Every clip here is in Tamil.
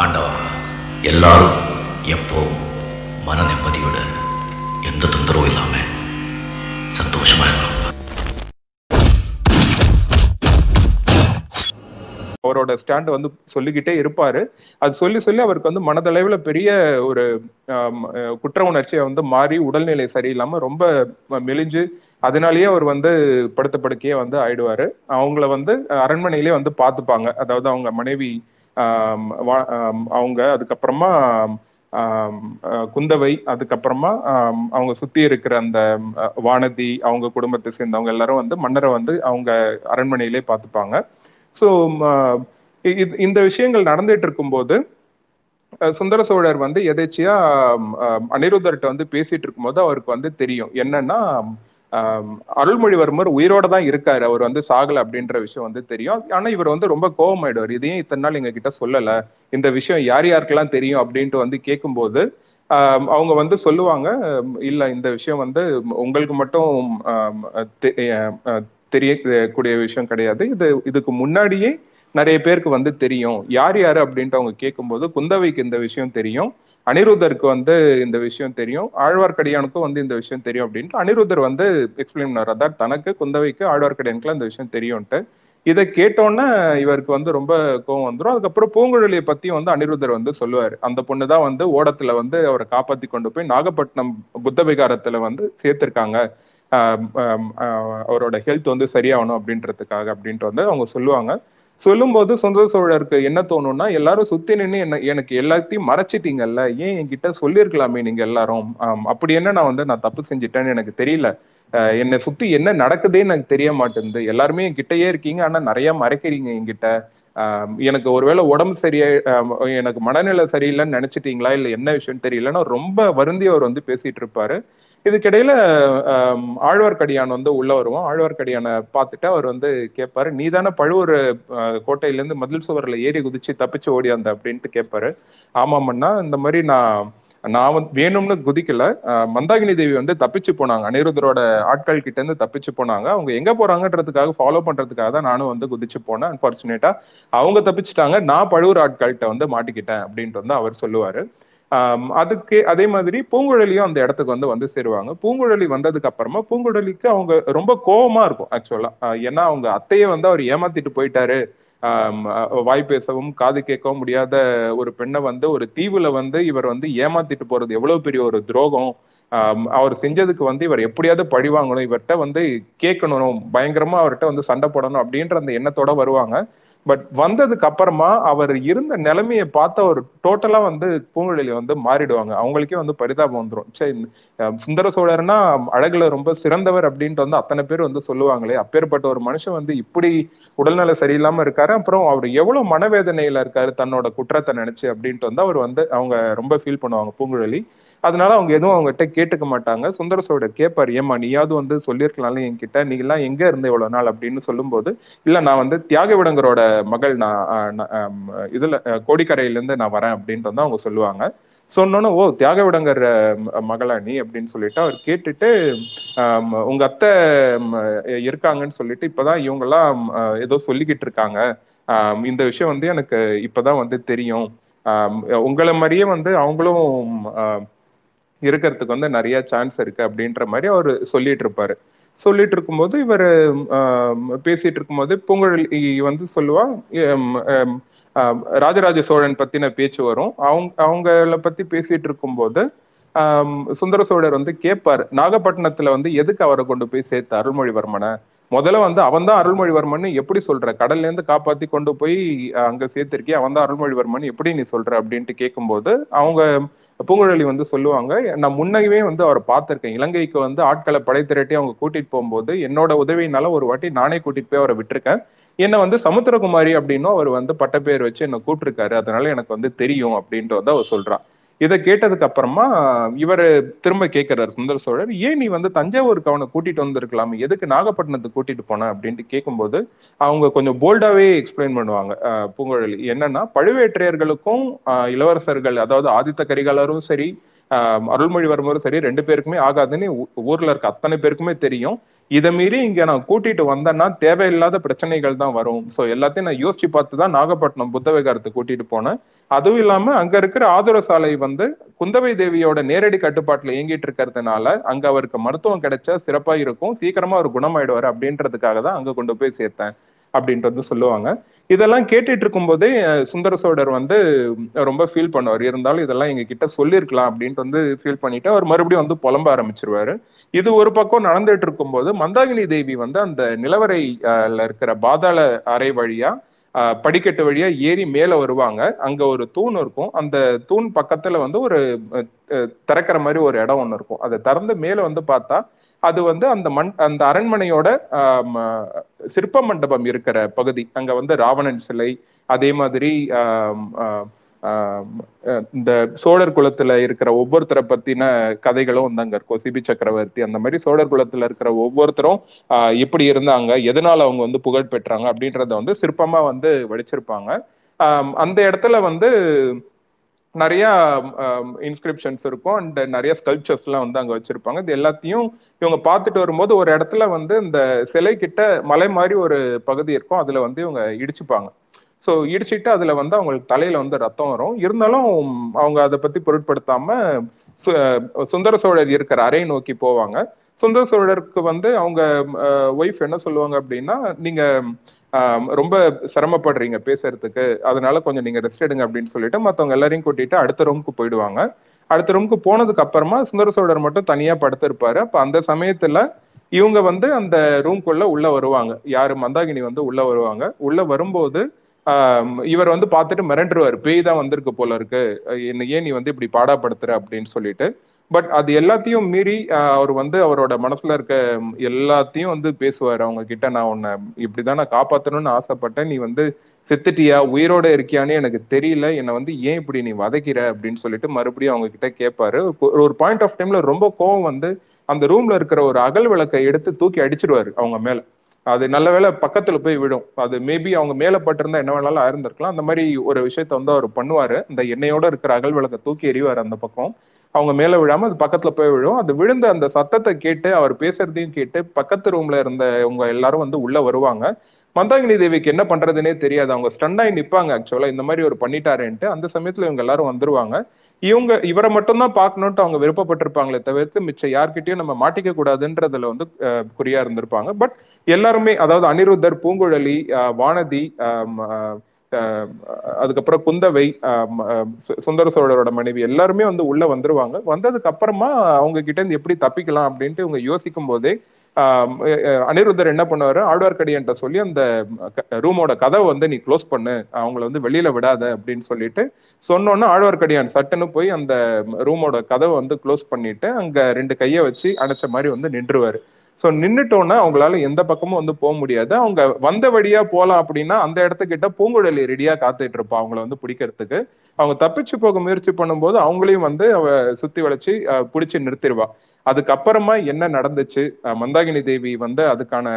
ஆண்டவா, எல்லாரும் எப்போவும் மன நிம்மதியுடன் எந்த தொந்தரவும் இல்லாமல் சந்தோஷமா இருக்கணும். அவரோட ஸ்டாண்ட் வந்து சொல்லிக்கிட்டே இருப்பாரு. அது சொல்லி சொல்லி அவருக்கு வந்து மனதளவுல பெரிய ஒரு குற்ற உணர்ச்சியை வந்து மாறி உடல்நிலை சரியில்லாம ரொம்ப மெலிஞ்சு அதனாலேயே அவர் வந்து படுத்த படுக்கையே வந்து ஆயிடுவாரு. அவங்கள வந்து அரண்மனையிலே வந்து பார்த்துப்பாங்க. அதாவது அவங்க மனைவி அவங்க, அதுக்கப்புறமா குந்தவை, அதுக்கப்புறமா அவங்க சுத்தி இருக்கிற அந்த வானதி, அவங்க குடும்பத்தை சேர்ந்தவங்க எல்லாரும் வந்து மன்னரை வந்து அவங்க அரண்மனையிலே பார்த்துப்பாங்க. ஸோ இந்த விஷயங்கள் நடந்துட்டு இருக்கும்போது சுந்தர சோழர் வந்து எதேச்சியா அனிருத்தர்கிட்ட வந்து பேசிட்டு இருக்கும்போது அவருக்கு வந்து தெரியும் என்னன்னா, அருள்மொழிவர்மர் உயிரோட தான் இருக்காரு, அவர் வந்து சாகலை அப்படின்ற விஷயம் வந்து தெரியும். ஆனா இவர் வந்து ரொம்ப கோபம் ஆயிடுவார். இதையும் இத்தனை நாள் எங்க கிட்ட சொல்லலை, இந்த விஷயம் யார் யாருக்கெல்லாம் தெரியும் அப்படின்ட்டு வந்து கேட்கும்போது அவங்க வந்து சொல்லுவாங்க, இல்லை இந்த விஷயம் வந்து உங்களுக்கு மட்டும் தெரியக்கூடிய விஷயம் கிடையாது, இதுக்கு முன்னாடியே நிறைய பேருக்கு வந்து தெரியும். யார் யாரு அப்படின்ட்டு அவங்க கேட்கும்போது குந்தவைக்கு இந்த விஷயம் தெரியும், அனிருத்தருக்கு வந்து இந்த விஷயம் தெரியும், ஆழ்வார்க்கடியானுக்கும் வந்து இந்த விஷயம் தெரியும் அப்படின்ட்டு அனிருத்தர் வந்து எக்ஸ்பிளைன் பண்ணார். அதாவது தனக்கு, குந்தவைக்கு, ஆழ்வார்க்கடியானுக்குலாம் இந்த விஷயம் தெரியும்ட்டு. இதை கேட்டோன்னே இவருக்கு வந்து ரொம்ப கோவம் வந்துடும். அதுக்கப்புறம் பூங்குழலியை பத்தியும் வந்து அனிருத்தர் வந்து சொல்லுவார். அந்த பொண்ணு தான் வந்து ஓடத்துல வந்து அவரை காப்பாத்தி கொண்டு போய் நாகப்பட்டினம் புத்த விகாரத்துல வந்து சேர்த்திருக்காங்க, அவரோட ஹெல்த் வந்து சரியாகணும் அப்படின்றதுக்காக அப்படின்ட்டு வந்து அவங்க சொல்லுவாங்க. சொல்லும்போது சுந்தர சோழருக்கு என்ன தோணும்னா, எல்லாரும் சுத்தி நின்று என்ன எனக்கு எல்லாத்தையும் மறைச்சிட்டீங்கல்ல, ஏன் என்கிட்ட சொல்லியிருக்கலாமே நீங்க எல்லாரும், அப்படி என்ன நான் தப்பு செஞ்சிட்டேன்னு எனக்கு தெரியல, என்னை சுத்தி என்ன நடக்குதுன்னு எனக்கு தெரிய மாட்டேங்குது, எல்லாருமே என்கிட்டயே இருக்கீங்க ஆனா நிறைய மறைக்கிறீங்க என்கிட்ட, எனக்கு ஒருவேளை உடம்பு சரியா, எனக்கு மனநிலை சரியில்லைன்னு நினைச்சிட்டீங்களா இல்லை என்ன விஷயம்னு தெரியலன்னா ரொம்ப வருந்தி அவர் வந்து பேசிட்டு இருப்பாரு. இதுக்கிடையில ஆழ்வார்க்கடியான் வந்து உள்ள வருவோம். ஆழ்வார்க்கடியானை பார்த்துட்டு அவர் வந்து கேட்பாரு, நீ தானே பழுவூர் கோட்டையிலேருந்து மதில் சுவரில் ஏறி குதிச்சு தப்பிச்சு ஓடியாந்த அப்படின்ட்டு கேட்பாரு. ஆமாமண்ணா, இந்த மாதிரி நான் வந்து வேணும்னு குதிக்கல, மந்தாகினி தேவி வந்து தப்பிச்சு போனாங்க, அனிருத்தரோட ஆட்கள் கிட்ட இருந்து தப்பிச்சு போனாங்க, அவங்க எங்க போறாங்கன்றதுக்காக ஃபாலோ பண்றதுக்காக தான் நானும் வந்து குதிச்சு போனேன், அன்பார்ச்சுனேட்டா அவங்க தப்பிச்சுட்டாங்க, நான் பழுவூர் ஆட்கள்கிட்ட வந்து மாட்டிக்கிட்டேன் அப்படின்ட்டு வந்து அவர் சொல்லுவாரு. அதுக்கு அதே மாதிரி பூங்குழலியும் அந்த இடத்துக்கு வந்து வந்து சேருவாங்க. பூங்குழலி வந்ததுக்கு அப்புறமா பூங்குழலிக்கு அவங்க ரொம்ப கோபமா இருக்கும் ஆக்சுவலா. ஏன்னா அவங்க அத்தையை வந்து அவர் ஏமாத்திட்டு போயிட்டாரு, வாய் பேசவும் காது கேட்கவும் முடியாத ஒரு பெண்ணை வந்து ஒரு தீவுல வந்து இவர் வந்து ஏமாத்திட்டு போறது எவ்வளவு பெரிய ஒரு துரோகம், அவர் செஞ்சதுக்கு வந்து இவர் எப்படியாவது பழி வாங்கணும், இவர்கிட்ட வந்து கேட்கணும், பயங்கரமா அவர்கிட்ட வந்து சண்டை போடணும் அப்படின்ற அந்த எண்ணத்தோட வருவாங்க. பட் வந்ததுக்கு அப்புறமா அவர் இருந்த நிலைமையை பார்த்து அவர் டோட்டலா வந்து பூங்குழலி வந்து மாறிடுவாங்க. அவங்களுக்கே வந்து பரிதாபம் வந்துடும். சரி, சுந்தர சோழர்னா அழகுல ரொம்ப சிறந்தவர் அப்படின்ட்டு வந்து அத்தனை பேர் வந்து சொல்லுவாங்களே, அப்பேற்பட்ட ஒரு மனுஷன் வந்து இப்படி உடல்நல சரியில்லாம இருக்காரு, அப்புறம் அவர் எவ்வளவு மனவேதனையில இருக்காரு தன்னோட குற்றத்தை நினைச்சு அப்படின்ட்டு வந்து அவர் வந்து அவங்க ரொம்ப ஃபீல் பண்ணுவாங்க பூங்குழலி. அதனால அவங்க எதுவும் அவங்ககிட்ட கேட்டுக்க மாட்டாங்க. சுந்தர சோழர் கேட்பார், ஏமா நீயாவது வந்து சொல்லியிருக்கலாம்ல என்கிட்ட, நீங்களாம் எங்க இருந்து எவ்வளவு நாள் அப்படின்னு சொல்லும்போது, இல்ல நான் வந்து தியாகவிடங்கரோட மகள், நான் இதுல கோடிக்கரையில இருந்து நான் வரேன் அப்படின்ட்டு வந்து அவங்க சொல்லுவாங்க. சொன்னோன்னு, ஓ தியாகவிடங்கர் மகளா நீ அப்படின்னு சொல்லிட்டு அவர் கேட்டுட்டு, உங்க அத்தை இருக்காங்கன்னு சொல்லிட்டு இப்பதான் இவங்கெல்லாம் ஏதோ சொல்லிக்கிட்டு இருக்காங்க, இந்த விஷயம் வந்து எனக்கு இப்பதான் வந்து தெரியும், உங்களை மாதிரியே வந்து அவங்களும் இருக்கிறதுக்கு வந்து நிறைய சான்ஸ் இருக்கு அப்படின்ற மாதிரி அவர் சொல்லிட்டு இருப்பாரு. சொல்லிட்டு இருக்கும்போது இவர் பேசிட்டு இருக்கும்போது பூங்குழலி வந்து சொல்லுவா, ராஜராஜ சோழன் பத்தின பேச்சு வரும். அவங்கள பத்தி பேசிட்டு இருக்கும்போது சுந்தர சோழர் வந்து கேட்பாரு, நாகப்பட்டினத்துல வந்து எதுக்கு அவரை கொண்டு போய் சேர்த்த அருள்மொழிவர்மனை, முதல்ல வந்து அவன் தான் அருள்மொழிவர்மன் எப்படி சொல்ற, கடல்ல இருந்து காப்பாத்தி கொண்டு போய் அங்க சேர்த்திருக்கே, அவன் தான் அருள்மொழிவர்மன் எப்படி நீ சொல்ற அப்படின்ட்டு கேட்கும்போது அவங்க பூங்குழலி வந்து சொல்லுவாங்க, நான் முன்னவே வந்து அவரை பார்த்திருக்கேன், இலங்கைக்கு வந்து ஆட்களை படை திரட்டி அவங்க கூட்டிட்டு போகும்போது என்னோட உதவியினால ஒரு வாட்டி நானே கூட்டிட்டு போய் அவரை விட்டுருக்கேன், என்னை வந்து சமுத்திரகுமாரி அப்படின்னும் அவர் வந்து பட்ட பேர் வச்சு என்னை கூப்பிட்டுருக்காரு, அதனால எனக்கு வந்து தெரியும் அப்படின்ட்டு வந்து அவர் சொல்றான். இதை கேட்டதுக்கு அப்புறமா இவர் திரும்ப கேட்கிறார் சுந்தர சோழர், ஏன் நீ வந்து தஞ்சாவூருக்கு அவனை கூட்டிட்டு வந்திருக்கலாமே, எதுக்கு நாகப்பட்டினத்துக்கு கூட்டிட்டு போன அப்படின்ட்டு கேட்கும்போது அவங்க கொஞ்சம் போல்டாவே எக்ஸ்பிளைன் பண்ணுவாங்க பூங்குழலி, என்னன்னா பழுவேற்றையர்களுக்கும் இளவரசர்கள், அதாவது ஆதித்த கரிகாலரும் சரி அருள்மொழிவர்மரும் சரி ரெண்டு பேருக்குமே ஆகாதுன்னு ஊர்ல இருக்க அத்தனை பேருக்குமே தெரியும். இதை மீறி இங்க நான் கூட்டிட்டு வந்தேன்னா தேவையில்லாத பிரச்சனைகள் தான் வரும். ஸோ எல்லாத்தையும் நான் யோசிச்சு பார்த்துதான் நாகப்பட்டினம் புத்த விகாரத்துக்கு கூட்டிட்டு போனேன். அதுவும் இல்லாம அங்க இருக்கிற ஆதுர சாலை வந்து குந்தவை தேவியோட நேரடி கட்டுப்பாட்டுல இயங்கிட்டு இருக்கிறதுனால அங்க அவருக்கு மருத்துவம் கிடைச்சா சிறப்பா இருக்கும், சீக்கிரமா அவர் குணமாயிடுவாரு அப்படின்றதுக்காக தான் அங்க கொண்டு போய் சேர்த்தேன் அப்படின்றது சொல்லுவாங்க. இதெல்லாம் கேட்டுட்டு இருக்கும் போதே சுந்தர சோழர் வந்து ரொம்ப ஃபீல் பண்ணுவார். இருந்தாலும் இதெல்லாம் எங்க கிட்ட சொல்லியிருக்கலாம் அப்படின்ட்டு வந்து ஃபீல் பண்ணிட்டு அவர் மறுபடியும் வந்து புலம்ப ஆரம்பிச்சிருவாரு. இது ஒரு பக்கம் நடந்துட்டு இருக்கும் போது மந்தாகினி தேவி வந்து அந்த நிலவரைல இருக்கிற பாதாள அறை வழியா படிக்கட்டு வழியா ஏறி மேல வருவாங்க. அங்க ஒரு தூண் இருக்கும், அந்த தூண் பக்கத்துல வந்து ஒரு திறக்கிற மாதிரி ஒரு இடம் ஒண்ணு இருக்கும். அதை திறந்து மேல வந்து பார்த்தா அது வந்து அந்த அரண்மனையோட சிற்ப மண்டபம் இருக்கிற பகுதி. அங்க வந்து ராவணன் சிலை, அதே மாதிரி இந்த சோழர் குலத்துல இருக்கிற ஒவ்வொருத்தரை பத்தின கதைகளும் வந்து அங்க இருக்கும். சிபி சக்கரவர்த்தி அந்த மாதிரி சோழர் குலத்துல இருக்கிற ஒவ்வொருத்தரும் எப்படி இருந்தாங்க, எதனால அவங்க வந்து புகழ் பெற்றாங்க அப்படின்றத வந்து சிற்பமா வந்து வடிச்சிருப்பாங்க. அந்த இடத்துல வந்து நிறைய இன்ஸ்கிரிப்ஷன்ஸ் இருக்கும் அண்ட் நிறைய ஸ்கல்ப்சர்ஸ் எல்லாம் வந்து அங்க வச்சிருப்பாங்க. இது எல்லாத்தையும் இவங்க பார்த்துட்டு வரும்போது ஒரு இடத்துல வந்து இந்த சிலை கிட்ட மலை மாதிரி ஒரு பகுதி இருக்கும், அதுல வந்து இவங்க இடிச்சுப்பாங்க. ஸோ இடிச்சுட்டு அதுல வந்து அவங்களுக்கு தலையில வந்து ரத்தம் வரும். இருந்தாலும் அவங்க அதை பத்தி பொருட்படுத்தாம சுந்தர சோழர் இருக்கிற அறையை நோக்கி போவாங்க. சுந்தர சோழருக்கு வந்து அவங்க ஒய்ஃப் என்ன சொல்லுவாங்க அப்படின்னா, நீங்க ரொம்ப சிரமப்படுறீங்க பேசுறதுக்கு, அதனால கொஞ்சம் நீங்க ரெஸ்ட் எடுங்க அப்படின்னு சொல்லிட்டு மற்றவங்க எல்லாரையும் கூட்டிட்டு அடுத்த ரூமுக்கு போயிடுவாங்க. அடுத்த ரூமுக்கு போனதுக்கு அப்புறமா சுந்தர சோழர் மட்டும் தனியா படுத்திருப்பாரு. அப்ப அந்த சமயத்துல இவங்க வந்து அந்த ரூம்குள்ள உள்ள வருவாங்க, யாரு மந்தாகினி வந்து உள்ள வருவாங்க. உள்ள வரும்போது இவர் வந்து பார்த்துட்டு மிரண்டுருவாரு, பேய் தான் வந்திருக்கு போல இருக்கு, என்ன ஏன் நீ வந்து இப்படி பாடாப்படுத்துற அப்படின்னு சொல்லிட்டு. பட் அது எல்லாத்தையும் மீறி அவர் வந்து அவரோட மனசுல இருக்க எல்லாத்தையும் வந்து பேசுவார் அவங்க கிட்ட. நான் உன்னை இப்படிதான் நான் காப்பாற்றணும்னு ஆசைப்பட்டேன், நீ வந்து செத்துட்டியா, உயிரோட இருக்கியான்னு எனக்கு தெரியல, என்னை வந்து ஏன் இப்படி நீ வதைக்கிற அப்படின்னு சொல்லிட்டு மறுபடியும் அவங்க கிட்ட கேட்பாரு. ஒரு பாயிண்ட் ஆஃப் டைம்ல ரொம்ப கோவம் வந்து அந்த ரூம்ல இருக்கிற ஒரு அகல் விளக்கை எடுத்து தூக்கி அடிச்சிருவாரு அவங்க மேல. அது நல்ல வேலை பக்கத்துல போய் விடும், அது மேபி அவங்க மேல பட்டிருந்தா என்ன வேணாலும் ஆயிருந்திருக்கலாம். அந்த மாதிரி ஒரு விஷயத்த வந்து அவர் பண்ணுவாரு, இந்த எண்ணெயோட இருக்கிற அகல் விளக்கை தூக்கி எறிவார் அந்த பக்கம், அவங்க மேல விழாம அது பக்கத்துல போய் விழும். அது விழுந்த அந்த சத்தத்தை கேட்டு அவர் பேசுறதையும் கேட்டு பக்கத்து ரூம்ல இருந்தவங்க எல்லாரும் வந்து உள்ள வருவாங்க. மந்தாகினி தேவிக்கு என்ன பண்றதுன்னே தெரியாது, அவங்க ஸ்டண்டாகி நிப்பாங்க. ஆக்சுவலா இந்த மாதிரி ஒரு பண்ணிட்டாருன்ட்டு அந்த சமயத்துல இவங்க எல்லாரும் வந்துருவாங்க. இவரை மட்டும்தான் பார்க்கணும்ட்டு அவங்க விருப்பப்பட்டிருப்பாங்களே தவிர்த்து மிச்சம் யார்கிட்டயும் நம்ம மாட்டிக்க கூடாதுன்றதுல வந்து குறியா இருந்திருப்பாங்க. பட் எல்லாருமே, அதாவது அனிருத்தர், பூங்குழலி, வானதி, அதுக்கப்புறம் குந்தவை, சுந்தர சோழரோட மனைவி எல்லாருமே வந்து உள்ள வந்துருவாங்க. வந்ததுக்கு அப்புறமா அவங்க கிட்ட இருந்து எப்படி தப்பிக்கலாம் அப்படின்ட்டு இவங்க யோசிக்கும் போதே அனிருத்தர் என்ன பண்ணுவாரு, ஆழ்வார்க்கடியான்ட்ட சொல்லி அந்த ரூமோட கதவை வந்து நீ க்ளோஸ் பண்ணு, அவங்களை வந்து வெளியில விடாத அப்படின்னு சொல்லிட்டு சொன்னோன்னா ஆழ்வார்க்கடியான் சட்டுன்னு போய் அந்த ரூமோட கதவை வந்து க்ளோஸ் பண்ணிட்டு அங்க ரெண்டு கையை வச்சு அணைச்ச மாதிரி வந்து நின்றுவாரு. ஸோ நின்றுட்டோன்னா அவங்களால எந்த பக்கமும் வந்து போக முடியாது. அவங்க வந்த வழியா போகலாம் அப்படின்னா அந்த இடத்துக்கிட்ட பூங்குழலி ரெடியா காத்துட்டு இருப்பா அவங்கள வந்து பிடிக்கிறதுக்கு. அவங்க தப்பிச்சு போக முயற்சி பண்ணும்போது அவங்களையும் வந்து அவ சுத்தி வளைச்சு பிடிச்சி நிறுத்திடுவா. அதுக்கப்புறமா என்ன நடந்துச்சு, மந்தாகினி தேவி வந்து அதுக்கான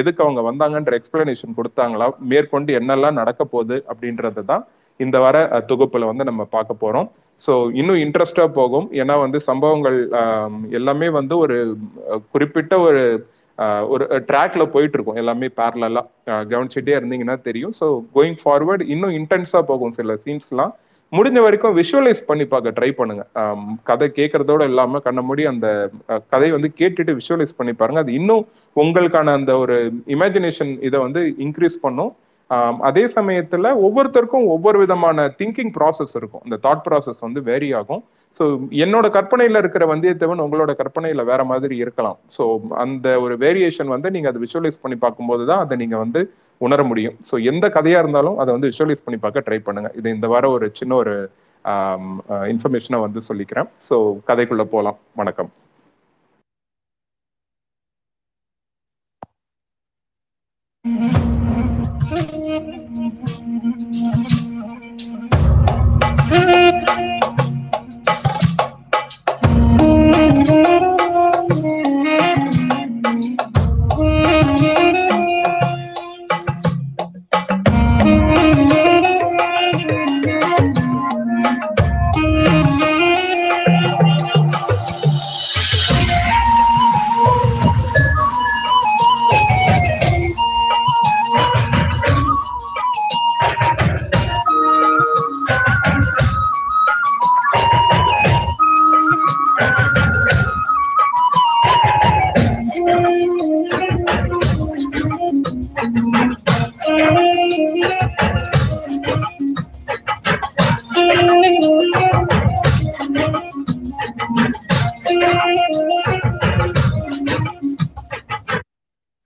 எதுக்கு அவங்க வந்தாங்கன்ற எக்ஸ்பிளனேஷன் கொடுத்தாங்களா, மேற்கொண்டு என்னெல்லாம் நடக்க போகுது அப்படின்றது தான் இந்த வர தொகுப்புல வந்து நம்ம பார்க்க போறோம். ஸோ இன்னும் இன்ட்ரெஸ்டா போகும், ஏன்னா வந்து சம்பவங்கள் எல்லாமே வந்து ஒரு குறிப்பிட்ட ஒரு ட்ராக்ல போயிட்டு இருக்கும், எல்லாமே பேரலா கவனிச்சுட்டே இருந்தீங்கன்னா தெரியும். ஸோ கோயிங் ஃபார்வர்டு இன்னும் இன்டென்ஸா போகும். சில சீன்ஸ் எல்லாம் முடிஞ்ச வரைக்கும் விஷுவலைஸ் பண்ணி பார்க்க ட்ரை பண்ணுங்க. கதை கேட்கறதோட இல்லாம கண்ண மூடி அந்த கதையை வந்து கேட்டுட்டு விஷுவலைஸ் பண்ணி பாருங்க. அது இன்னும் உங்களுக்கான அந்த ஒரு இமேஜினேஷன் இதை வந்து இன்க்ரீஸ் பண்ணும். அதே சமயத்துல ஒவ்வொருத்தருக்கும் ஒவ்வொரு விதமான திங்கிங் ப்ராசஸ் இருக்கும், இந்த தாட் ப்ராசஸ் வந்து வேரி ஆகும். ஸோ என்னோட கற்பனையில இருக்கிற வந்தியத்தேவன் உங்களோட கற்பனையில வேற மாதிரி இருக்கலாம். ஸோ அந்த ஒரு வேரியேஷன் வந்து நீங்க அதை விஷுவலைஸ் பண்ணி பார்க்கும்போது தான் அதை நீங்க வந்து உணர முடியும். ஸோ எந்த கதையா இருந்தாலும் அதை வந்து விஷுவலைஸ் பண்ணி பார்க்க ட்ரை பண்ணுங்க. இது இந்த வாரம் ஒரு சின்ன ஒரு இன்ஃபர்மேஷனை வந்து சொல்லிக்கிறேன். ஸோ கதைக்குள்ள போகலாம். வணக்கம்.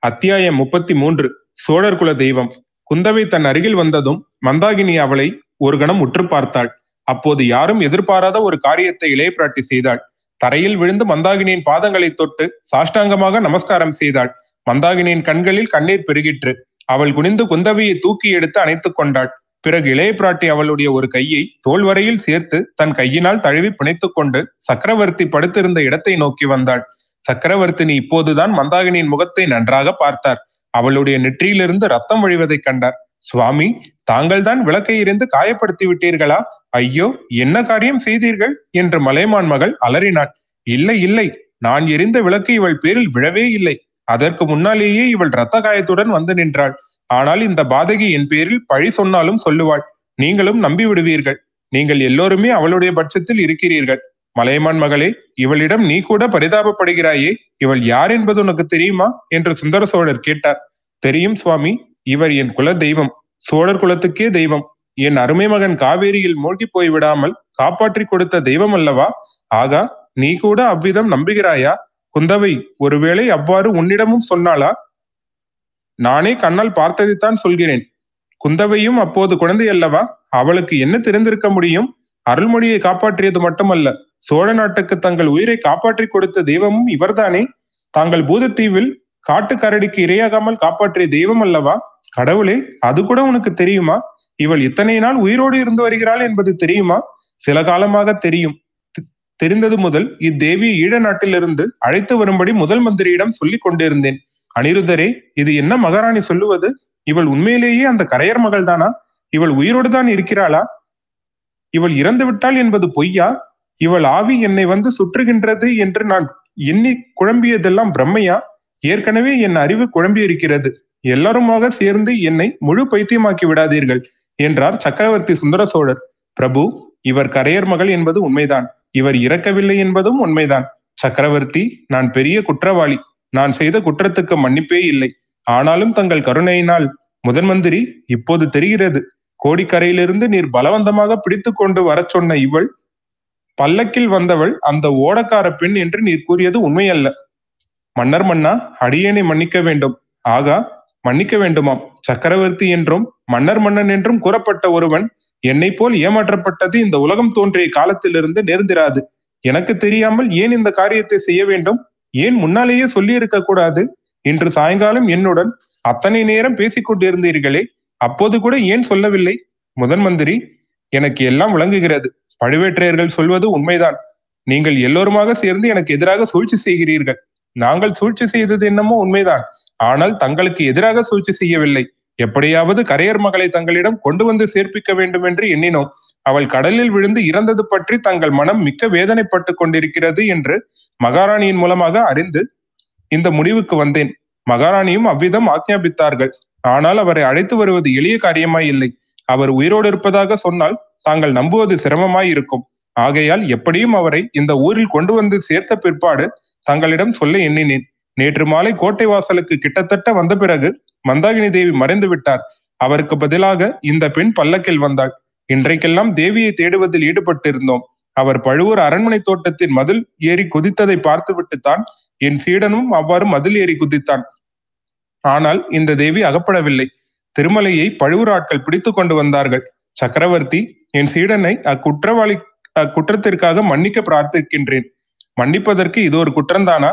அத்தியாயம் 33. சோழர் குல தெய்வம். குந்தவை தன் அருகில் வந்ததும் மந்தாகினி அவளை ஒரு கணம் உற்று பார்த்தாள். அப்போது யாரும் எதிர்பாராத ஒரு காரியத்தை இளைய பிராட்டி செய்தாள். தரையில் விழுந்து மந்தாகினியின் பாதங்களை தொட்டு சாஷ்டாங்கமாக நமஸ்காரம் செய்தாள். மந்தாகினியின் கண்களில் கண்ணீர் பெருகிற்று. அவள் குனிந்து குந்தவையை தூக்கி எடுத்து அணைத்துக் கொண்டாள். பிறகு இளைய பிராட்டி அவளுடைய ஒரு கையை தோள்வரையில் சேர்த்து தன் கையினால் தழுவி பிணைத்துக் கொண்டு சக்கரவர்த்தி படுத்திருந்த இடத்தை நோக்கி வந்தாள். சக்கரவர்த்தினி இப்போதுதான் மந்தாகினியின் முகத்தை நன்றாக பார்த்தார். அவளுடைய நெற்றியிலிருந்து ரத்தம் வழிவதை கண்டார். சுவாமி, தாங்கள் தான் விளக்கை எறிந்து காயப்படுத்தி விட்டீர்களா? ஐயோ, என்ன காரியம் செய்தீர்கள் என்று மலைமான் மகள் அலறினாள். இல்லை இல்லை, நான் எரிந்த விளக்கு இவள் பேரில் விழவே இல்லை. அதற்கு முன்னாலேயே இவள் இரத்த காயத்துடன் வந்து நின்றாள். ஆனால் இந்த பாதகி என் பேரில் பழி சொன்னாலும் சொல்லுவாள். நீங்களும் நம்பி விடுவீர்கள். நீங்கள் எல்லோருமே அவளுடைய பட்சத்தில் இருக்கிறீர்கள். மலைமான் மகளே, இவளிடம் நீ கூட பரிதாபப்படுகிறாயே, இவள் யார் என்பது உனக்கு தெரியுமா என்று சுந்தர சோழர் கேட்டார். தெரியும் சுவாமி, இவர் என் குல தெய்வம், சோழர் குலத்துக்கே தெய்வம். என் அருமை மகன் காவேரியில் மூழ்கி போய் விடாமல் காப்பாற்றி கொடுத்த தெய்வம் அல்லவா? ஆகா, நீ கூட அவ்விதம் நம்புகிறாயா? குந்தவை ஒருவேளை அவ்வாறு உன்னிடமும் சொன்னாளா? நானே கண்ணால் பார்த்ததைத்தான் சொல்கிறேன். குந்தவையும் அப்போது குழந்தை அல்லவா? அவளுக்கு என்ன தெரிந்திருக்க முடியும்? அருள்மொழியை காப்பாற்றியது மட்டுமல்ல, சோழ நாட்டுக்கு தங்கள் உயிரை காப்பாற்றி கொடுத்த தெய்வமும் இவர்தானே. தாங்கள் பூதத்தீவில் காட்டு கரடிக்கு இரையாகாமல் காப்பாற்றிய தெய்வம் அல்லவா? கடவுளே, அது கூட உனக்கு தெரியுமா? இவள் இத்தனை நாள் உயிரோடு இருந்து வருகிறாள் என்பது தெரியுமா? சில காலமாக தெரிந்தது முதல் இத்தேவியை ஈழ நாட்டிலிருந்து அழைத்து வரும்படி முதல் மந்திரியிடம் சொல்லி கொண்டிருந்தேன். அனிருதரே, இது என்ன மகாராணி சொல்லுவது? இவள் உண்மையிலேயே அந்த கரையர் மகள் தானா? இவள் உயிரோடு தான் இருக்கிறாளா? இவள் இறந்து விட்டாள் என்பது பொய்யா? இவள் ஆவி என்னை வந்து சுற்றுகின்றது என்று நான் எண்ணி குழம்பியதெல்லாம் பிரம்மையா? ஏற்கனவே என் அறிவு குழம்பியிருக்கிறது. எல்லாருமாக சேர்ந்து என்னை முழு பைத்தியமாக்கி விடாதீர்கள் என்றார் சக்கரவர்த்தி சுந்தர சோழர். பிரபு, இவர் கரையர் மகள் என்பது உண்மைதான். இவர் இறக்கவில்லை என்பதும் உண்மைதான். சக்கரவர்த்தி, நான் பெரிய குற்றவாளி. நான் செய்த குற்றத்துக்கு மன்னிப்பே இல்லை. ஆனாலும் தங்கள் கருணையினால் முதன் மந்திரி, இப்போது தெரிகிறது, கோடிக்கரையிலிருந்து நீர் பலவந்தமாக பிடித்து கொண்டு வர சொன்ன இவள் பல்லக்கில் வந்தவள் அந்த ஓடக்கார பெண் என்று நீர் கூறியது உண்மையல்ல. மன்னர் மன்னா, அடியேனை மன்னிக்க வேண்டும். ஆகா, மன்னிக்க வேண்டுமாம். சக்கரவர்த்தி என்றும் மன்னர் மன்னன் என்றும் கூறப்பட்ட ஒருவன் என்னை போல் ஏமாற்றப்பட்டது இந்த உலகம் தோன்றிய காலத்திலிருந்து நேர்ந்திராது. எனக்கு தெரியாமல் ஏன் இந்த காரியத்தை செய்ய வேண்டும்? ஏன் முன்னாலேயே சொல்லி இருக்க கூடாது? இன்று சாயங்காலம் என்னுடன் அத்தனை நேரம் பேசிக் கொண்டிருந்தீர்களே, அப்போது கூட ஏன் சொல்லவில்லை? முதன் மந்திரி, எனக்கு எல்லாம் விளங்குகிறது. பழுவேற்றையர்கள் சொல்வது உண்மைதான். நீங்கள் எல்லோருமாக சேர்ந்து எனக்கு எதிராக சூழ்ச்சி செய்கிறீர்கள். நாங்கள் சூழ்ச்சி செய்தது என்னமோ உண்மைதான், ஆனால் தங்களுக்கு எதிராக சூழ்ச்சி செய்யவில்லை. எப்படியாவது கரையர் மகளை தங்களிடம் கொண்டு வந்து சேர்ப்பிக்க வேண்டும் என்று எண்ணினோம். அவள் கடலில் விழுந்து இறந்தது பற்றி தங்கள் மனம் மிக்க வேதனைப்பட்டு கொண்டிருக்கிறது என்று மகாராணியின் மூலமாக அறிந்து இந்த முடிவுக்கு வந்தேன். மகாராணியும் அவ்விதம் ஆக்ஞாபித்தார்கள். ஆனால் அவரை அழைத்து வருவது எளிய காரியமாய் இல்லை. அவர் உயிரோடு இருப்பதாக சொன்னால் தாங்கள் நம்புவது சிரமமாய் இருக்கும். ஆகையால் எப்படியும் அவரை இந்த ஊரில் கொண்டு வந்து சேர்த்த பிற்பாடு தங்களிடம் சொல்ல எண்ணினேன். நேற்று மாலை கோட்டை வாசலுக்கு கிட்டத்தட்ட வந்த பிறகு மந்தாகினி தேவி மறைந்து விட்டார். அவருக்கு பதிலாக இந்த பெண் பல்லக்கில் வந்தாள். இன்றைக்கெல்லாம் தேவியை தேடுவதில் ஈடுபட்டிருந்தோம். அவர் பழுவூர் அரண்மனை தோட்டத்தின் மதில் ஏறி குதித்ததை பார்த்துவிட்டுத்தான் என் சீடனும் அவ்வாறு மதில் ஏறி குதித்தான். ஆனால் இந்த தேவி அகப்படவில்லை. திருமலையை பழுவூர் ஆட்கள் பிடித்து கொண்டு வந்தார்கள். சக்கரவர்த்தி, என் சீடனை அக்குற்றத்திற்காக மன்னிக்க பிரார்த்திக்கின்றேன். மன்னிப்பதற்கு இது ஒரு குற்றம்தானா?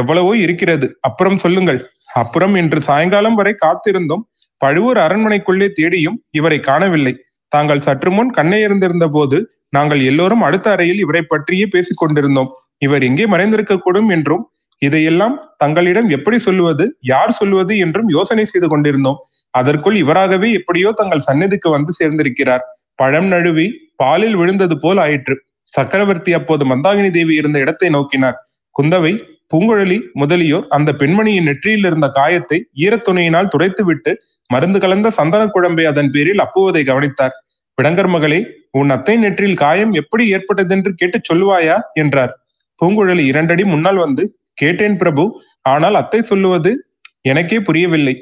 எவ்வளவோ இருக்கிறது, அப்புறம் சொல்லுங்கள். அப்புறம் இன்று சாயங்காலம் வரை காத்திருந்தும் பழுவூர் அரண்மனைக்குள்ளே தேடியும் இவரை காணவில்லை. தாங்கள் சற்று முன் கண்ணை இருந்திருந்த போது நாங்கள் எல்லோரும் அடுத்த அறையில் இவரை பற்றியே பேசிக் கொண்டிருந்தோம். இவர் எங்கே மறைந்திருக்க கூடும் என்றும் இதையெல்லாம் தங்களிடம் எப்படி சொல்லுவது, யார் சொல்லுவது என்றும் யோசனை செய்து கொண்டிருந்தோம். அதற்குள் இவராகவே எப்படியோ தங்கள் சந்நிதிக்கு வந்து சேர்ந்திருக்கிறார். பழம் நழுவி பாலில் விழுந்தது போல் ஆயிற்று. சக்கரவர்த்தி அப்போது மந்தாகினி தேவி இருந்த இடத்தை நோக்கினார். குந்தவை, பூங்குழலி முதலியோர் அந்த பெண்மணியின் நெற்றியில் இருந்த காயத்தை ஈரத்துணையினால் துடைத்துவிட்டு மருந்து கலந்த சந்தன குழம்பை அதன் பேரில் அப்புவதை கவனித்தார். விடங்கர் மகளே, உன் அத்தை நெற்றியில் காயம் எப்படி ஏற்பட்டதென்று கேட்டு சொல்லுவாயா என்றார். பூங்குழலி இரண்டடி முன்னால் வந்து, கேட்டேன் பிரபு, ஆனால் அத்தை சொல்லுவது எனக்கே புரியவில்லை.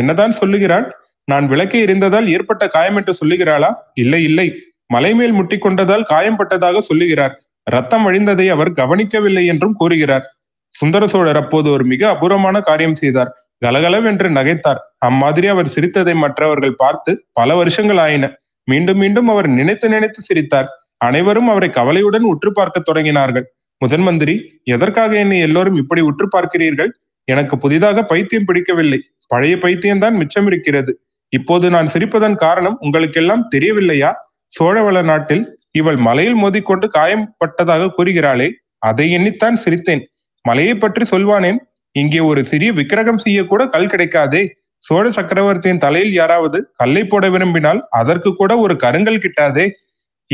என்னதான் சொல்லுகிறாள்? நான் விளக்கை எறிந்ததால் ஏற்பட்ட காயம் என்று சொல்லுகிறாளா? இல்லை இல்லை, மலைமேல் முட்டி கொண்டதால் காயம்பட்டதாக சொல்லுகிறார். ரத்தம் வழிந்ததை அவர் கவனிக்கவில்லை என்றும் கூறுகிறார். சுந்தர சோழர் அப்போது ஒரு மிக அபூர்வமான காரியம் செய்தார். கலகலவென்று நகைத்தார். அம்மாதிரி அவர் சிரித்ததை மற்றவர்கள் பார்த்து பல வருஷங்கள் ஆயின. மீண்டும் மீண்டும் அவர் நினைத்து நினைத்து சிரித்தார். அனைவரும் அவரை கவலையுடன் உற்று பார்க்க தொடங்கினார்கள். முதன் மந்திரி, எதற்காக என்னை எல்லோரும் இப்படி உற்று பார்க்கிறீர்கள்? எனக்கு புதிதாக பைத்தியம் பிடிக்கவில்லை, பழைய பைத்தியம்தான் மிச்சம் இருக்கிறது. இப்போது நான் சிரிப்பதன் காரணம் உங்களுக்கெல்லாம் தெரியவில்லையா? சோழவள நாட்டில் இவள் மலையில் மோதிக்கொண்டு காயம்பட்டதாக கூறுகிறாளே, அதை எண்ணித்தான் சிரித்தேன். மலையை பற்றி சொல்வானேன்? இங்கே ஒரு சிறிய விக்கிரகம் செய்ய கூட கல் கிடைக்காதே. சோழ சக்கரவர்த்தியின் தலையில் யாராவது கல்லை போட விரும்பினால் அதற்கு கூட ஒரு கருங்கல் கிட்டாதே.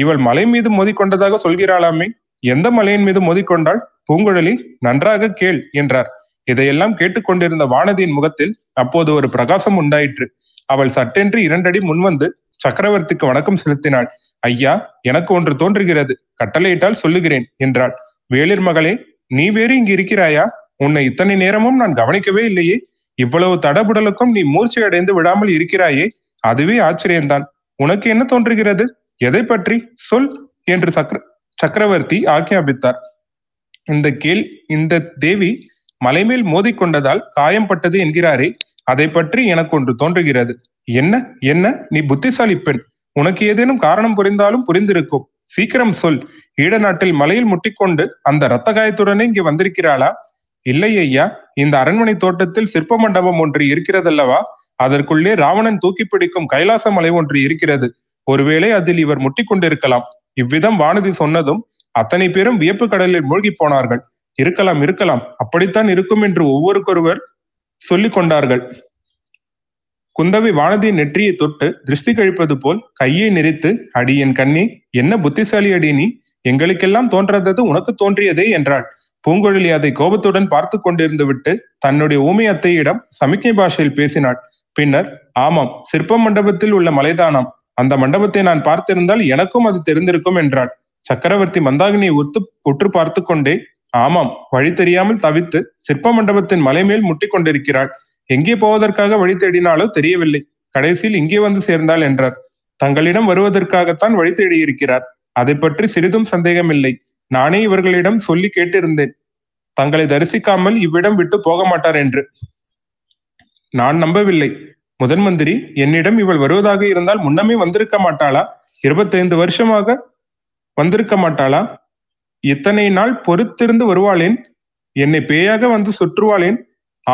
இவள் மலை மீது மோதிக்கொண்டதாக சொல்கிறாளாமே, எந்த மலையின் மீது மோதிக்கொண்டாள்? பூங்குழலி, நன்றாக கேள் என்றார். இதையெல்லாம் கேட்டுக்கொண்டிருந்த வானதியின் முகத்தில் அப்போது ஒரு பிரகாசம் உண்டாயிற்று. அவள் சட்டென்று 2 அடி முன்வந்து சக்கரவர்த்திக்கு வணக்கம் செலுத்தினாள். ஐயா, எனக்கு ஒன்று தோன்றுகிறது, கட்டளையிட்டால் சொல்லுகிறேன் என்றாள். வேளிர் மகளே, நீ வேறு இங்கு இருக்கிறாயா? உன்னை இத்தனை நேரமும் நான் கவனிக்கவே இல்லையே. இவ்வளவு தடபுடலுக்கும் நீ மூர்ச்சி அடைந்து விடாமல் இருக்கிறாயே, அதுவே ஆச்சரியம்தான். உனக்கு என்ன தோன்றுகிறது? எதை பற்றி? சொல் என்று சக்கரவர்த்தி ஆக்ஞாபித்தார். இந்த தேவி மலைமேல் மோதிக்கொண்டதால் காயம்பட்டது என்கிறாரே, அதை பற்றி எனக்கு ஒன்று தோன்றுகிறது. என்ன என்ன? நீ புத்திசாலி பெண், உனக்கு ஏதேனும் காரணம் புரிந்தாலும் புரிந்திருக்கும். சீக்கிரம் சொல். ஈழ நாட்டில் மலையில் முட்டிக்கொண்டு அந்த இரத்த காயத்துடனே இங்கே வந்திருக்கிறாளா? இல்லை ஐயா, இந்த அரண்மனை தோட்டத்தில் சிற்ப மண்டபம் ஒன்று இருக்கிறதல்லவா, அதற்குள்ளே ராவணன் தூக்கி பிடிக்கும் கைலாச மலை ஒன்று இருக்கிறது. ஒருவேளை அதில் இவர் முட்டிக்கொண்டிருக்கலாம். இவ்விதம் வானதி சொன்னதும் அத்தனை பேரும் வியப்பு கடலில் மூழ்கி போனார்கள். இருக்கலாம், இருக்கலாம், அப்படித்தான் இருக்கும் என்று ஒவ்வொருக்கொருவர் சொல்லிக் கொண்டார்கள். குந்தவை வானதியின் நெற்றியை தொட்டு திருஷ்டி கழிப்பது போல் கையை நெறித்து, அடி என் கண்ணி, என்ன புத்திசாலி அடி நீ! எங்களுக்கெல்லாம் தோன்றது உனக்கு தோன்றியதே என்றாள். பூங்குழலி அதை கோபத்துடன் பார்த்து கொண்டிருந்து விட்டு தன்னுடைய ஊமை அத்தையிடம் சமிக்ஞை பாஷையில் பேசினாள். பின்னர், ஆமாம், சிற்ப மண்டபத்தில் உள்ள மலைதானாம். அந்த மண்டபத்தை நான் பார்த்திருந்தால் எனக்கும் அது தெரிந்திருக்கும் என்றாள். சக்கரவர்த்தி மந்தாகினியை உற்று பார்த்து கொண்டே, ஆமாம், வழி தெரியாமல் தவித்து சிற்ப மண்டபத்தின் மலை மேல் முட்டி கொண்டிருக்கிறாள். எங்கே போவதற்காக வழி தேடினாலோ தெரியவில்லை, கடைசியில் இங்கே வந்து சேர்ந்தாள் என்றார். தங்களிடம் வருவதற்காகத்தான் வழி தேடியிருக்கிறார், அதை பற்றி சிறிதும் சந்தேகமில்லை. நானே இவர்களிடம் சொல்லி கேட்டிருந்தேன், தங்களை தரிசிக்காமல் இவ்விடம் விட்டு போக மாட்டார் என்று. நான் நம்பவில்லை முதன் மந்திரி, என்னிடம் இவள் வருவதாக இருந்தால் முன்னமே வந்திருக்க மாட்டாளா? 25 வருஷமாக வந்திருக்க மாட்டாளா? இத்தனை நாள் பொறுத்திருந்து வருவாளேன்? என்னை பேயாக வந்து சுற்றுவாளேன்?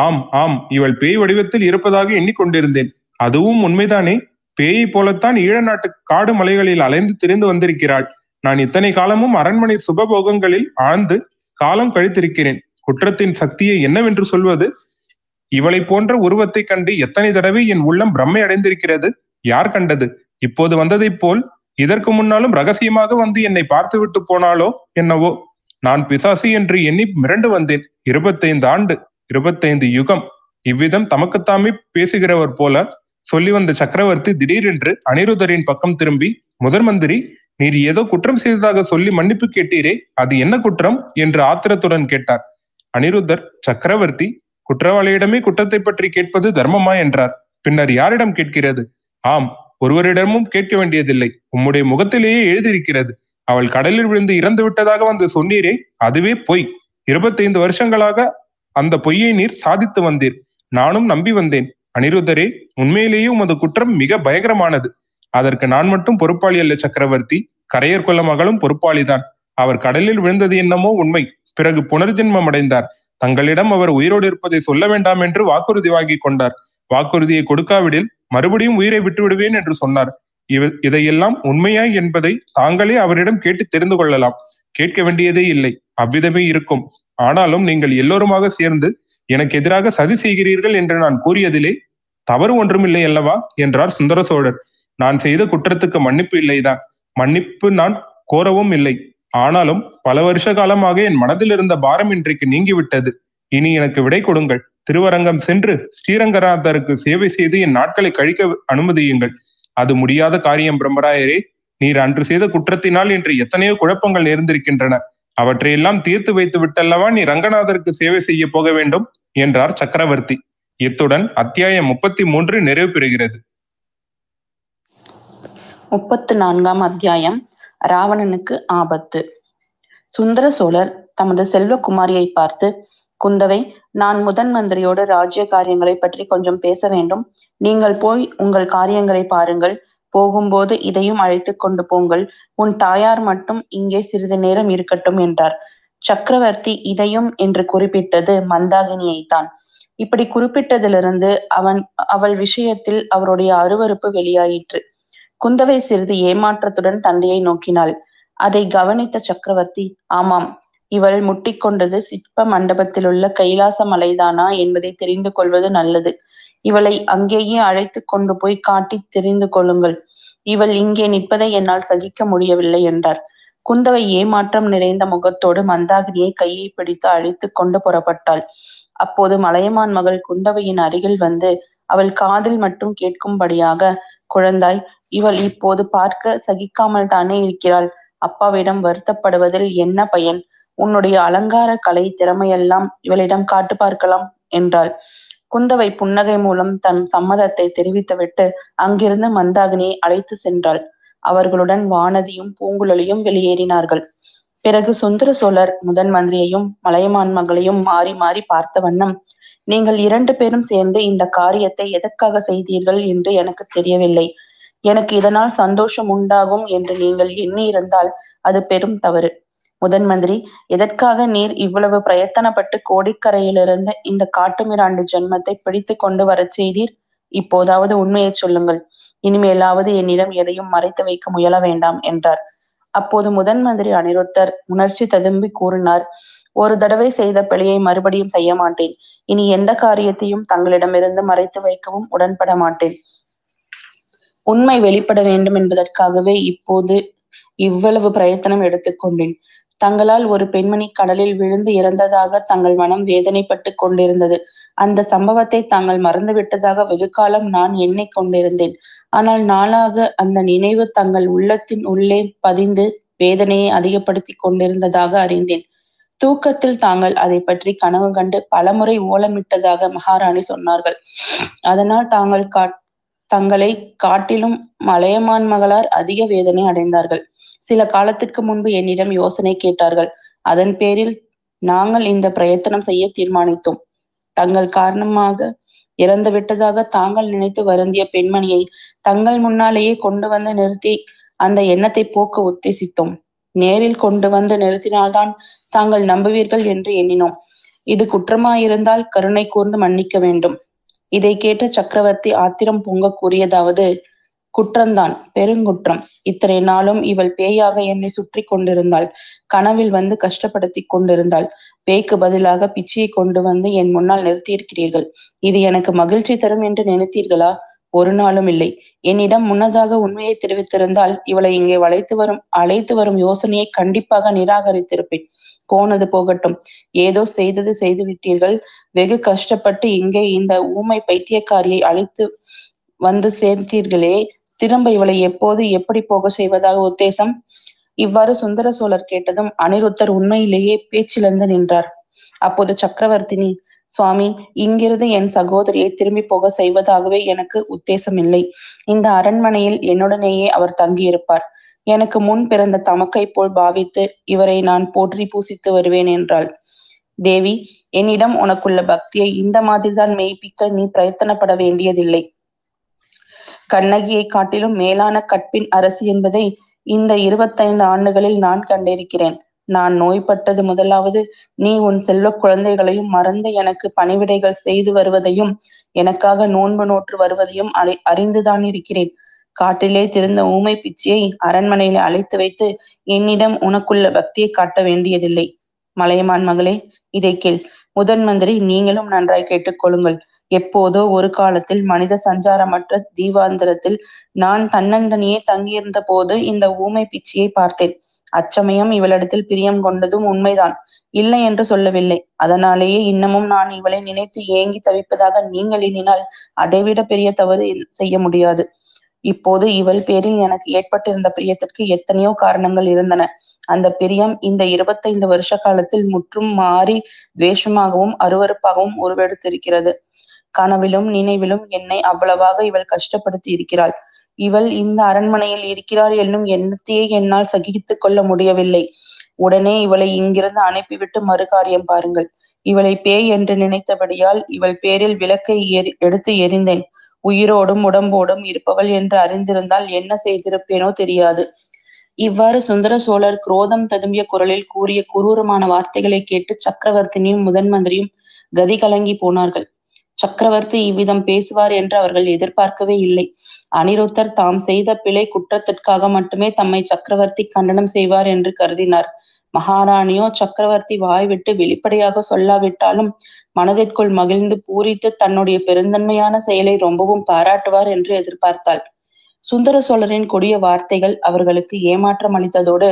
ஆம் ஆம், இவள் பேய் வடிவத்தில் இருப்பதாக எண்ணிக்கொண்டிருந்தேன். அதுவும் உண்மைதானே? பேயை போலத்தான் ஈழ நாட்டு காடு மலைகளில் அலைந்து திரிந்து வந்திருக்கிறாள். நான் இத்தனை காலமும் அரண்மனை சுபபோகங்களில் ஆழ்ந்து காலம் கழித்திருக்கிறேன். குற்றத்தின் சக்தியை என்னவென்று சொல்வது? இவளை போன்ற உருவத்தை கண்டு எத்தனை தடவை என் உள்ளம் பிரம்மை அடைந்திருக்கிறது. யார் கண்டது? இப்போது வந்ததை போல் இதற்கு முன்னாலும் ரகசியமாக வந்து என்னை பார்த்து விட்டு போனாலோ என்னவோ. நான் பிசாசு என்று எண்ணி மிரண்டு வந்தேன். 25 ஆண்டு, 25 யுகம். இவ்விதம் தமக்குத்தாமே பேசுகிறவர் போல சொல்லி வந்த சக்கரவர்த்தி திடீரென்று அனிருதரின் பக்கம் திரும்பி, முதன் மந்திரி, நீர் ஏதோ குற்றம் செய்ததாக சொல்லி மன்னிப்பு கேட்டீரே, அது என்ன குற்றம் என்று ஆத்திரத்துடன் கேட்டார். அனிருத்தர், சக்கரவர்த்தி, குற்றவாளியிடமே குற்றத்தை பற்றி கேட்பது தர்மமா என்றார். பின்னர், யாரிடம் கேட்கிறது? ஆம், ஒருவரிடமும் கேட்க வேண்டியதில்லை, உம்முடைய முகத்திலேயே எழுதியிருக்கிறது. அவள் கடலில் விழுந்து இறந்து விட்டதாக வந்து சொன்னீரே, அதுவே பொய். 25 வருஷங்களாக அந்த பொய்யை நீர் சாதித்து வந்தீர். நானும் நம்பி வந்தேன். அனிருத்தரே, உண்மையிலேயே உமது குற்றம் மிக பயங்கரமானது. அதற்கு நான் மட்டும் பொறுப்பாளி அல்ல சக்கரவர்த்தி, கரையர் கொல்ல மகளும் பொறுப்பாளிதான். அவர் கடலில் விழுந்தது என்னமோ உண்மை, பிறகு புனர்ஜென்மம் அடைந்தார். தங்களிடம் அவர் உயிரோடு இருப்பதை சொல்ல வேண்டாம் என்று வாக்குறுதி வாங்கி கொண்டார். வாக்குறுதியை கொடுக்காவிடில் மறுபடியும் உயிரை விட்டுவிடுவேன் என்று சொன்னார். இதையெல்லாம் உண்மையாய் என்பதை தாங்களே அவரிடம் கேட்டு தெரிந்து கொள்ளலாம். கேட்க வேண்டியதே இல்லை, அவ்விதமே இருக்கும். ஆனாலும் நீங்கள் எல்லோருமாக சேர்ந்து எனக்கு எதிராக சதி செய்கிறீர்கள் என்று நான் கூறியதிலே தவறு ஒன்றுமில்லை அல்லவா என்றார் சுந்தர சோழர். நான் செய்த குற்றத்துக்கு மன்னிப்பு இல்லைதான், மன்னிப்பு நான் கோரவும் இல்லை. ஆனாலும் பல வருஷ காலமாக என் மனதில் இருந்த பாரம் இன்றைக்கு நீங்கிவிட்டது. இனி எனக்கு விடை கொடுங்கள். திருவரங்கம் சென்று ஸ்ரீரங்கநாதருக்கு சேவை செய்து என் நாட்களை கழிக்க அனுமதியுங்கள். அது முடியாத காரியம் பிரம்மராயரே. நீர் அன்று செய்த குற்றத்தினால் இன்று எத்தனையோ குழப்பங்கள் நேர்ந்திருக்கின்றன, அவற்றையெல்லாம் தீர்த்து வைத்து விட்டல்லவா நீ ரங்கநாதருக்கு சேவை செய்ய போக வேண்டும் என்றார் சக்கரவர்த்தி. இத்துடன் அத்தியாயம் 33 நிறைவு பெறுகிறது. 34ஆம் அத்தியாயம், ராவணனுக்கு ஆபத்து. சுந்தர சோழர் தமது செல்வகுமாரியை பார்த்து, குந்தவை, நான் முதன் மந்திரியோடு ராஜ்ய காரியங்களை பற்றி கொஞ்சம் பேச வேண்டும். நீங்கள் போய் உங்கள் காரியங்களை பாருங்கள். போகும்போது இதையும் அழைத்து கொண்டு போங்கள். உன் தாயார் மட்டும் இங்கே சிறிது நேரம் இருக்கட்டும் என்றார். சக்கரவர்த்தி இதையும் என்று குறிப்பிட்டது மந்தாகினியைத்தான். இப்படி குறிப்பிட்டதிலிருந்து அவள் விஷயத்தில் அவருடைய அருவருப்பு வெளியாயிற்று. குந்தவை சிறிது ஏமாற்றத்துடன் தந்தையை நோக்கினாள். அதை கவனித்த சக்கரவர்த்தி, ஆமாம், இவள் முட்டிக்கொண்டது சிற்ப மண்டபத்திலுள்ள கைலாச மலைதானா என்பதை தெரிந்து கொள்வது நல்லது. இவளை அங்கேயே அழைத்து கொண்டு போய் காட்டி தெரிந்து கொள்ளுங்கள். இவள் இங்கே நிற்பதை என்னால் சகிக்க முடியவில்லை என்றார். குந்தவை ஏமாற்றம் நிறைந்த முகத்தோடு மந்தாகினியை கையை பிடித்து அழைத்து கொண்டு புறப்பட்டாள். அப்போது மலையமான் மகள் குந்தவையின் அருகில் வந்து அவள் காதில் மட்டும் கேட்கும்படியாக, குழந்தாய், இவள் இப்போது பார்க்க சகிக்காமல் தானே இருக்கிறாள். அப்பாவிடம் வருத்தப்படுவதில் என்ன பயன்? உன்னுடைய அலங்கார கலை திறமையெல்லாம் இவளிடம் காட்டு பார்க்கலாம் என்றாள். குந்தவை புன்னகை மூலம் தன் சம்மதத்தை தெரிவித்துவிட்டு அங்கிருந்து மந்தாகினியை அழைத்து சென்றாள். அவர்களுடன் வானதியும் பூங்குழலியும் வெளியேறினார்கள். பிறகு சுந்தர சோழர் முதன் மந்திரியையும் மலையமான் மகளையும் மாறி மாறி பார்த்த வண்ணம், நீங்கள் 2 பேரும் சேர்ந்து இந்த காரியத்தை எதற்காக செய்தீர்கள் என்று எனக்கு தெரியவில்லை. எனக்கு இதனால் சந்தோஷம் உண்டாகும் என்று நீங்கள் எண்ணி இருந்தால் அது பெரும் தவறு. முதன் மந்திரி, எதற்காக நீர் இவ்வளவு பிரயத்தனப்பட்டு கோடிக்கரையிலிருந்து இந்த காட்டுமிராண்டு ஜென்மத்தை பிடித்து கொண்டு வர செய்தீர்? இப்போதாவது உண்மையை சொல்லுங்கள். இனிமேலாவது என்னிடம் எதையும் மறைத்து வைக்க முயல வேண்டாம் என்றார். அப்போது முதன் மந்திரி அனிருத்தர் உணர்ச்சி ததும்பி கூறினார், 1 தடவை செய்த பிழையை மறுபடியும் செய்ய மாட்டேன். இனி எந்த காரியத்தையும் தங்களிடமிருந்து மறைத்து வைக்கவும் உடன்பட மாட்டேன். உண்மை வெளிப்பட வேண்டும் என்பதற்காகவே இப்போது இவ்வளவு பிரயத்தனம் எடுத்துக்கொண்டேன். தங்களால் ஒரு பெண்மணி கடலில் விழுந்து இறந்ததாக தங்கள் மனம் வேதனைப்பட்டு கொண்டிருந்தது. அந்த சம்பவத்தை தாங்கள் மறந்துவிட்டதாக வெகுகாலம் நான் எண்ணிக் கொண்டிருந்தேன். ஆனால் நாளாக அந்த நினைவு தங்கள் உள்ளத்தின் உள்ளே பதிந்து வேதனையை அதிகப்படுத்தி கொண்டிருந்ததாக அறிந்தேன். தூக்கத்தில் தாங்கள் அதை பற்றி கனவு கண்டு பலமுறை ஓலமிட்டதாக மகாராணி சொன்னார்கள். அதனால் தாங்கள் தங்களை காட்டிலும் மலையமான் மகளார் அதிக வேதனை அடைந்தார்கள். சில காலத்திற்கு முன்பு என்னிடம் யோசனை கேட்டார்கள். அதன் பேரில் நாங்கள் இந்த பிரயத்தனம் செய்ய தீர்மானித்தோம். தங்கள் காரணமாக இறந்து விட்டதாக தாங்கள் நினைத்து வருந்திய பெண்மணியை தங்கள் முன்னாலேயே கொண்டு வந்து நிறுத்தி அந்த எண்ணத்தை போக்க உத்தேசித்தோம். நேரில் கொண்டு வந்து நிறுத்தினால்தான் தாங்கள் நம்புவீர்கள் என்று எண்ணினோம். இது குற்றமாயிருந்தால் கருணை கூர்ந்து மன்னிக்க வேண்டும். இதை கேட்ட சக்கரவர்த்தி ஆத்திரம் பொங்க கூறியதாவது, குற்றம்தான், பெருங்குற்றம். இத்தனை நாளும் இவள் பேயாக என்னை சுற்றி கொண்டிருந்தாள். கனவில் வந்து கஷ்டப்படுத்தி கொண்டிருந்தாள். பேய்க்கு பதிலாக பிச்சியை கொண்டு வந்து என் முன்னால் நிறுத்தியிருக்கிறீர்கள். இது எனக்கு மகிழ்ச்சி தரும் என்று நினைத்தீர்களா? ஒரு நாளும் இல்லை. என்னிடம் முன்னதாக உண்மையை தெரிவித்திருந்தால் இவளை இங்கே அழைத்து வரும் யோசனையை கண்டிப்பாக நிராகரித்திருப்பேன். போனது போகட்டும். ஏதோ செய்தது செய்து விட்டீர்கள். வெகு கஷ்டப்பட்டு இங்கே இந்த ஊமை பைத்தியக்காரியை அழைத்து வந்து சேர்த்தீர்களே. திரும்ப இவளை எப்போது எப்படி போக செய்வதாக உத்தேசம்? இவ்வாறு சுந்தர சோழர் கேட்டதும் அனிருத்தர் உண்மையிலேயே பேச்சிலிருந்து நின்றார். அப்போது சக்கரவர்த்தினி, சுவாமி, இங்கிருந்து என் சகோதரியை திரும்பி போக செய்வதாகவே எனக்கு உத்தேசம் இல்லை. இந்த அரண்மனையில் என்னுடனேயே அவர் தங்கியிருப்பார். எனக்கு முன் பிறந்த தமக்கை போல் பாவித்து இவரை நான் போற்றி பூசித்து வருவேன் என்றாள். தேவி, என்னிடம் உனக்குள்ள பக்தியை இந்த மாதிரிதான் மெய்ப்பிக்க நீ பிரயத்தனப்பட வேண்டியதில்லை. கண்ணகியை காட்டிலும் மேலான கற்பின் அரசு என்பதை இந்த 25 ஆண்டுகளில் நான் கண்டிருக்கிறேன். நான் நோய்பட்டது முதலாவது நீ உன் செல்வ குழந்தைகளையும் மறந்து எனக்கு பணிவிடைகள் செய்து வருவதையும் எனக்காக நோன்பு நோற்று வருவதையும் அறிந்துதான் இருக்கிறேன். காட்டிலே திருந்த ஊமை பிச்சியை அரண்மனையில அழைத்து வைத்து என்னிடம் உனக்குள்ள பக்தியை காட்ட வேண்டியதில்லை. மலையமான் மகளே, இதை கேள். முதன் மந்திரி, நீங்களும் நன்றாய் கேட்டுக்கொள்ளுங்கள். எப்போதோ ஒரு காலத்தில் மனித சஞ்சாரமற்ற தீவாந்திரத்தில் நான் தன்னந்தனியே தங்கியிருந்த போது இந்த ஊமை பிச்சியை பார்த்தேன். அச்சமயம் இவளிடத்தில் பிரியம் கொண்டதும் உண்மைதான், இல்லை என்று சொல்லவில்லை. அதனாலேயே இன்னமும் நான் இவளை நினைத்து ஏங்கி தவிப்பதாக நீங்கள் எண்ணினால் அதைவிட பெரிய தவறு செய்ய முடியாது. இப்போது இவள் பேரில் எனக்கு ஏற்பட்டிருந்த பிரியத்திற்கு எத்தனையோ காரணங்கள் இருந்தன. அந்த பிரியம் இந்த 25 வருஷ காலத்தில் முற்றும் மாறி துவேஷமாகவும் அருவருப்பாகவும் உருவெடுத்திருக்கிறது. கனவிலும் நினைவிலும் என்னை அவ்வளவாக இவள் கஷ்டப்படுத்தி இருக்கிறாள். இவள் இந்த அரண்மனையில் இருக்கிறாள் என்னும் எண்ணத்தையே என்னால் சகித்து கொள்ள முடியவில்லை. உடனே இவளை இங்கிருந்து அனுப்பிவிட்டு மறு காரியம் பாருங்கள். இவளை பேய் என்று நினைத்தபடியால் இவள் பேரில் விளக்கை எடுத்து எறிந்தேன். உயிரோடும் உடம்போடும் இருப்பவள் என்று அறிந்திருந்தால் என்ன செய்திருப்பேனோ தெரியாது. இவ்வாறு சுந்தர சோழர் குரோதம் ததும்பிய குரலில் கூறிய குரூரமான வார்த்தைகளை கேட்டு சக்கரவர்த்தினியும் முதன் மந்திரியும் கதி கலங்கி போனார்கள். சக்கரவர்த்தி இவ்விதம் பேசுவார் என்று அவர்கள் எதிர்பார்க்கவே இல்லை. அனிருத்தர் தாம் செய்த பிழை குற்றத்திற்காக மட்டுமே தம்மை சக்கரவர்த்தி கண்டனம் செய்வார் என்று கருதினார். மகாராணியோ சக்கரவர்த்தி வாய்விட்டு வெளிப்படையாக சொல்லாவிட்டாலும் மனதிற்குள் மகிழ்ந்து பூரித்து தன்னுடைய பெருந்தன்மையான செயலை ரொம்பவும் பாராட்டுவார் என்று எதிர்பார்த்தாள். சுந்தர சோழரின் கொடிய வார்த்தைகள் அவர்களுக்கு ஏமாற்றம் அளித்ததோடு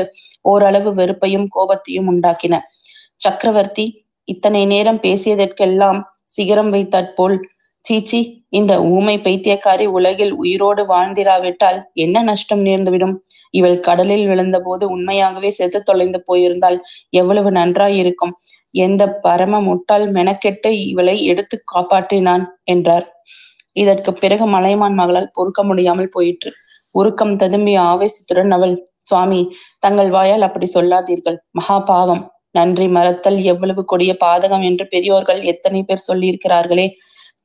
ஓரளவு வெறுப்பையும் கோபத்தையும் உண்டாக்கின. சக்கரவர்த்தி இத்தனை நேரம் பேசியதற்கெல்லாம் சிகரம் வைத்தாற்போல், சீச்சி, இந்த ஊமை பைத்தியக்காரி உலகில் உயிரோடு வாழ்ந்திராவிட்டால் என்ன நஷ்டம் நேர்ந்துவிடும்? இவள் கடலில் விழுந்த போது உண்மையாகவே செத்து தொலைந்து போயிருந்தால் எவ்வளவு நன்றாயிருக்கும். எந்த பரம முட்டால் மெனக்கெட்டு இவளை எடுத்து காப்பாற்றினான் என்றார். இதற்கு பிறகு மலைமான் மகளால் பொறுக்க முடியாமல் போயிற்று. உருக்கம் ததும்பிய ஆவேசத்துடன் அவள், சுவாமி, தங்கள் வாயால் அப்படி சொல்லாதீர்கள். மகா பாவம். நன்றி மறத்தல் எவ்வளவு கொடிய பாதகம் என்று பெரியோர்கள் எத்தனை பேர் சொல்லியிருக்கிறார்களே.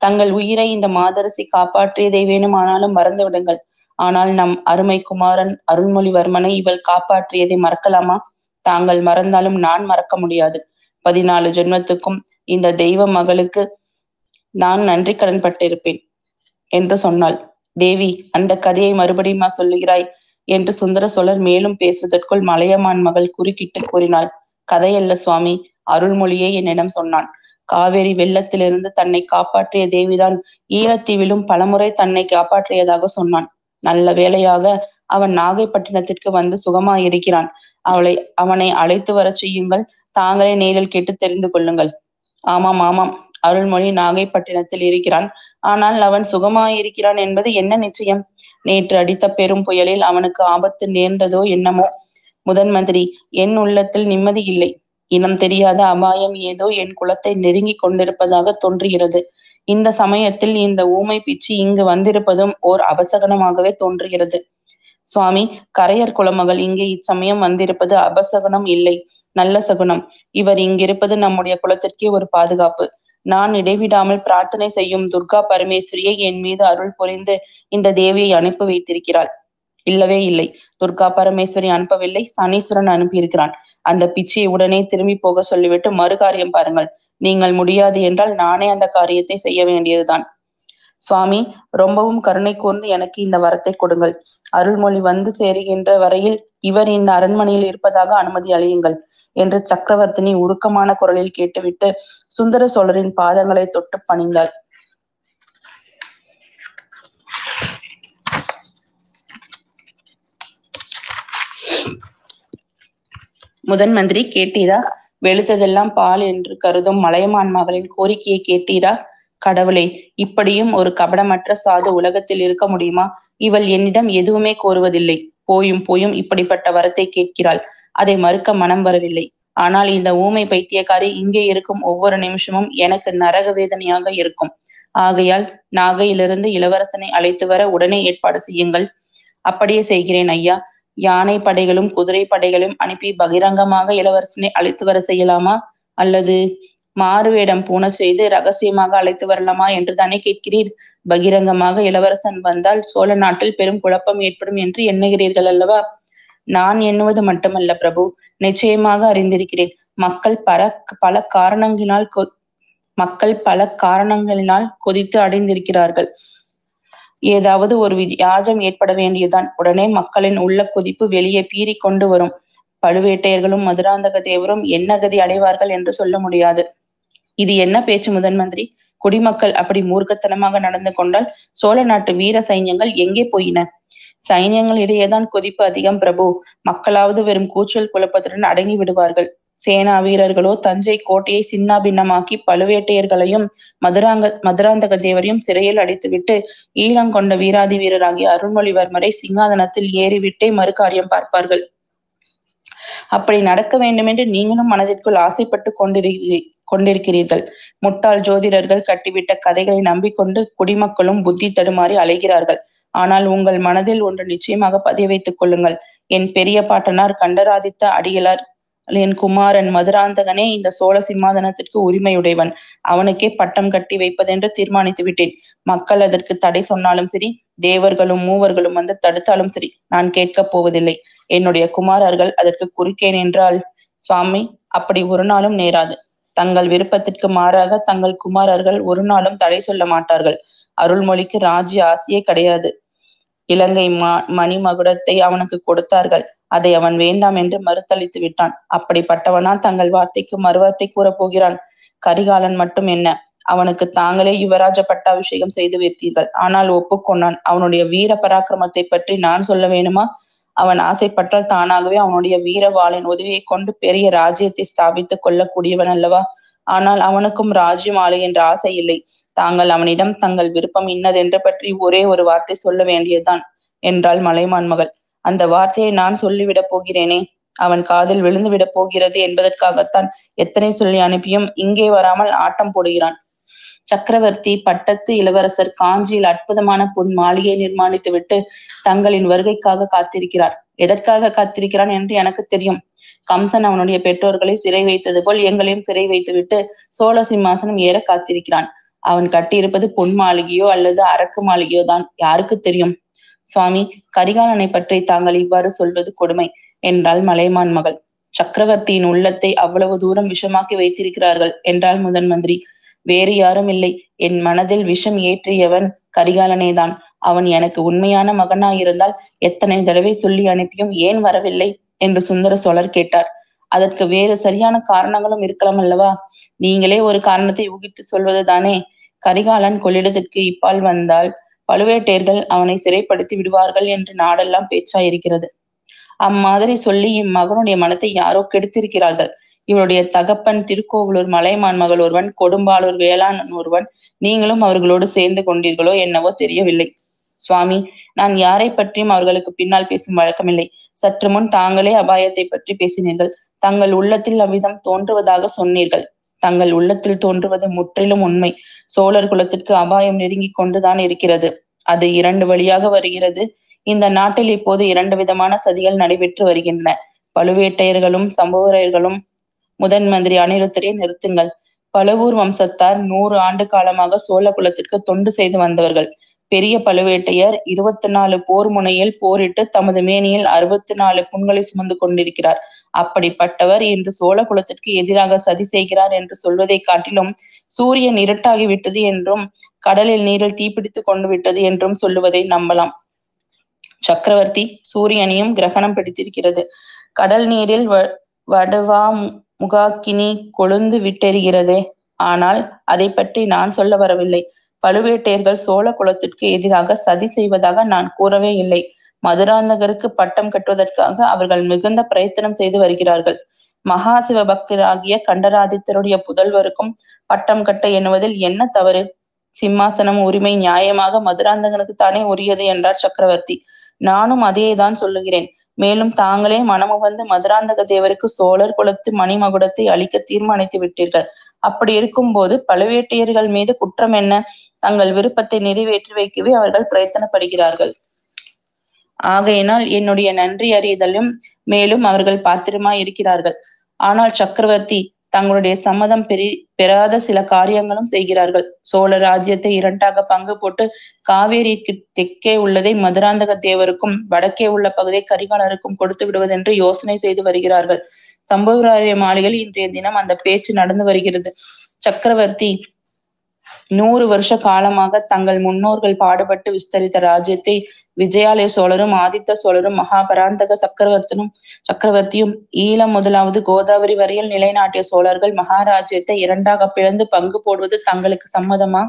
தங்கள் உயிரை இந்த மாதரசி காப்பாற்றியதை வேணுமானாலும் மறந்து விடுங்கள். ஆனால் நம் அருமை குமாரன் அருள்மொழிவர்மனை இவள் காப்பாற்றியதை மறக்கலாமா? தாங்கள் மறந்தாலும் நான் மறக்க முடியாது. 14 ஜென்மத்துக்கும் இந்த தெய்வ மகளுக்கு நான் நன்றி கடன் பட்டிருப்பேன் என்று சொன்னாள். தேவி, அந்த கதையை மறுபடியுமா சொல்லுகிறாய் என்று சுந்தர சோழர் மேலும் பேசுவதற்குள் மலையமான் மகள் குறுக்கிட்டு கூறினாள். கதையல்ல சுவாமி, அருள்மொழியே என்னிடம் சொன்னான். காவேரி வெள்ளத்திலிருந்து தன்னை காப்பாற்றிய தேவிதான் ஈழத்தீவிலும் பலமுறை தன்னை காப்பாற்றியதாக சொன்னான். நல்ல வேளையாக அவன் நாகைப்பட்டினத்திற்கு வந்து சுகமாயிருக்கிறான். அவனை அழைத்து வர செய்யுங்கள். தாங்களே நேரில் கேட்டு தெரிந்து கொள்ளுங்கள். ஆமாம் ஆமாம், அருள்மொழி நாகைப்பட்டினத்தில் இருக்கிறான். ஆனால் அவன் சுகமாயிருக்கிறான் என்பது என்ன நிச்சயம்? நேற்று அடித்த பெரும் புயலில் அவனுக்கு ஆபத்து நேர்ந்ததோ என்னமோ. முதன் மந்திரி, என் உள்ளத்தில் நிம்மதி இல்லை. இனம் தெரியாத அபாயம் ஏதோ என் குலத்தை நெருங்கி கொண்டிருப்பதாக தோன்றுகிறது. இந்த சமயத்தில் இந்த ஊமை பிச்சு இங்கு வந்திருப்பதும் ஓர் அபசகனமாகவே தோன்றுகிறது. சுவாமி, கரையர் குலமகள் இங்கே இச்சமயம் வந்திருப்பது அபசகனம் இல்லை, நல்ல சகுனம். இவர் இங்கிருப்பது நம்முடைய குலத்திற்கே ஒரு பாதுகாப்பு. நான் இடைவிடாமல் பிரார்த்தனை செய்யும் துர்கா பரமேஸ்வரியை என் மீது அருள் புரிந்து இந்த தேவியை அனுப்பி வைத்திருக்கிறாள். இல்லவே இல்லை, துர்கா பரமேஸ்வரி அனுப்பவில்லை, சனீஸ்வரன் அனுப்பியிருக்கிறான். அந்த பிச்சையை உடனே திரும்பி போக சொல்லிவிட்டு மறு காரியம் பாருங்கள். நீங்கள் முடியாது என்றால் நானே அந்த காரியத்தை செய்ய வேண்டியதுதான். சுவாமி, ரொம்பவும் கருணை கூர்ந்து எனக்கு இந்த வரத்தை கொடுங்கள். அருள்மொழி வந்து சேருகின்ற வரையில் இவர் இந்த அரண்மனையில் இருப்பதாக அனுமதி அளியுங்கள் என்று சக்கரவர்த்தினி உருக்கமான குரலில் கேட்டுவிட்டு சுந்தர சோழரின் பாதங்களை தொட்டு பணிந்தாள். முதன் மந்திரி, கேட்டீரா? வெளுத்ததெல்லாம் பால் என்று கருதும் மலையமான் மகளின் கோரிக்கையை கேட்டீரா? கடவுளே, இப்படியும் ஒரு கபடமற்ற சாது உலகத்தில் இருக்க முடியுமா? இவள் என்னிடம் எதுவுமே கோருவதில்லை. போயும் போயும் இப்படிப்பட்ட வரத்தை கேட்கிறாள். அதை மறுக்க மனம் வரவில்லை. ஆனால் இந்த ஊமை பைத்தியக்காரி இங்கே இருக்கும் ஒவ்வொரு நிமிஷமும் எனக்கு நரக வேதனையாக இருக்கும். ஆகையால் நாகையிலிருந்து இளவரசனை அழைத்து வர உடனே ஏற்பாடு செய்யுங்கள். அப்படியே செய்கிறேன் ஐயா. யானை படைகளும் குதிரை படைகளும் அனுப்பி பகிரங்கமாக இளவரசனை அழைத்து வர செய்யலாமா? அல்லது மாறுவேடம் பூண செய்து ரகசியமாக அழைத்து வரலாமா என்று தானே கேட்கிறீர். பகிரங்கமாக இளவரசன் வந்தால் சோழ நாட்டில் பெரும் குழப்பம் ஏற்படும் என்று எண்ணுகிறீர்கள் அல்லவா? நான் எண்ணுவது மட்டுமல்ல பிரபு, நிச்சயமாக அறிந்திருக்கிறேன். மக்கள் பல காரணங்களினால் கொதித்து அடைந்திருக்கிறார்கள். ஏதாவது ஒரு வியாஜம் ஏற்பட வேண்டியதுதான். உடனே மக்களின் உள்ள கொதிப்பு வெளியே பீறி கொண்டு வரும். பழுவேட்டையர்களும் மதுராந்தக தேவரும் என்ன கதி அடைவார்கள் என்று சொல்ல முடியாது. இது என்ன பேச்சு முதன் மந்திரி? குடிமக்கள் அப்படி மூர்க்கத்தனமாக நடந்து கொண்டால் சோழ நாட்டு வீர சைன்யங்கள் எங்கே போயின? சைன்யங்களிடையேதான் கொதிப்பு அதிகம் பிரபு. மக்களாவது வெறும் கூச்சல் குழப்பத்துடன் அடங்கி விடுவார்கள். சேனா வீரர்களோ தஞ்சை கோட்டையை சின்னாபின்னமாக்கி பழுவேட்டையர்களையும் மதுராந்தக தேவரையும் சிறையில் அடைத்துவிட்டு ஈழங்கொண்ட வீராதி வீரராகிய அருள்மொழிவர்மரை சிங்காதனத்தில் ஏறிவிட்டே மறு காரியம் பார்ப்பார்கள். அப்படி நடக்க வேண்டும் என்று நீங்களும் மனதிற்குள் ஆசைப்பட்டு கொண்டிருக்கிறீர்கள். முட்டாள் ஜோதிடர்கள் கட்டிவிட்ட கதைகளை நம்பிக்கொண்டு குடிமக்களும் புத்தி தடுமாறி அலைகிறார்கள். ஆனால் உங்கள் மனதில் ஒன்று நிச்சயமாக பதிய வைத்துக் கொள்ளுங்கள். என் பெரிய பாட்டனார் கண்டராதித்த அடிகளார் என் குமாரன் மதுராந்தகனே, இந்த சோழ சிம்மாதனத்திற்கு உரிமையுடையவன், அவனுக்கே பட்டம் கட்டி வைப்பதென்று தீர்மானித்து விட்டேன். மக்கள் அதற்கு தடை சொன்னாலும் சரி, தேவர்களும் மூவர்களும் வந்து தடுத்தாலும் சரி, நான் கேட்கப் போவதில்லை. என்னுடைய குமாரர்கள் அதற்கு குறுக்கேன் என்றால், சுவாமி, அப்படி ஒரு நாளும் நேராது. தங்கள் விருப்பத்திற்கு மாறாக தங்கள் குமாரர்கள் ஒரு நாளும் தடை சொல்ல மாட்டார்கள். அருள்மொழிக்கு ராஜ்ய ஆசையே கிடையாது. இலங்கை மணிமகுடத்தை அவனுக்கு கொடுத்தார்கள். அதை அவன் வேண்டாம் என்று மறுத்தளித்து விட்டான். அப்படிப்பட்டவனா தங்கள் வார்த்தைக்கு மறுவார்த்தை கூறப் போகிறான்? கரிகாலன் மட்டும் என்ன, அவனுக்கு தாங்களே யுவராஜ பட்டாபிஷேகம் செய்து வைத்தீர்கள். ஆனால் ஒப்புக்கொண்டான். அவனுடைய வீர பராக்கிரமத்தை பற்றி நான் சொல்ல வேணுமா? அவன் ஆசைப்பட்டால் தானாகவே அவனுடைய வீரவாளின் உதவியை கொண்டு பெரிய ராஜ்யத்தை ஸ்தாபித்து கொள்ளக்கூடியவன் அல்லவா? ஆனால் அவனுக்கும் ராஜ்யம் ஆளை என்ற ஆசை இல்லை. தாங்கள் அவனிடம் தங்கள் விருப்பம் இன்னதென்று பற்றி ஒரே ஒரு வார்த்தை சொல்ல வேண்டியதுதான் என்றாள் மலைமான் மகள். அந்த வார்த்தையை நான் சொல்லிவிடப் போகிறேனே, அவன் காதில் விழுந்து விடப் போகிறது என்பதற்காகத்தான் எத்தனை சொல்லி அனுப்பியும் இங்கே வராமல் ஆட்டம் போடுகிறான். சக்கரவர்த்தி பட்டத்து இளவரசர் காஞ்சியில் அற்புதமான பொன் மாளிகையை நிர்மாணித்து விட்டு தங்களின் வருகைக்காக காத்திருக்கிறார். எதற்காக காத்திருக்கிறான் என்று எனக்கு தெரியும். கம்சன் அவனுடைய பெற்றோர்களை சிறை வைத்தது போல் எங்களையும் சிறை வைத்துவிட்டு சோழ சிம்மாசனம் ஏற காத்திருக்கிறான். அவன் கட்டியிருப்பது பொன் மாளிகையோ அல்லது அரக்கு மாளிகையோ தான், யாருக்கு தெரியும்? சுவாமி, கரிகாலனை பற்றி தாங்கள் இவ்வாறு சொல்வது கொடுமை என்றாள் மலைமான் மகள். சக்கரவர்த்தியின் உள்ளத்தை அவ்வளவு தூரம் விஷமாக்கி வைத்திருக்கிறார்கள் என்றாள் முதன் மந்திரி. வேறு யாரும் இல்லை, என் மனதில் விஷம் ஏற்றியவன் கரிகாலனே தான். அவன் எனக்கு உண்மையான மகனாயிருந்தால் எத்தனை தடவை சொல்லி அனுப்பியும் ஏன் வரவில்லை என்று சுந்தர சோழர் கேட்டார். அதற்கு வேறு சரியான காரணங்களும் இருக்கலாம் அல்லவா? நீங்களே ஒரு காரணத்தை ஊகித்து சொல்வது தானே. கரிகாலன் கொள்ளிடத்திற்கு இப்பால் வந்தால் பழுவேட்டையர்கள் அவனை சிறைப்படுத்தி விடுவார்கள் என்று நாடெல்லாம் பேச்சாயிருக்கிறது. அம்மாதிரி சொல்லி இம்மகனுடைய மனத்தை யாரோ கெடுத்திருக்கிறார்கள். இவனுடைய தகப்பன் திருக்கோவிலூர் மலைமான் மகள் ஒருவன், கொடும்பாளூர் வேளாண் ஒருவன். நீங்களும் அவர்களோடு சேர்ந்து கொண்டீர்களோ என்னவோ தெரியவில்லை. சுவாமி, நான் யாரை பற்றியும் அவர்களுக்கு பின்னால் பேசும் வழக்கமில்லை. சற்று முன் தாங்களே அபாயத்தை பற்றி பேசினீர்கள். தங்கள் உள்ளத்தில் அவ்விதம் தோன்றுவதாக சொன்னீர்கள். தங்கள் உள்ளத்தில் தோன்றுவது முற்றிலும் உண்மை. சோழர் குலத்திற்கு அபாயம் நெருங்கி கொண்டுதான் இருக்கிறது. அது இரண்டு வழியாக வருகிறது. இந்த நாட்டில் இப்போது இரண்டு விதமான சதிகள் நடைபெற்று வருகின்றன. பழுவேட்டையர்களும் சம்புவரையர்களும். முதன் மந்திரி அனிருத்தரை நிறுத்துங்கள். பழுவூர் வம்சத்தார் 100 ஆண்டு காலமாக சோழ குலத்திற்கு தொண்டு செய்து வந்தவர்கள். பெரிய பழுவேட்டையர் 24 போர் முனையில் போரிட்டு தமது மேனியில் 64 புண்களை சுமந்து கொண்டிருக்கிறார். அப்படிப்பட்டவர் இன்று சோழ குலத்திற்கு எதிராக சதி செய்கிறார் என்று சொல்வதை காட்டிலும், சூரியன் இருட்டாகிவிட்டது என்றும் கடலில் நீரில் தீப்பிடித்து கொண்டு விட்டது என்றும் சொல்லுவதை நம்பலாம். சக்கரவர்த்தி, சூரியனையும் கிரகணம் பிடித்திருக்கிறது. கடல் நீரில் வடவா முகாக்கினி கொழுந்து விட்டெறிகிறதே. ஆனால் அதை பற்றி நான் சொல்ல வரவில்லை. பழுவேட்டையர்கள் சோழ குலத்திற்கு எதிராக சதி செய்வதாக நான் கூறவே இல்லை. மதுராந்தகருக்கு பட்டம் கட்டுவதற்காக அவர்கள் மிகுந்த பிரயத்தனம் செய்து வருகிறார்கள். மகா சிவபக்தராகிய கண்டராதித்தருடைய புதல்வருக்கும் பட்டம் கட்ட எண்ணுவதில் என்ன தவறு? சிம்மாசனம் உரிமை நியாயமாக மதுராந்தகனுக்கு தானே உரியது என்றார் சக்கரவர்த்தி. நானும் அதையே தான் சொல்லுகிறேன். மேலும் தாங்களே மனமுகந்து மதுராந்தக தேவருக்கு சோழர் குலத்து மணிமகுடத்தை அளிக்க தீர்மானித்து விட்டீர்கள். அப்படி இருக்கும் போது பழுவேட்டையர்கள் மீது குற்றம் என்ன? தங்கள் விருப்பத்தை நிறைவேற்றி வைக்கவே அவர்கள் பிரயத்தனப்படுகிறார்கள். ஆகையினால் என்னுடைய நன்றி அறிதலும் மேலும் அவர்கள் பாத்திரமாய் இருக்கிறார்கள். ஆனால் சக்கரவர்த்தி, தங்களுடைய சம்மதம் பெறாத சில காரியங்களும் செய்கிறார்கள். சோழ ராஜ்யத்தை 2ஆக பங்கு போட்டு காவேரிக்கு தெற்கே உள்ளதை மதுராந்தக தேவருக்கும் வடக்கே உள்ள பகுதியை கரிகாலருக்கும் கொடுத்து விடுவதென்று யோசனை செய்து வருகிறார்கள். சம்புவராய மாளிகையில் இன்றைய தினம் அந்த பேச்சு நடந்து வருகிறது. சக்கரவர்த்தி, 100 வருஷ காலமாக தங்கள் முன்னோர்கள் பாடுபட்டு விஸ்தரித்த ராஜ்யத்தை விஜயாலய சோழரும் ஆதித்த சோழரும் மகாபராந்தக சக்கரவர்த்தியும் ஈழம் முதலாவது கோதாவரி வரையில் நிலைநாட்டிய சோழர்கள் மகாராஜ்யத்தை 2ஆக பிளந்து பங்கு போடுவது தங்களுக்கு சம்மதமா?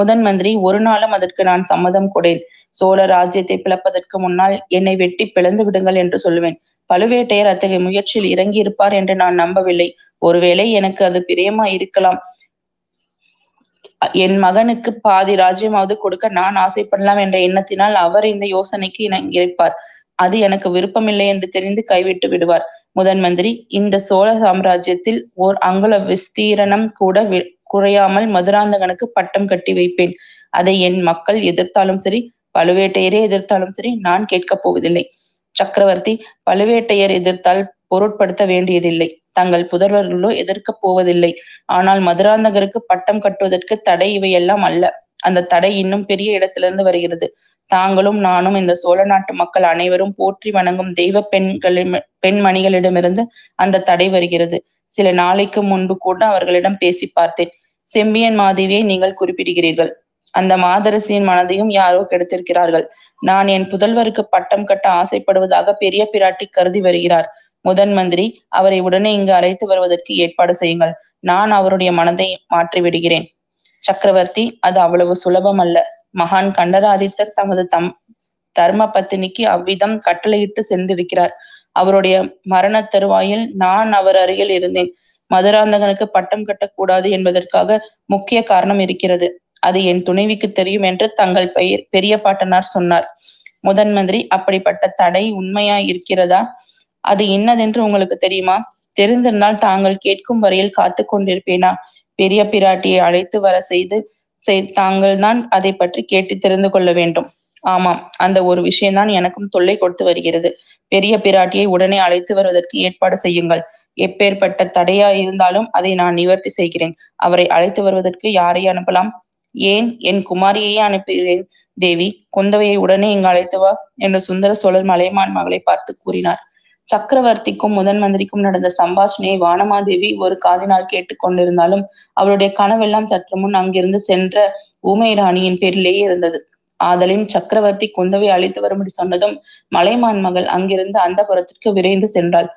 முதன் மந்திரி, ஒரு நாளும் அதற்கு நான் சம்மதம் கொடேன். சோழ ராஜ்யத்தை பிளப்பதற்கு முன்னால் என்னை வெட்டி பிளந்து விடுங்கள் என்று சொல்லுவேன். பழுவேட்டையர் அத்தகைய முயற்சியில் இறங்கி இருப்பார் என்று நான் நம்பவில்லை. ஒருவேளை எனக்கு அது பிரியமா இருக்கலாம். என் மகனுக்கு பாதி ராஜ்யமாவது கொடுக்க நான் ஆசைப்படலாம் என்ற எண்ணத்தினால் அவர் இந்த யோசனைக்கு இணைப்பார். அது எனக்கு விருப்பமில்லை என்று தெரிந்து கைவிட்டு விடுவார். முதன் மந்திரி, இந்த சோழ சாம்ராஜ்யத்தில் ஓர் அங்குல விஸ்தீரணம் கூட குறையாமல் மதுராந்தகனுக்கு பட்டம் கட்டி வைப்பேன். அதை என் மக்கள் எதிர்த்தாலும் சரி, பழுவேட்டையரே எதிர்த்தாலும் சரி, நான் கேட்கப் போவதில்லை. சக்கரவர்த்தி, பழுவேட்டையர் எதிர்த்தால் பொருட்படுத்த வேண்டியதில்லை. தங்கள் புதல்வர்களோ எதிர்க்கப் போவதில்லை. ஆனால் மதுராந்தகருக்கு பட்டம் கட்டுவதற்கு தடை இவையெல்லாம் அல்ல. அந்த தடை இன்னும் பெரிய இடத்திலிருந்து வருகிறது. தாங்களும் நானும் இந்த சோழ நாட்டு மக்கள் அனைவரும் போற்றி வணங்கும் தெய்வ பெண்மணிகளிடமிருந்து அந்த தடை வருகிறது. சில நாளைக்கு முன்பு கூட அவர்களிடம் பேசி பார்த்தேன். செம்பியன் மாதேவியை நீங்கள் குறிப்பிடுகிறீர்கள். அந்த மாதரசியின் மனதையும் யாரோ கெடுத்திருக்கிறார்கள். நான் என் புதல்வருக்கு பட்டம் கட்ட ஆசைப்படுவதாக பெரிய பிராட்டி கருதி வருகிறார். முதன் மந்திரி, அவரை உடனே இங்கு அழைத்து வருவதற்கு ஏற்பாடு செய்யுங்கள். நான் அவருடைய மனதை மாற்றி விடுகிறேன். சக்கரவர்த்தி, அது அவ்வளவு சுலபம் அல்ல. மகான் கண்டராதித்தர் தமது தர்ம பத்தினிக்கு அவ்விதம் கட்டளையிட்டு சென்றிருக்கிறார். அவருடைய மரண தருவாயில் நான் அவர் அருகில் இருந்தேன். மதுராந்தகனுக்கு பட்டம் கட்டக்கூடாது என்பதற்காக முக்கிய காரணம் இருக்கிறது. அது என் துணைவிக்கு தெரியும் என்று தங்கள் பெரிய பாட்டனார் சொன்னார். முதன் மந்திரி, அப்படிப்பட்ட தடை உண்மையாய் இருக்கிறதா? அது இன்னதென்று உங்களுக்கு தெரியுமா? தெரிந்திருந்தால் தாங்கள் கேட்கும் வரையில் காத்து கொண்டிருப்பேனா? பெரிய பிராட்டியை அழைத்து வர செய்து தாங்கள் தான் அதை பற்றி கேட்டு தெரிந்து கொள்ள வேண்டும். ஆமாம், அந்த ஒரு விஷயம்தான் எனக்கும் தொல்லை கொடுத்து வருகிறது. பெரிய பிராட்டியை உடனே அழைத்து வருவதற்கு ஏற்பாடு செய்யுங்கள். எப்பேற்பட்ட தடையா இருந்தாலும் அதை நான் நிவர்த்தி செய்கிறேன். அவரை அழைத்து வருவதற்கு யாரை அனுப்பலாம்? ஏன், என் குமாரியையே அனுப்புகிறேன். தேவி, குந்தவையை உடனே இங்கு அழைத்து வா என்று சுந்தர சோழர் மலைமான் மகளை பார்த்து கூறினார். சக்கரவர்த்திக்கும் முதன் மந்திரிக்கும் நடந்த சம்பாஷணையை வானமாதேவி ஒரு காதினால் கேட்டுக்கொண்டிருந்தாலும் அவருடைய கனவெல்லாம் சற்று முன் அங்கிருந்து சென்ற ஊமை ராணியின் பேரிலேயே இருந்தது. ஆதலின் சக்கரவர்த்தி குந்தவை அழைத்து வரும்படி சொன்னதும் மலைமான் மகள் அங்கிருந்து அந்த புறத்திற்கு விரைந்து சென்றாள்.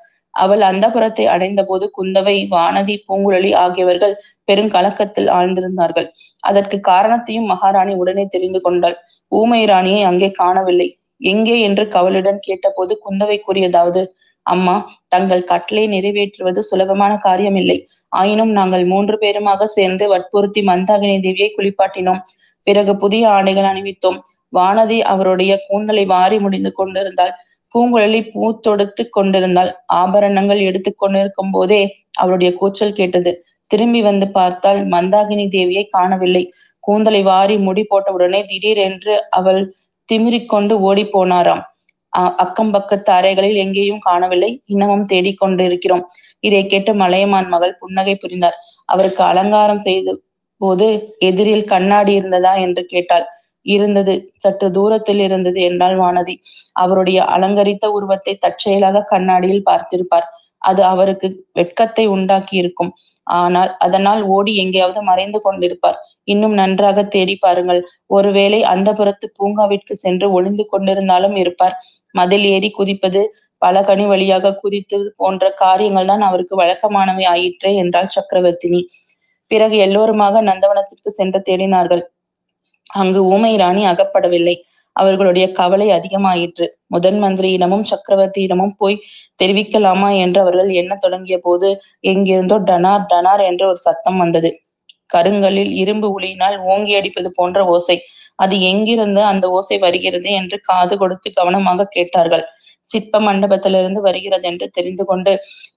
அவள் அந்த புறத்தை அடைந்த போது குந்தவை, வானதி, பூங்குழலி ஆகியவர்கள் பெருங்கலக்கத்தில் ஆழ்ந்திருந்தார்கள். அதற்கு காரணத்தையும் மகாராணி உடனே தெரிந்து கொண்டாள். ஊமை ராணியை அங்கே காணவில்லை. எங்கே என்று கவலுடன் கேட்டபோது குந்தவை கூறியதாவது: அம்மா, தங்கள் கட்டளை நிறைவேற்றுவது சுலபமான காரியமில்லை. ஆயினும் நாங்கள் 3 பேருமாக சேர்ந்து வற்புறுத்தி மந்தாகினி தேவியை குளிப்பாட்டினோம். பிறகு புதிய ஆடைகள் அணிவித்தோம். வானதி அவருடைய கூந்தலை வாரி முடிந்து கொண்டிருந்தாள். பூங்குழலி பூ தொடுத்து கொண்டிருந்தாள். ஆபரணங்கள் எடுத்து கொண்டிருக்கும் போதே அவருடைய கூச்சல் கேட்டது. திரும்பி வந்து பார்த்தால் மந்தாகினி தேவியை காணவில்லை. கூந்தலை வாரி முடி போட்டவுடனே திடீரென்று அவள் திமிரிக்கொண்டு ஓடி போனாராம். அக்கம் பக்கத்து அறைகளில் எங்கேயும் காணவில்லை. இன்னமும் தேடிக்கொண்டிருக்கிறோம். இதை கேட்டு மலையமான் மகள் புன்னகை புரிந்தார். அவருக்கு அலங்காரம் செய்த போது எதிரில் கண்ணாடி இருந்ததா என்று கேட்டாள். இருந்தது, சற்று தூரத்தில் இருந்தது என்றாள் வானதி. அவருடைய அலங்கரித்த உருவத்தை தற்செயலாக கண்ணாடியில் பார்த்திருப்பார். அது அவருக்கு வெட்கத்தை உண்டாக்கி இருக்கும். ஆனால் அதனால் ஓடி எங்கேயாவது மறைந்து கொண்டிருப்பார். இன்னும் நன்றாக தேடி பாருங்கள். ஒருவேளை அந்த புறத்து பூங்காவிற்கு சென்று ஒளிந்து கொண்டிருந்தாலும் இருப்பார். மதில் ஏறி குதிப்பது, பல கனி வழியாக குதித்து போன்ற காரியங்கள் தான் அவருக்கு வழக்கமானவை ஆயிற்றே என்றாள் சக்கரவர்த்தினி. பிறகு எல்லோருமாக நந்தவனத்திற்கு சென்று தேடினார்கள். அங்கு ஊமை ராணி அகப்படவில்லை. அவர்களுடைய கவலை அதிகமாயிற்று. முதன் மந்திரியிடமும் சக்கரவர்த்தியிடமும் போய் தெரிவிக்கலாமா என்று அவர்கள் எண்ண தொடங்கிய போது எங்கிருந்தோ டனார் டனார் என்ற ஒரு சத்தம் வந்தது. கருங்கலில் இரும்பு உளியினால் ஓங்கி அடிப்பது போன்ற ஓசை. அது எங்கிருந்து அந்த ஓசை வருகிறது என்று காது கொடுத்து கவனமாக கேட்டார்கள். சிற்ப மண்டபத்திலிருந்து வருகிறது என்று தெரிந்து கொண்டு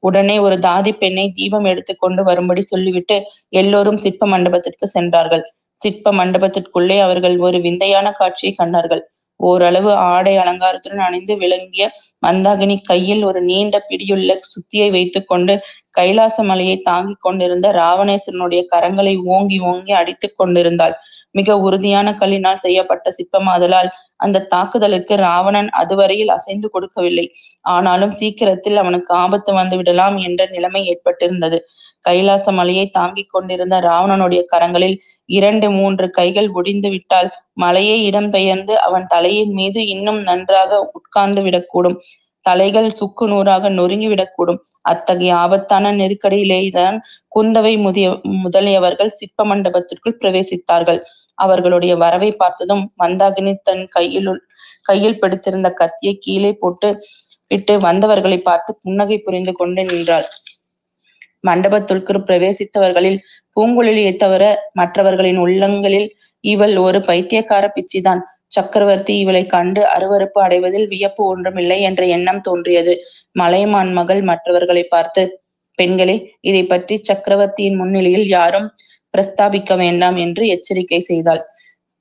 உடனே ஒரு தாதி பெண்ணை தீபம் எடுத்துக்கொண்டு வரும்படி சொல்லிவிட்டு எல்லோரும் சிற்ப மண்டபத்திற்கு சென்றார்கள். சிற்ப மண்டபத்திற்குள்ளே அவர்கள் ஒரு விந்தையான காட்சியை கண்டார்கள். ஓரளவு ஆடை அலங்காரத்துடன் அணிந்து விளங்கிய மந்தாகினி கையில் ஒரு நீண்ட பிடியுள்ள சுத்தியை வைத்துக்கொண்டு கைலாச மலையை தாங்கி கொண்டிருந்த ராவணேஸ்வரனுடைய கரங்களை ஓங்கி ஓங்கி அடித்து கொண்டிருந்தாள். மிக உறுதியான கல்லினால் செய்யப்பட்ட சிற்பமாதலால் அந்த தாக்குதலுக்கு ராவணன் அதுவரையில் அசைந்து கொடுக்கவில்லை. ஆனாலும் சீக்கிரத்தில் அவனுக்கு ஆபத்து வந்து விடலாம் என்ற நிலைமை ஏற்பட்டிருந்தது. கைலாச மலையை தாங்கிக் கொண்டிருந்த ராவணனுடைய கரங்களில் 2-3 கைகள் ஒடிந்து விட்டால் மலையை இடம் பெயர்ந்து அவன் தலையின் மீது இன்னும் நன்றாக உட்கார்ந்து விடக்கூடும். தலைகள் சுக்கு நூறாக நொறுங்கிவிடக்கூடும். அத்தகைய ஆபத்தான நெருக்கடியிலேதான் குந்தவை முதலியவர்கள் சிற்ப மண்டபத்திற்குள் பிரவேசித்தார்கள். அவர்களுடைய வரவை பார்த்ததும் மந்தாகினி தன் கையில் பிடித்திருந்த கத்தியை கீழே விட்டு வந்தவர்களை பார்த்து புன்னகை புரிந்து கொண்டு நின்றாள். மண்டபத்திற்கு பிரவேசித்தவர்களில் பூங்குழலியை தவிர மற்றவர்களின் உள்ளங்களில் இவள் ஒரு பைத்தியக்கார பிச்சிதான். சக்கரவர்த்தி இவளை கண்டு அருவருப்பு அடைவதில் வியப்பு ஒன்றுமில்லை என்ற எண்ணம் தோன்றியது. மலைமான் மகள் மற்றவர்களை பார்த்து, பெண்களே, இதை பற்றி சக்கரவர்த்தியின் முன்னிலையில் யாரும் பிரஸ்தாபிக்க வேண்டாம் என்று எச்சரிக்கை செய்தாள்.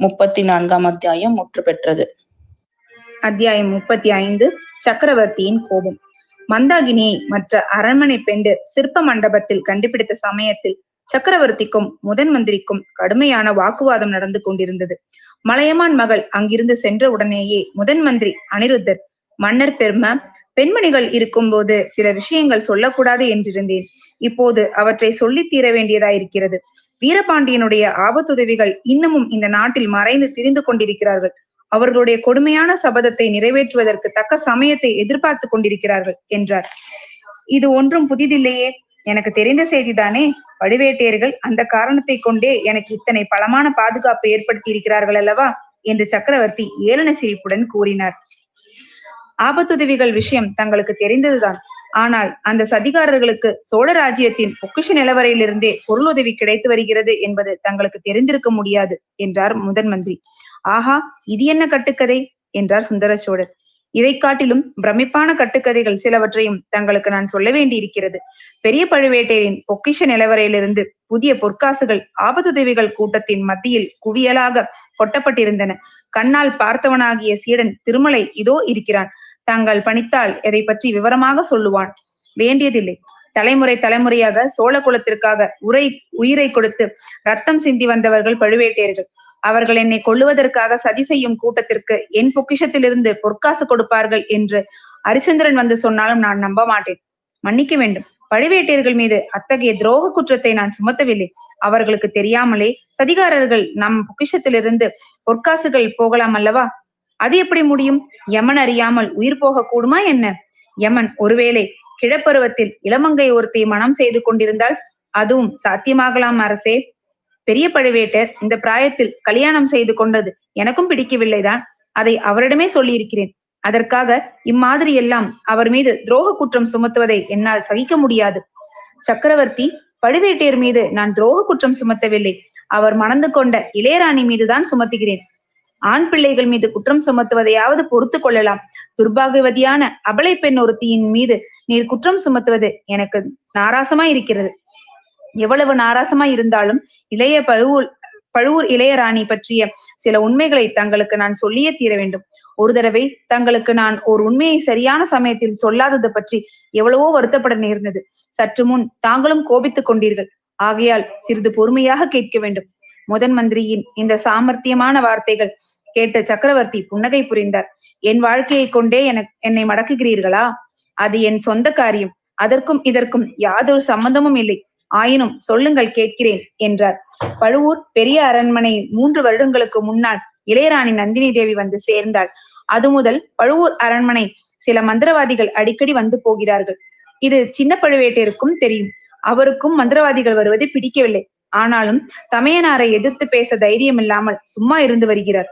34ஆம் அத்தியாயம் முற்று பெற்றது. அத்தியாயம் 35, சக்கரவர்த்தியின் கோபம். மந்தாகினியை மற்ற அரண்மனை பெண்டு சிற்ப மண்டபத்தில் கண்டுபிடித்த சமயத்தில் சக்கரவர்த்திக்கும் முதன் மந்திரிக்கும் கடுமையான வாக்குவாதம் நடந்து கொண்டிருந்தது. மலையமான் மகள் அங்கிருந்து சென்ற உடனேயே முதன் மந்திரி அனிருத்தர், மன்னர் பெரும, பெண்மணிகள் இருக்கும்போது சில விஷயங்கள் சொல்லக்கூடாது என்றிருந்தேன். இப்போது அவற்றை சொல்லி தீர வேண்டியதாயிருக்கிறது. வீரபாண்டியனுடைய ஆபத்துதவிகள் இன்னமும் இந்த நாட்டில் மறைந்து திரிந்து கொண்டிருக்கிறார்கள். அவர்களுடைய கொடுமையான சபதத்தை நிறைவேற்றுவதற்கு தக்க சமயத்தை எதிர்பார்த்து கொண்டிருக்கிறார்கள் என்றார். இது ஒன்றும் புதிதில்லையே, எனக்கு தெரிந்த செய்திதானே. பழுவேட்டையர்கள் அந்த காரணத்தை கொண்டே எனக்கு இத்தனை பலமான பாதுகாப்பு ஏற்படுத்தி இருக்கிறார்கள் அல்லவா என்று சக்கரவர்த்தி ஏளன சிரிப்புடன் கூறினார். ஆபத்துதவிகள் விஷயம் தங்களுக்கு தெரிந்ததுதான். ஆனால் அந்த சதிகாரர்களுக்கு சோழ ராஜ்யத்தின் பொக்கிஷ நிலவரையிலிருந்தே பொருளுதவி கிடைத்து வருகிறது என்பது தங்களுக்கு தெரிந்திருக்க முடியாது என்றார் முதன் மந்திரி. ஆஹா, இது என்ன கட்டுக்கதை என்றார் சுந்தர சோழர். இதை காட்டிலும் பிரமிப்பான கட்டுக்கதைகள் சிலவற்றையும் தங்களுக்கு நான் சொல்ல வேண்டியிருக்கிறது. பெரிய பழுவேட்டையரின் பொக்கிஷ நிலவரையிலிருந்து புதிய பொற்காசுகள் ஆபத்துதவிகள் கூட்டத்தின் மத்தியில் குவியலாக கொட்டப்பட்டிருந்தன. கண்ணால் பார்த்தவனாகிய சீடன் திருமலை இதோ இருக்கிறான். தாங்கள் பணித்தால் எதை பற்றி விவரமாக சொல்லுவான். வேண்டியதில்லை. தலைமுறை தலைமுறையாக சோழ குலத்திற்காக உயிரை கொடுத்து ரத்தம் சிந்தி வந்தவர்கள் பழுவேட்டையர்கள். அவர்கள் என்னை கொள்ளுவதற்காக சதி செய்யும் கூட்டத்திற்கு என் பொக்கிஷத்திலிருந்து பொற்காசு கொடுப்பார்கள் என்று அரிச்சந்திரன் வந்து சொன்னாலும் நான் நம்ப மாட்டேன். மன்னிக்க வேண்டும், பழுவேட்டையர்கள் மீது அத்தகைய துரோக குற்றத்தை நான் சுமத்தவில்லை. அவர்களுக்கு தெரியாமலே சதிகாரர்கள் நம் பொக்கிஷத்திலிருந்து பொற்காசுகள் போகலாம் அல்லவா? அது எப்படி முடியும்? யமன் அறியாமல் உயிர் போக கூடுமா என்ன? யமன் ஒருவேளை கிழப்பருவத்தில் இளமங்கை ஒருத்தை மனம் செய்து கொண்டிருந்தால் அதுவும் சாத்தியமாகலாம் அரசே. பெரிய பழுவேட்டர் இந்த பிராயத்தில் கல்யாணம் செய்து கொண்டது எனக்கும் பிடிக்கவில்லைதான். அதை அவரிடமே சொல்லியிருக்கிறேன். அதற்காக இம்மாதிரி எல்லாம் அவர் மீது துரோக குற்றம் சுமத்துவதை என்னால் சகிக்க முடியாது. சக்கரவர்த்தி, பழுவேட்டையர் மீது நான் துரோக குற்றம் சுமத்தவில்லை. அவர் மணந்து கொண்ட இளையராணி மீதுதான் சுமத்துகிறேன். ஆண் பிள்ளைகள் மீது குற்றம் சுமத்துவதையாவது பொறுத்து கொள்ளலாம். துர்பாகவதியான அபலை பெண் ஒருத்தியின் மீது நீர் குற்றம் சுமத்துவது எனக்கு நாராசமா இருக்கிறது. எவ்வளவு நாராசமா இருந்தாலும் பழுவூர் இளையராணி பற்றிய சில உண்மைகளை தங்களுக்கு நான் சொல்லியே தீர வேண்டும். ஒரு தடவை தங்களுக்கு நான் ஒரு உண்மையை சரியான சமயத்தில் சொல்லாதது பற்றி எவ்வளவோ வருத்தப்பட நேர்ந்தது. சற்று முன் தாங்களும் கோபித்துக் கொண்டீர்கள். ஆகையால் சிறிது பொறுமையாக கேட்க வேண்டும். முதன் மந்திரியின் இந்த சாமர்த்தியமான வார்த்தைகள் கேட்ட சக்கரவர்த்தி புன்னகை புரிந்தார். என் வாழ்க்கையை கொண்டே என்னை மடக்குகிறீர்களா? அது என் சொந்த காரியம். அதற்கும் இதற்கும் யாதொரு சம்பந்தமும் இல்லை. ஆயினும் சொல்லுங்கள், கேட்கிறேன் என்றார். பழுவூர் பெரிய அரண்மனை 3 வருடங்களுக்கு முன்னால் இளையராணி நந்தினி தேவி வந்து சேர்ந்தாள். அது முதல் பழுவூர் அரண்மனை சில மந்திரவாதிகள் அடிக்கடி வந்து போகிறார்கள். இது சின்ன பழுவேட்டையருக்கும் தெரியும். அவருக்கும் மந்திரவாதிகள் வருவது பிடிக்கவில்லை. ஆனாலும் தமையனாரை எதிர்த்து பேச தைரியம் இல்லாமல் சும்மா இருந்து வருகிறார்.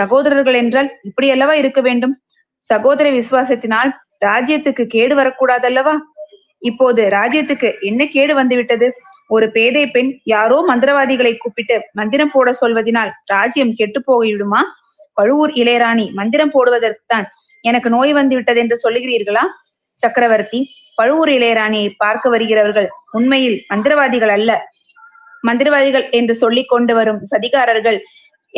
சகோதரர்கள் என்றால் இப்படி அல்லவா இருக்க வேண்டும்? சகோதர விசுவாசத்தினால் ராஜ்யத்துக்கு கேடு வரக்கூடாதல்லவா? இப்போது ராஜ்யத்துக்கு என்ன கேடு வந்துவிட்டது? ஒரு பேதை பெண் யாரோ மந்திரவாதிகளை கூப்பிட்டு மந்திரம் போட சொல்வதனால் ராஜ்யம் கெட்டு போய்விடுமா? பழுவூர் இளையராணி மந்திரம் போடுவதற்கு தான் எனக்கு நோய் வந்து விட்டது என்று சொல்லுகிறீர்களா? சக்கரவர்த்தி, பழுவூர் இளையராணியை பார்க்க வருகிறவர்கள் உண்மையில் மந்திரவாதிகள் அல்ல. மந்திரவாதிகள் என்று சொல்லி கொண்டு வரும் சதிகாரர்கள்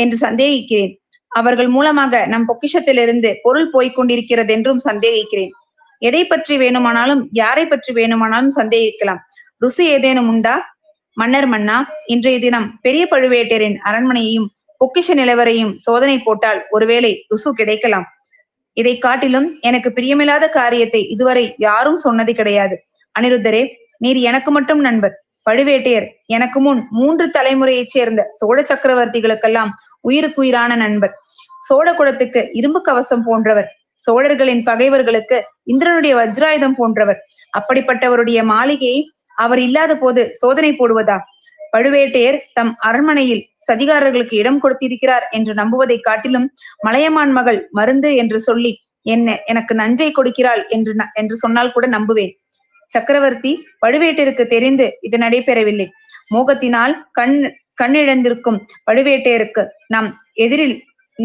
என்று சந்தேகிக்கிறேன். அவர்கள் மூலமாக நம் பொக்கிஷத்திலிருந்து பொருள் போய்க் கொண்டிருக்கிறது என்றும் சந்தேகிக்கிறேன். எதை பற்றி வேணுமானாலும் யாரை பற்றி வேணுமானாலும் சந்தேகிக்கலாம். ருசி ஏதேனும் உண்டா? மன்னர் மன்னா, இன்றைய தினம் பெரிய பழுவேட்டரின் அரண்மனையையும் பொக்கிஷ நிலவரையும் சோதனை போட்டால் ஒருவேளை ருசு கிடைக்கலாம். இதை காட்டிலும் எனக்கு பிரியமில்லாத காரியத்தை இதுவரை யாரும் சொன்னது கிடையாது. அனிருத்தரே, நீர் எனக்கு மட்டும் நண்பர். பழுவேட்டையர் எனக்கு முன் 3 தலைமுறையைச் சேர்ந்த சோழ சக்கரவர்த்திகளுக்கெல்லாம் உயிருக்குயிரான நண்பர். சோழ குலத்துக்கு இரும்பு கவசம் போன்றவர். சோழர்களின் பகைவர்களுக்கு இந்திரனுடைய வஜ்ராயுதம் போன்றவர். அப்படிப்பட்டவருடைய மாளிகையை அவர் இல்லாத போது சோதனை போடுவதா? பழுவேட்டையர் தம் அரண்மனையில் சதிகாரர்களுக்கு இடம் கொடுத்திருக்கிறார் என்று நம்புவதை காட்டிலும் மலையமான் மகள் மருந்து என்று சொல்லி என்ன எனக்கு நஞ்சை கொடுக்கிறாள் என்று சொன்னால் கூட நம்புவேன். சக்கரவர்த்தி, பழுவேட்டையருக்கு தெரிந்து இது நடைபெறவில்லை. மோகத்தினால் கண்ணிழந்திருக்கும் பழுவேட்டையருக்கு நாம் எதிரில்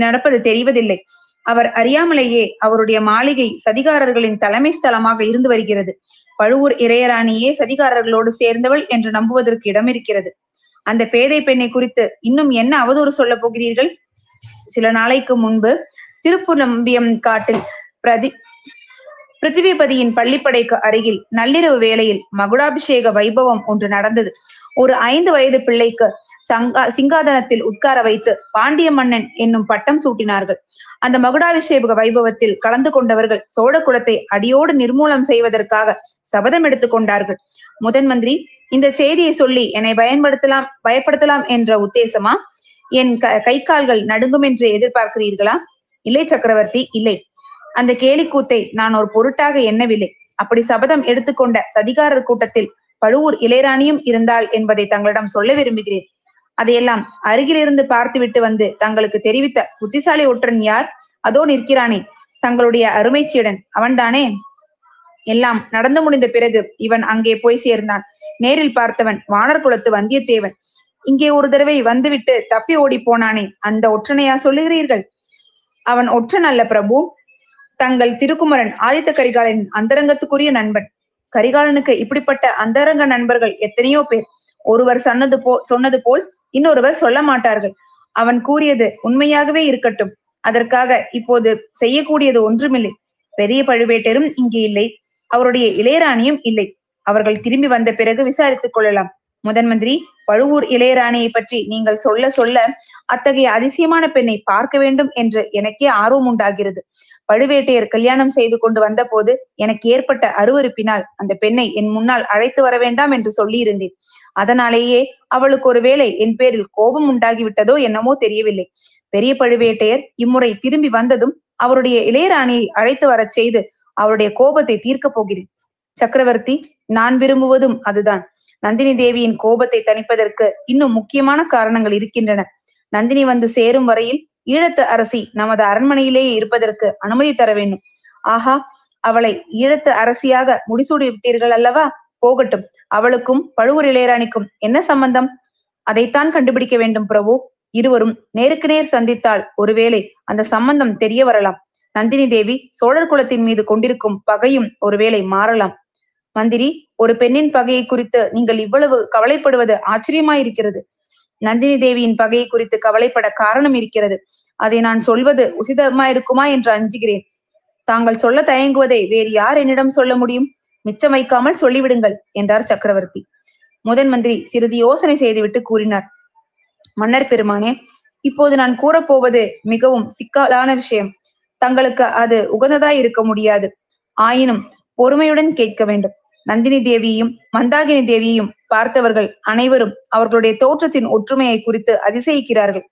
நடப்பது தெரிவதில்லை. அவர் அறியாமலேயே அவருடைய மாளிகை சதிகாரர்களின் தலைமை ஸ்தலமாக இருந்து வருகிறது. பழுவூர் இளையராணியே சதிகாரர்களோடு சேர்ந்தவள் என்று நம்புவதற்கு இடம் இருக்கிறது. அந்த பேதை பெண்ணை குறித்து இன்னும் என்ன அவதூறு சொல்ல போகிறீர்கள்? சில நாளைக்கு முன்பு திருப்புரம்பியம் காட்டில் பிருத்திவிபதியின் பள்ளிப்படைக்கு அருகில் நள்ளிரவு வேளையில் மகுடாபிஷேக வைபவம் ஒன்று நடந்தது. ஒரு 5 வயது பிள்ளைக்கு சிங்காதனத்தில் உட்கார வைத்து பாண்டிய மன்னன் என்னும் பட்டம் சூட்டினார்கள். அந்த மகுடாபிஷேக வைபவத்தில் கலந்து கொண்டவர்கள் சோழ குலத்தை அடியோடு நிர்மூலம் செய்வதற்காக சபதம் எடுத்துக் கொண்டார்கள். முதன் மந்திரி இந்த செய்தியை சொல்லி என்னை பயப்படுத்தலாம் என்ற உத்தேசமா? என் கை கால்கள் நடுங்கும் என்று எதிர்பார்க்கிறீர்களா? இல்லை சக்கரவர்த்தி, இல்லை. அந்த கேலிக்கூத்தை நான் ஒரு பொருட்டாக எண்ணவில்லை. அப்படி சபதம் எடுத்துக்கொண்ட சதிகாரர் கூட்டத்தில் பழுவூர் இளையராணியும் இருந்தாள் என்பதை தங்களிடம் சொல்ல விரும்புகிறேன். அதையெல்லாம் அருகிலிருந்து பார்த்துவிட்டு வந்து தங்களுக்கு தெரிவித்த புத்திசாலி ஒற்றன் யார்? அதோ நிற்கிறானே, தங்களுடைய அருமை சீடன் அவன்தானே? எல்லாம் நடந்து முடிந்த பிறகு இவன் அங்கே போய் சேர்ந்தான். நேரில் பார்த்தவன் வானர் குலத்து வந்தியத்தேவன். இங்கே ஒரு தடவை வந்துவிட்டு தப்பி ஓடி போனானே, அந்த ஒற்றனையா சொல்லுகிறீர்கள்? அவன் ஒற்றன் அல்ல பிரபு, தங்கள் திருக்குமரன் ஆதித்த கரிகாலனின் அந்தரங்கத்துக்குரிய நண்பன். கரிகாலனுக்கு இப்படிப்பட்ட அந்தரங்க நண்பர்கள் எத்தனையோ பேர். ஒருவர் சொன்னது போல் இன்னொருவர் சொல்ல மாட்டார்கள். அவன் கூறியது உண்மையாகவே இருக்கட்டும். அதற்காக இப்போது செய்யக்கூடியது ஒன்றுமில்லை. பெரிய பழுவேட்டரும் இங்கே இல்லை, அவருடைய இளையராணியும் இல்லை. அவர்கள் திரும்பி வந்த பிறகு விசாரித்துக் கொள்ளலாம். முதன் மந்திரி, பழுவூர் இளையராணியை பற்றி நீங்கள் சொல்ல சொல்ல அத்தகைய அதிசயமான பெண்ணை பார்க்க வேண்டும் என்று எனக்கே ஆர்வம் உண்டாகிறது. பழுவேட்டையர் கல்யாணம் செய்து கொண்டு வந்த போது எனக்கு ஏற்பட்ட அருவருப்பினால் அந்த பெண்ணை என் முன்னால் அழைத்து வர வேண்டாம் என்று சொல்லி இருந்தேன். அதனாலேயே அவளுக்கு ஒருவேளை என் பேரில் கோபம் உண்டாகிவிட்டதோ என்னமோ தெரியவில்லை. பெரிய பழுவேட்டையர் இம்முறை திரும்பி வந்ததும் அவருடைய இளையராணியை அழைத்து வர செய்து அவருடைய கோபத்தை தீர்க்கப் போகிறேன். சக்கரவர்த்தி, நான் விரும்புவதும் அதுதான். நந்தினி தேவியின் கோபத்தை தணிப்பதற்கு இன்னும் முக்கியமான காரணங்கள் இருக்கின்றன. நந்தினி வந்து சேரும் வரையில் ஈழத்து அரசி நமது அரண்மனையிலேயே இருப்பதற்கு அனுமதி தர வேண்டும். ஆஹா, அவளை ஈழத்து அரசியாக முடிசூடி விட்டீர்கள் அல்லவா? போகட்டும், அவளுக்கும் பழுவூர் இளையராணிக்கும் என்ன சம்பந்தம்? அதைத்தான் கண்டுபிடிக்க வேண்டும் பிரபு. இருவரும் நேருக்கு நேர் சந்தித்தால் ஒருவேளை அந்த சம்பந்தம் தெரிய வரலாம். நந்தினி தேவி சோழர் குலத்தின் மீது கொண்டிருக்கும் பகையும் ஒருவேளை மாறலாம். மந்திரி, ஒரு பெண்ணின் பகையை குறித்து நீங்கள் இவ்வளவு கவலைப்படுவது ஆச்சரியமாயிருக்கிறது. நந்தினி தேவியின் பகையை குறித்து கவலைப்பட காரணம் இருக்கிறது. அதை நான் சொல்வது உசிதமாயிருக்குமா என்று அஞ்சுகிறேன். தாங்கள் சொல்ல தயங்குவதை வேறு யார் என்னிடம் சொல்ல முடியும்? மிச்சம் வைக்காமல் சொல்லிவிடுங்கள் என்றார் சக்கரவர்த்தி. முதன் மந்திரி சிறிது யோசனை செய்துவிட்டு கூறினார். மன்னர் பெருமானே, இப்போது நான் கூறப்போவது மிகவும் சிக்கலான விஷயம். தங்களுக்கு அது உகந்ததாய் இருக்க முடியாது. ஆயினும் பொறுமையுடன் கேட்க வேண்டும். நந்தினி தேவியையும் மந்தாகினி தேவியையும் பார்த்தவர்கள் அனைவரும் அவர்களுடைய தோற்றத்தின் ஒற்றுமையை குறித்து அதிசயிக்கிறார்கள்.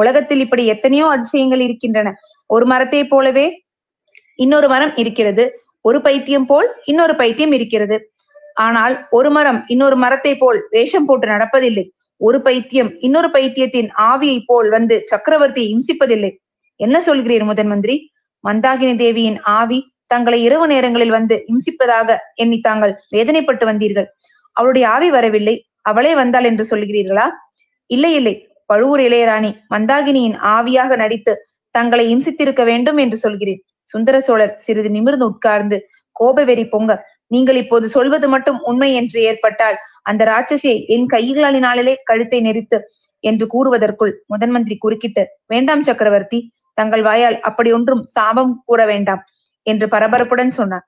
உலகத்தில் இப்படி எத்தனையோ அதிசயங்கள் இருக்கின்றன. ஒரு மரத்தை போலவே இன்னொரு மரம் இருக்கிறது, ஒரு பைத்தியம் போல் இன்னொரு பைத்தியம் இருக்கிறது. ஆனால் ஒரு மரம் இன்னொரு மரத்தை போல் வேஷம் போட்டு நடப்பதில்லை. ஒரு பைத்தியம் இன்னொரு பைத்தியத்தின் ஆவியை போல் வந்து சக்கரவர்த்தியை இம்சிப்பதில்லை. என்ன சொல்கிறீர் முதன் மந்திரி? மந்தாகினி தேவியின் ஆவி தங்களை இரவு நேரங்களில் வந்து இம்சிப்பதாக எண்ணி தாங்கள் வேதனைப்பட்டு வந்தீர்கள். அவளுடைய ஆவி வரவில்லை, அவளே வந்தாள் என்று சொல்கிறீர்களா? இல்லை இல்லை, பழுவூர் இளையராணி மந்தாகினியின் ஆவியாக நடித்து தங்களை இம்சித்திருக்க வேண்டும் என்று சொல்கிறேன். சுந்தர சோழர் சிறிது நிமிர்ந்து உட்கார்ந்து கோப வெறி பொங்க, நீங்கள் இப்போது சொல்வது மட்டும் உண்மை என்று ஏற்பட்டால் அந்த ராட்சசியை என் கைகளினாலே கழுத்தை நெரித்து என்று கூறுவதற்குள் முதன் மந்திரி குறுக்கிட்டு, வேண்டாம் சக்கரவர்த்தி, தங்கள் வாயால் அப்படி ஒன்றும் சாபம் கூற வேண்டாம் என்று பரபரப்புடன் சொன்னார்.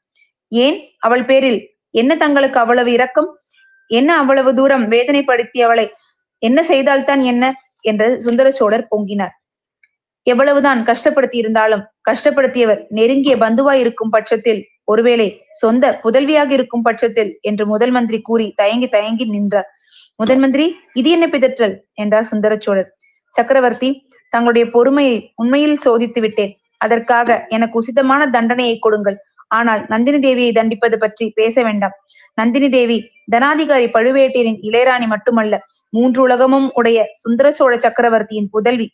ஏன்? அவள் பேரில் என்ன தங்களுக்கு அவ்வளவு இரக்கம்? என்ன அவ்வளவு தூரம் வேதனைப்படுத்தி அவளை என்ன செய்தால்தான் என்ன என்று சுந்தர சோழர் பொங்கினார். எவ்வளவுதான் கஷ்டப்படுத்தி இருந்தாலும் கஷ்டப்படுத்தியவர் நெருங்கிய பந்துவாய் இருக்கும் பட்சத்தில், ஒருவேளை சொந்த புதல்வியாக இருக்கும் பட்சத்தில் என்று முதல் மந்திரி கூறி தயங்கி தயங்கி நின்றார். முதன் மந்திரி, இது என்ன பிதற்றல் என்றார் சுந்தர சோழர். சக்கரவர்த்தி, தங்களுடைய பொறுமையை உண்மையில் சோதித்து விட்டேன். அதற்காக எனக்கு உசிதமான தண்டனையை கொடுங்கள். ஆனால் நந்தினி தேவியை தண்டிப்பது பற்றி பேச வேண்டாம். நந்தினி தேவி தனாதிகாரி பழுவேட்டையரின் இளையராணி மட்டுமல்ல, 3 உலகமும் உடைய சுந்தர சோழ சக்கரவர்த்தியின் புதல்வி.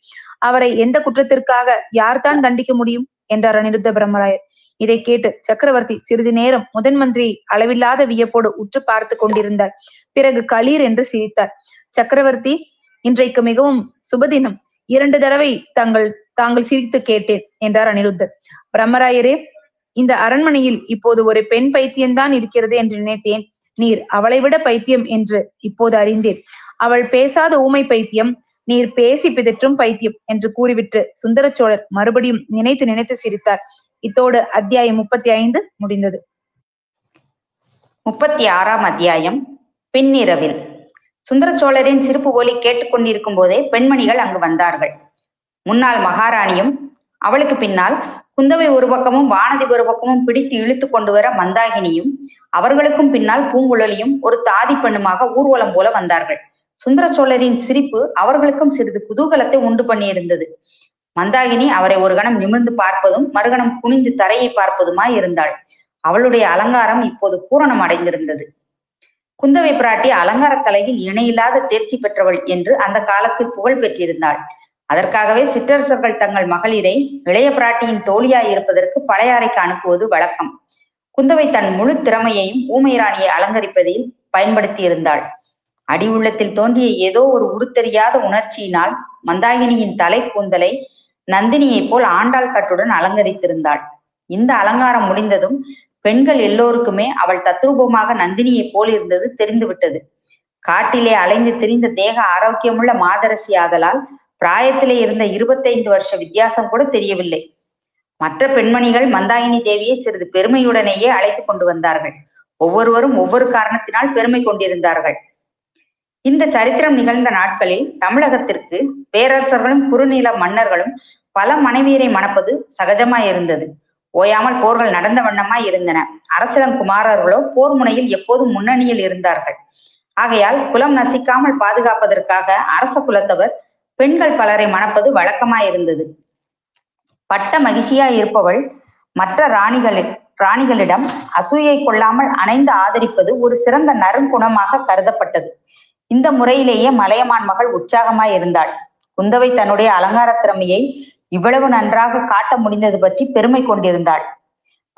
அவரை எந்த குற்றத்திற்காக யார்தான் தண்டிக்க முடியும் என்றார் அனிருத்த பிரம்மராயர். இதை கேட்டு சக்கரவர்த்தி சிறிது நேரம் முதன் மந்திரியை அளவில்லாத வியப்போடு உற்று பார்த்து கொண்டிருந்தார். பிறகு களீர் என்று சிரித்தார். சக்கரவர்த்தி, இன்றைக்கு மிகவும் சுபதினம். 2 தடவை தாங்கள் சிரித்து கேட்டேன் என்றார் அனிருத்தர். பிரம்மராயரே, இந்த அரண்மனையில் இப்போது ஒரு பெண் பைத்தியம்தான் இருக்கிறது என்று நினைத்தேன். நீர் அவளை விட பைத்தியம் என்று இப்போது அறிந்தேன். அவள் பேசாத ஊமை பைத்தியம், நீர் பேசி பிதற்றும் பைத்தியம் என்று கூறிவிட்டு சுந்தர சோழர் மறுபடியும் நினைத்து நினைத்து சிரித்தார். இத்தோடு அத்தியாயம் 35 முடிந்தது. 36ஆம் அத்தியாயம் பின்னிரவில். சுந்தரச்சோழரின் சிரிப்பு ஒலி கேட்டுக்கொண்டிருக்கும் போதே பெண்மணிகள் அங்கு வந்தார்கள். முன்னாள் மகாராணியும் அவளுக்கு பின்னால் குந்தவை ஒரு பக்கமும் வானதி ஒரு பக்கமும் பிடித்து இழுத்து கொண்டு வர மந்தாகினியும் அவர்களுக்கும் பின்னால் பூங்குழலியும் ஒரு தாதி பெண்ணுமாக ஊர்வலம் போல வந்தார்கள். சுந்தரச்சோழரின் சிரிப்பு அவர்களுக்கும் சிறிது குதூகலத்தை உண்டு பண்ணியிருந்தது. மந்தாகினி அவரை ஒரு கணம் நிமிர்ந்து பார்ப்பதும் மறுகணம் குனிந்து தரையை பார்ப்பதுமாய் இருந்தாள். அவளுடைய அலங்காரம் இப்போது பூரணம் அடைந்திருந்தது. குந்தவை பிராட்டி அலங்கார கலையில் இணையில்லாத தேர்ச்சி பெற்றவள் என்று அந்த காலத்தில் புகழ் பெற்றிருந்தாள். அதற்காகவே சிற்றரசர்கள் தங்கள் மகளிரை இளைய பிராட்டியின் தோழியாய் இருப்பதற்கு பழையாறைக்கு அனுப்புவது வழக்கம். குந்தவை தன் முழு திறமையையும் ஊமைராணியை அலங்கரிப்பதில் பயன்படுத்தி இருந்தாள். அடி உள்ளத்தில் தோன்றிய ஏதோ ஒரு உருத்தெரியாத உணர்ச்சியினால் மந்தாகினியின் தலை கூந்தலை நந்தினியைப் போல் ஆண்டாள் கட்டுடன் அலங்கரித்திருந்தாள். இந்த அலங்காரம் முடிந்ததும் பெண்கள் எல்லோருக்குமே அவள் தத்ரூபமாக நந்தினியை போல் இருந்தது தெரிந்துவிட்டது. காட்டிலே அலைந்து திரிந்த தேக ஆரோக்கியமுள்ள மாதரசி ஆதலால் பிராயத்திலே இருந்த 25 வருஷ வித்தியாசம் கூட தெரியவில்லை. மற்ற பெண்மணிகள் மந்தாகினி தேவியை சிறிது பெருமையுடனேயே அழைத்து கொண்டு வந்தார்கள். ஒவ்வொருவரும் ஒவ்வொரு காரணத்தினால் பெருமை கொண்டிருந்தார்கள். இந்த சரித்திரம் நிகழ்ந்த நாட்களில் தமிழகத்திற்கு பேரரசர்களும் குறுநில மன்னர்களும் பல மனைவியரை மணப்பது சகஜமாய் இருந்தது. ஓயாமல் போர்கள் நடந்த வண்ணமாய் இருந்தன. அரசலங்குமாரர்களோ போர் முனையில் எப்போதும் முன்னணியில் இருந்தார்கள். ஆகையால் குலம் நசிக்காமல் பாதுகாப்பதற்காக அரச குலத்தவர் பெண்கள் பலரை மணப்பது வழக்கமாயிருந்தது. பட்ட மகிழ்ச்சியாய் இருப்பவள் மற்ற ராணிகளிடம் அசூயை கொள்ளாமல் அணைந்து ஆதரிப்பது ஒரு சிறந்த நறுங்குணமாக கருதப்பட்டது. இந்த முறையிலேயே மலையமான் மகள் உற்சாகமாய் இருந்தாள். குந்தவை தன்னுடைய அலங்கார திறமையை இவ்வளவு நன்றாக காட்ட முடிந்தது பற்றி பெருமை கொண்டிருந்தாள்.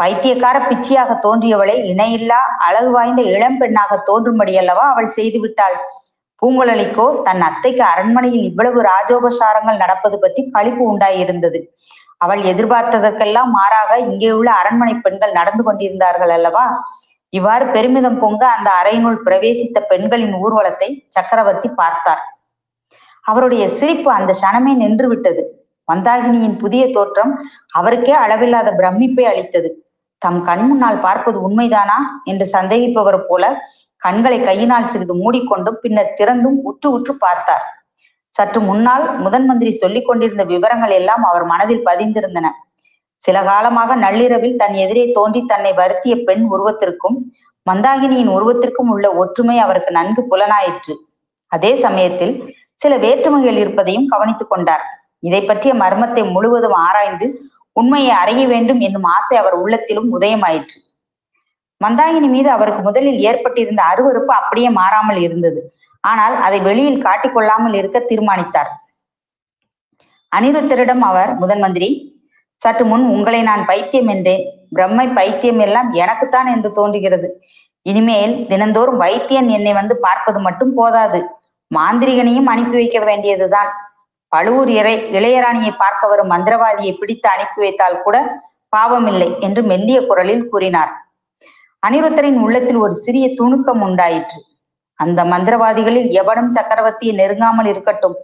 பைத்தியக்கார பிச்சியாக தோன்றியவளை இணையில்லா அழகு வாய்ந்த இளம்பெண்ணாக தோன்றும்படியல்லவா அவள் செய்துவிட்டாள். பூங்குழலிக்கோ தன் அத்தைக்கு அரண்மனையில் இவ்வளவு ராஜோபசாரங்கள் நடப்பது பற்றி களிப்பு உண்டாயிருந்தது. அவள் எதிர்பார்த்ததற்கெல்லாம் மாறாக இங்கே உள்ள அரண்மனை பெண்கள் நடந்து கொண்டிருந்தார்கள் அல்லவா. இவ்வாறு பெருமிதம் பொங்க அந்த அறையினுள் பிரவேசித்த பெண்களின் ஊர்வலத்தை சக்கரவர்த்தி பார்த்தார். அவருடைய சிரிப்பு அந்த கணமே நின்று விட்டது. மந்தாகினியின் புதிய தோற்றம் அவருக்கே அளவில்லாத பிரமிப்பை அளித்தது. தம் கண் முன்னால் பார்ப்பது உண்மைதானா என்று சந்தேகிப்பவர் போல கண்களை கையினால் சிறிது மூடிக்கொண்டும் பின்னர் திறந்தும் உற்று உற்று பார்த்தார். சற்று முன்னால் முதன் மந்திரி சொல்லிக் கொண்டிருந்த விவரங்கள் எல்லாம் அவர் மனதில் பதிந்திருந்தன. சில காலமாக நள்ளிரவில் தன் எதிரே தோன்றி தன்னை வருத்திய பெண் உருவத்திற்கும் மந்தாகினியின் உருவத்திற்கும் உள்ள ஒற்றுமை அவருக்கு நன்கு புலனாயிற்று. அதே சமயத்தில் சில வேற்றுமைகள் இருப்பதையும் கவனித்துக் கொண்டார். இதை பற்றிய மர்மத்தை முழுவதும் ஆராய்ந்து உண்மையை அறிய வேண்டும் என்னும் ஆசை அவர் உள்ளத்திலும் உதயமாயிற்று. மந்தாகினி மீது அவருக்கு முதலில் ஏற்பட்டிருந்த அருவருப்பு அப்படியே மாறாமல் இருந்தது. ஆனால் அதை வெளியில் காட்டிக்கொள்ளாமல் இருக்க தீர்மானித்தார். அனிருத்தரிடம் அவர், முதன் மந்திரி, சற்று முன் உங்களை நான் பைத்தியம் என்றேன். பிரம்மை பைத்தியம் எல்லாம் எனக்குத்தான் என்று தோன்றுகிறது. இனிமேல் தினந்தோறும் வைத்தியன் என்னை வந்து பார்ப்பது மட்டும் போதாது, மாந்திரிகனையும் அனுப்பி வைக்க வேண்டியதுதான். பழுவூர் இளையராணியை பார்க்க வரும் மந்திரவாதியை பிடித்து அனுப்பி வைத்தால் கூட பாவமில்லை என்று மெல்லிய குரலில் கூறினார். அனிருத்தரின் உள்ளத்தில் ஒரு சிறிய துணுக்கம் உண்டாயிற்று. அந்த மந்திரவாதிகளில் எவனும் சக்கரவர்த்தியை நெருங்காமல் இருக்கட்டும்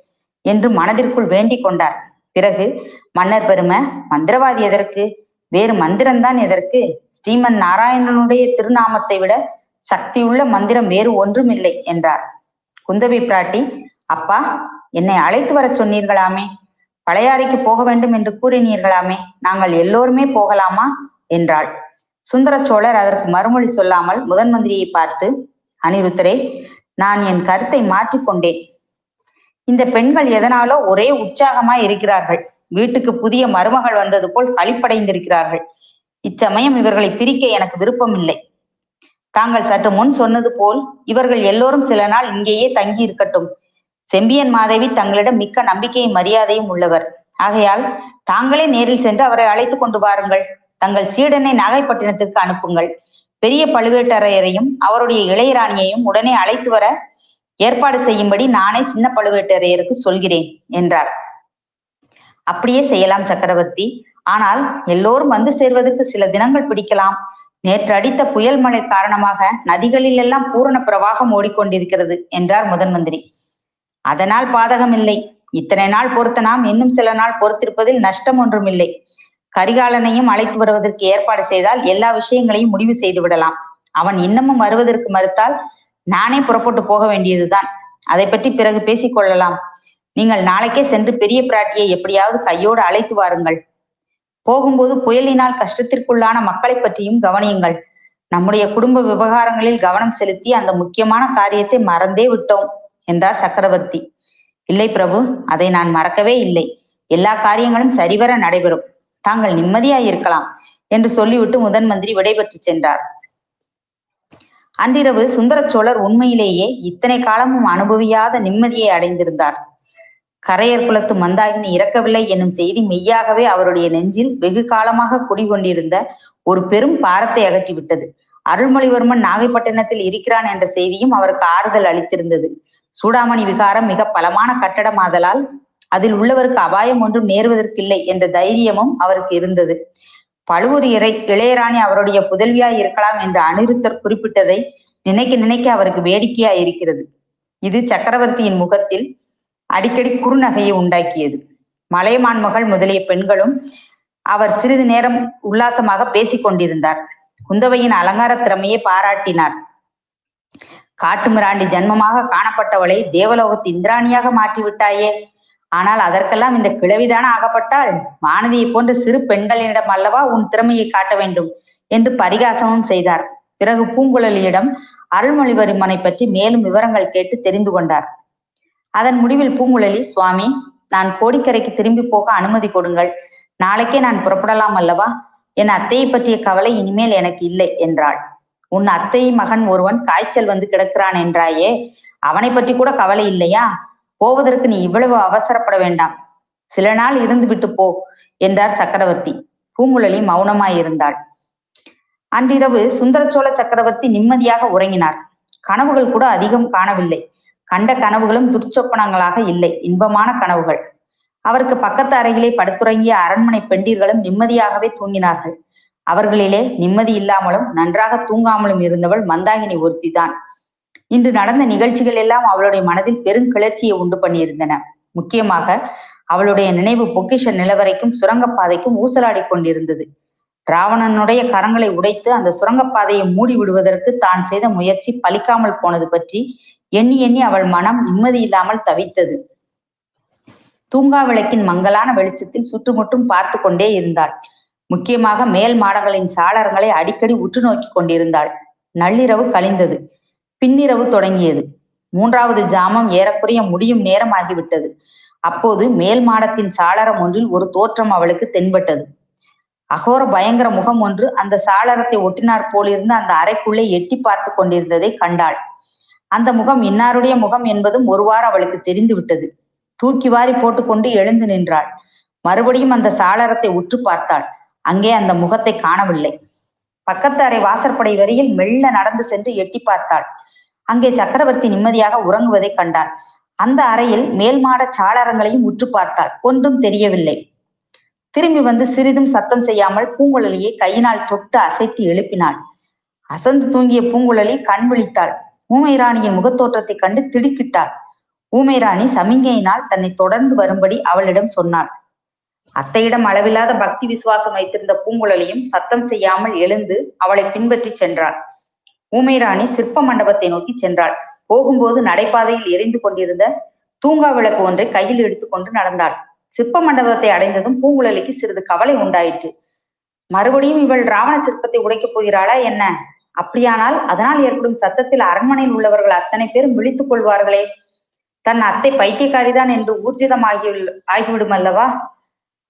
என்று மனதிற்குள் வேண்டிக் கொண்டார். பிறகு, மன்னர் பெருமை, மந்திரவாதி எதற்கு? வேறு மந்திரம்தான் எதற்கு? ஸ்ரீமன் நாராயணனுடைய திருநாமத்தை விட சக்தியுள்ள மந்திரம் வேறு ஒன்றும் இல்லை என்றார். குந்தவி பிராட்டி, அப்பா, என்னை அழைத்து வர சொன்னீர்களாமே, பழையாறைக்கு போக வேண்டும் என்று கூறினீர்களாமே, நாங்கள் எல்லோருமே போகலாமா என்றாள். சுந்தரச்சோழர் அதற்கு மறுமொழி சொல்லாமல் முதன் மந்திரியை பார்த்து, அனிருத்தரே, நான் என் கருத்தை மாற்றிக்கொண்டேன். இந்த பெண்கள் எதனாலோ ஒரே உற்சாகமாய் இருக்கிறார்கள். வீட்டுக்கு புதிய மருமகள் வந்தது போல் களிப்படைந்திருக்கிறார்கள். இச்சமயம் இவர்களை பிரிக்க எனக்கு விருப்பமில்லை. தாங்கள் சற்று முன் சொன்னது போல் இவர்கள் எல்லோரும் சில நாள் இங்கேயே தங்கி இருக்கட்டும். செம்பியன் மாதேவி தங்களிடம் மிக்க நம்பிக்கையும் மரியாதையும் உள்ளவர். ஆகையால் தாங்களே நேரில் சென்று அவரை அழைத்து கொண்டு வாருங்கள். தங்கள் சீடனை நாகைப்பட்டினத்திற்கு அனுப்புங்கள். பெரிய பழுவேட்டரையரையும் அவருடைய இளையராணியையும் உடனே அழைத்து வர ஏற்பாடு செய்யும்படி நானே சின்ன பழுவேட்டரையருக்கு சொல்கிறேன் என்றார். அப்படியே செய்யலாம் சக்கரவர்த்தி. ஆனால் எல்லோரும் வந்து சேர்வதற்கு சில தினங்கள் பிடிக்கலாம். நேற்று அடித்த புயல் மழை காரணமாக நதிகளில் எல்லாம் பூரண பிரவாகம் ஓடிக்கொண்டிருக்கிறது என்றார் முதன் மந்திரி. அதனால் பாதகமில்லை. இத்தனை நாள் பொறுத்த நாம் இன்னும் சில நாள் பொறுத்திருப்பதில் நஷ்டம் ஒன்றுமில்லை. கரிகாலனையும் அழைத்து வருவதற்கு ஏற்பாடு செய்தால் எல்லா விஷயங்களையும் முடிவு செய்து விடலாம். அவன் இன்னமும் வருவதற்கு மறுத்தால் நானே புறப்பட்டு போக வேண்டியதுதான். அதை பற்றி பிறகு பேசிக்கொள்ளலாம். நீங்கள் நாளைக்கே சென்று பெரிய பிராட்டியை எப்படியாவது கையோடு அழைத்து வாருங்கள். போகும்போது புயலினால் கஷ்டத்திற்குள்ளான மக்களை பற்றியும் கவனியுங்கள். நம்முடைய குடும்ப விவகாரங்களில் கவனம் செலுத்தி அந்த முக்கியமான காரியத்தை மறந்தே விட்டோம் என்றார் சக்கரவர்த்தி. இல்லை பிரபு, அதை நான் மறக்கவே இல்லை. எல்லா காரியங்களும் சரிவர நடைபெறும். தாங்கள் நிம்மதியாய் இருக்கலாம் என்று சொல்லிவிட்டு முதன் மந்திரி விடைபெற்று சென்றார். அன்றிரவு சுந்தர சோழர் உண்மையிலேயே இத்தனை காலமும் அனுபவியாத நிம்மதியை அடைந்திருந்தார். கரையர் குலத்து மந்தாகினி இறக்கவில்லை என்னும் செய்தி மெய்யாகவே அவருடைய நெஞ்சில் வெகு காலமாக குடிகொண்டிருந்த ஒரு பெரும் பாரத்தை அகற்றிவிட்டது. அருள்மொழிவர்மன் நாகைப்பட்டினத்தில் இருக்கிறான் என்ற செய்தியும் அவருக்கு ஆறுதல் அளித்திருந்தது. சூடாமணி விகாரம் மிக பலமான கட்டடமாதலால் அதில் உள்ளவருக்கு அபாயம் ஒன்றும் நேருவதற்கில்லை என்ற தைரியமும் அவருக்கு இருந்தது. பழுவூர் இளையராணி அவருடைய புதல்வியாய் இருக்கலாம் என்று அனிருத்தர் குறிப்பிட்டதை நினைக்க நினைக்க அவருக்கு வேடிக்கையாய் இருக்கிறது. இது சக்கரவர்த்தியின் முகத்தில் அடிக்கடி குறுநகையை உண்டாக்கியது. மலையமான் மகள் முதலிய பெண்களும் அவர் சிறிது நேரம் உல்லாசமாக பேசிக் கொண்டிருந்தார். குந்தவையின் அலங்கார திறமையை பாராட்டினார். காட்டு மிராண்டி ஜன்மமாக காணப்பட்டவளை தேவலோகத்து இந்திராணியாக மாற்றிவிட்டாயே, ஆனால் அதற்கெல்லாம் இந்த கிழவிதான ஆகப்பட்டாள். வானதியை போன்ற சிறு பெண்களிடம் அல்லவா உன் திறமையை காட்ட வேண்டும் என்று பரிகாசமும் செய்தார். பிறகு பூங்குழலியிடம் அருள்மொழிவர்மனை பற்றி மேலும் விவரங்கள் கேட்டு தெரிந்து கொண்டார். அதன் முடிவில் பூங்குழலி, சுவாமி, நான் கோடிக்கரைக்கு திரும்பி போக அனுமதி கொடுங்கள். நாளைக்கே நான் புறப்படலாம் அல்லவா? என் அத்தையை பற்றிய கவலை இனிமேல் எனக்கு இல்லை என்றாள். உன் அத்தை மகன் ஒருவன் காய்ச்சல் வந்து கிடக்கிறான் என்றாயே, அவனை பற்றி கூட கவலை இல்லையா? போவதற்கு நீ இவ்வளவு அவசரப்பட வேண்டாம். சில நாள் இருந்து விட்டு போ என்றார் சக்கரவர்த்தி. பூங்குழலி மௌனமாயிருந்தாள். அன்றிரவு சுந்தர சோழ சக்கரவர்த்தி நிம்மதியாக உறங்கினார். கனவுகள் கூட அதிகம் காணவில்லை. கண்ட கனவுகளும் துர்ச்சொப்பனங்களாக இல்லை, இன்பமான கனவுகள். அவருக்கு பக்கத்து அறையிலே படுத்துறங்கிய அரண்மனை பெண்டீர்களும் நிம்மதியாகவே தூங்கினார்கள். அவர்களிலே நிம்மதி இல்லாமலும் நன்றாக தூங்காமலும் இருந்தவள் மந்தாகினி ஒருத்திதான். இன்று நடந்த நிகழ்ச்சிகள் எல்லாம் அவளுடைய மனதில் பெரும் கிளர்ச்சியை உண்டு பண்ணியிருந்தன. முக்கியமாக அவளுடைய நினைவு பொக்கிஷ நிலவரைக்கும் சுரங்கப்பாதைக்கும் ஊசலாடி கொண்டிருந்தது. ராவணனுடைய கரங்களை உடைத்து அந்த சுரங்கப்பாதையை மூடி விடுவதற்கு தான் செய்த முயற்சி பலிக்காமல் போனது பற்றி எண்ணி எண்ணி அவள் மனம் நிம்மதி இல்லாமல் தவித்தது. தூங்கா விளக்கின் மங்கலான வெளிச்சத்தில் சுற்றுமுற்றும் பார்த்து கொண்டே இருந்தாள். முக்கியமாக மேல் மாடங்களின் சாளரங்களை அடிக்கடி உற்று நோக்கி கொண்டிருந்தாள். நள்ளிரவு கழிந்தது. பின்னிரவு தொடங்கியது. மூன்றாவது ஜாமம் ஏறக்குறைய முடியும் நேரம் ஆகிவிட்டது. அப்போது மேல் மாடத்தின் சாளரம் ஒன்றில் ஒரு தோற்றம் அவளுக்கு தென்பட்டது. அகோர பயங்கர முகம் ஒன்று அந்த சாளரத்தை ஒட்டினார் போலிருந்து அந்த அறைக்குள்ளே எட்டி பார்த்து கொண்டிருந்ததை கண்டாள். அந்த முகம் இன்னாருடைய முகம் என்பதும் ஒருவாறு அவளுக்கு தெரிந்து விட்டது. தூக்கி வாரி போட்டுக்கொண்டு எழுந்து நின்றாள். மறுபடியும் அந்த சாளரத்தை உற்று பார்த்தாள். அங்கே அந்த முகத்தை காணவில்லை. பக்கத்து அறை வாசற்படை வரையில் மெல்ல நடந்து சென்று எட்டி பார்த்தாள். அங்கே சக்கரவர்த்தி நிம்மதியாக உறங்குவதை கண்டாள். அந்த அறையில் மேல் மாட சாளரங்களையும் உற்று பார்த்தாள். ஒன்றும் தெரியவில்லை. திரும்பி வந்து சிறிதும் சத்தம் செய்யாமல் பூங்குழலியை கையினால் தொட்டு அசைத்து எழுப்பினாள். அசந்து தூங்கிய பூங்குழலி கண் விழித்தாள். ஊமை ராணியின் முகத்தோற்றத்தை கண்டு திடுக்கிட்டாள். ஊமை ராணி சமிங்கையினால் தன்னை தொடர்ந்து வரும்படி அவளிடம் சொன்னாள். அத்தையிடம் அளவில்லாத பக்தி விசுவாசம் வைத்திருந்த பூங்குழலியும் சத்தம் செய்யாமல் எழுந்து அவளை பின்பற்றி சென்றாள். ஊமை ராணி சிற்ப மண்டபத்தை நோக்கி சென்றாள். போகும்போது நடைபாதையில் எரிந்து கொண்டிருந்த தூங்கா விளக்கு ஒன்றை கையில் எடுத்துக்கொண்டு நடந்தாள். சிற்ப மண்டபத்தை அடைந்ததும் பூங்குழலிக்கு சிறிது கவலை உண்டாயிற்று. மறுபடியும் இவள் ராவண சிற்பத்தை உடைக்கப் போகிறாளா என்ன? அப்படியானால் அதனால் ஏற்படும் சத்தத்தில் அரண்மனையில் உள்ளவர்கள் அத்தனை பேரும் விழித்துக் கொள்வார்களே. தன் அத்தை பைத்தியக்காரிதான் என்று ஊர்ஜிதமாகிவிடும் அல்லவா?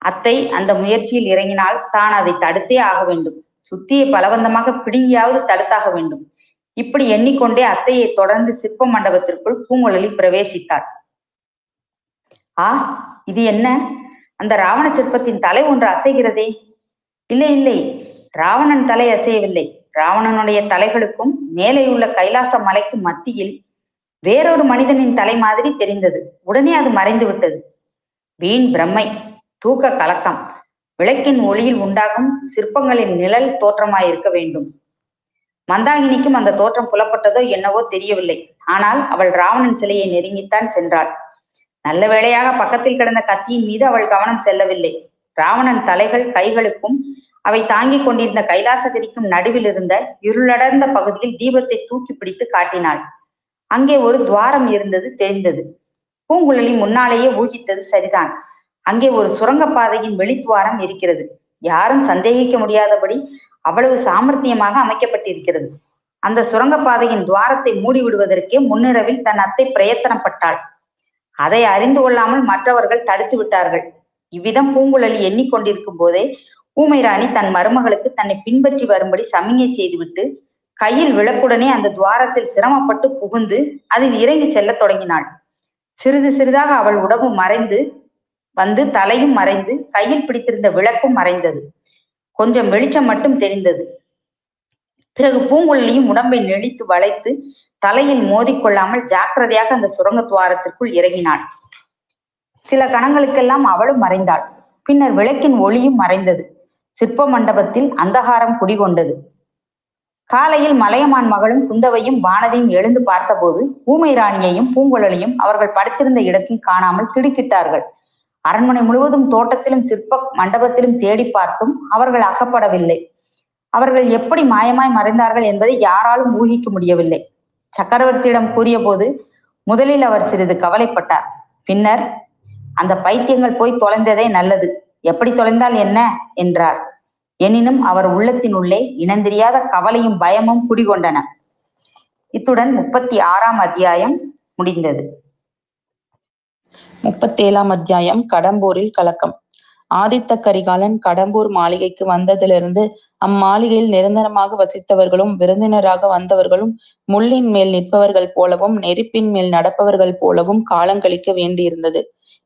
அத்தை அந்த முயற்சியில் இறங்கினால் தான் அதை தடுத்தே ஆக வேண்டும். சுத்தியை பலவந்தமாக பிடுங்கியாவது தடுத்தாக வேண்டும். இப்படி எண்ணிக்கொண்டே அத்தையை தொடர்ந்து சிற்ப மண்டபத்திற்குள் பூங்குழலி பிரவேசித்தாள். இது என்ன? அந்த ராவண சிற்பத்தின் தலை ஒன்று அசைகிறதே. இல்லை இல்லை, ராவணன் தலை அசையவில்லை. ராவணனுடைய தலைகளுக்கும் மேலே உள்ள கைலாச மலைக்கு மத்தியில் வேறொரு மனிதனின் தலை மாதிரி தெரிந்தது. உடனே அது மறைந்து விட்டது. வீண் பிரம்மை, தூக்க கலக்கம். விளக்கின் ஒளியில் உண்டாகும் சிற்பங்களின் நிழல் தோற்றமாயிருக்க வேண்டும். மந்தாகினிக்கும் அந்த தோற்றம் புலப்பட்டதோ என்னவோ தெரியவில்லை. ஆனால் அவள் ராவணன் சிலையை நெருங்கித்தான் சென்றாள். நல்ல வேளையாக பக்கத்தில் கிடந்த கத்தியின் மீது அவள் கவனம் செல்லவில்லை. ராவணன் தலைகள் கைகளுக்கும் அவை தாங்கிக் கொண்டிருந்த கைலாசகிரிக்கும் நடுவில் இருந்த இருளடர்ந்த பகுதியில் தீபத்தை தூக்கி பிடித்து காட்டினாள். அங்கே ஒரு துவாரம் இருந்தது தெரிந்தது. பூங்குழலி முன்னாலேயே ஊகித்தது சரிதான். அங்கே ஒரு சுரங்கப்பாதையின் வெளித்துவாரம் இருக்கிறது. யாரும் சந்தேகிக்க முடியாதபடி அவ்வளவு சாமர்த்தியமாக அமைக்கப்பட்டிருக்கிறது. அந்த சுரங்கப்பாதையின் துவாரத்தை மூடிவிடுவதற்கே முன்னிரவில் தன் அத்தை பிரயத்தனப்பட்டாள். அதை அறிந்து கொள்ளாமல் மற்றவர்கள் தடுத்து விட்டார்கள். இவ்விதம் பூங்குழலி எண்ணிக்கொண்டிருக்கும் போதே ஊமைராணி தன் மருமகளுக்கு தன்னை பின்பற்றி வரும்படி சமிகை செய்துவிட்டு கையில் விளக்குடனே அந்த துவாரத்தில் சிரமப்பட்டு புகுந்து அதில் இறங்கி செல்ல தொடங்கினாள். சிறிது சிறிதாக அவள் உடம்பு மறைந்து வந்து தலையும் மறைந்து கையில் பிடித்திருந்த விளக்கும் மறைந்தது. கொஞ்சம் வெளிச்சம் மட்டும் தெரிந்தது. பிறகு பூங்குழலியும் உடம்பை நெளித்து வளைத்து தலையில் மோதிக்கொள்ளாமல் ஜாக்கிரதையாக அந்த சுரங்க துவாரத்திற்குள் இறங்கினாள். சில கணங்களுக்கெல்லாம் அவளும் மறைந்தாள். பின்னர் விளக்கின் ஒளியும் மறைந்தது. சிற்ப மண்டபத்தில் அந்தகாரம் குடிகொண்டது. காலையில் மலையமான் மகளும் குந்தவையும் வானதியும் எழுந்து பார்த்தபோது ஊமை ராணியையும் பூங்குழலியும் அவர்கள் படுத்திருந்த இடத்தில் காணாமல் திடுக்கிட்டார்கள். அரண்மனை முழுவதும் தோட்டத்திலும் சிற்ப மண்டபத்திலும் தேடி பார்த்தும் அவர்கள் அகப்படவில்லை. அவர்கள் எப்படி மாயமாய் மறைந்தார்கள் என்பதை யாராலும் ஊகிக்க முடியவில்லை. சக்கரவர்த்தியிடம் கூறிய போது முதலில் அவர் சிறிது கவலைப்பட்டார். பின்னர் அந்த பைத்தியங்கள் போய் தொலைந்ததே நல்லது, எப்படி தொலைந்தால் என்ன என்றார். எனினும் அவர் உள்ளத்தினுள்ளே இனந்தெரியாத கவலையும் பயமும் குடிகொண்டன. இத்துடன் 36ஆம் அத்தியாயம் முடிந்தது. 37ஆம் அத்தியாயம் கடம்பூரில் கலக்கம். ஆதித்த கரிகாலன் கடம்பூர் மாளிகைக்கு வந்ததிலிருந்து அம்மாளிகையில் நிரந்தரமாக வசித்தவர்களும் விருந்தினராக வந்தவர்களும் முள்ளின் மேல் நிற்பவர்கள் போலவும் நெருப்பின் மேல் நடப்பவர்கள் போலவும் காலங்களிக்க வேண்டியிருந்தது.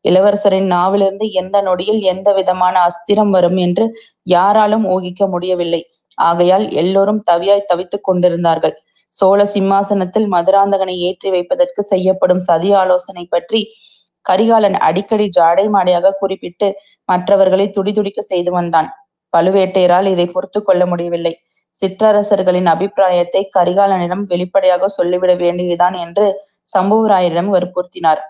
இளவரசரின் நாவிலிருந்து எந்த நொடியில் எந்த விதமான அஸ்திரம் வரும் என்று யாராலும் ஊகிக்க முடியவில்லை. ஆகையால் எல்லோரும் தவியாய் தவித்துக் கொண்டிருந்தார்கள். சோழ சிம்மாசனத்தில் மதுராந்தகனை ஏற்றி வைப்பதற்கு செய்யப்படும் சதி ஆலோசனை பற்றி கரிகாலன் அடிக்கடி ஜாடை மாடையாக குறிப்பிட்டு மற்றவர்களை துடிதுடிக்க செய்து வந்தான். பழுவேட்டையரால் இதை பொறுத்து கொள்ள முடியவில்லை. சிற்றரசர்களின் அபிப்பிராயத்தை கரிகாலனிடம் வெளிப்படையாக சொல்லிவிட வேண்டியதுதான் என்று சம்புவராயரிடம் வற்புறுத்தினார்.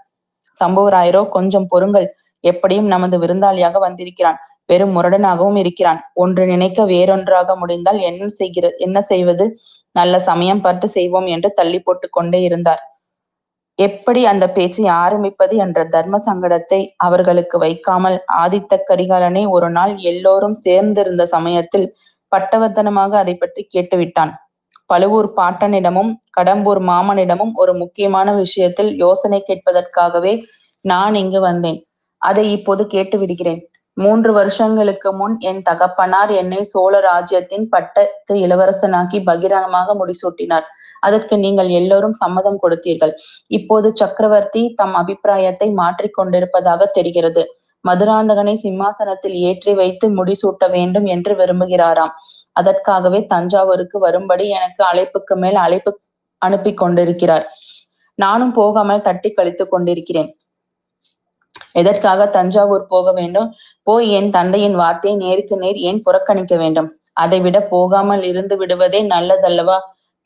சம்புவராயரோ, கொஞ்சம் பொறுங்கள், எப்படியும் நமது விருந்தாளியாக வந்திருக்கிறான், வெறும் முரடனாகவும் இருக்கிறான், ஒன்று நினைக்க வேறொன்றாக முடிந்தால் என்ன செய்வது, நல்ல சமயம் பார்த்து செய்வோம் என்று தள்ளி போட்டு கொண்டே இருந்தார். எப்படி அந்த பேச்சை ஆரம்பிப்பது என்ற தர்ம சங்கடத்தை அவர்களுக்கு வைக்காமல் ஆதித்த கரிகாலனை ஒரு நாள் எல்லோரும் சேர்ந்திருந்த சமயத்தில் பட்டவர்த்தனமாக அதை பற்றி கேட்டுவிட்டான். பழுவூர் பாட்டனிடமும் கடம்பூர் மாமனிடமும் ஒரு முக்கியமான விஷயத்தில் யோசனை கேட்பதற்காகவே நான் இங்கு வந்தேன். அதை இப்போது கேட்டு விடுகிறேன். 3 வருஷங்களுக்கு முன் என் தகப்பனார் என்னை சோழ ராஜ்யத்தின் பட்டத்து இளவரசனாக்கி பகிரங்கமாக முடிசூட்டினார். அதற்கு நீங்கள் எல்லோரும் சம்மதம் கொடுத்தீர்கள். இப்போது சக்கரவர்த்தி தம் அபிப்பிராயத்தை மாற்றிக்கொண்டிருப்பதாக தெரிகிறது. மதுராந்தகனை சிம்மாசனத்தில் ஏற்றி வைத்து முடிசூட்ட வேண்டும் என்று விரும்புகிறாராம். அதற்காகவே தஞ்சாவூருக்கு வரும்படி எனக்கு அழைப்புக்கு மேல் அழைப்பு அனுப்பி கொண்டிருக்கிறார். நானும் போகாமல் தட்டி கழித்து கொண்டிருக்கிறேன். எதற்காக தஞ்சாவூர் போக வேண்டும்? போய் என் தந்தையின் வார்த்தையை நேருக்கு நேர் ஏன் புறக்கணிக்க வேண்டும்? அதை விட போகாமல் இருந்து விடுவதே நல்லதல்லவா?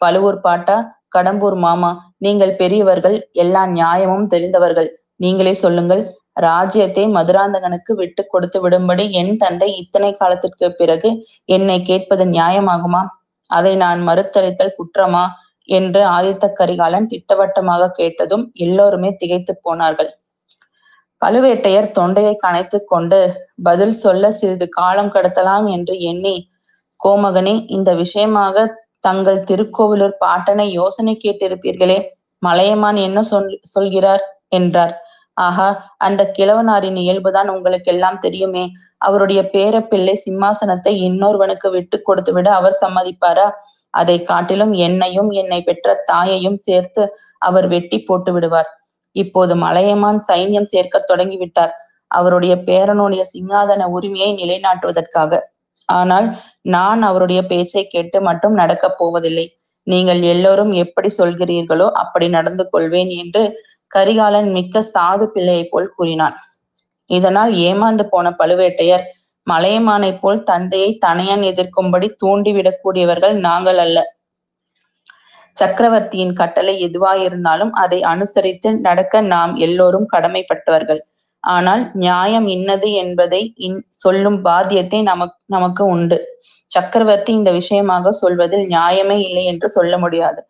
பழுவூர் பாட்டா, கடம்பூர் மாமா, நீங்கள் பெரியவர்கள், எல்லா நியாயமும் தெரிந்தவர்கள். நீங்களே சொல்லுங்கள், ராஜ்யத்தை மதுராந்தகனுக்கு விட்டு கொடுத்து விடும்படி என் தந்தை இத்தனை காலத்திற்கு பிறகு என்னை கேட்பது நியாயமாகுமா? அதை நான் மறுத்தளித்தல் குற்றமா என்று ஆதித்த கரிகாலன் திட்டவட்டமாக கேட்டதும் எல்லோருமே திகைத்து போனார்கள். பழுவேட்டையர் தொண்டையை கனைத்து கொண்டு பதில் சொல்ல சிறிது காலம் கடத்தலாம் என்று எண்ணி, கோமகனே, இந்த விஷயமாக தங்கள் திருக்கோவிலூர் பாட்டனை யோசனை கேட்டிருப்பீர்களே, மலையமான் என்ன சொல்கிறார் என்றார். ஆஹா, அந்த கிழவனாரின் இயல்புதான் உங்களுக்கு எல்லாம் தெரியுமே. அவருடைய பேர பிள்ளை சிம்மாசனத்தை இன்னொருவனுக்கு விட்டு கொடுத்து விட அவர் சம்மதிப்பாரா? அதை காட்டிலும் என்னையும் என்னை பெற்ற தாயையும் சேர்த்து அவர் வெட்டி போட்டு விடுவார். இப்போது மலையமான் சைன்யம் சேர்க்க தொடங்கிவிட்டார், அவருடைய பேரனுடைய சிங்காதன உரிமையை நிலைநாட்டுவதற்காக. ஆனால் நான் அவருடைய பேச்சை கேட்டு மட்டும் நடக்கப் போவதில்லை. நீங்கள் எல்லோரும் எப்படி சொல்கிறீர்களோ அப்படி நடந்து கொள்வேன் என்று கரிகாலன் மிக்க சாது பிள்ளையை போல் கூறினான். இதனால் ஏமாந்து போன பழுவேட்டையர், மலையமானை போல் தந்தையை தனையன் எதிர்க்கும்படி தூண்டிவிடக்கூடியவர்கள் நாங்கள் அல்ல. சக்கரவர்த்தியின் கட்டளை எதுவாயிருந்தாலும் அதை அனுசரித்து நடக்க நாம் எல்லோரும் கடமைப்பட்டவர்கள். ஆனால் நியாயம் இன்னது என்பதை சொல்லும் பாத்தியத்தை நமக்கு உண்டு. சக்கரவர்த்தி இந்த விஷயமாக சொல்வதில் நியாயமே இல்லை என்று சொல்ல முடியாது.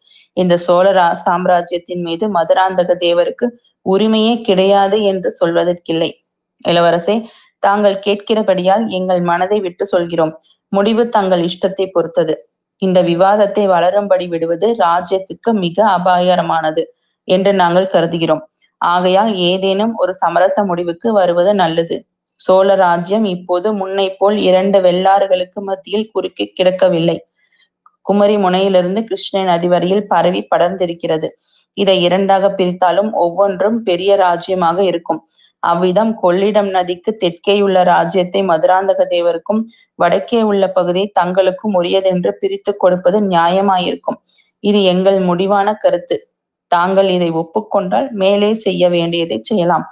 இந்த சோழ சாம்ராஜ்யத்தின் மீது மதுராந்தக தேவருக்கு உரிமையே கிடையாது என்று சொல்வதற்கில்லை. இளவரசே, தாங்கள் கேட்கிறபடியால் எங்கள் மனதை விட்டு சொல்கிறோம். முடிவு தங்கள் இஷ்டத்தை பொறுத்தது. இந்த விவாதத்தை வளரும்படி விடுவது ராஜ்யத்துக்கு மிக அபாயகரமானது என்று நாங்கள் கருதுகிறோம். ஆகையால் ஏதேனும் ஒரு சமரச முடிவுக்கு வருவது நல்லது. சோழ ராஜ்யம் இப்போது முன்னை போல் இரண்டு வெள்ளாறுகளுக்கு மத்தியில் குறுக்கி கிடக்கவில்லை. குமரி முனையிலிருந்து கிருஷ்ண நதி வரையில் பரவி படர்ந்திருக்கிறது. இதை இரண்டாக பிரித்தாலும் ஒவ்வொன்றும் பெரிய ராஜ்யமாக இருக்கும். அவ்விதம் கொள்ளிடம் நதிக்கு தெற்கே உள்ள ராஜ்யத்தை மதுராந்தக தேவருக்கும் வடக்கே உள்ள பகுதியை தங்களுக்கும் உரியதென்று பிரித்து கொடுப்பது நியாயமாயிருக்கும். இது எங்கள் முடிவான கருத்து. தாங்கள் இதை ஒப்புக்கொண்டால் மேலே செய்ய வேண்டியதை செய்யலாம்.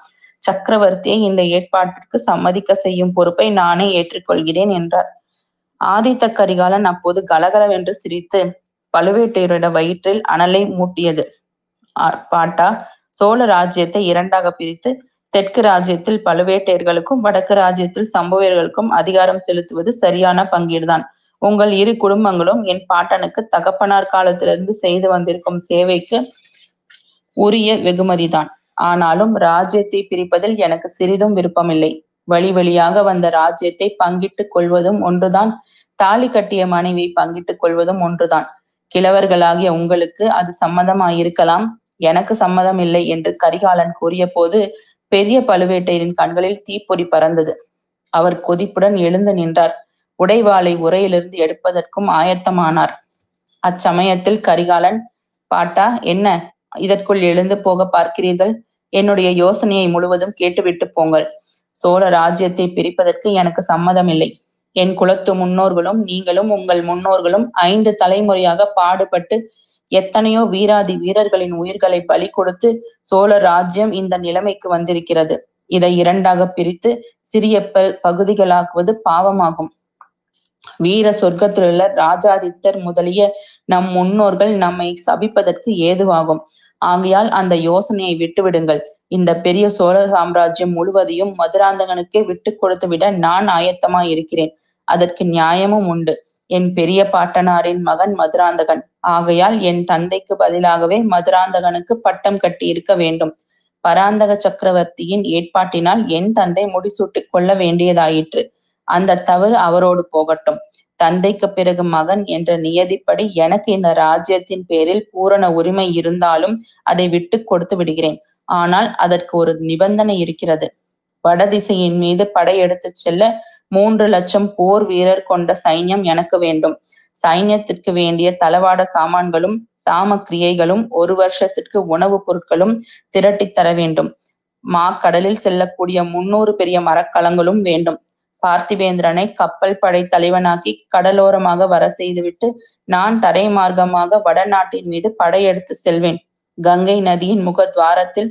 சக்கரவர்த்தியை இந்த ஏற்பாட்டிற்கு சம்மதிக்க செய்யும் பொறுப்பை நானே ஏற்றுக்கொள்கிறேன் என்றார். ஆதித்த கரிகாலன் அப்போது கலகலவென்று சிரித்து பழுவேட்டையரோட வயிற்றில் அனலை மூட்டியது. பாட்டா, சோழ ராஜ்யத்தை இரண்டாக பிரித்து தெற்கு ராஜ்யத்தில் பழுவேட்டையர்களுக்கும் வடக்கு ராஜ்யத்தில் சம்புவர்களுக்கும் அதிகாரம் செலுத்துவது சரியான பங்கீடுதான். உங்கள் இரு குடும்பங்களும் என் பாட்டனுக்கு தகப்பனார் காலத்திலிருந்து செய்து வந்திருக்கும் சேவைக்கு உரிய வெகுமதிதான். ஆனாலும் ராஜ்யத்தை பிரிப்பதில் எனக்கு சிறிதும் விருப்பமில்லை. வழி வழியாக வந்த ராஜ்யத்தை பங்கிட்டுக் கொள்வதும் ஒன்றுதான், தாலி கட்டிய மனைவியை பங்கிட்டுக் கொள்வதும் ஒன்றுதான். கிழவர்களாகிய உங்களுக்கு அது சம்மதமாயிருக்கலாம், எனக்கு சம்மதம் இல்லை என்று கரிகாலன் கூறிய போது பெரிய பழுவேட்டையரின் கண்களில் தீப்பொறி பறந்தது. அவர் கொதிப்புடன் எழுந்து நின்றார். உடைவாளை உரையிலிருந்து எடுப்பதற்கும் ஆயத்தமானார். அச்சமயத்தில் கரிகாலன், பாட்டா, என்ன இதற்குள் எழுந்து போக பார்க்கிறீர்கள்? என்னுடைய யோசனையை முழுவதும் கேட்டுவிட்டு போங்கள். சோழ ராஜ்யத்தை பிரிப்பதற்கு எனக்கு சம்மதம் இல்லை. என் குலத்து முன்னோர்களும் நீங்களும் உங்கள் முன்னோர்களும் 5 தலைமுறையாக பாடுபட்டு எத்தனையோ வீராதி வீரர்களின் உயிர்களை பலி கொடுத்து சோழ ராஜ்யம் இந்த நிலைமைக்கு வந்திருக்கிறது. இதை இரண்டாக பிரித்து சிறிய பகுதிகளாக்குவது பாவமாகும். வீர சொர்க்கத்திலுள்ள ராஜாதித்தர் முதலிய நம் முன்னோர்கள் நம்மை சபிப்பதற்கு ஏதுவாகும். ஆகையால் அந்த யோசனையை விட்டுவிடுங்கள். இந்த பெரிய சோழ சாம்ராஜ்யம் முழுவதையும் மதுராந்தகனுக்கே விட்டு கொடுத்து விட நான் ஆயத்தமாய் இருக்கிறேன். அதற்கு நியாயமும் உண்டு. என் பெரிய பாட்டனாரின் மகன் மதுராந்தகன். ஆகையால் என் தந்தைக்கு பதிலாகவே மதுராந்தகனுக்கு பட்டம் கட்டி இருக்க வேண்டும். பராந்தக சக்கரவர்த்தியின் ஏற்பாட்டினால் என் தந்தை முடிசூட்டிக் கொள்ள வேண்டியதாயிற்று. அந்த தவறு அவரோடு போகட்டும். தந்தைக்கு பிறகு மகன் என்ற நியதிப்படி எனக்கு இந்த ராஜ்யத்தின் பேரில் பூரண உரிமை இருந்தாலும் அதை விட்டு கொடுத்து விடுகிறேன். ஆனால் அதற்கு ஒரு நிபந்தனை இருக்கிறது. வடதிசையின் மீது படையெடுத்து செல்ல 3 லட்சம் போர் வீரர் கொண்ட சைன்யம் எனக்கு வேண்டும். சைன்யத்திற்கு வேண்டிய தளவாட சாமான்களும் சாம கிரியைகளும் 1 வருஷத்திற்கு உணவுப் பொருட்களும் திரட்டி தர வேண்டும். மா கடலில் செல்லக்கூடிய 300 பெரிய மரக்கலங்களும் வேண்டும். பார்த்திபேந்திரனை கப்பல் படை தலைவனாக்கி கடலோரமாக வர செய்துவிட்டு நான் தரை மார்க்கமாக வடநாட்டின் மீது படையெடுத்து செல்வேன். கங்கை நதியின் முக துவாரத்தில்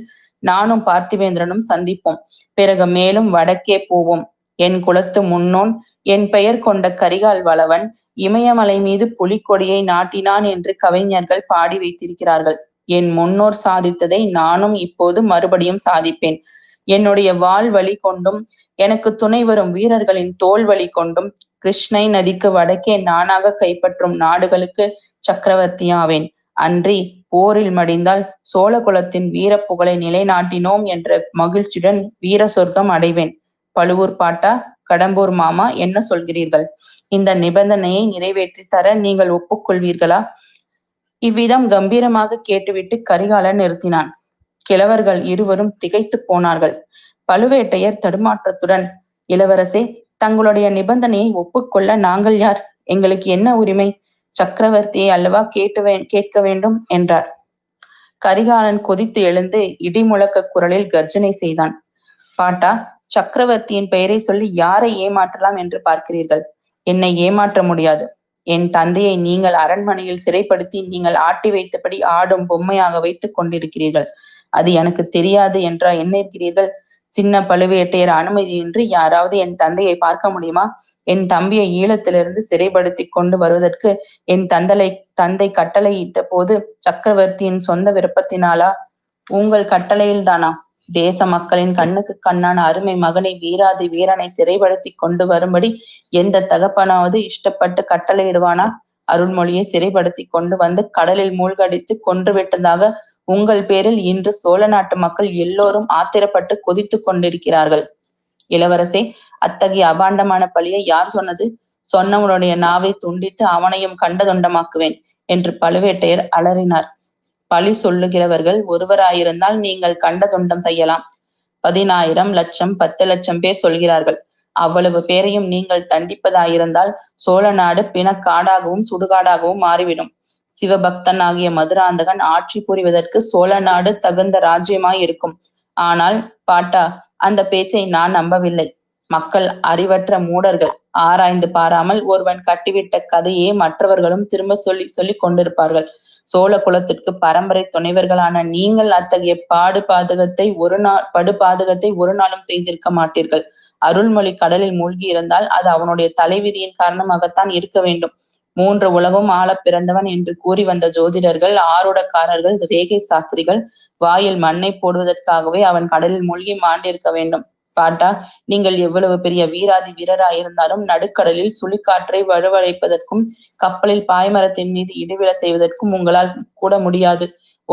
நானும் பார்த்திபேந்திரனும் சந்திப்போம். பிறகு மேலும் வடக்கே போவோம். என் குலத்து முன்னோன் என் பெயர் கொண்ட கரிகால் வளவன் இமயமலை மீது புலிக்கொடியை நாட்டினான் என்று கவிஞர்கள் பாடி வைத்திருக்கிறார்கள். என் முன்னோர் சாதித்ததை நானும் இப்போது மறுபடியும் சாதிப்பேன். என்னுடைய வாள் வழி கொண்டும் எனக்கு துணை வரும் வீரர்களின் தோல் வழி கொண்டும் கிருஷ்ணை நதிக்கு வடக்கே நானாக கைப்பற்றும் நாடுகளுக்கு சக்கரவர்த்தியாவேன். அன்றி போரில் மடிந்தால் சோழ குலத்தின் வீர புகழை நிலைநாட்டினோம் என்ற மகிழ்ச்சியுடன் வீர சொர்க்கம் அடைவேன். பழுவூர் பாட்டா, கடம்பூர் மாமா, என்ன சொல்கிறீர்கள்? இந்த நிபந்தனையை நிறைவேற்றி தர நீங்கள் ஒப்புக்கொள்வீர்களா? இவ்விதம் கம்பீரமாக கேட்டுவிட்டு கரிகாலன் நிறுத்தினான். கிழவர்கள் இருவரும் திகைத்து போனார்கள். பழுவேட்டையர் தடுமாற்றத்துடன், இளவரசே, தங்களுடைய நிபந்தனையை ஒப்புக்கொள்ள நாங்கள் யார்? எங்களுக்கு என்ன உரிமை? சக்கரவர்த்தியை அல்லவா கேட்க வேண்டும் என்றார். கரிகாலன் கொதித்து எழுந்து இடிமுழக்க குரலில் கர்ஜனை செய்தான். பாட்டா, சக்கரவர்த்தியின் பெயரை சொல்லி யாரை ஏமாற்றலாம் என்று பார்க்கிறீர்கள்? என்னை ஏமாற்ற முடியாது. என் தந்தையை நீங்கள் அரண்மனையில் சிறைப்படுத்தி நீங்கள் ஆட்டி வைத்தபடி ஆடும் பொம்மையாக வைத்துக் கொண்டிருக்கிறீர்கள். அது எனக்கு தெரியாது என்றா என்ன இருக்கிறீர்கள்? சின்ன பழுவேட்டையர் அனுமதியின்றி யாராவது என் தந்தையை பார்க்க முடியுமா? என் தம்பியை ஈழத்திலிருந்து சிறைப்படுத்தி கொண்டு வருவதற்கு என் தந்தை கட்டளையிட்ட போது சக்கரவர்த்தியின் சொந்த விருப்பத்தினாலா? உங்கள் கட்டளையில்தானா? தேச மக்களின் கண்ணுக்கு கண்ணான அருமை மகனை வீராதி வீரனை சிறைப்படுத்தி கொண்டு வரும்படி எந்த தகப்பனாவது இஷ்டப்பட்டு கட்டளையிடுவானா? அருள்மொழியை சிறைப்படுத்தி கொண்டு வந்து கடலில் மூழ்கடித்து கொன்றுவிட்டதாக உங்கள் பேரில் இன்று சோழ நாட்டு மக்கள் எல்லோரும் ஆத்திரப்பட்டு கொதித்து கொண்டிருக்கிறார்கள். இளவரசே, அத்தகைய அபாண்டமான பழியை யார் சொன்னது? சொன்னவனுடைய நாவை துண்டித்து அவனையும் கண்டதுண்டமாக்குவேன் என்று பழுவேட்டையர் அலறினார். பழி சொல்லுகிறவர்கள் ஒருவராயிருந்தால் நீங்கள் கண்டதுண்டம் செய்யலாம். 10,000 லட்சம் 10 லட்சம் பேர் சொல்கிறார்கள். அவ்வளவு பேரையும் நீங்கள் தண்டிப்பதாயிருந்தால் சோழ நாடு பிணக்காடாகவும் சுடுகாடாகவும் மாறிவிடும். சிவபக்தன் ஆகிய மதுராந்தகன் ஆட்சி புரிவதற்கு சோழ நாடு தகுந்த ராஜ்யமாய் இருக்கும். ஆனால் பாட்டா, அந்த பேச்சை நான் நம்பவில்லை. மக்கள் அறிவற்ற மூடர்கள். ஆராய்ந்து பாராமல் ஒருவன் கட்டிவிட்ட கதையே மற்றவர்களும் திரும்ப சொல்லிக் கொண்டிருப்பார்கள். சோழ குலத்திற்கு பரம்பரை துணைவர்களான நீங்கள் அத்தகைய படுபாதகத்தை ஒரு நாளும் செய்திருக்க மாட்டீர்கள். அருள்மொழி கடலில் மூழ்கி இருந்தால் அது அவனுடைய தலைவிதியின் காரணமாகத்தான் இருக்க வேண்டும். 3 உலகம் ஆள பிறந்தவன் என்று கூறி வந்த ஜோதிடர்கள், ஆரூடக்காரர்கள், ரேகை சாஸ்திரிகள் வாயில் மண்ணை போடுவதற்காகவே அவன் கடலில் மூழ்கி மாண்டிருக்க வேண்டும். பாட்டா, நீங்கள் எவ்வளவு பெரிய வீராதி வீரராயிருந்தாலும் நடுக்கடலில் சுழிக்காற்றை வலுவழைப்பதற்கும் கப்பலில் பாய்மரத்தின் மீது இடிவிழ செய்வதற்கும் உங்களால் கூட முடியாது.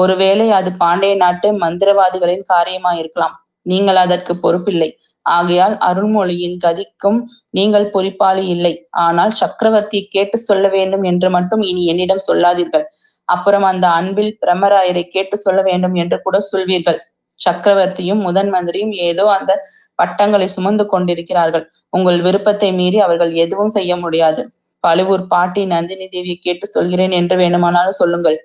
ஒருவேளை அது பாண்டிய நாட்டு மந்திரவாதிகளின் காரியமாயிருக்கலாம். நீங்கள் அதற்கு பொறுப்பில்லை. ஆகையால் அருள்மொழியின் கதிக்கும் நீங்கள் பொறுப்பாளி இல்லை. ஆனால் சக்கரவர்த்தியை கேட்டு சொல்ல வேண்டும் என்று மட்டும் இனி என்னிடம் சொல்லாதீர்கள். அப்புறம் அந்த அன்பில் பிரமராயரை கேட்டு சொல்ல வேண்டும் என்று கூட சொல்வீர்கள். சக்கரவர்த்தியும் முதன் மந்திரியும் ஏதோ அந்த பட்டங்களை சுமந்து கொண்டிருக்கிறார்கள். உங்கள் விருப்பத்தை மீறி அவர்கள் எதுவும் செய்ய முடியாது. பழுவூர் பாட்டி நந்தினி தேவியை கேட்டு சொல்கிறேன் என்று வேணுமானாலும் சொல்லுங்கள்.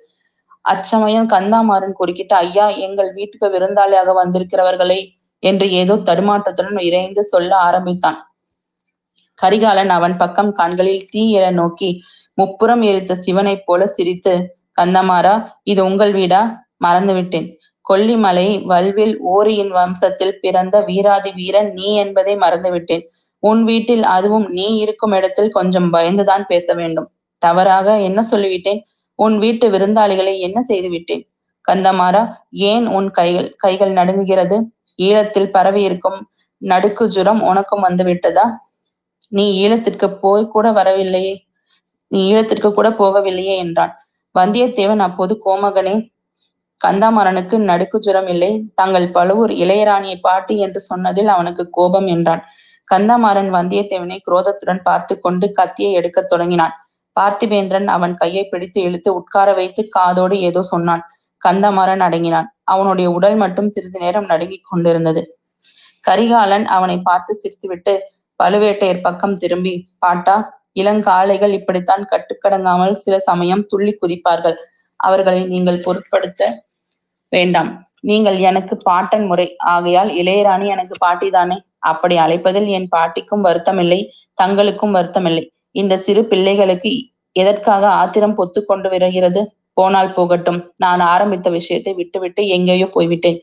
அச்சமயம் கந்தமாறன் குறுக்கிட்டு, ஐயா, எங்கள் வீட்டுக்கு விருந்தாளியாக வந்திருக்கிறவர்களை என்று ஏதோ தடுமாற்றத்துடன் இறைந்து சொல்ல ஆரம்பித்தான். கரிகாலன் அவன் பக்கம் கண்களில் தீ எழ நோக்கி முப்புறம் எரித்த சிவனைப் போல சிரித்து, கந்தமாறா, இது உங்கள் வீடா? மறந்துவிட்டேன். கொல்லிமலை வல்வில் ஓரியின் வம்சத்தில் பிறந்த வீராதி வீரன் நீ என்பதை மறந்துவிட்டேன். உன் வீட்டில், அதுவும் நீ இருக்கும் இடத்தில் கொஞ்சம் பயந்துதான் பேச வேண்டும். தவறாக என்ன சொல்லிவிட்டேன்? உன் வீட்டு விருந்தாளிகளை என்ன செய்துவிட்டேன்? கந்தமாறா, ஏன் உன் கைகள் நடுங்குகிறது? ஈழத்தில் பரவி இருக்கும் நடுக்கு ஜுரம் உனக்கும் வந்துவிட்டதா? நீ ஈழத்திற்கு ஈழத்திற்கு கூட போகவில்லையே என்றான். வந்தியத்தேவன் அப்போது, கோமகனே, கந்தமாறனுக்கு நடுக்கு ஜுரம் இல்லை. தாங்கள் பழுவூர் இளையராணியை பாட்டி என்று சொன்னதில் அவனுக்கு கோபம் என்றான். கந்தமாறன் வந்தியத்தேவனை குரோதத்துடன் பார்த்து கொண்டு கத்தியை எடுக்க தொடங்கினான். பார்த்திபேந்திரன் அவன் கையை பிடித்து இழுத்து உட்கார வைத்து காதோடு ஏதோ சொன்னான். கந்தமாறன் அடங்கினான். அவனுடைய உடல் மட்டும் சிறிது நேரம் நடுங்கிக் கொண்டிருந்தது. கரிகாலன் அவனை பார்த்து சிரித்துவிட்டு பழுவேட்டையர் பக்கம் திரும்பி, பாட்டா, இளங்காளைகள் இப்படித்தான் கட்டுக்கடங்காமல் சில சமயம் துள்ளி குதிப்பார்கள். அவர்களை நீங்கள் பொருட்படுத்த வேண்டாம். நீங்கள் எனக்கு பாட்டன் முறை. ஆகையால் இளையராணி எனக்கு பாட்டிதானே. அப்படி அழைப்பதில் என் பாட்டிக்கும் வருத்தமில்லை, தங்களுக்கும் வருத்தமில்லை. இந்த சிறு பிள்ளைகளுக்கு எதற்காக ஆத்திரம் பொத்து கொண்டு வருகிறது? போனால் போகட்டும். நான் ஆரம்பித்த விஷயத்தை விட்டுவிட்டு எங்கேயோ போய்விட்டேன்.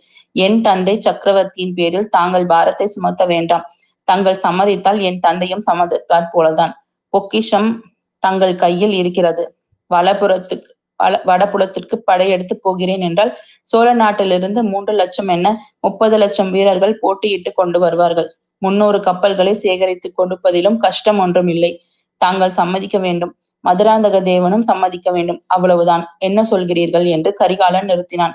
என் தந்தை சக்கரவர்த்தியின் பேரில் தாங்கள் பாரத்தை சுமத்த வேண்டாம். தாங்கள் சம்மதித்தால் என் தந்தையும் சம்மதித்தாற் போலதான். பொக்கிஷம் தங்கள் கையில் இருக்கிறது. வடபுலத்திற்கு படையெடுத்து போகிறேன் என்றால் சோழ நாட்டிலிருந்து 3 லட்சம் என்ன 30 லட்சம் வீரர்கள் போட்டியிட்டு கொண்டு வருவார்கள். 300 கப்பல்களை சேகரித்து கொடுப்பதிலும் கஷ்டம் ஒன்றும் இல்லை. தாங்கள் சம்மதிக்க வேண்டும். மதுராந்தக தேவனும் சம்மதிக்க வேண்டும். அவ்வளவுதான். என்ன சொல்கிறீர்கள் என்று கரிகாலன் நிறுத்தினான்.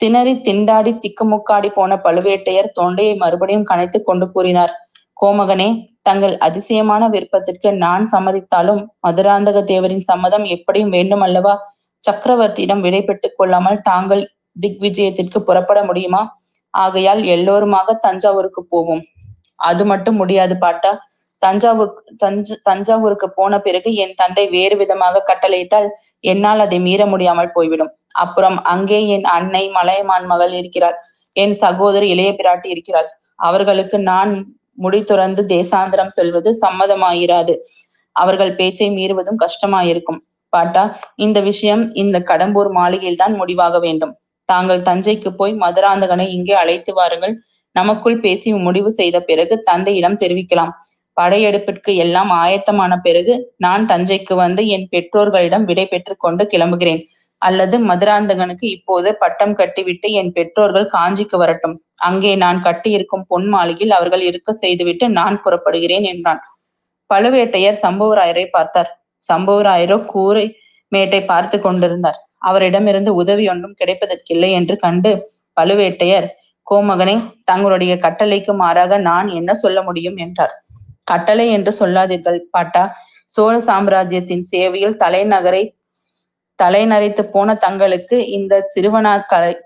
திணறி திண்டாடி திக்குமுக்காடி போன பழுவேட்டையர் தொண்டையை மறுபடியும் கனைத்து கொண்டு கூறினார். கோமகனே, தங்கள் அதிசயமான விருப்பத்திற்கு நான் சம்மதித்தாலும் மதுராந்தக தேவரின் சம்மதம் எப்படியும் வேண்டும் அல்லவா? சக்கரவர்த்தியிடம் விடைபெற்றுக் கொள்ளாமல் தாங்கள் திக்விஜயத்திற்கு புறப்பட முடியுமா? ஆகையால் எல்லோருமாக தஞ்சாவூருக்கு போவோம். அது மட்டும் முடியாது பாட்டா. தஞ்சாவூருக்கு போன பிறகு என் தந்தை வேறு விதமாக கட்டளையிட்டால் என்னால் அதை மீற முடியாமல் போய்விடும். அப்புறம் அங்கே என் அன்னை மலையமான் மகள் இருக்கிறாள். என் சகோதரி இளைய பிராட்டி இருக்கிறாள். அவர்களுக்கு நான் முடி துறந்து தேசாந்திரம் செல்வது சம்மதமாயிராது. அவர்கள் பேச்சை மீறுவதும் கஷ்டமாயிருக்கும். பாட்டா, இந்த விஷயம் இந்த கடம்பூர் மாளிகையில் தான் முடிவாக வேண்டும். தாங்கள் தஞ்சைக்கு போய் மதுராந்தகனை இங்கே அழைத்து வாருங்கள். நமக்குள் பேசி முடிவு செய்த பிறகு தந்தையிடம் தெரிவிக்கலாம். படையெடுப்பிற்கு எல்லாம் ஆயத்தமான பிறகு நான் தஞ்சைக்கு வந்து என் பெற்றோர்களிடம் விடை பெற்று கொண்டு கிளம்புகிறேன். அல்லது மதுராந்தகனுக்கு இப்போது பட்டம் கட்டிவிட்டு என் பெற்றோர்கள் காஞ்சிக்கு வரட்டும். அங்கே நான் கட்டியிருக்கும் பொன் மாளிகையில் அவர்கள் இருக்க செய்துவிட்டு நான் புறப்படுகிறேன் என்றான். பழுவேட்டையர் சம்புவராயரை பார்த்தார். சம்புவராயரோ கூரை மேட்டை பார்த்து கொண்டிருந்தார். அவரிடமிருந்து உதவி ஒன்றும் கிடைப்பதற்கில்லை என்று கண்டு பழுவேட்டையர், கோமகனே, தங்களுடைய கட்டளைக்கு மாறாக நான் என்ன சொல்ல முடியும் என்றார். கட்டளை என்று சொல்லாதீர்கள் பாட்டா. சோழ சாம்ராஜ்யத்தின் சேவையில் தலைநரைத்து போன தங்களுக்கு இந்த சிறுவனார்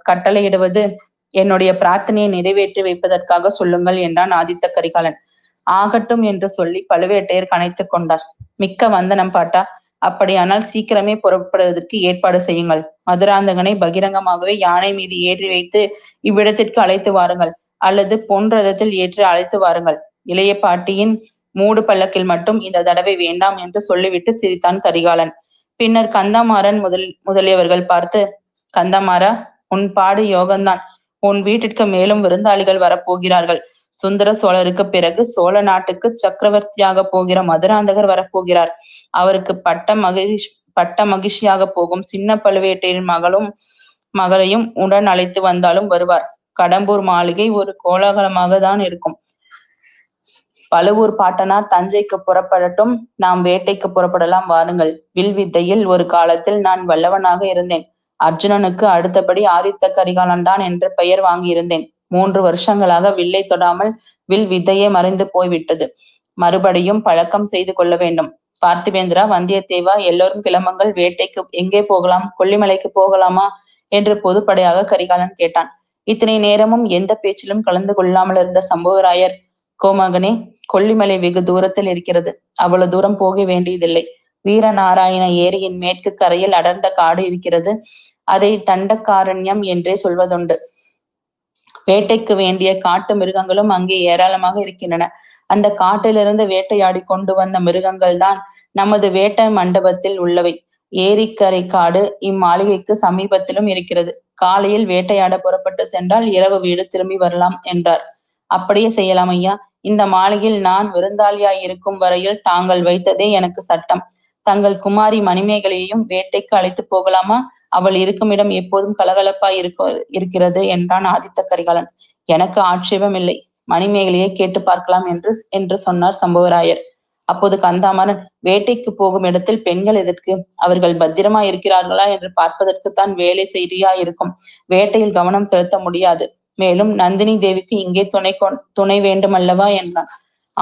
கட்டளையிடுவது என்னுடைய பிரார்த்தனையை நிறைவேற்றி வைப்பதற்காக சொல்லுங்கள் என்றான் ஆதித்த கரிகாலன். ஆகட்டும் என்று சொல்லி பழுவேட்டையர் கனைத்து கொண்டார். மிக்க வந்தனம் பாட்டா. அப்படியானால் சீக்கிரமே புறப்படுவதற்கு ஏற்பாடு செய்யுங்கள். மதுராந்தகனை பகிரங்கமாகவே யானை மீது ஏற்றி வைத்து இவ்விடத்திற்கு அழைத்து வாருங்கள், அல்லது பொன் ரதத்தில் ஏற்றி அழைத்து வாருங்கள். இளைய பாட்டியின் மூடு பல்லக்கில் மட்டும் இந்த தடவை வேண்டாம் என்று சொல்லிவிட்டு சிரித்தான் கரிகாலன். பின்னர் கந்தமாறன் முதலியவர்கள் பார்த்து, கந்தமாறா, உன் பாடு யோகம்தான். உன் வீட்டிற்கு மேலும் விருந்தாளிகள் வரப்போகிறார்கள். சுந்தர சோழருக்கு பிறகு சோழ நாட்டுக்கு சக்கரவர்த்தியாக போகிற மதுராந்தகர் வரப்போகிறார். அவருக்கு பட்ட மகிழ்ச்சியாக போகும் சின்ன பழுவேட்டையின் மகளையும் உடன் அழைத்து வந்தாலும் வருவார். கடம்பூர் மாளிகை ஒரு கோலாகலமாக தான் இருக்கும். பழுவூர் பாட்டனார் தஞ்சைக்கு புறப்படட்டும், நாம் வேட்டைக்கு புறப்படலாம், வாருங்கள். வில்வித்தையில் ஒரு காலத்தில் நான் வல்லவனாக இருந்தேன். அர்ஜுனனுக்கு அடுத்தபடி ஆதித்த கரிகாலன் தான் என்று பெயர் வாங்கியிருந்தேன். 3 வருஷங்களாக வில்லை தொடாமல் வில் வித்தையே மறைந்து போய்விட்டது. மறுபடியும் பழக்கம் செய்து கொள்ள வேண்டும். பார்த்திபேந்திரா, வந்தியத்தேவா, எல்லோரும் கிளம்பங்கள். வேட்டைக்கு எங்கே போகலாம்? கொல்லிமலைக்கு போகலாமா என்று பொதுப்படையாக கரிகாலன் கேட்டான். இத்தனை நேரமும் எந்த பேச்சிலும் கலந்து கொள்ளாமல் இருந்த சம்புவராயர், கோமகனே, கொல்லிமலை வெகு தூரத்தில் இருக்கிறது. அவ்வளவு தூரம் போக வேண்டியதில்லை. வீரநாராயண ஏரியின் மேற்கு கரையில் அடர்ந்த காடு இருக்கிறது. அதை தண்டகாரண்யம் என்றே சொல்வதுண்டு. வேட்டைக்கு வேண்டிய காட்டு மிருகங்களும் அங்கே ஏராளமாக இருக்கின்றன. அந்த காட்டிலிருந்து வேட்டையாடி கொண்டு வந்த மிருகங்கள் தான் நமது வேட்டை மண்டபத்தில் உள்ளவை. ஏரிக்கரை காடு இம்மாளிகைக்கு சமீபத்திலும் இருக்கிறது. காலையில் வேட்டையாட புறப்பட்டு சென்றால் இரவு வீடு திரும்பி வரலாம் என்றார். அப்படியே செய்யலாம் ஐயா. இந்த மாளிகையில் நான் விருந்தாளியாய் இருக்கும் வரையில் தாங்கள் வைத்ததே எனக்கு சட்டம். தங்கள் குமாரி மணிமேகலையையும் வேட்டைக்கு அழைத்து போகலாமா? அவள் இருக்கும் இடம் எப்போதும் கலகலப்பாய் இருக்கிறது என்றான் ஆதித்த கரிகாலன். எனக்கு ஆட்சேபம் இல்லை. மணிமேகலையை கேட்டு பார்க்கலாம் என்று சொன்னார் சம்புவராயர். அப்போது கந்தாமரன், வேட்டைக்கு போகும் இடத்தில் பெண்கள் எதற்கு? அவர்கள் பத்திரமா இருக்கிறார்களா என்று பார்ப்பதற்குத்தான் வேலை செய்தியா இருக்கும். வேட்டையில் கவனம் செலுத்த முடியாது. மேலும் நந்தினி தேவிக்கு இங்கே துணை வேண்டுமல்லவா என்றான்.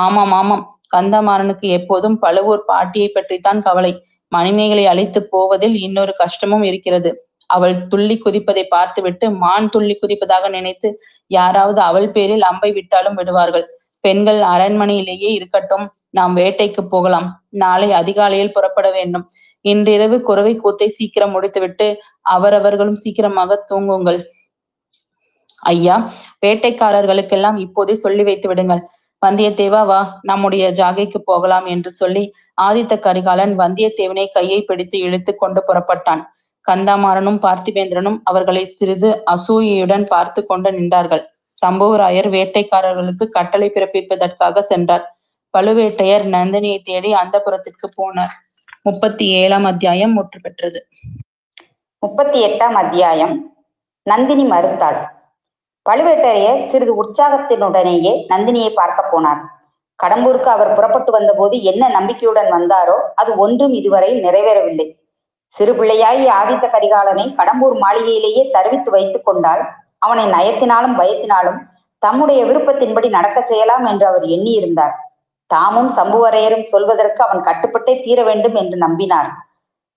ஆமாம், கந்தமாறனுக்கு எப்போதும் பழுவூர் பாட்டியை பற்றித்தான் கவலை. மணிமேகலை அழைத்து போவதில் இன்னொரு கஷ்டமும் இருக்கிறது. அவள் துள்ளி குதிப்பதை பார்த்துவிட்டு மான் துள்ளி குதிப்பதாக நினைத்து யாராவது அவள் பேரில் அம்பை விட்டாலும் விடுவார்கள். பெண்கள் அரண்மனையிலேயே இருக்கட்டும். நாம் வேட்டைக்கு போகலாம். நாளை அதிகாலையில் புறப்பட வேண்டும். இன்றிரவு குறவை கூத்தை சீக்கிரம் முடித்துவிட்டு அவரவர்களும் சீக்கிரமாக தூங்குங்கள். ஐயா, வேட்டைக்காரர்களுக்கெல்லாம் இப்போதே சொல்லி வைத்து விடுங்கள். வந்தியத்தேவா, வா, நம்முடைய ஜாகைக்கு போகலாம் என்று சொல்லி ஆதித்த கரிகாலன் வந்தியத்தேவனை கையை பிடித்து இழுத்து கொண்டு புறப்பட்டான். கந்தாமாறனும் பார்த்திபேந்திரனும் அவர்களை சிறிது அசூயையுடன் பார்த்து கொண்டு நின்றார்கள். சம்புவராயர் வேட்டைக்காரர்களுக்கு கட்டளை பிறப்பிப்பதற்காக சென்றார். பழுவேட்டையர் நந்தினியை தேடி அந்தப்புரத்திற்கு போனார். 37ஆம் அத்தியாயம் முற்று பெற்றது. 38ஆம் அத்தியாயம் நந்தினி மறுத்தாள். பழுவேட்டரையர் சிறிது உற்சாகத்தினுடனேயே நந்தினியை பார்க்க போனார். கடம்பூருக்கு அவர் புறப்பட்டு வந்தபோது என்ன நம்பிக்கையுடன் வந்தாரோ அது ஒன்றும் இதுவரை நிறைவேறவில்லை. சிறு பிள்ளையாய் ஆதித்த கரிகாலனை கடம்பூர் மாளிகையிலேயே தருவித்து வைத்துக் கொண்டால் அவனை நயத்தினாலும் பயத்தினாலும் தம்முடைய விருப்பத்தின்படி நடக்க செய்யலாம் என்று அவர் எண்ணியிருந்தார். தாமும் சம்புவரையரும் சொல்வதற்கு அவன் கட்டுப்பட்டே தீர வேண்டும் என்று நம்பினார்.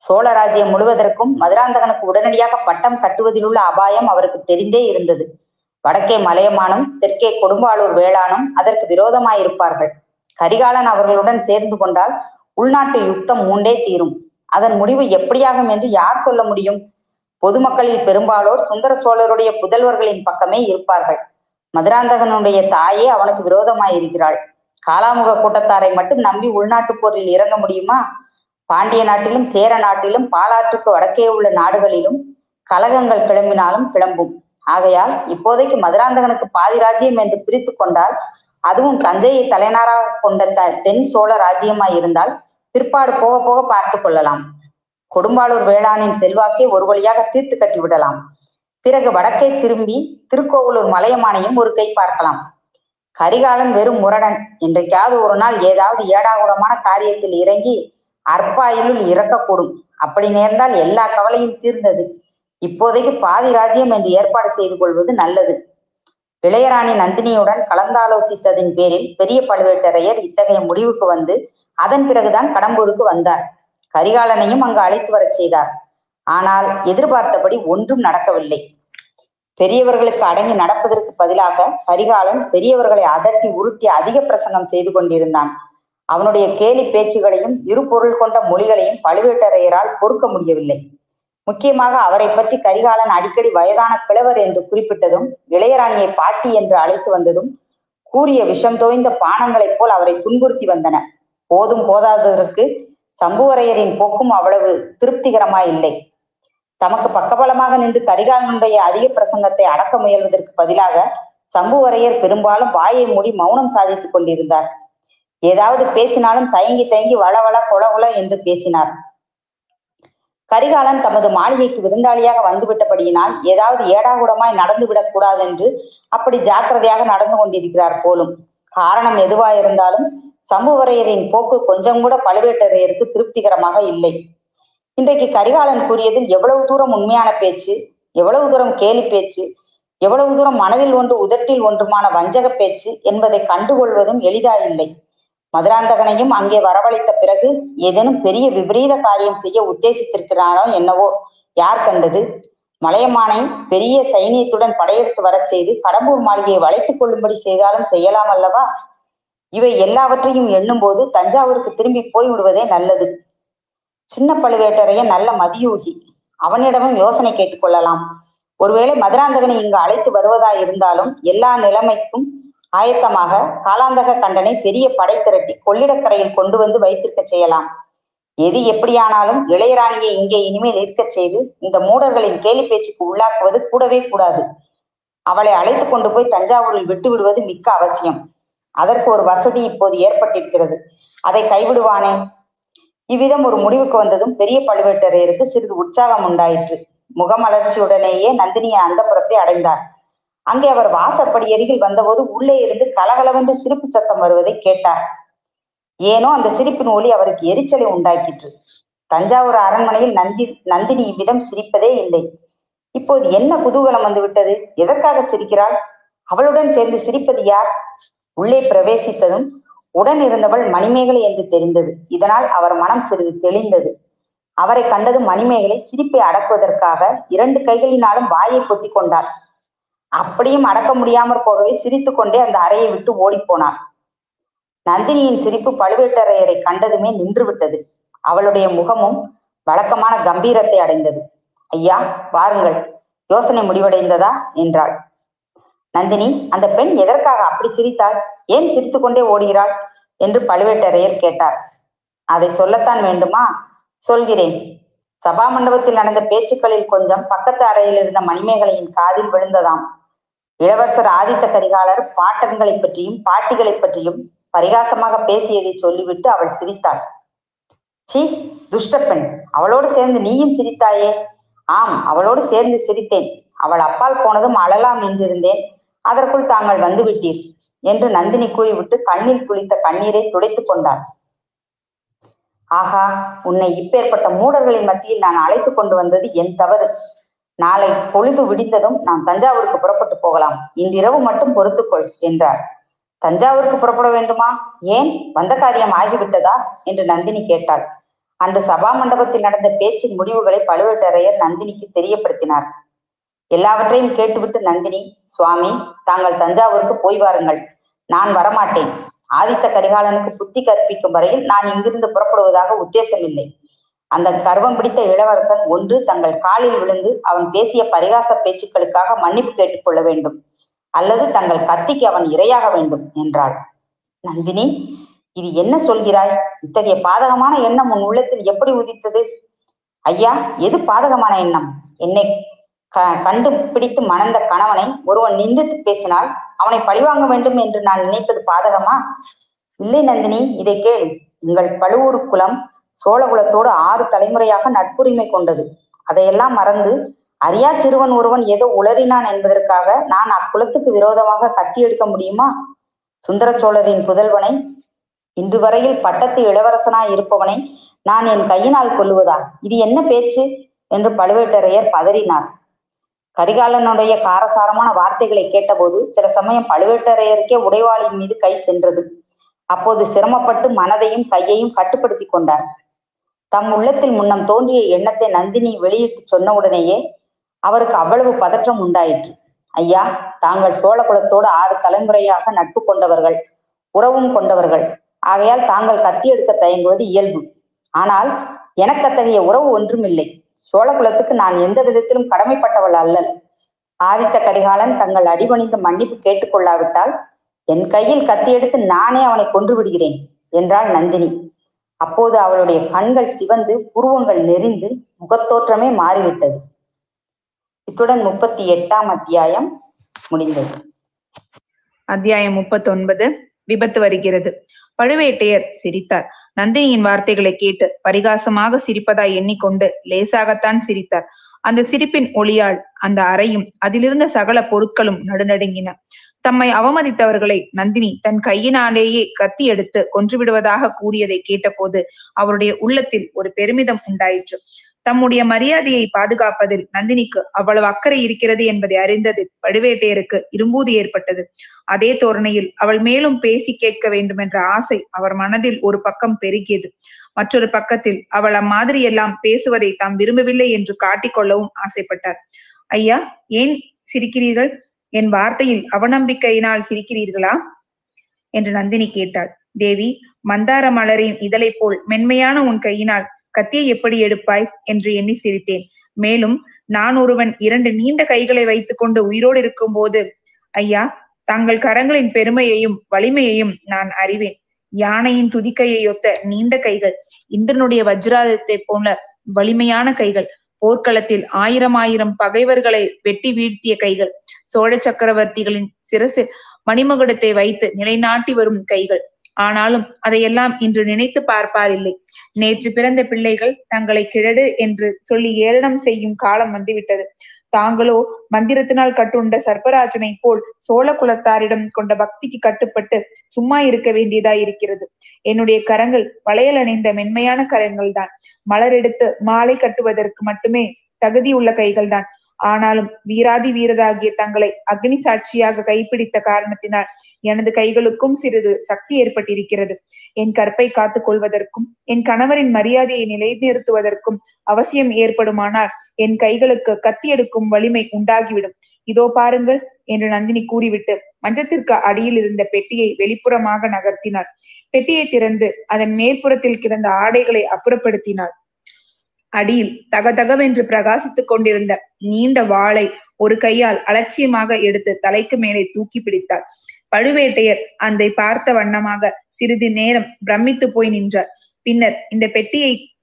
சோழராஜ்யம் முழுவதற்கும் மதுராந்தகனுக்கு உடனடியாக பட்டம் கட்டுவதிலுள்ள அபாயம் அவருக்கு தெரிந்தே இருந்தது. வடக்கே மலையமானும் தெற்கே கொடும்பாளூர் வேளானும் அதற்கு விரோதமாயிருப்பார்கள். கரிகாலன் அவர்களுடன் சேர்ந்து கொண்டால் உள்நாட்டு யுத்தம் மூண்டே தீரும். அதன் முடிவு எப்படியாகும் என்று யார் சொல்ல முடியும்? பொதுமக்களில் பெரும்பாலோர் சுந்தர சோழருடைய புதல்வர்களின் பக்கமே இருப்பார்கள். மதுராந்தகனுடைய தாயே அவனுக்கு விரோதமாயிருக்கிறாள். காலாமுக கூட்டத்தாரை மட்டும் நம்பி உள்நாட்டு போரில் இறங்க முடியுமா? பாண்டிய நாட்டிலும் சேர நாட்டிலும் பாலாற்றுக்கு வடக்கே உள்ள நாடுகளிலும் கலகங்கள் கிளம்பினாலும் கிளம்பும். ஆகையால் இப்போதைக்கு மதுராந்தகனுக்கு பாதி ராஜ்யம் என்று பிரித்து கொண்டால், அதுவும் தஞ்சையை தலைநகராக கொண்ட தென் சோழ ராஜ்யமாய் இருந்தால் பிற்பாடு போக போக பார்த்து கொள்ளலாம். கொடும்பாளூர் வேளாணின் செல்வாக்கை ஒரு வழியாக தீர்த்து கட்டிவிடலாம். பிறகு வடக்கை திரும்பி திருக்கோவிலூர் மலையமானையும் ஒரு கை பார்க்கலாம். கரிகாலன் வெறும் முரடன். இன்றைக்காவது ஒரு நாள் ஏதாவது ஏடாகுடமான காரியத்தில் இறங்கி அற்பாயிலுள் இறக்கக்கூடும். அப்படி நேர்ந்தால் எல்லா கவலையும் தீர்ந்தது. இப்போதைக்கு பாதி ராஜ்யம் என்று ஏற்பாடு செய்து கொள்வது நல்லது. இளையராணி நந்தினியுடன் கலந்தாலோசித்ததின் பேரில் பெரிய பழுவேட்டரையர் இத்தகைய முடிவுக்கு வந்து அதன் பிறகுதான் கடம்பூருக்கு வந்தார். கரிகாலனையும் அங்கு அழைத்து வர செய்தார். ஆனால் எதிர்பார்த்தபடி ஒன்றும் நடக்கவில்லை. பெரியவர்களுக்கு அடங்கி நடப்பதற்கு பதிலாக கரிகாலன் பெரியவர்களை அதட்டி உருட்டி அதிக பிரசங்கம் செய்து கொண்டிருந்தான். அவனுடைய கேலி பேச்சுகளையும் இரு பொருள் கொண்ட மொழிகளையும் பழுவேட்டரையரால் பொறுக்க முடியவில்லை. முக்கியமாக அவரை பற்றி கரிகாலன் அடிக்கடி வயதான கிழவர் என்று குறிப்பிட்டதும், இளையராணியை பாட்டி என்று அழைத்து வந்ததும் கூறிய விஷம் தோய்ந்த பானங்களைப் போல் அவரை துன்புறுத்தி வந்தன. போதும் போதாததற்கு சம்புவரையரின் போக்கும் அவ்வளவு திருப்திகரமாயில்லை. தமக்கு பக்கபலமாக நின்று கரிகாலனுடைய அதிக பிரசங்கத்தை அடக்க முயல்வதற்கு பதிலாக சம்புவரையர் பெரும்பாலும் வாயை மூடி மௌனம் சாதித்துக் கொண்டிருந்தார். ஏதாவது பேசினாலும் தயங்கி தயங்கி வளவள கொலகுல என்று பேசினார். கரிகாலன் தமது மாளிகைக்கு விருந்தாளியாக வந்துவிட்டபடியினால் ஏதாவது ஏடாகூடமாய் நடந்துவிடக் கூடாது என்று அப்படி ஜாக்கிரதையாக நடந்து கொண்டிருக்கிறார் போலும். காரணம் எதுவாயிருந்தாலும் சம்புவரையரின் போக்கு கொஞ்சம் கூட பழுவேட்டரையருக்கு திருப்திகரமாக இல்லை. இன்றைக்கு கரிகாலன் கூறியதில் எவ்வளவு தூரம் உண்மையான பேச்சு, எவ்வளவு தூரம் கேலி பேச்சு, எவ்வளவு தூரம் மனதில் ஒன்று உதட்டில் ஒன்றுமான வஞ்சக பேச்சு என்பதை கண்டுகொள்வதும் எளிதாயில்லை. மதுராந்தகனையும் அங்கே வரவழைத்த பிறகு ஏதேனும் பெரிய விபரீத காரியம் செய்ய உத்தேசித்திருக்கிறானோ என்னவோ யார் கண்டது. மலையமானை பெரிய சைனியத்துடன் படையெடுத்து வர செய்து கடம்பூர் மாளிகையை வளைத்துக் கொள்ளும்படி செய்தாலும் செய்யலாம் அல்லவா? இவை எல்லாவற்றையும் எண்ணும் போது தஞ்சாவூருக்கு திரும்பி போய்விடுவதே நல்லது. சின்ன பழுவேட்டரையன் நல்ல மதியூகி. அவனிடமும் யோசனை கேட்டுக்கொள்ளலாம். ஒருவேளை மதுராந்தகனை இங்கு அழைத்து வருவதாய் இருந்தாலும் எல்லா நிலைமைக்கும் ஆயத்தமாக காலாந்தக கண்டனை பெரிய படை திரட்டி கொள்ளிடக்கரையில் கொண்டு வந்து வைத்திருக்க செய்யலாம். எது எப்படியானாலும் இளையராணியை இங்கே இனிமேல் இருக்க செய்து இந்த மூடர்களின் கேலி பேச்சுக்கு உள்ளாக்குவது கூடவே கூடாது. அவளை அழைத்து கொண்டு போய் தஞ்சாவூரில் விட்டு விடுவது மிக்க அவசியம். அதற்கு ஒரு வசதி இப்போது ஏற்பட்டிருக்கிறது. அதை கைவிடுவானே? இவ்விதம் ஒரு முடிவுக்கு வந்ததும் பெரிய பழுவேட்டரையருக்கு சிறிது உற்சாகம் உண்டாயிற்று. முகமலர்ச்சியுடனேயே நந்தினியை அந்தப்புறத்தை அடைந்தார். அங்கே அவர் வாசற்படி அருகில் வந்தபோது உள்ளே இருந்து கலகலவென்று சிரிப்பு சத்தம் வருவதை கேட்டார். ஏனோ அந்த சிரிப்பின் ஒலி அவருக்கு எரிச்சலை உண்டாக்கிற்று. தஞ்சாவூர் அரண்மனையில் நந்தினி இவ்விதம் சிரிப்பதே இல்லை. இப்போது என்ன குதூகலம் வந்துவிட்டது? எதற்காக சிரிக்கிறாள்? அவளுடன் சேர்ந்து சிரிப்பது யார்? உள்ளே பிரவேசித்ததும் உடன் இருந்தவள் மணிமேகலை என்று தெரிந்தது. இதனால் அவர் மனம் சிறிது தெளிந்தது. அவரை கண்டது மணிமேகலை சிரிப்பை அடக்குவதற்காக இரண்டு கைகளினாலும் வாயை பொத்தி கொண்டாள். அப்படியும் அடக்க முடியாமற் போகவே சிரித்து கொண்டே அந்த அறையை விட்டு ஓடிப்போனாள். நந்தினியின் சிரிப்பு பழுவேட்டரையரை கண்டதுமே நின்றுவிட்டது. அவளுடைய முகமும் வழக்கமான கம்பீரத்தை அடைந்தது. ஐயா, வாருங்கள். யோசனை முடிவடைந்ததா என்றாள். நந்தினி, அந்த பெண் எதற்காக அப்படி சிரித்தாள்? ஏன் சிரித்து கொண்டே ஓடுகிறாள் என்று பழுவேட்டரையர் கேட்டார். அதை சொல்லத்தான் வேண்டுமா? சொல்கிறேன். சபா மண்டபத்தில் நடந்த பேச்சுக்களில் கொஞ்சம் பக்கத்து அறையில் இருந்த மணிமேகலையின் காதில் விழுந்ததாம். இளவரசர் ஆதித்த கரிகாலர் பாட்டன்களை பற்றியும் பாட்டிகளை பற்றியும் பரிகாசமாக பேசியதை சொல்லிவிட்டு அவள் சிரித்தாள். சி, துஷ்டப்பெண், அவளோடு சேர்ந்து நீயும் சிரித்தாயே? ஆம், அவளோடு சேர்ந்து சிரித்தேன். அவள் அப்பால் போனதும் அழலாம் என்றிருந்தேன். அதற்குள் தாங்கள் வந்துவிட்டீர் என்று நந்தினி கூறிவிட்டு கண்ணில் துளித்த கண்ணீரை துடைத்து கொண்டாள். ஆஹா, உன்னை இப்பேற்பட்ட மூடர்களின் மத்தியில் நான் அழைத்து கொண்டு வந்தது என் தவறு. நாளை பொழுது விடிந்ததும் நாம் தஞ்சாவூருக்கு புறப்பட்டு போகலாம். இன்றிரவு மட்டும் பொறுத்துக்கொள் என்றார். தஞ்சாவூருக்கு புறப்பட வேண்டுமா? ஏன், வந்த காரியம் ஆகிவிட்டதா என்று நந்தினி கேட்டாள். அன்று சபா மண்டபத்தில் நடந்த பேச்சின் முடிவுகளை பழுவேட்டரையர் நந்தினிக்கு தெரியப்படுத்தினார். எல்லாவற்றையும் கேட்டுவிட்டு நந்தினி, சுவாமி, தாங்கள் தஞ்சாவூருக்கு போய் வாருங்கள். நான் வரமாட்டேன். ஆதித்த கரிகாலனுக்கு புத்தி கற்பிக்கும் வரையில் நான் இங்கிருந்து புறப்படுவதாக உத்தேசம் இல்லை. அந்த கர்வம் பிடித்த இளவரசன் ஒன்று தங்கள் காலில் விழுந்து அவன் பேசிய பரிகாச பேச்சுக்களுக்காக மன்னிப்பு கேட்டுக்கொள்ள வேண்டும், அல்லது தங்கள் கத்திக்கு அவன் இரையாக வேண்டும் என்றாள். நந்தினி, இது என்ன சொல்கிறாய்? இத்தகைய பாதகமான எண்ணம் உன் உள்ளத்தில் எப்படி உதித்தது? ஐயா, எது பாதகமான எண்ணம்? என்னை கண்டு பிடித்து மணந்த கணவனை ஒருவன் நிந்தித்து பேசினால் அவனை பழிவாங்க வேண்டும் என்று நான் நினைப்பது பாதகமா? இல்லை நந்தினி, இதை கேள். எங்கள் பழுவூர் குலம் சோழகுலத்தோடு 6 தலைமுறையாக நட்புரிமை கொண்டது. அதையெல்லாம் மறந்து அறியா சிறுவன் ஒருவன் ஏதோ உளறினான் என்பதற்காக நான் அக்குலத்துக்கு விரோதமாக கட்டி எடுக்க முடியுமா? சுந்தர சோழரின் புதல்வனை, இன்று வரையில் பட்டத்து இளவரசனாய் இருப்பவனை நான் என் கையினால் கொல்லுவதா? இது என்ன பேச்சு என்று பழுவேட்டரையர் பதறினார். கரிகாலனுடைய காரசாரமான வார்த்தைகளை கேட்டபோது சில சமயம் பழுவேட்டரையருக்கே உடைவாளின் மீது கை சென்றது. அப்போது சிரமப்பட்டு மனதையும் கையையும் கட்டுப்படுத்தி கொண்டார். தம் உள்ளத்தில் முன்னம் தோன்றிய எண்ணத்தை நந்தினி வெளியிட்டு சொன்னவுடனேயே அவருக்கு அவ்வளவு பதற்றம் உண்டாயிற்று. ஐயா, தாங்கள் சோழ குலத்தோடு 6 தலைமுறையாக நட்பு கொண்டவர்கள், உறவும் கொண்டவர்கள். ஆகையால் தாங்கள் கத்தி எடுக்க தயங்குவது இயல்பு. ஆனால் எனக்கு அத்தகைய உறவு ஒன்றும் இல்லை. சோழ குலத்துக்கு நான் எந்த விதத்திலும் கடமைப்பட்டவள் அல்லல். ஆதித்த கரிகாலன் தங்கள் அடிபணிந்து மன்னிப்பு கேட்டுக்கொள்ளாவிட்டால் என் கையில் கத்தி எடுத்து நானே அவனை கொன்று விடுகிறேன் என்றாள் நந்தினி. அப்போது அவளுடைய கண்கள் சிவந்து, புருவங்கள் நெறிந்து, முகத்தோற்றமே மாறிவிட்டது. இத்துடன் 38ஆம் அத்தியாயம் முடிந்தது. அத்தியாயம் 39 விபத்து வருகிறது. பழுவேட்டையர் சிரித்தார். நந்தினியின் வார்த்தைகளை கேட்டு பரிகாசமாக சிரிப்பதாய் எண்ணிக்கொண்டு லேசாகத்தான் சிரித்தார். அந்த சிரிப்பின் ஒளியால் அந்த அறையும் அதிலிருந்த சகல பொருட்களும் நடுநடுங்கின. தம்மை அவமதித்தவர்களை நந்தினி தன் கையினாலேயே கத்தி எடுத்து கொன்றுவிடுவதாக கூறியதை கேட்டபோது அவருடைய உள்ளத்தில் ஒரு பெருமிதம் உண்டாயிற்று. தம்முடைய மரியாதையை பாதுகாப்பதில் நந்தினிக்கு அவ்வளவு அக்கறை இருக்கிறது என்பதை அறிந்ததில் பழுவேட்டையருக்கு இரும்பூதி ஏற்பட்டது. அதே தோரணையில் அவள் மேலும் பேசி கேட்க வேண்டும் என்ற ஆசை அவர் மனதில் ஒரு பக்கம் பெருகியது. மற்றொரு பக்கத்தில் அவள் அம்மாதிரி எல்லாம் பேசுவதை தாம் விரும்பவில்லை என்று காட்டிக்கொள்ளவும் ஆசைப்பட்டார். ஐயா, ஏன் சிரிக்கிறீர்கள்? என் வார்த்தையில் அவநம்பிக்கையினால் சிரிக்கிறீர்களா என்று நந்தினி கேட்டாள். தேவி, மந்தார மலரின் இதழை போல் மென்மையான உன் கையினால் கத்தியை எப்படி எடுப்பாய் என்று எண்ணி சிரித்தேன். மேலும் நான் ஒருவன் 2 நீண்ட கைகளை வைத்துக் கொண்டு உயிரோடு இருக்கும் போது, ஐயா, தங்கள் கரங்களின் பெருமையையும் வலிமையையும் நான் அறிவேன். யானையின் துதிக்கையொத்த நீண்ட கைகள், இந்திரனுடைய வஜ்ராயுதத்தை போல வலிமையான கைகள், போர்க்களத்தில் 1000 பகைவர்களை வெட்டி வீழ்த்திய கைகள், சோழ சக்கரவர்த்திகளின் சிரசில் மணிமகுடத்தை வைத்து நிலைநாட்டி வரும் கைகள். ஆனாலும் அதையெல்லாம் இன்று நினைத்து பார்ப்பாரில்லை. நேற்று பிறந்த பிள்ளைகள் தங்களை கிழடு என்று சொல்லி ஏளனம் செய்யும் காலம் வந்துவிட்டது. தாங்களோ மந்திரத்தினால் கட்டுண்ட சர்பராஜனை போல் சோழ குலத்தாரிடம் கொண்ட பக்திக்கு கட்டுப்பட்டு சும்மா இருக்க வேண்டியதாய் இருக்கிறது. என்னுடைய கரங்கள் வளையல் அணிந்த மென்மையான கரங்கள் தான். மலர் எடுத்து மாலை கட்டுவதற்கு மட்டுமே தகுதி உள்ள கைகள் தான். ஆனாலும் வீராதி வீரராகிய தங்களை அக்னி சாட்சியாக கைப்பிடித்த காரணத்தினால் எனது கைகளுக்கும் சிறிது சக்தி ஏற்பட்டிருக்கிறது. என் கற்பை காத்து கொள்வதற்கும் என் கணவரின் மரியாதையை நிலைநிறுத்துவதற்கும் அவசியம் ஏற்படுமானால் என் கைகளுக்கு கத்தி எடுக்கும் வலிமை உண்டாகிவிடும். இதோ பாருங்கள் என்று நந்தினி கூறிவிட்டு மஞ்சத்திற்கு அடியில் இருந்த பெட்டியை வெளிப்புறமாக நகர்த்தினாள். பெட்டியை திறந்து அதன் மேற்புறத்தில் கிடந்த ஆடைகளை அப்புறப்படுத்தினாள். அடியில் தகதகவென்று பிரகாசித்துக் கொண்டிருந்த நீண்ட வாளை ஒரு கையால் அலட்சியமாக எடுத்து தலைக்கு மேலே தூக்கி பிடித்தார். பழுவேட்டையர் அதை பார்த்த வண்ணமாக சிறிது நேரம் பிரமித்து போய் நின்றார். பின்னர், இந்த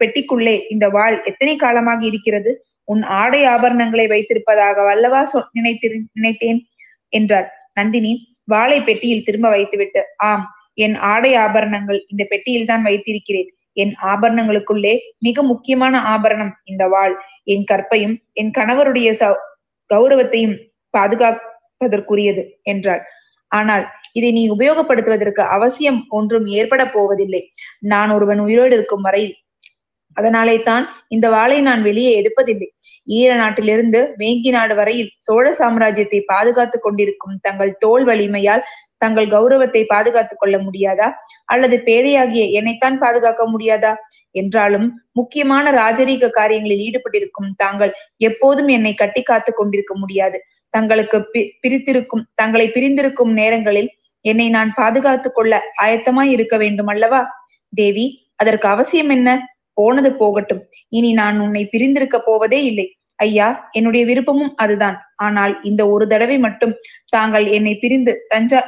பெட்டிக்குள்ளே இந்த வாள் எத்தனை காலமாக இருக்கிறது? உன் ஆடை ஆபரணங்களை வைத்திருப்பதாக அல்லவா நினைத்தேன் என்றார். நந்தினி வாளை பெட்டியில் திரும்ப வைத்துவிட்டு, ஆம், என் ஆடை ஆபரணங்கள் இந்த பெட்டியில் தான் வைத்திருக்கிறேன். என் ஆபரணங்களுக்குள்ளே மிக முக்கியமான ஆபரணம் இந்த வாள். என் கற்பையும் என் கணவருடைய கௌரவத்தையும் பாதுகாப்பதற்குரியது என்றாள். ஆனால் இதை நீ உபயோகப்படுத்துவதற்கு அவசியம் ஒன்றும் ஏற்பட போவதில்லை. நான் ஒருவன் உயிரோடு இருக்கும் வரையில். அதனாலே தான் இந்த வாளை நான் வெளியே எடுப்பதில்லை. ஈழ நாட்டிலிருந்து வேங்கி நாடு வரையில் சோழ சாம்ராஜ்யத்தை பாதுகாத்து கொண்டிருக்கும் தங்கள் தோல் வலிமையால் தங்கள் கௌரவத்தை பாதுகாத்துக் கொள்ள முடியாதா? அல்லது பேதையாகிய என்னைத்தான் பாதுகாக்க முடியாதா? என்றாலும் முக்கியமான ராஜரீக காரியங்களில் ஈடுபட்டிருக்கும் தாங்கள் எப்போதும் என்னை கட்டி காத்து கொண்டிருக்க முடியாது. தங்களுக்கு பிரிந்திருக்கும் நேரங்களில் என்னை நான் பாதுகாத்து கொள்ள ஆயத்தமாய் இருக்க வேண்டும் அல்லவா? தேவி, அதற்கு அவசியம் என்ன? போனது போகட்டும். இனி நான் உன்னை பிரிந்திருக்க போவதே இல்லை. ஐயா, என்னுடைய விருப்பமும் அதுதான். ஆனால் இந்த ஒரு தடவை மட்டும் தாங்கள் என்னை பிரிந்து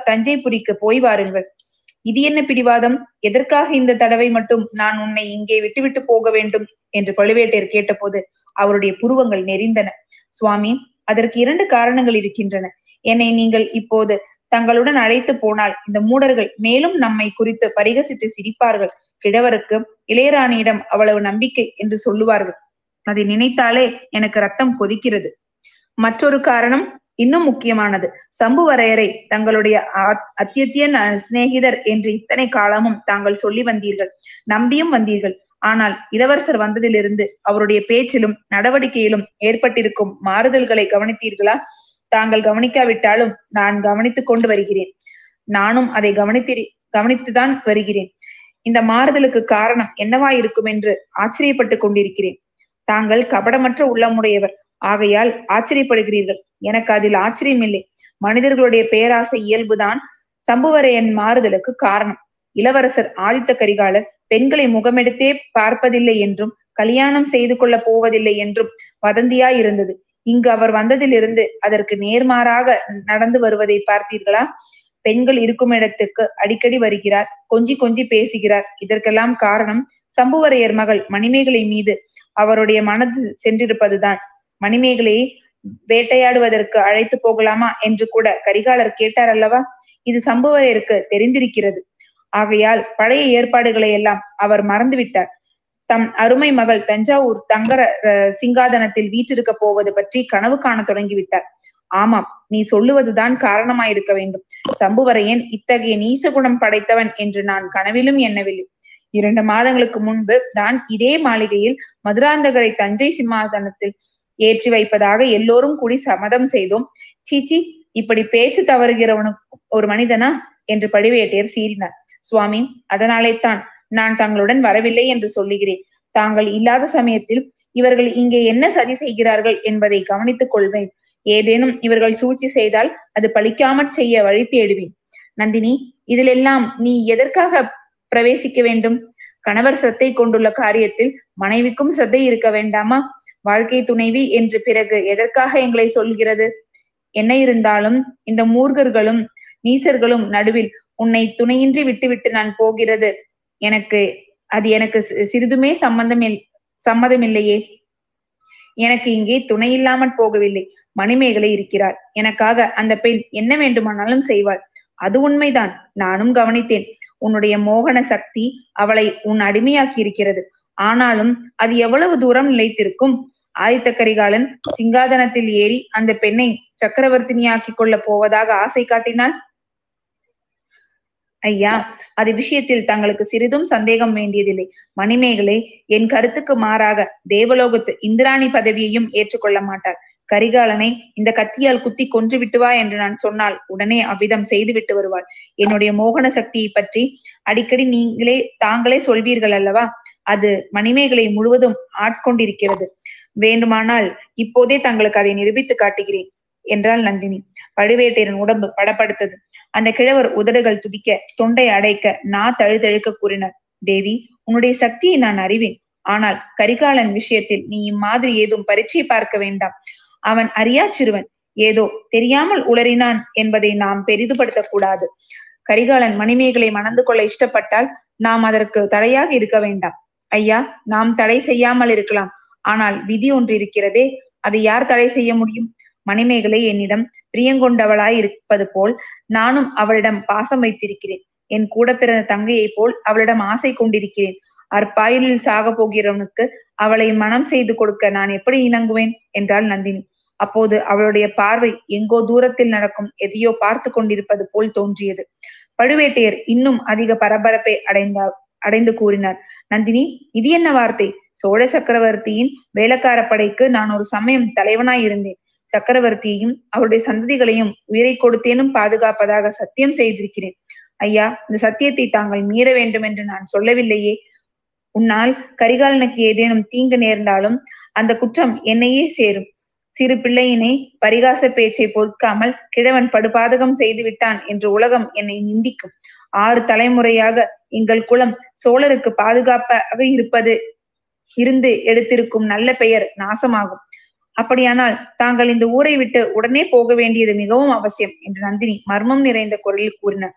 தஞ்சைபுரிக்கு போய் வாருங்கள். இது என்ன பிடிவாதம்? எதற்காக இந்த தடவை மட்டும் நான் உன்னை இங்கே விட்டுவிட்டு போக வேண்டும் என்று பழுவேட்டையர் கேட்டபோது அவருடைய புருவங்கள் நெறிந்தன. சுவாமி, அதற்கு 2 காரணங்கள் இருக்கின்றன. என்னை நீங்கள் இப்போது தங்களுடன் அழைத்து போனால் இந்த மூடர்கள் மேலும் நம்மை குறித்து பரிகசித்து சிரிப்பார்கள். கிழவருக்கு இளையராணியிடம் அவ்வளவு நம்பிக்கை என்று சொல்லுவார்கள். அதை நினைத்தாலே எனக்கு ரத்தம் கொதிக்கிறது. மற்றொரு காரணம் இன்னும் முக்கியமானது. சம்புவரையரை தங்களுடைய அத்தியத்தியன் சிநேகிதர் என்று இத்தனை காலமும் தாங்கள் சொல்லி வந்தீர்கள், நம்பியும் வந்தீர்கள். ஆனால் இளவரசர் வந்ததிலிருந்து அவருடைய பேச்சிலும் நடவடிக்கையிலும் ஏற்பட்டிருக்கும் மாறுதல்களை கவனித்தீர்களா? தாங்கள் கவனிக்காவிட்டாலும் நான் கவனித்துக் கொண்டு வருகிறேன். நானும் அதை கவனித்துதான் வருகிறேன். இந்த மாறுதலுக்கு காரணம் என்னவாயிருக்கும் என்று ஆச்சரியப்பட்டு கொண்டிருக்கிறேன். தாங்கள் கபடமற்ற உள்ளமுடையவர், ஆகையால் ஆச்சரியப்படுகிறீர்கள். எனக்கு அதில் ஆச்சரியம் இல்லை. மனிதர்களுடைய பேராசை இயல்புதான் சம்புவரையன் மாறுதலுக்கு காரணம். இளவரசர் ஆதித்த கரிகாலர் பெண்களை முகமெடுத்தே பார்ப்பதில்லை என்றும் கல்யாணம் செய்து கொள்ள போவதில்லை என்றும் வதந்தியாய் இருந்தது. இங்கு அவர் வந்ததிலிருந்து அதற்கு நேர்மாறாக நடந்து வருவதை பார்த்தீர்களா? பெண்கள் இருக்கும் இடத்துக்கு அடிக்கடி வருகிறார், கொஞ்சி கொஞ்சி பேசுகிறார். இதற்கெல்லாம் காரணம் சம்புவரையர் மகள் மணிமேகலை மீது அவருடைய மனது சென்றிருப்பதுதான். மணிமேகலையை வேட்டையாடுவதற்கு அழைத்து போகலாமா என்று கூட கரிகாலர் கேட்டார் அல்லவா? இது சம்புவரையருக்கு தெரிந்திருக்கிறது. ஆகையால் பழைய ஏற்பாடுகளை எல்லாம் அவர் மறந்துவிட்டார். தம் அருமை மகள் தஞ்சாவூர் தங்கர சிங்காதனத்தில் வீற்றிருக்க போவது பற்றி கனவு காண தொடங்கிவிட்டார். ஆமாம், நீ சொல்லுவதுதான் காரணமாயிருக்க வேண்டும். சம்புவரையன் இத்தகைய நீச குணம் படைத்தவன் என்று நான் கனவிலும் எண்ணவில்லை. 2 மாதங்களுக்கு முன்பு தான் இதே மாளிகையில் மதுராந்தகரை தஞ்சை சிம்மாசனத்தில் ஏற்றி வைப்பதாக எல்லோரும் கூடி சம்மதம் செய்தோம். சீச்சி, இப்படி பேச்சு தவறுகிறவனுக்கு ஒரு மனிதனா என்று பழுவேட்டையர் சீறினார். சுவாமி, அதனாலே தான் நான் தங்களுடன் வரவில்லை என்று சொல்லுகிறேன். தாங்கள் இல்லாத சமயத்தில் இவர்கள் இங்கே என்ன சதி செய்கிறார்கள் என்பதை கவனித்துக் கொள்வேன். ஏதேனும் இவர்கள் சூழ்ச்சி செய்தால் அது பழிக்காமற் செய்ய வழி தேடுவேன். நந்தினி, இதிலெல்லாம் நீ எதற்காக பிரவேசிக்க வேண்டும்? கணவர் சிரத்தை கொண்டுள்ள காரியத்தில் மனைவிக்கும் சிரத்தை இருக்க வேண்டாமா? வாழ்க்கை துணைவி என்று பிறகு எதற்காக எங்களை சொல்கிறது? என்ன இருந்தாலும் இந்த மூர்கர்களும் நீசர்களும் நடுவில் உன்னை துணையின்றி விட்டுவிட்டு நான் போகிறது எனக்கு சிறிதுமே சம்மதமில்லையே. எனக்கு இங்கே துணை இல்லாமல் போகவில்லை. மணிமேகலை இருக்கிறாள். எனக்காக அந்த பெண் என்ன வேண்டுமானாலும் செய்வாள். அது உண்மைதான், நானும் கவனித்தேன். உன்னுடைய மோகன சக்தி அவளை உன் அடிமையாக்கி இருக்கிறது. ஆனாலும் அது எவ்வளவு தூரம் நிலைத்திருக்கும்? ஆதித்த கரிகாலன் சிங்காதனத்தில் ஏறி அந்த பெண்ணை சக்கரவர்த்தினியாக்கி கொள்ள போவதாக ஆசை காட்டினாள். ஐயா, அது விஷயத்தில் தங்களுக்கு சிறிதும் சந்தேகம் வேண்டியதில்லை. மணிமேகலை என் கருத்துக்கு மாறாக தேவலோகத்து இந்திராணி பதவியையும் ஏற்றுக்கொள்ள மாட்டார். கரிகாலனை இந்த கத்தியால் குத்தி கொன்று விட்டுவா என்று நான் சொன்னால் உடனே அவ்விதம் செய்து விட்டு வருவாள். என்னுடைய மோகன சக்தியை பற்றி அடிக்கடி தாங்களே சொல்வீர்கள் அல்லவா? அது மணிமேகலை முழுவதும் ஆட்கொண்டிருக்கிறது. வேண்டுமானால் இப்போதே தங்களுக்கு அதை நிரூபித்து காட்டுகிறேன் என்றாள் நந்தினி. பழுவேட்டையரின் உடம்பு படப்படுத்தது. அந்த கிழவர் உதடுகள் துடிக்க, தொண்டை அடைக்க, நா தழுதழுக்க கூறினார். தேவி, உன்னுடைய சக்தியை நான் அறிவேன். ஆனால் கரிகாலன் விஷயத்தில் நீ இம்மாதிரி ஏதும் பரீட்சை பார்க்க வேண்டாம். அவன் அறியா சிறுவன், ஏதோ தெரியாமல் உளறினான் என்பதை நாம் பெரிதுபடுத்த கூடாது. கரிகாலன் மணிமேகலை மணந்து கொள்ள இஷ்டப்பட்டால் நாம் அதற்கு தடையாக இருக்க வேண்டாம். ஐயா, நாம் தடை செய்யாமல் இருக்கலாம். ஆனால் விதி ஒன்று இருக்கிறதே, அதை யார் தடை செய்ய முடியும்? மணிமேகலை என்னிடம் பிரியங்கொண்டவளாய் இருப்பது போல் நானும் அவளிடம் பாசம் வைத்திருக்கிறேன். என் கூட பிறந்த தங்கையை போல் அவளிடம் ஆசை கொண்டிருக்கிறேன். அற்பாயுளில் சாக போகிறவனுக்கு அவளை மனம் செய்து கொடுக்க நான் எப்படி இணங்குவேன் என்றாள் நந்தினி. அப்போது அவளுடைய பார்வை எங்கோ தூரத்தில் நடக்கும் எதையோ பார்த்து கொண்டிருப்பது போல் தோன்றியது. பழுவேட்டையர் இன்னும் அதிக பரபரப்பை அடைந்து கூறினார். நந்தினி, இது என்ன வார்த்தை? சோழ சக்கரவர்த்தியின் வேளக்கார படைக்கு நான் ஒரு சமயம் தலைவனாய் இருந்தேன். சக்கரவர்த்தியையும் அவருடைய சந்ததிகளையும் உயிரை கொடுத்தேனும் பாதுகாப்பதாக சத்தியம் செய்திருக்கிறேன். ஐயா, இந்த சத்தியத்தை தாங்கள் மீற வேண்டும் என்று நான் சொல்லவில்லையே. உன்னால் கரிகாலனுக்கு ஏதேனும் தீங்கு நேர்ந்தாலும் அந்த குற்றம் என்னையே சேரும். சிறு பிள்ளையினை பரிகாச பேச்சை பொறுக்காமல் கிழவன் படுபாதகம் செய்து விட்டான் என்று உலகம் என்னை நிந்திக்கும். 6 தலைமுறையாக எங்கள் குலம் சோழருக்கு பாதுகாப்பாக இருந்து எடுத்திருக்கும் நல்ல பெயர் நாசமாகும். அப்படியானால் தாங்கள் இந்த ஊரை விட்டு உடனே போக வேண்டியது மிகவும் அவசியம் என்று நந்தினி மர்மம் நிறைந்த குரலில் கூறினார்.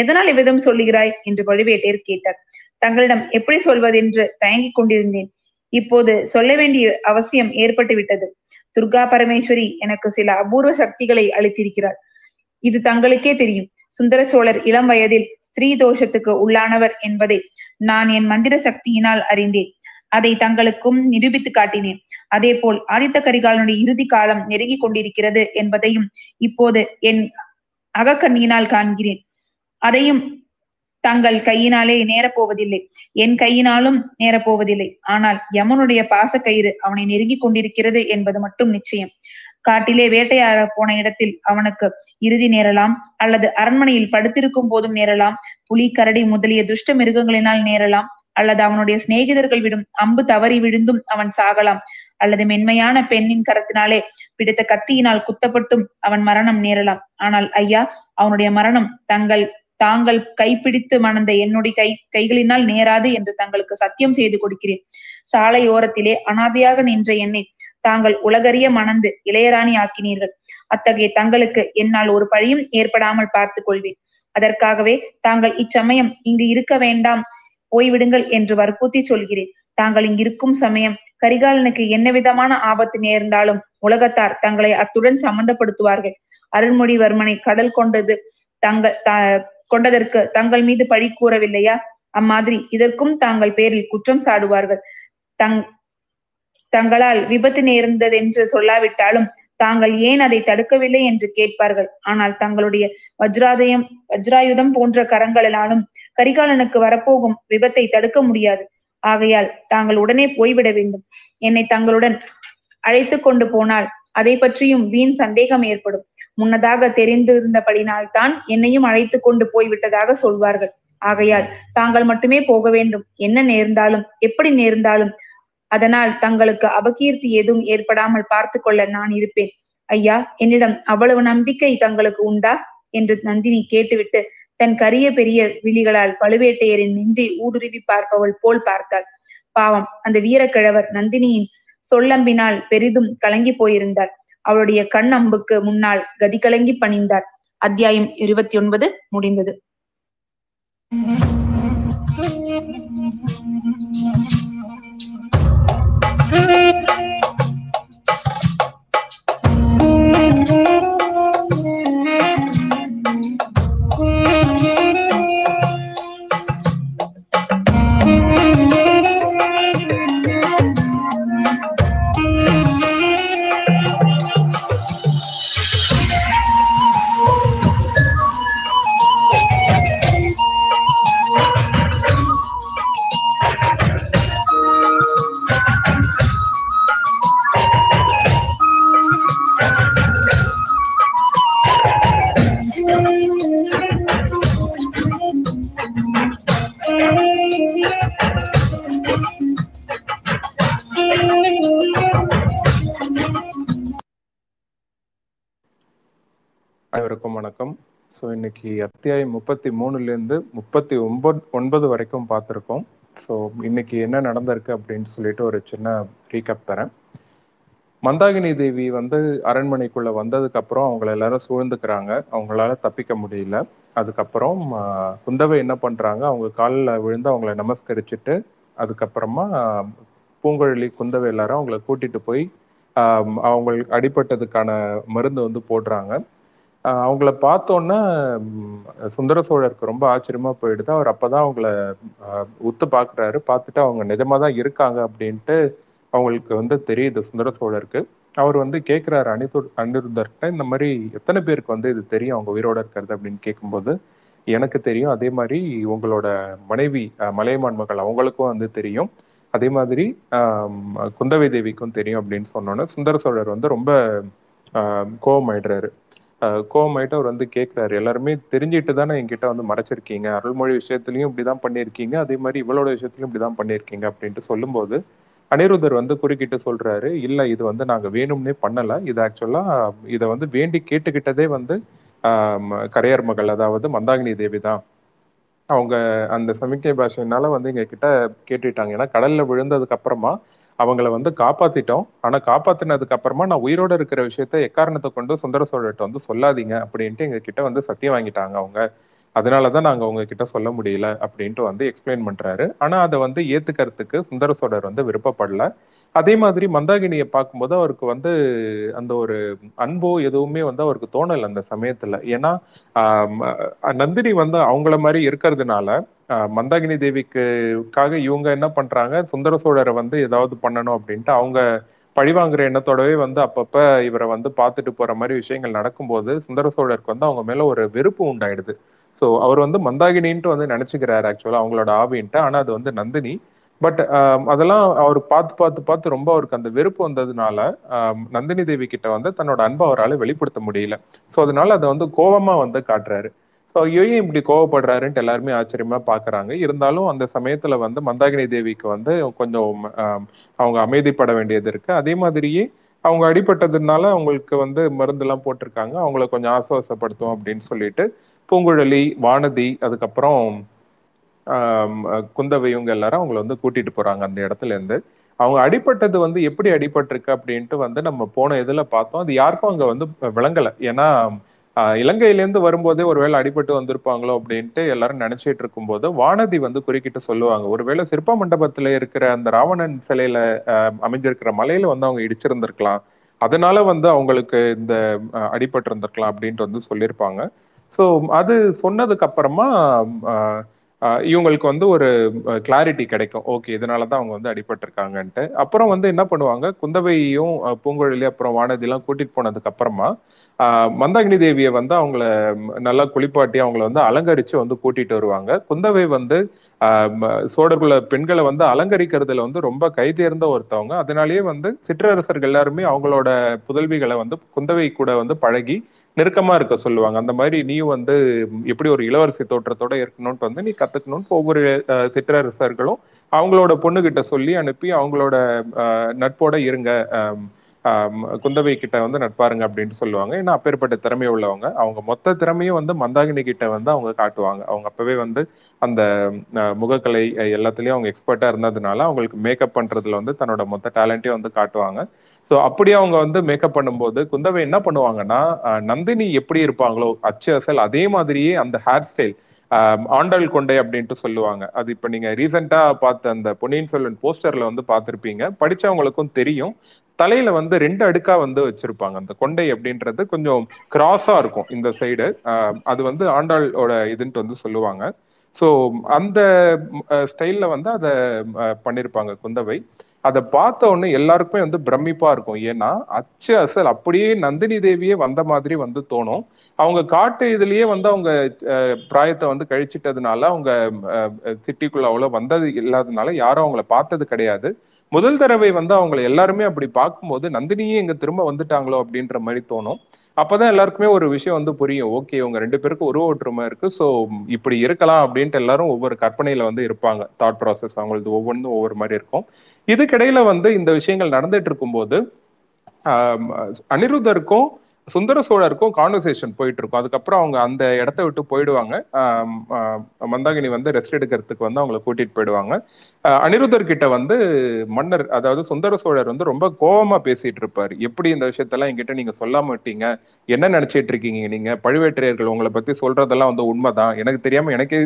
எதனால் இவ்விதம் சொல்லுகிறாய் என்று பழுவேட்டையர் கேட்டார். தங்களிடம் எப்படி சொல்வதென்று தயங்கிக் கொண்டிருந்தேன். இப்போது சொல்ல வேண்டிய அவசியம் ஏற்பட்டு விட்டது. துர்கா பரமேஸ்வரி எனக்கு சில அபூர்வ சக்திகளை அளித்திருக்கிறார். இது தங்களுக்கே தெரியும். சுந்தர சோழர் இளம் வயதில் ஸ்திரீ தோஷத்துக்கு உள்ளானவர் என்பதை நான் என் மந்திர சக்தியினால் அறிந்தேன். அதை தங்களுக்கும் நிரூபித்து காட்டினேன். அதே போல் ஆதித்த கரிகாலனுடைய இறுதி காலம் நெருங்கி கொண்டிருக்கிறது என்பதையும் இப்போது என் அகக்கண்ணியினால் காண்கிறேன். அதையும் தங்கள் கையினாலே நேரப்போவதில்லை, என் கையினாலும் நேரப்போவதில்லை. ஆனால் யமனுடைய பாசக்கயிறு அவனை நெருங்கி கொண்டிருக்கிறது என்பது மட்டும் நிச்சயம். காட்டிலே வேட்டையாட போன இடத்தில் அவனுக்கு இறுதி நேரலாம், அல்லது அரண்மனையில் படுத்திருக்கும் போதும் நேரலாம், புலி கரடி முதலிய துஷ்ட மிருகங்களினால் நேரலாம், அல்லது அவனுடைய சிநேகிதர்கள் விடும் அம்பு தவறி விழுந்தும் அவன் சாகலாம், அல்லது மென்மையான பெண்ணின் கரத்தினாலே பிடித்த கத்தியினால் குத்தப்பட்டும் அவன் மரணம் நேரலாம். ஆனால் ஐயா, அவனுடைய மரணம் தாங்கள் கைப்பிடித்து மணந்த என்னுடைய கைகளினால் நேராது என்று தங்களுக்கு சத்தியம் செய்து கொடுக்கிறேன். சாலையோரத்திலே அனாதையாக நின்ற என்னை தாங்கள் உலகறிய மணந்து இளையராணி ஆக்கினீர்கள். அத்தகைய தங்களுக்கு என்னால் ஒரு பழியும் ஏற்படாமல் பார்த்துக் கொள்வேன். அதற்காகவே தாங்கள் இச்சமயம் இங்கு இருக்க வேண்டாம், போய்விடுங்கள் என்று வற்புறுத்தி சொல்கிறேன். தாங்கள் இங்கிருக்கும் சமயம் கரிகாலனுக்கு என்ன விதமான ஆபத்து நேர்ந்தாலும் உலகத்தார் தங்களை அத்துடன் சம்பந்தப்படுத்துவார்கள். அருள்மொழிவர்மனை கடல் கொண்டது கொண்டதற்கு தங்கள் மீது பழி கூறவில்லையா? அம்மாதிரி இதற்கும் தாங்கள் பேரில் குற்றம் சாடுவார்கள். தங்களால் விபத்து நேர்ந்தது என்று சொல்லாவிட்டாலும் தாங்கள் ஏன் அதை தடுக்கவில்லை என்று கேட்பார்கள். ஆனால் தங்களுடைய வஜ்ராயுதம் போன்ற கரங்களினாலும் கரிகாலனுக்கு வரப்போகும் விபத்தை தடுக்க முடியாது. ஆகையால் தாங்கள் உடனே போய்விட வேண்டும். என்னை தங்களுடன் அழைத்து கொண்டு போனால் அதை பற்றியும் வீண் சந்தேகம் ஏற்படும். முன்னதாக தெரிந்திருந்தபடினால் தான் என்னையும் அழைத்து கொண்டு போய்விட்டதாக சொல்வார்கள். ஆகையால் தாங்கள் மட்டுமே போக வேண்டும். என்ன நேர்ந்தாலும் எப்படி நேர்ந்தாலும் அதனால் தங்களுக்கு அபகீர்த்தி எதுவும் ஏற்படாமல் பார்த்து கொள்ள நான் இருப்பேன். ஐயா, என்னிடம் அவ்வளவு நம்பிக்கை தங்களுக்கு உண்டா என்று நந்தினி கேட்டுவிட்டு தன் கரிய பெரிய விழிகளால் பழுவேட்டையரின் நெஞ்சை ஊடுருவி பார்ப்பவள் போல் பார்த்தாள். பாவம், அந்த வீரக்கிழவர் நந்தினியின் சொல்லம்பினால் பெரிதும் கலங்கி போயிருந்தார். அவளுடைய கண் அம்புக்கு முன்னால் கதி கலங்கி பணிந்தார். அத்தியாயம் 29 முடிந்தது. அத்தியாயம் 33லேருந்து 39 வரைக்கும் பார்த்துருக்கோம். ஸோ இன்னைக்கு என்ன நடந்திருக்கு அப்படின்னு சொல்லிட்டு ஒரு சின்ன ரீகப் தரேன். மந்தாகினி தேவி வந்து அரண்மனைக்குள்ள வந்ததுக்கு அப்புறம் அவங்கள எல்லாரும் சூழ்ந்துக்கிறாங்க. அவங்களால தப்பிக்க முடியல. அதுக்கப்புறம் குந்தவை என்ன பண்றாங்க, அவங்க காலில் விழுந்து அவங்கள நமஸ்கரிச்சுட்டு அதுக்கப்புறமா பூங்குழலி குந்தவை எல்லாரும் அவங்கள கூட்டிட்டு போய் அவங்களுக்கு அடிபட்டதுக்கான மருந்து வந்து போடுறாங்க. அவங்கள பார்த்தோன்னா சுந்தர சோழருக்கு ரொம்ப ஆச்சரியமா போயிடுது. அவர் அப்பதான் அவங்கள உத்து பாக்குறாரு. பார்த்துட்டு அவங்க நிஜமா தான் இருக்காங்க அப்படின்ட்டு அவங்களுக்கு வந்து தெரியுது சுந்தர சோழருக்கு. அவர் வந்து கேட்கிறாரு அனிருத்தர்கிட்ட, இந்த மாதிரி எத்தனை பேருக்கு வந்து இது தெரியும் அவங்க உயிரோட இருக்கிறது அப்படின்னு கேட்கும்போது, எனக்கு தெரியும், அதே மாதிரி உங்களோட மனைவி மலையமான் மகள் அவங்களுக்கும் வந்து தெரியும், அதே மாதிரி குந்தவை தேவிக்கும் தெரியும் அப்படின்னு சொன்னோன்னா சுந்தர சோழர் வந்து ரொம்ப கோபமாயிடுறாரு. கோவமாயிட்டு அவர் வந்து கேட்கிறாரு, எல்லாருமே தெரிஞ்சுட்டு தானே என்கிட்ட வந்து மறைச்சிருக்கீங்க, அருள்மொழி விஷயத்துலையும் இப்படிதான் பண்ணியிருக்கீங்க, அதே மாதிரி இவளோட விஷயத்துலையும் இப்படிதான் பண்ணியிருக்கீங்க அப்படின்ட்டு சொல்லும்போது அனிருத்தர் வந்து குறுக்கிட்டு சொல்றாரு, இல்ல இது வந்து நாங்க வேணும்னே பண்ணல, இது ஆக்சுவலா இதை வந்து வேண்டி கேட்டுக்கிட்டதே வந்து கரையர் மகள் அதாவது மந்தாகினி தேவி தான். அவங்க அந்த சமிக்கை பாஷையினால வந்து எங்க கிட்ட கேட்டுட்டாங்க. ஏன்னா கடல்ல விழுந்ததுக்கு அப்புறமா அவங்கள வந்து காப்பாத்திட்டோம், ஆனா காப்பாத்தினதுக்கு அப்புறமா நான் உயிரோட இருக்கிற விஷயத்த எக்காரணத்தை கொண்டு சுந்தர சோழர்கிட்ட வந்து சொல்லாதீங்க அப்படின்ட்டு எங்க கிட்ட வந்து சத்தியம் வாங்கிட்டாங்க அவங்க, அதனாலதான் நாங்க அவங்க கிட்ட சொல்ல முடியல அப்படின்ட்டு வந்து எக்ஸ்பிளைன் பண்றாரு. ஆனா அதை வந்து ஏத்துக்கிறதுக்கு சுந்தர சோழர் வந்து விருப்பப்படல. அதே மாதிரி மந்தாகினியை பார்க்கும்போது அவருக்கு வந்து அந்த ஒரு அன்போ எதுவுமே வந்து அவருக்கு தோணலை அந்த சமயத்துல. ஏன்னா நந்தினி வந்து அவங்கள மாதிரி இருக்கிறதுனால மந்தாகினி தேவிக்குக்காக இவங்க என்ன பண்றாங்க, சுந்தர சோழரை வந்து ஏதாவது பண்ணணும் அப்படின்ட்டு அவங்க பழிவாங்குற எண்ணத்தோடவே வந்து அப்பப்ப இவரை வந்து பார்த்துட்டு போற மாதிரி விஷயங்கள் நடக்கும்போது சுந்தர சோழருக்கு வந்து அவங்க மேல ஒரு வெறுப்பு உண்டாயிடுது. ஸோ அவர் வந்து மந்தாகினின்ட்டு வந்து நினைச்சுக்கிறாரு ஆக்சுவலா அவங்களோட ஆவின்ட்டு, ஆனா அது வந்து நந்தினி. பட் அதெல்லாம் அவர் பார்த்து ரொம்ப அவருக்கு அந்த வெறுப்பு வந்ததுனால நந்தினி தேவி கிட்ட வந்து தன்னோட அன்பை அவரால் வெளிப்படுத்த முடியல. ஸோ அதனால அதை வந்து கோபமா வந்து காட்டுறாரு. ஸோ ஏன் இப்படி கோவப்படுறாருன்ட்டு எல்லாருமே ஆச்சரியமா பாக்குறாங்க. இருந்தாலும் அந்த சமயத்துல வந்து மந்தாகினி தேவிக்கு வந்து கொஞ்சம் அவங்க அமைதிப்பட வேண்டியது இருக்கு. அதே மாதிரியே அவங்க அடிபட்டதுனால அவங்களுக்கு வந்து மருந்து எல்லாம் போட்டிருக்காங்க, அவங்கள கொஞ்சம் ஆசுவாசப்படுத்தும் அப்படின்னு சொல்லிட்டு பூங்குழலி, வானதி, அதுக்கப்புறம் குந்தவை இவங்க எல்லாரும் அவங்களை வந்து கூட்டிட்டு போறாங்க அந்த இடத்துல இருந்து. அவங்க அடிபட்டது வந்து எப்படி அடிபட்டிருக்கு அப்படின்ட்டு வந்து நம்ம போன இதுல பார்த்தோம். அது யாருக்கும் அங்க வந்து விளங்கலை. ஏன்னா இலங்கையிலேருந்து வரும்போதே ஒருவேளை அடிபட்டு வந்திருப்பாங்களோ அப்படின்ட்டு எல்லாரும் நினைச்சிட்டு இருக்கும் போது வானதி வந்து குறுக்கிட்டு சொல்லுவாங்க, ஒருவேளை சிற்ப மண்டபத்துல இருக்கிற அந்த ராவணன் சிலையில அமைஞ்சிருக்கிற மலையில வந்து அவங்க இடிச்சிருந்திருக்கலாம், அதனால வந்து அவங்களுக்கு இந்த அடிபட்டு இருந்திருக்கலாம் அப்படின்ட்டு வந்து சொல்லியிருப்பாங்க. ஸோ அது சொன்னதுக்கு அப்புறமா இவங்களுக்கு வந்து ஒரு கிளாரிட்டி கிடைக்கும், ஓகே இதனாலதான் அவங்க வந்து அடிபட்டிருக்காங்கன்ட்டு. அப்புறம் வந்து என்ன பண்ணுவாங்க, குந்தவையும் பூங்குழலி அப்புறம் வானதியெல்லாம் கூட்டிட்டு போனதுக்கு அப்புறமா மந்தாகினி தேவியை வந்து அவங்கள நல்லா குளிப்பாட்டி அவங்கள வந்து அலங்கரிச்சு வந்து கூட்டிட்டு வருவாங்க. குந்தவை வந்து சோழர்குல பெண்களை வந்து அலங்கரிக்கிறதுல வந்து ரொம்ப கைதேர்ந்த ஒருத்தவங்க. அதனாலேயே வந்து சிற்றரசர்கள் எல்லாருமே அவங்களோட புதல்விகளை வந்து குந்தவை கூட வந்து பழகி நெருக்கமா இருக்க சொல்லுவாங்க. அந்த மாதிரி நீ வந்து எப்படி ஒரு இளவரசி தோற்றத்தோட இருக்கணும்ட்டு வந்து நீ கத்துக்கணும்னு ஒவ்வொரு சிற்றரசர்களும் அவங்களோட பொண்ணுகிட்ட சொல்லி அனுப்பி அவங்களோட நட்போட இருங்க, குந்தவை கிட்ட வந்து நட்பாருங்க அப்படின்னு சொல்லுவாங்க. ஏன்னா அப்பேற்பட்ட திறமையை உள்ளவங்க. அவங்க மொத்த திறமையும் வந்து மந்தாகினி கிட்ட வந்து அவங்க காட்டுவாங்க. அவங்க அப்பவே வந்து அந்த முகக்கலை எல்லாத்துலயும் அவங்க எக்ஸ்பர்ட்டா இருந்ததுனால அவங்களுக்கு மேக்கப் பண்றதுல வந்து தன்னோட மொத்த டேலண்ட்டையும் வந்து காட்டுவாங்க. ஸோ அப்படியே அவங்க வந்து மேக்கப் பண்ணும்போது குந்தவை என்ன பண்ணுவாங்கன்னா, நந்தினி எப்படி இருப்பாங்களோ அச்சு அசல் அதே மாதிரியே அந்த ஹேர் ஸ்டைல் ஆண்டாள் கொண்டை அப்படின்ட்டு சொல்லுவாங்க. அது இப்போ நீங்க ரீசெண்டா பார்த்த அந்த பொன்னியின் செல்வன் போஸ்டர்ல வந்து பார்த்துருப்பீங்க, படிச்சவங்களுக்கும் தெரியும். தலையில வந்து 2 அடுக்கா வந்து வச்சிருப்பாங்க. அந்த கொண்டை அப்படின்றது கொஞ்சம் கிராஸா இருக்கும் இந்த சைடு, அது வந்து ஆண்டாளோட இதுன்ட்டு வந்து சொல்லுவாங்க. ஸோ அந்த ஸ்டைல்ல வந்து அதை பண்ணியிருப்பாங்க குந்தவை. அதை பார்த்த உடனே எல்லாருக்குமே வந்து பிரமிப்பா இருக்கும். ஏன்னா அச்சு அசல் அப்படியே நந்தினி தேவியே வந்த மாதிரி வந்து தோணும். அவங்க காட்டு இதுலயே வந்து அவங்க பிராயத்தை வந்து கழிச்சிட்டதுனால அவங்க சிட்டிக்குள்ள அவ்வளோ வந்தது இல்லாததுனால யாரும் அவங்கள பார்த்தது கிடையாது. முதல் தடவை வந்து அவங்களை எல்லாருமே அப்படி பார்க்கும்போது நந்தினியே இங்க திரும்ப வந்துட்டாங்களோ அப்படின்ற மாதிரி தோணும். அப்பதான் எல்லாருக்குமே ஒரு விஷயம் வந்து புரியும், ஓகே இவங்க 2 பேருக்கும் உருவ ஒற்றுமை இருக்கு, ஸோ இப்படி இருக்கலாம் அப்படின்ட்டு எல்லாரும் ஒவ்வொரு கற்பனையில வந்து இருப்பாங்க. தாட் ப்ராசஸ் அவங்களுக்கு ஒவ்வொன்றும் ஒவ்வொரு மாதிரி இருக்கும். இதுக்கிடையில வந்து இந்த விஷயங்கள் நடந்துட்டு இருக்கும்போது அனிருத்தருக்கும் சுந்தர சோழருக்கும் கான்வர்சேஷன் போயிட்டு இருக்கும். அதுக்கப்புறம் அவங்க அந்த இடத்த விட்டு போயிடுவாங்க. மந்தாகினி வந்து ரெஸ்ட் எடுக்கிறதுக்கு வந்து அவங்களை கூட்டிட்டு போயிடுவாங்க. அனிருத்தர் கிட்ட வந்து மன்னர், அதாவது சுந்தர சோழர் வந்து ரொம்ப கோபமா பேசிட்டு இருப்பாரு. எப்படி இந்த விஷயத்தெல்லாம் என்கிட்ட நீங்க சொல்லாம விட்டீங்க, என்ன நினைச்சிட்டு இருக்கீங்க நீங்க, பழுவேற்றையர்கள் உங்களை பத்தி சொல்றதெல்லாம் வந்து உண்மைதான், எனக்கு தெரியாம எனக்கே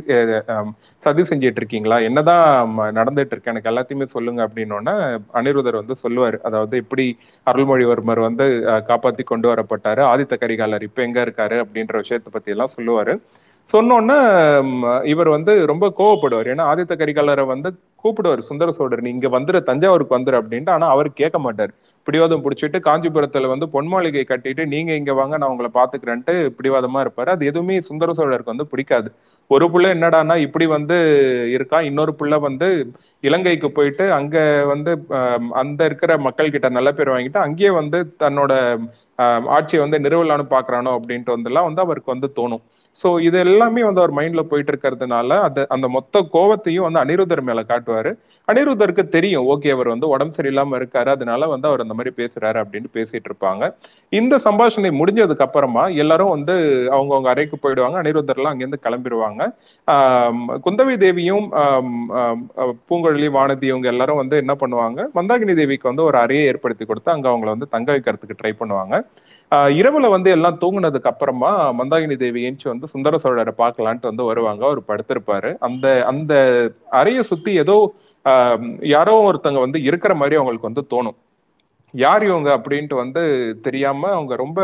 சதி செஞ்சிட்டு இருக்கீங்களா, என்னதான் நடந்துட்டு இருக்கு, எனக்கு எல்லாத்தையுமே சொல்லுங்க அப்படின்னோடனே அனிருத்தர் வந்து சொல்லுவாரு, அதாவது எப்படி அருள்மொழிவர்மர் வந்து காப்பாத்தி கொண்டு வரப்பட்ட ஆதித்த கரிகாலர் இப்ப எங்க இருக்காரு அப்படின்ற விஷயத்தை பத்தி எல்லாம் சொல்லுவாரு. சொன்னோன்னா இவர் வந்து ரொம்ப கோவப்படுவார். ஏன்னா ஆதித்த கரிகாலரை வந்து கூப்பிடுவார் சுந்தர சோழர், நீ இங்க வந்துரு, தஞ்சாவூருக்கு வந்துரு அப்படின்ட்டு. ஆனா அவர் கேட்க மாட்டார். பிடிவாதம் பிடிச்சிட்டு காஞ்சிபுரத்துல வந்து பொன் மாளிகை கட்டிட்டு நீங்க இங்க வாங்க நான் உங்களை பாத்துக்கிறேன்ட்டு பிடிவாதமா இருப்பாரு. அது எதுவுமே சுந்தர சோழருக்கு வந்து பிடிக்காது. ஒரு பிள்ளை என்னடான்னா இப்படி வந்து இருக்கா, இன்னொரு பிள்ளை வந்து இலங்கைக்கு போயிட்டு அங்க வந்து அந்த இருக்கிற மக்கள் கிட்ட நல்ல பேர் வாங்கிட்டு அங்கேயே வந்து தன்னோட ஆட்சியை வந்து நிறுவலான்னு பாக்குறானோ அப்படின்ட்டு வந்து எல்லாம் வந்து அவருக்கு வந்து தோணும். ஸோ இது எல்லாமே வந்து அவர் மைண்ட்ல போயிட்டு இருக்கிறதுனால அது அந்த மொத்த கோவத்தையும் வந்து அனிருத்தர் மேல காட்டுவாரு. அனிருத்தருக்கு தெரியும், ஓகே அவர் வந்து உடம்பு சரியில்லாம இருக்காரு, அதனால வந்து அவர் அந்த மாதிரி பேசுறாரு அப்படின்னு பேசிட்டு இருப்பாங்க. இந்த சம்பாஷணை முடிஞ்சதுக்கு அப்புறமா எல்லாரும் வந்து அவங்கவுங்க அறைக்கு போயிடுவாங்க. அனிருத்தர்லாம் அங்கேருந்து கிளம்பிடுவாங்க. குந்தவை தேவியும் பூங்குழலி, வானதி இவங்க எல்லாரும் வந்து என்ன பண்ணுவாங்க, மந்தாகினி தேவிக்கு வந்து ஒரு அறையை ஏற்படுத்தி கொடுத்து அங்க அவங்களை வந்து தங்க வைக்கிறதுக்கு ட்ரை பண்ணுவாங்க. இரவுல வந்து எல்லாம் தூங்குனதுக்கு அப்புறமா மந்தாகினி தேவி ஏஞ்சி வந்து சுந்தர சோழரை பார்க்கலான்ட்டு வந்து வருவாங்க. அவர் படுத்திருப்பாரு. அந்த அறையை சுத்தி ஏதோ யாரோ ஒருத்தங்க வந்து இருக்கிற மாதிரி அவங்களுக்கு வந்து தோணும். யார் இவங்க அப்படின்ட்டு வந்து தெரியாம அவங்க ரொம்ப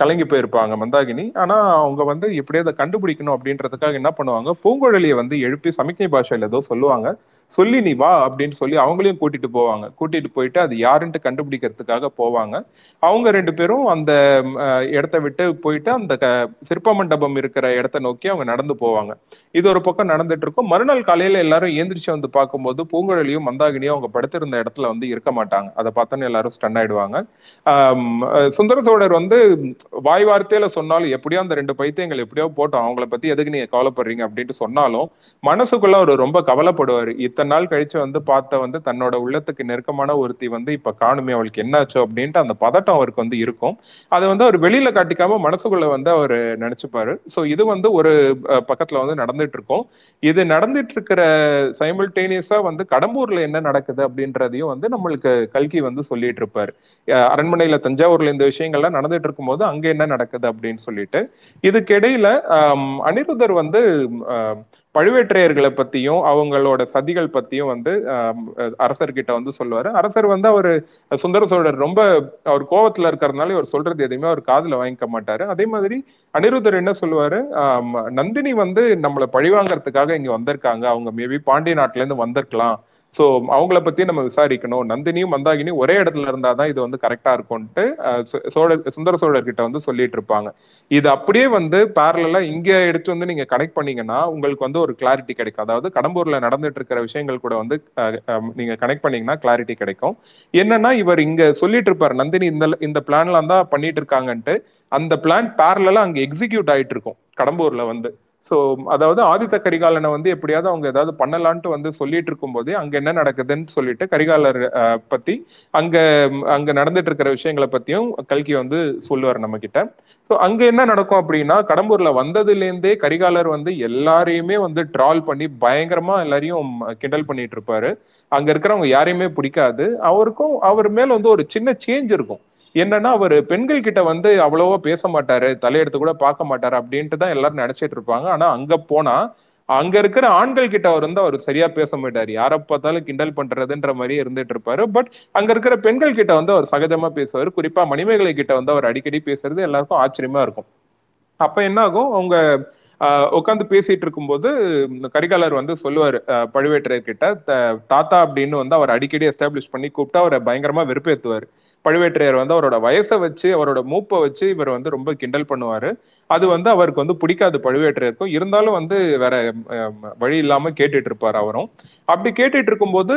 கலங்கி போயிருப்பாங்க மந்தாகினி. ஆனா அவங்க வந்து எப்படியாவது கண்டுபிடிக்கணும் அப்படின்றதுக்காக என்ன பண்ணுவாங்க, பூங்குழலியை வந்து எழுப்பி சமிக்ஞை பாஷையில ஏதோ சொல்லுவாங்க, சொல்லி நீ வா அப்படின்னு சொல்லி அவங்களையும் கூட்டிட்டு போவாங்க. கூட்டிட்டு போயிட்டு அது யாருன்ட்டு கண்டுபிடிக்கிறதுக்காக போவாங்க. அவங்க ரெண்டு பேரும் அந்த இடத்த விட்டு போயிட்டு அந்த சிற்ப மண்டபம் இருக்கிற இடத்த நோக்கி அவங்க நடந்து போவாங்க. இது ஒரு பக்கம் நடந்துட்டு இருக்கும். மறுநாள் காலையில எல்லாரும் ஏந்திரிச்சு வந்து பார்க்கும்போது பூங்குழலியும் மந்தாகினியும் அவங்க படுத்திருந்த இடத்துல வந்து இருக்க மாட்டாங்க. அதை பார்த்தோன்னு எல்லாரும் ஸ்டன் ஆயிடுவாங்க. சுந்தர சோழர் வந்து வாய் வார்த்தையில சொன்னாலும் எப்படியோ அந்த ரெண்டு பைத்தியங்கள் எப்படியோ போட்டோம், அவங்கள பத்தி எதுக்கு நீங்க கவலைப்படுறீங்க அப்படின்ட்டு சொன்னாலும் மனசுக்குள்ள அவர் ரொம்ப கவலைப்படுவார். இத்தனை நாள் கழிச்சு வந்து பார்த்த வந்து தன்னோட உள்ளத்துக்கு நெருக்கமான ஒருத்தி வந்து இப்ப காணுமே, அவளுக்கு என்னாச்சோ அப்படின்ட்டு அந்த பதட்டம் அவருக்கு வந்து இருக்கும். அதை வந்து அவர் வெளியில காட்டிக்காம மனசுக்குள்ள வந்து அவர் நினைச்சுப்பாரு. ஸோ இது வந்து ஒரு பக்கத்துல வந்து நடந்துட்டு இருக்கும். இது நடந்துட்டு இருக்கிற சைமல்டேனியஸா வந்து கடம்பூர்ல என்ன நடக்குது அப்படின்றதையும் வந்து நம்மளுக்கு கல்கி வந்து சொல்லிட்டு இருப்பாரு. அரண்மனையில தஞ்சாவூர் இந்த விஷயங்கள்லாம் நடந்துட்டு இருக்கும் போது அங்க என்ன நடக்குது அப்படின்னு சொல்லிட்டு. இதுக்கிடையில அனிருதர் வந்து பழுவேற்றையர்களை பத்தியும் அவங்களோட சதிகள் பத்தியும் வந்து அரசர்கிட்ட வந்து சொல்லுவாரு. அரசர் வந்து அவர் சுந்தர சோழர் ரொம்ப அவர் கோவத்துல இருக்கிறதுனால இவர் சொல்றது எதையுமே அவர் காதுல வாங்கிக்க மாட்டாரு. அதே மாதிரி அனிருதர் என்ன சொல்லுவாரு, நந்தினி வந்து நம்மளை பழிவாங்கறதுக்காக இங்க வந்திருக்காங்க, அவங்க மேபி பாண்டிய நாட்டுல இருந்து வந்திருக்கலாம், ஸோ அவங்கள பத்தியும் நம்ம விசாரிக்கணும், நந்தினியும் மந்தாகினியும் ஒரே இடத்துல இருந்தாதான் இது வந்து கரெக்டா இருக்கும்ட்டு சுந்தர சோழர்கிட்ட வந்து சொல்லிட்டு இருப்பாங்க. இது அப்படியே வந்து பேரலா இங்க எடுத்து வந்து நீங்க கனெக்ட் பண்ணீங்கன்னா உங்களுக்கு வந்து ஒரு கிளாரிட்டி கிடைக்கும். அதாவது கடம்பூர்ல நடந்துட்டு இருக்கிற விஷயங்கள் கூட வந்து நீங்க கனெக்ட் பண்ணீங்கன்னா கிளாரிட்டி கிடைக்கும். என்னன்னா இவர் இங்க சொல்லிட்டு இருப்பாரு நந்தினி இந்த பிளான்லாம் தான் பண்ணிட்டு இருக்காங்கன்ட்டு, அந்த பிளான் பேரலா அங்க எக்ஸிக்யூட் ஆயிட்டு இருக்கும் கடம்பூர்ல வந்து. ஸோ அதாவது ஆதித்த கரிகாலனை வந்து எப்படியாவது அவங்க ஏதாவது பண்ணலான்ட்டு வந்து சொல்லிட்டு இருக்கும் போதே அங்க என்ன நடக்குதுன்னு சொல்லிட்டு கரிகாலர் பத்தி அங்க அங்க நடந்துட்டு இருக்கிற விஷயங்களை பத்தியும் கல்கி வந்து சொல்லுவார் நம்ம கிட்ட. ஸோ அங்க என்ன நடக்கும் அப்படின்னா, கடம்பூர்ல வந்ததுலேருந்தே கரிகாலர் வந்து எல்லாரையுமே வந்து ட்ரால் பண்ணி பயங்கரமா எல்லாரையும் கிண்டல் பண்ணிட்டு இருப்பாரு. அங்க இருக்கிறவங்க யாரையுமே பிடிக்காது அவருக்கும். அவர் மேல வந்து ஒரு சின்ன சேஞ்ச் இருக்கும். என்னன்னா அவர் பெண்கள் கிட்ட வந்து அவ்வளவா பேச மாட்டாரு, தலையெடுத்து கூட பார்க்க மாட்டாரு அப்படின்ட்டு தான் எல்லாரும் நினைச்சிட்டு இருப்பாங்க. ஆனா அங்க போனா அங்க இருக்கிற ஆண்கள் கிட்ட அவர் வந்து அவர் சரியா பேச மாட்டாரு, யாரை பார்த்தாலும் கிண்டல் பண்றதுன்ற மாதிரியே இருந்துட்டு இருப்பாரு. பட் அங்க இருக்கிற பெண்கள் கிட்ட வந்து அவர் சகஜமா பேசுவாரு. குறிப்பா மணிமேகலை கிட்ட வந்து அவர் அடிக்கடி பேசுறது எல்லாருக்கும் ஆச்சரியமா இருக்கும். அப்ப என்ன ஆகும், அவங்க உட்காந்து பேசிட்டு இருக்கும்போது கரிகாலர் வந்து சொல்லுவார் பழுவேற்றையர் கிட்ட, தாத்தா அப்படின்னு வந்து அவர் அடிக்கடி எஸ்டாப்ளிஷ் பண்ணி கூப்பிட்டு அவரை பயங்கரமா வெறுப்பேத்துவார். பழுவேற்றையர் வந்து அவரோட வயசை வச்சு அவரோட மூப்பை வச்சு இவர் வந்து ரொம்ப கிண்டல் பண்ணுவாரு. அது வந்து அவருக்கு வந்து பிடிக்காது பழுவேற்றையருக்கும். இருந்தாலும் வந்து வேற வழி இல்லாம கேட்டுட்டு இருப்பாரு அவரும். அப்படி கேட்டுட்டு இருக்கும்போது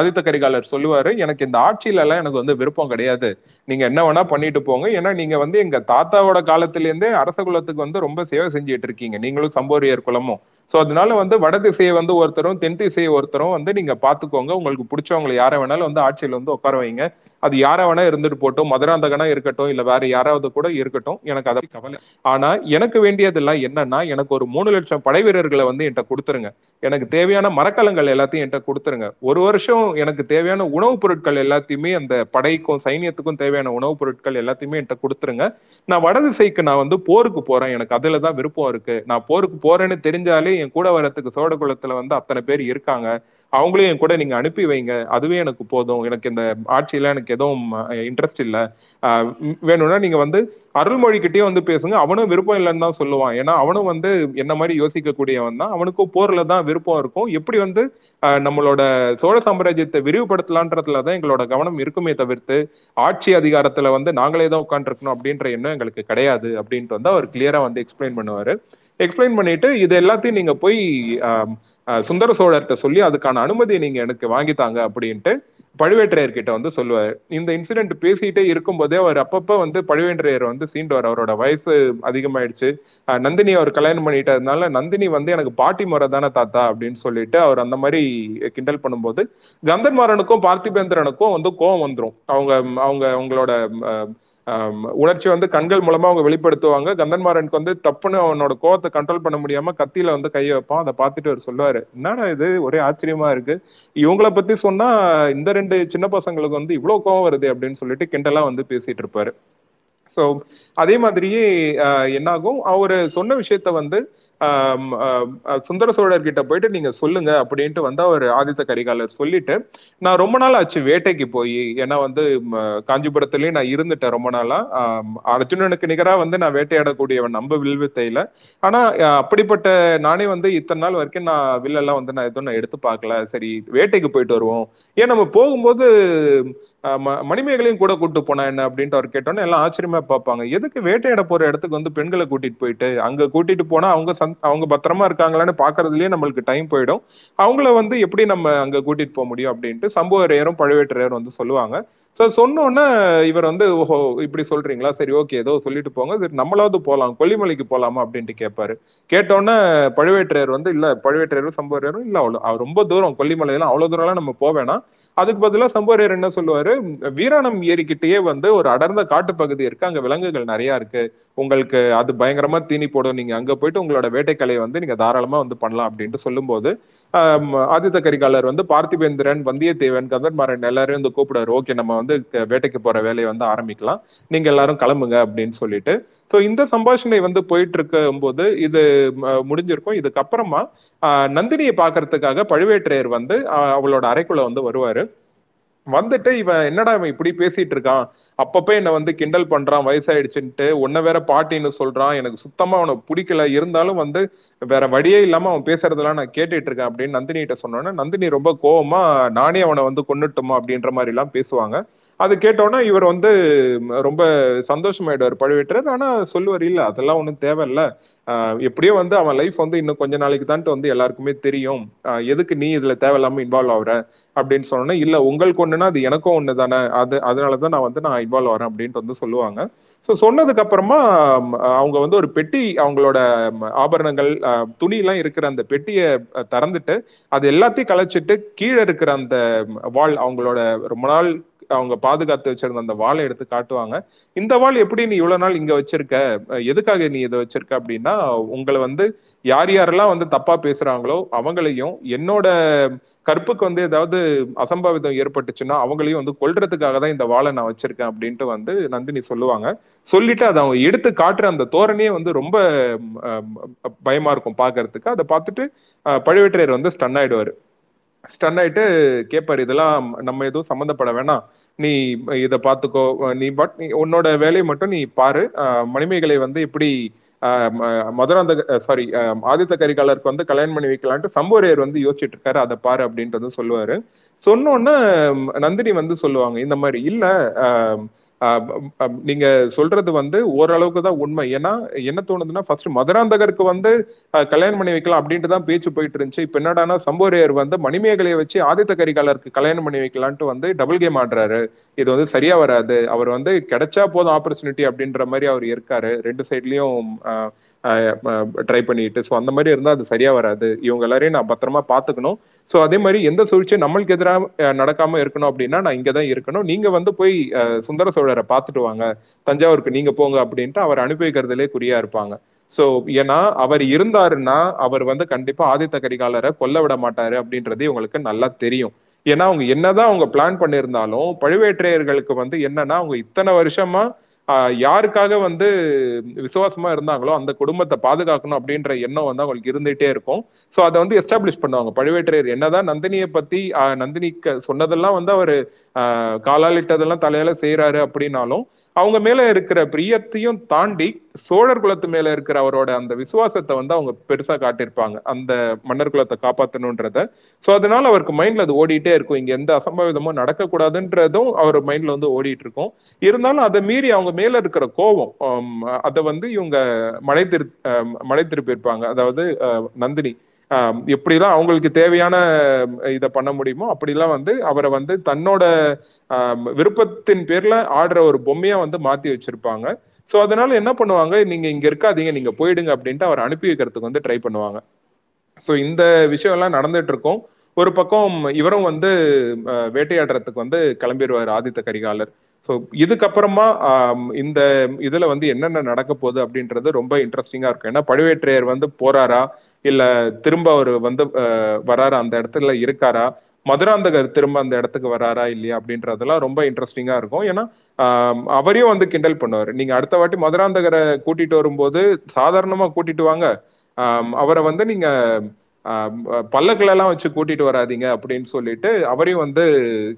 ஆதித்த கரிகாலர் சொல்லுவாரு, எனக்கு இந்த ஆட்சியில எல்லாம் எனக்கு வந்து விருப்பம் கிடையாது, நீங்க என்ன வேணா பண்ணிட்டு போங்க, ஏன்னா நீங்க வந்து எங்க தாத்தாவோட காலத்திலேருந்தே அரச குலத்துக்கு வந்து ரொம்ப சேவை செஞ்சுட்டு இருக்கீங்க, நீங்களும் சம்போரையர் குலமும். ஸோ அதனால வந்து வடதிசையை வந்து ஒருத்தரும் தென் திசையை ஒருத்தரும் வந்து நீங்க பாத்துக்கோங்க, உங்களுக்கு பிடிச்சவங்களை யாரை வேணாலும் வந்து ஆட்சியில வந்து உட்கார வைங்க, அது யாரை வேணா இருந்துட்டு போட்டோம், மதுராந்தகனா இருக்கட்டும் இல்ல வேற யாராவது கூட இருக்கட்டும், எனக்கு அதை கவலை. ஆனா எனக்கு வேண்டியதெல்லாம் என்னன்னா, எனக்கு ஒரு 3 லட்சம் படை வீரர்களை வந்து என்கிட்ட கொடுத்துருங்க, எனக்கு தேவையான மரக்கலங்கள் எல்லாத்தையும் என்கிட்ட கொடுத்துருங்க, ஒரு வருஷம் எனக்கு தேவையான உணவுப் பொருட்கள் எல்லாத்தையுமே, அந்த படைக்கும் சைன்யத்துக்கும் தேவையான உணவுப் பொருட்கள் எல்லாத்தையுமே என்கிட்ட கொடுத்துருங்க, நான் வடதிசைக்கு நான் வந்து போருக்கு போறேன், எனக்கு அதுல தான் விருப்பம் இருக்கு, நான் போருக்கு போறேன்னு தெரிஞ்சாலே என் கூட வரத்துக்கு சோழ குலத்துல வந்து அத்தனை பேர் இருக்காங்க, அவங்களையும் என் கூட நீங்க அனுப்பி வைங்க, அதுவே எனக்கு போதும், எனக்கு இந்த ஆட்சியில எனக்கு எதுவும் இன்ட்ரெஸ்ட் இல்லை, வேணும்னா நீங்க வந்து அருள்மொழி கிட்டேயும் வந்து பேசுங்க, அவனும் விருப்பம் இல்லைன்னு தான் சொல்லுவான், ஏன்னா அவனும் வந்து என்ன மாதிரி யோசிக்கக்கூடியவன் தான், அவனுக்கும் போர்ல தான் விருப்பம் இருக்கும், எப்படி வந்து நம்மளோட சோழ சாம்ராஜ்யத்தை விரிவுபடுத்தலான்றதுலதான் எங்களோட கவனம் இருக்குமே தவிர்த்து ஆட்சி அதிகாரத்துல வந்து நாங்களே தான் உட்காந்துருக்கணும் அப்படின்ற எண்ணம் எங்களுக்கு கிடையாது அப்படின்ட்டு வந்து அவர் கிளியரா வந்து எக்ஸ்பிளைன் பண்ணுவாரு. எக்ஸ்பிளைன் பண்ணிட்டு இது எல்லாத்தையும் நீங்க போய் சுந்தர சோழர்கிட்ட சொல்லி அதுக்கான அனுமதியை நீங்க எனக்கு வாங்கித்தாங்க அப்படின்ட்டு பழுவேற்றையர்கிட்ட வந்து சொல்லுவார். இந்த இன்சிடென்ட் பேசிட்டே இருக்கும்போதே அவர் அப்பப்ப வந்து பழுவேற்றையர் வந்து சீண்டுவார், அவரோட வயசு அதிகமாயிடுச்சு, நந்தினி அவர் கல்யாணம் பண்ணிட்டதுனால நந்தினி வந்து எனக்கு பாட்டி முறை தானே தாத்தா அப்படின்னு சொல்லிட்டு அவர் அந்த மாதிரி கிண்டல் பண்ணும்போது கந்தன்மாரனுக்கும் பார்த்திபேந்திரனுக்கும் வந்து கோபம் வந்துடும். அவங்களோட உணர்ச்சி வந்து கண்கள் மூலமா அவங்க வெளிப்படுத்துவாங்க. கந்தன்மாரனுக்கு வந்து தப்புன்னு அவனோட கோவத்தை கண்ட்ரோல் பண்ண முடியாம கத்தியில வந்து கையை வைப்பான். அதை பார்த்துட்டு அவர் சொல்லுவாரு, என்னடா இது ஒரே ஆச்சரியமா இருக்கு, இவங்களை பத்தி சொன்னா இந்த ரெண்டு சின்ன பசங்களுக்கு வந்து இவ்வளவு கோவம் வருது அப்படின்னு சொல்லிட்டு கிண்டலா வந்து பேசிட்டு இருப்பாரு. ஸோ அதே மாதிரியே என்னாகும், அவரு சொன்ன விஷயத்த வந்து சுந்தர சோழர்கிட்ட போயிட்டு நீங்க சொல்லுங்க அப்படின்ட்டு வந்து அவர் ஆதித்த கரிகாலர் சொல்லிட்டு, நான் ரொம்ப நாள் ஆச்சு வேட்டைக்கு போய், ஏன்னா வந்து காஞ்சிபுரத்துலயும் நான் இருந்துட்டேன் ரொம்ப நாளா, அர்ஜுனனுக்கு நிகராக வந்து நான் வேட்டையாடக்கூடியவன் நம்ம வில்வித்தையில. ஆனா அப்படிப்பட்ட நானே வந்து இத்தனை நாள் வரைக்கும் நான் வில்லெல்லாம் வந்து நான் எதுவும் நான் எடுத்து பார்க்கல, சரி வேட்டைக்கு போயிட்டு வருவோம், ஏன் நம்ம போகும்போது மணிமேகலையும் கூட கூப்பிட்டு போனா என்ன அப்படின்ட்டு அவர் கேட்டோன்னே எல்லாம் ஆச்சரியமா பார்ப்பாங்க, எதுக்கு வேட்டையாட போற இடத்துக்கு வந்து பெண்களை கூட்டிட்டு போயிட்டு, அங்க கூட்டிட்டு போனா அவங்க அவங்க பத்திரமா இருக்காங்களான்னு பாக்குறதுலயே நம்மளுக்கு டைம் போயிடும், அவங்கள வந்து எப்படி நம்ம அங்க கூட்டிட்டு போக முடியும் அப்படின்ட்டு சம்புவரையரும் பழுவேட்டரையரும் வந்து சொல்லுவாங்க. ஸோ சொன்னோன்னா இவர் வந்து ஓஹோ இப்படி சொல்றீங்களா, சரி ஓகே ஏதோ சொல்லிட்டு போங்க, சரி நம்மளாவது போகலாம் கொல்லிமலைக்கு போகலாமா அப்படின்ட்டு கேட்பாரு. கேட்டோன்னே பழுவேட்டரையர் வந்து இல்லை, பழுவேட்டரையரும் சம்புவரையரும் இல்லை அவ்வளோ ரொம்ப தூரம் கொல்லிமலையெல்லாம் அவ்வளோ தூரம்லாம் நம்ம போவேனா, அதுக்கு பதிலாக சம்புவரையர் என்ன சொல்லுவாரு, வீராணம் ஏரிக்கிட்டேயே வந்து ஒரு அடர்ந்த காட்டுப்பகுதி இருக்கு, அங்க விலங்குகள் நிறையா இருக்கு, உங்களுக்கு அது பயங்கரமா தீனி போடும், நீங்க அங்க போயிட்டு உங்களோட வேட்டைக்கலையை வந்து நீங்க தாராளமா வந்து பண்ணலாம் அப்படின்ட்டு சொல்லும்போது ஆதித்த கரிகாலர் வந்து பார்த்திபேந்திரன் வந்தியத்தேவன் கந்தன்மாரன் எல்லாரையும் வந்து கூப்பிடுவாரு, ஓகே நம்ம வந்து வேட்டைக்கு போற வேலையை வந்து ஆரம்பிக்கலாம், நீங்க எல்லாரும் கிளம்புங்க அப்படின்னு சொல்லிட்டு. ஸோ இந்த சம்பாஷணை வந்து போயிட்டு இருக்கும் போது இது முடிஞ்சிருக்கும். இதுக்கப்புறமா நந்தினியை பாக்குறதுக்காக பழுவேற்றையர் வந்து அவளோட அறைக்குள்ள வந்து வருவாரு. வந்துட்டு இவன் என்னடா இவன் இப்படி பேசிட்டு இருக்கான், அப்பப்ப என்னை வந்து கிண்டல் பண்றான், வயசாயிடுச்சுன்ட்டு உன்ன வேற பாட்டின்னு சொல்றான், எனக்கு சுத்தமா அவனை பிடிக்கல, இருந்தாலும் வந்து வேற வழியே இல்லாம அவன் பேசுறதெல்லாம் நான் கேட்டுட்டு இருக்கேன் அப்படின்னு நந்தினி கிட்ட சொன்னோன்னா நந்தினி ரொம்ப கோவமா நானே அவனை வந்து கொன்னுட்டுமா அப்படின்ற மாதிரி எல்லாம் பேசுவாங்க. அது கேட்டோன்னா இவர் வந்து ரொம்ப சந்தோஷமாயிடுவார் பழுவேட்டரர். ஆனா சொல்லுவார், இல்ல அதெல்லாம் ஒன்றும் தேவையில்ல, எப்படியோ வந்து அவன் லைஃப் வந்து இன்னும் கொஞ்ச நாளைக்கு தான்ட்டு வந்து எல்லாருக்குமே தெரியும், எதுக்கு நீ இதுல தேவையில்லாம இன்வால்வ் ஆகுற அப்படின்னு சொன்னோன்னா, இல்ல உங்களுக்கு ஒண்ணுன்னா அது எனக்கும் ஒண்ணு தானே, அது அதனாலதான் நான் வந்து நான் இன்வால்வ் ஆகிறேன் அப்படின்ட்டு வந்து சொல்லுவாங்க. ஸோ சொன்னதுக்கு அப்புறமா அவங்க வந்து ஒரு பெட்டி, அவங்களோட ஆபரணங்கள் துணியெல்லாம் இருக்கிற அந்த பெட்டியை திறந்துட்டு அது எல்லாத்தையும் கலைச்சிட்டு கீழே இருக்கிற அந்த வாள், அவங்களோட ரொம்ப நாள் அவங்க பாதுகாத்து வச்சிருந்த அந்த வாளை எடுத்து காட்டுவாங்க. இந்த வாள் எப்படி நீ இவ்வளவு நாள் இங்க வச்சிருக்க, எதுக்காக நீ இதை வச்சிருக்க அப்படின்னா, உங்களை வந்து யார் யாரெல்லாம் வந்து தப்பா பேசுறாங்களோ அவங்களையும், என்னோட கற்புக்கு வந்து ஏதாவது அசம்பாவிதம் ஏற்பட்டுச்சுன்னா அவங்களையும் வந்து கொல்றதுக்காக தான் இந்த வாளை நான் வச்சிருக்கேன் அப்படின்ட்டு வந்து நந்தினி சொல்லுவாங்க. சொல்லிட்டு அதை அவங்க எடுத்து காட்டுற அந்த தோரணையே வந்து ரொம்ப பயமா இருக்கும் பாக்குறதுக்கு. அதை பார்த்துட்டு பழுவேட்டரையர் வந்து ஸ்டன் ஆயிடுவாரு. ஸ்டன் ஆயிட்டு கேட்பாரு, இதெல்லாம் நம்ம எதுவும் சம்மந்தப்பட வேணாம், நீ இதை பார்த்துக்கோ, நீ பட் நீ உன்னோட வேலையை மட்டும் நீ பாரு, மணிமேகலை வந்து எப்படி ஆதித்த கரிகாலருக்கு வந்து கல்யாணம் பண்ணி வைக்கலான்ட்டு சம்புவரையர் வந்து யோசிச்சுட்டு இருக்காரு, அதை பாரு அப்படின்றது சொல்லுவாரு. சொன்னோன்னா நந்தினி வந்து சொல்லுவாங்க, இந்த மாதிரி இல்ல நீங்க சொல்றது வந்து ஓரளவுக்கு தான் உண்மை, ஏன்னா என்ன தோணுதுன்னா ஃபர்ஸ்ட் மதுராந்தகருக்கு வந்து கல்யாணம் பண்ணி வைக்கலாம் அப்படின்ட்டு தான் பேச்சு போயிட்டு இருந்துச்சு, இப்ப என்னடானா சம்புவரையர் வந்து மணிமேகலையை வச்சு ஆதித்த கரிகாலருக்கு கல்யாணம் பண்ணி வைக்கலான்ட்டு வந்து டபுள் கேம் ஆடுறாரு, இது வந்து சரியா வராது, அவர் வந்து கிடைச்சா போதும் ஆப்பர்ச்சுனிட்டி அப்படின்ற மாதிரி அவர் இருக்காரு, ரெண்டு சைட்லயும் ட்ரை பண்ணிட்டு. ஸோ அந்த மாதிரி இருந்தால் அது சரியா வராது, இவங்க எல்லாரையும் நான் பத்திரமா பார்த்துக்கணும், ஸோ அதே மாதிரி எந்த சூழ்ச்சியும் நம்மளுக்கு எதிராக நடக்காம இருக்கணும் அப்படின்னா நான் இங்கே தான் இருக்கணும், நீங்க வந்து போய் சுந்தர சோழரை பார்த்துட்டு வாங்க, தஞ்சாவூருக்கு நீங்க போங்க அப்படின்ட்டு அவர் அனுப்பி வைக்கிறதுலே குறியா இருப்பாங்க. ஸோ ஏன்னா அவர் இருந்தாருன்னா அவர் வந்து கண்டிப்பா ஆதித்த கரிகாலரை கொல்ல விட மாட்டாரு அப்படின்றது இவங்களுக்கு நல்லா தெரியும். ஏன்னா அவங்க என்னதான் அவங்க பிளான் பண்ணியிருந்தாலும் பழுவேற்றையர்களுக்கு வந்து என்னன்னா அவங்க இத்தனை வருஷமா யாருக்காக வந்து விசுவாசமா இருந்தாங்களோ அந்த குடும்பத்தை பாதுகாக்கணும் அப்படின்ற எண்ணம் வந்து அவங்களுக்கு இருந்துகிட்டே இருக்கும். ஸோ அதை வந்து எஸ்டாப்ளிஷ் பண்ணுவாங்க. பழுவேற்றையர் என்னதான் நந்தினியை பத்தி நந்தினிக்கு சொன்னதெல்லாம் வந்து அவர் காலாலிட்டதெல்லாம் தலையால செய்யறாரு அப்படின்னாலும் அவங்க மேல இருக்கிற பிரியத்தையும் தாண்டி சோழர் குலத்து மேல இருக்கிற அவரோட அந்த விசுவாசத்தை வந்து அவங்க பெருசா காட்டியிருப்பாங்க, அந்த மன்னர் குலத்தை காப்பாற்றணும்ன்றத. ஸோ அதனால அவருக்கு மைண்ட்ல அது ஓடிட்டே இருக்கும், இங்க எந்த அசம்பாவிதமும் நடக்கக்கூடாதுன்றதும் அவர் மைண்ட்ல வந்து ஓடிட்டு இருக்கும். இருந்தாலும் அதை மீறி அவங்க மேல இருக்கிற கோபம் அதை வந்து இவங்க மடை திருப்பியிருப்பாங்க. அதாவது நந்தினி எப்படிலாம் அவங்களுக்கு தேவையான இதை பண்ண முடியுமோ அப்படிலாம் வந்து அவரை வந்து தன்னோட விருப்பத்தின் பேர்ல ஆடுற ஒரு பொம்மையா வந்து மாத்தி வச்சிருப்பாங்க. ஸோ அதனால என்ன பண்ணுவாங்க, நீங்க இங்க இருக்காதீங்க, நீங்க போயிடுங்க அப்படின்ட்டு அவர் அனுப்பி வைக்கிறதுக்கு வந்து ட்ரை பண்ணுவாங்க. ஸோ இந்த விஷயம் எல்லாம் நடந்துட்டு இருக்கும். ஒரு பக்கம் இவரும் வந்து வேட்டையாடுறதுக்கு வந்து கிளம்பிடுவார் ஆதித்த கரிகாலர். ஸோ இதுக்கப்புறமா இந்த இதுல வந்து என்னென்ன நடக்க போகுது அப்படின்றது ரொம்ப இன்ட்ரெஸ்டிங்கா இருக்கும். ஏன்னா பழுவேற்றையர் வந்து போறாரா, இல்ல திரும்ப அவர் வந்து வராரா, அந்த இடத்துல இருக்காரா, மதுராந்தகர் திரும்ப அந்த இடத்துக்கு வராரா இல்லையா அப்படின்றதெல்லாம் ரொம்ப இன்ட்ரெஸ்டிங்கா இருக்கும். ஏன்னா அவரையும் வந்து கிண்டல் பண்ணுவாரு, நீங்க அடுத்த வாட்டி மதுராந்தகரை கூட்டிட்டு வரும்போது சாதாரணமா கூட்டிட்டு வாங்க, அவரை வந்து நீங்க பல்லக்கள் எல்லாம் வச்சு கூட்டிட்டு வராதிங்க அப்படின்னு சொல்லிட்டு அவரையும் வந்து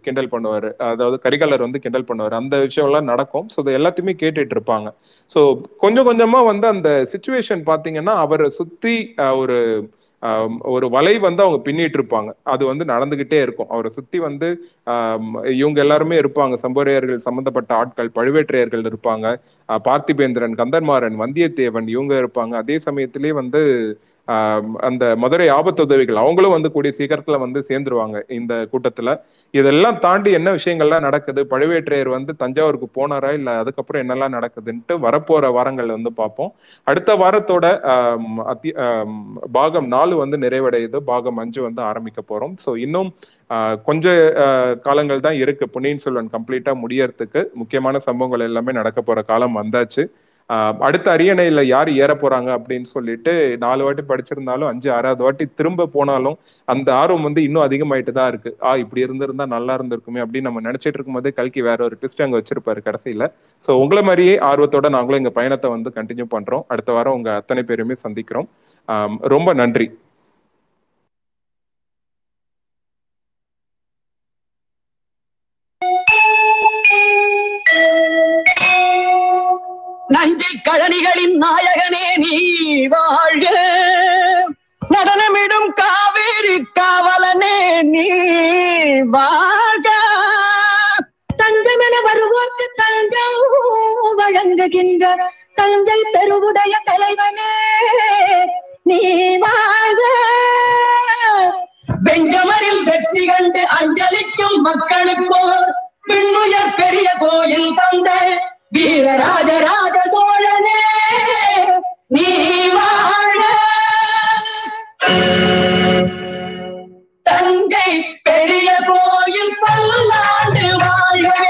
கிண்டல் பண்ணுவாரு, அதாவது கரிகாலர் வந்து கிண்டல் பண்ணுவாரு. அந்த விஷயம் எல்லாம் நடக்கும். ஸோ எல்லாத்தையுமே கேட்டுட்டு இருப்பாங்க. ஸோ கொஞ்சம் கொஞ்சமா வந்து அந்த சிச்சுவேஷன் பாத்தீங்கன்னா அவரை சுத்தி ஒரு ஒரு வலை வந்து அவங்க பின்னிட்டு இருப்பாங்க. அது வந்து நடந்துகிட்டே இருக்கும். அவரை சுத்தி வந்து இவங்க எல்லாருமே இருப்பாங்க. சம்புவரையர்கள் சம்பந்தப்பட்ட ஆட்கள், பழுவேற்றையர்கள் இருப்பாங்க, பார்த்திபேந்திரன், கந்தமாறன், வந்தியத்தேவன் இவங்க இருப்பாங்க. அதே சமயத்திலேயே வந்து அந்த மதுரை ஆபத்து உதவிகள் அவங்களும் வந்து கூடிய சீக்கிரத்துல வந்து சேர்ந்துருவாங்க இந்த கூட்டத்துல. இதெல்லாம் தாண்டி என்ன விஷயங்கள்லாம் நடக்குது, பழுவேற்றையர் வந்து தஞ்சாவூருக்கு போனாரா இல்ல அதுக்கப்புறம் என்னெல்லாம் நடக்குதுன்ட்டு வரப்போற வாரங்கள் வந்து பார்ப்போம். அடுத்த வாரத்தோட பாகம் 4 வந்து நிறைவடையுது. பாகம் 5 வந்து ஆரம்பிக்க போறோம். ஸோ இன்னும் கொஞ்ச காலங்கள் தான் இருக்கு பொன்னியின் செல்வன் கம்ப்ளீட்டா முடியறதுக்கு. முக்கியமான சம்பவங்கள் எல்லாமே நடக்க போற காலம் வந்தாச்சு. அடுத்த அரியணையில யார் ஏற போறாங்க அப்படின்னு சொல்லிட்டு 4 வாட்டி படிச்சிருந்தாலும் 5, 6வது வாட்டி திரும்ப போனாலும் அந்த ஆர்வம் வந்து இன்னும் அதிகமாயிட்டு தான் இருக்கு. இப்படி இருந்திருந்தா நல்லா இருந்திருக்குமே அப்படின்னு நம்ம நினைச்சிட்டு இருக்கும் போதே கல்கி வேற ஒரு ட்விஸ்ட் அங்க வச்சிருப்பாரு கடைசியில. ஸோ உங்களை மாதிரியே ஆர்வத்தோட நாங்களும் எங்க பயணத்தை வந்து கண்டினியூ பண்றோம். அடுத்த வாரம் உங்க அத்தனை பேருமே சந்திக்கிறோம். ரொம்ப நன்றி. நஞ்சை கழனிகளின் நாயகனே நீ வாழ்க, நடனமிடும் காவேரி காவலனே நீ வாழ்க, தஞ்சமென வருவோக்கு தஞ்சம் வழங்குகின்ற தஞ்சை பெருவுடைய தலைவனே நீ வாழ்க, பெஞ்சமரில் வெற்றி கண்டு அஞ்சலிக்கும் மக்களுக்கோர் பின்னுயர் பெரிய கோயில் தந்த வீர ராஜராஜ சோழனே நீ வாழ்க, தங்கை பெரிய கோயில் பல்லாண்டு வாழ்வே,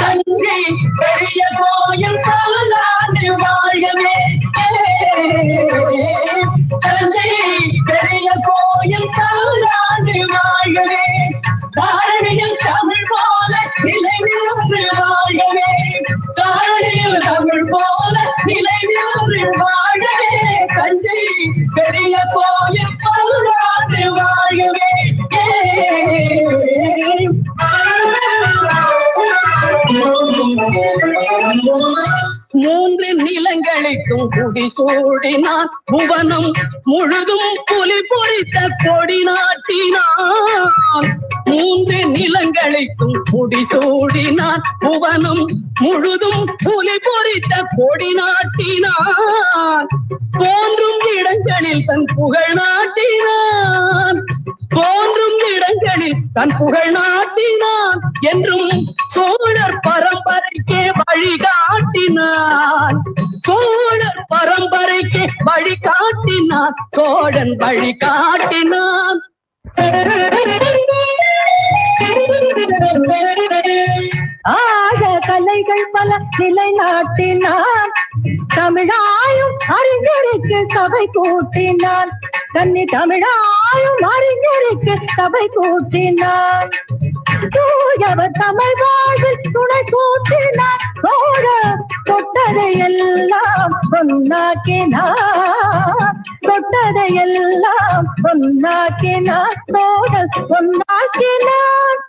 தங்கை பெரிய கோயில் பல்லாண்டு வாழ்வே, தங்கை பெரிய கோயில் பல்லாண்டு வாழ்வே, தாரணியில் தமிழ் போல நிலைநின்று வாழவே, தாரணியில் தமிழ் போல நிலைநின்று வாழவே, தஞ்சை பெரிய கோயில் பல்லாண்டு வாழவே. மூன்று நிலங்களுக்கும் குடி சூடினான், புவனம் முழுதும் புலி பொறித்த கொடி நாட்டினான், மூன்று நிலங்களுக்கும் குடி சூடினான், புவனம் முழுதும் புலி பொறித்த கொடி நாட்டினான், போன்றும் இடங்களில் தன் புகழ் நாட்டினான், போன்றும் இடங்களில் தன் புகழ் நாட்டினான், என்றும் சோழர் பரம்பரைக்கே வழிகாட்டினான், சோழர் பரம்பரைக்கு வழிகாட்டினான், சோழன் வழிகாட்டினான், ஆக கலைகள் பல நிலைநாட்டினான், தமிழாயும் அறிஞருக்கு சபை கூட்டினான், தன்னை தமிழாயும் அறிஞருக்கு சபை கூட்டினான், தூயவர் தமிழ் வாழ்வில் துணை கூட்டினார், சோழர் தொட்டதையெல்லாம் பொன்னாக்கினார், தொட்டதையெல்லாம் பொன்னாக்கினார், சோழர் பொன்னாக்கினார்,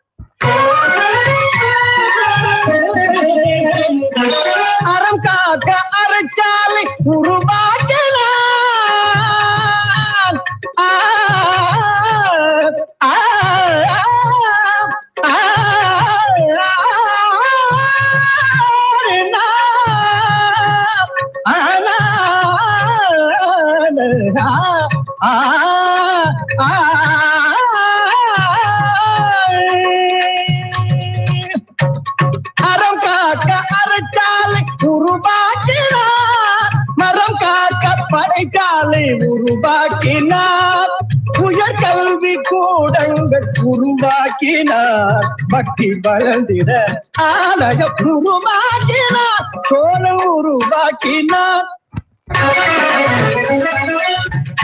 அறம் காக்க அறச்சாலை உருவாக்கினார், அறம் காக்க அறச்சாலை உருவாக்கினார், மரம் காக்க படைச்சாலை உருவாக்கினார், உயர் கல்வி கூடங்கள் உருவாக்கினார், பக்தி வளர்ந்திட ஆலய உருவாக்கினார், சோழன் உருவாக்கினார்,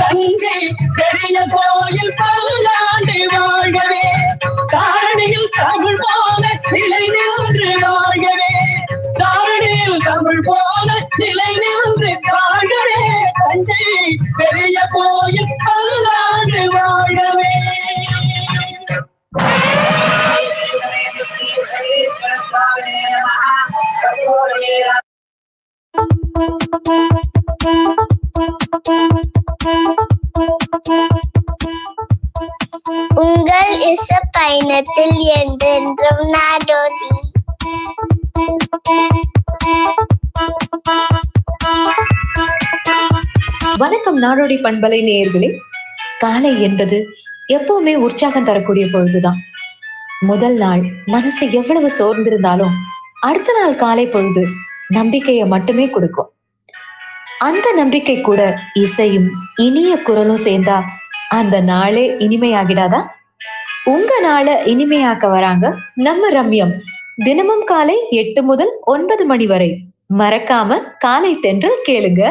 தங்கை பெரிய கோயில் பல்லாண்டு வாழ்கவே, தாரணியில் தமிழ் போல நிலை நின்று வாழ்கவே, தாரணியில் தமிழ் போல நிலை நின்று வாழ்க, வாழ்ந்து வாழவே உங்கள் இச பயணத்தில் என்றென்றும் நாடோடி. வணக்கம் நாடோடி பண்பலை நேயர்களே. காலை என்பது எப்பவுமே உற்சாகம் தரக்கூடிய பொழுதுதான். முதல் நாள் மனசு எவ்வளவு சோர்ந்திருந்தாலும் அடுத்த நாள் காலை பொழுது நம்பிக்கையை மட்டுமே கொடுக்கும். அந்த நம்பிக்கை கூட இசையும் இனிய குரலும் சேர்ந்தா அந்த நாளே இனிமையாகிடாதா? உங்க நாளை இனிமையாக்க வராங்க நம்ம ரம்யம். தினமும் காலை 8 முதல் 9 மணி வரை மறக்காம காலை தென்றல் கேளுங்க.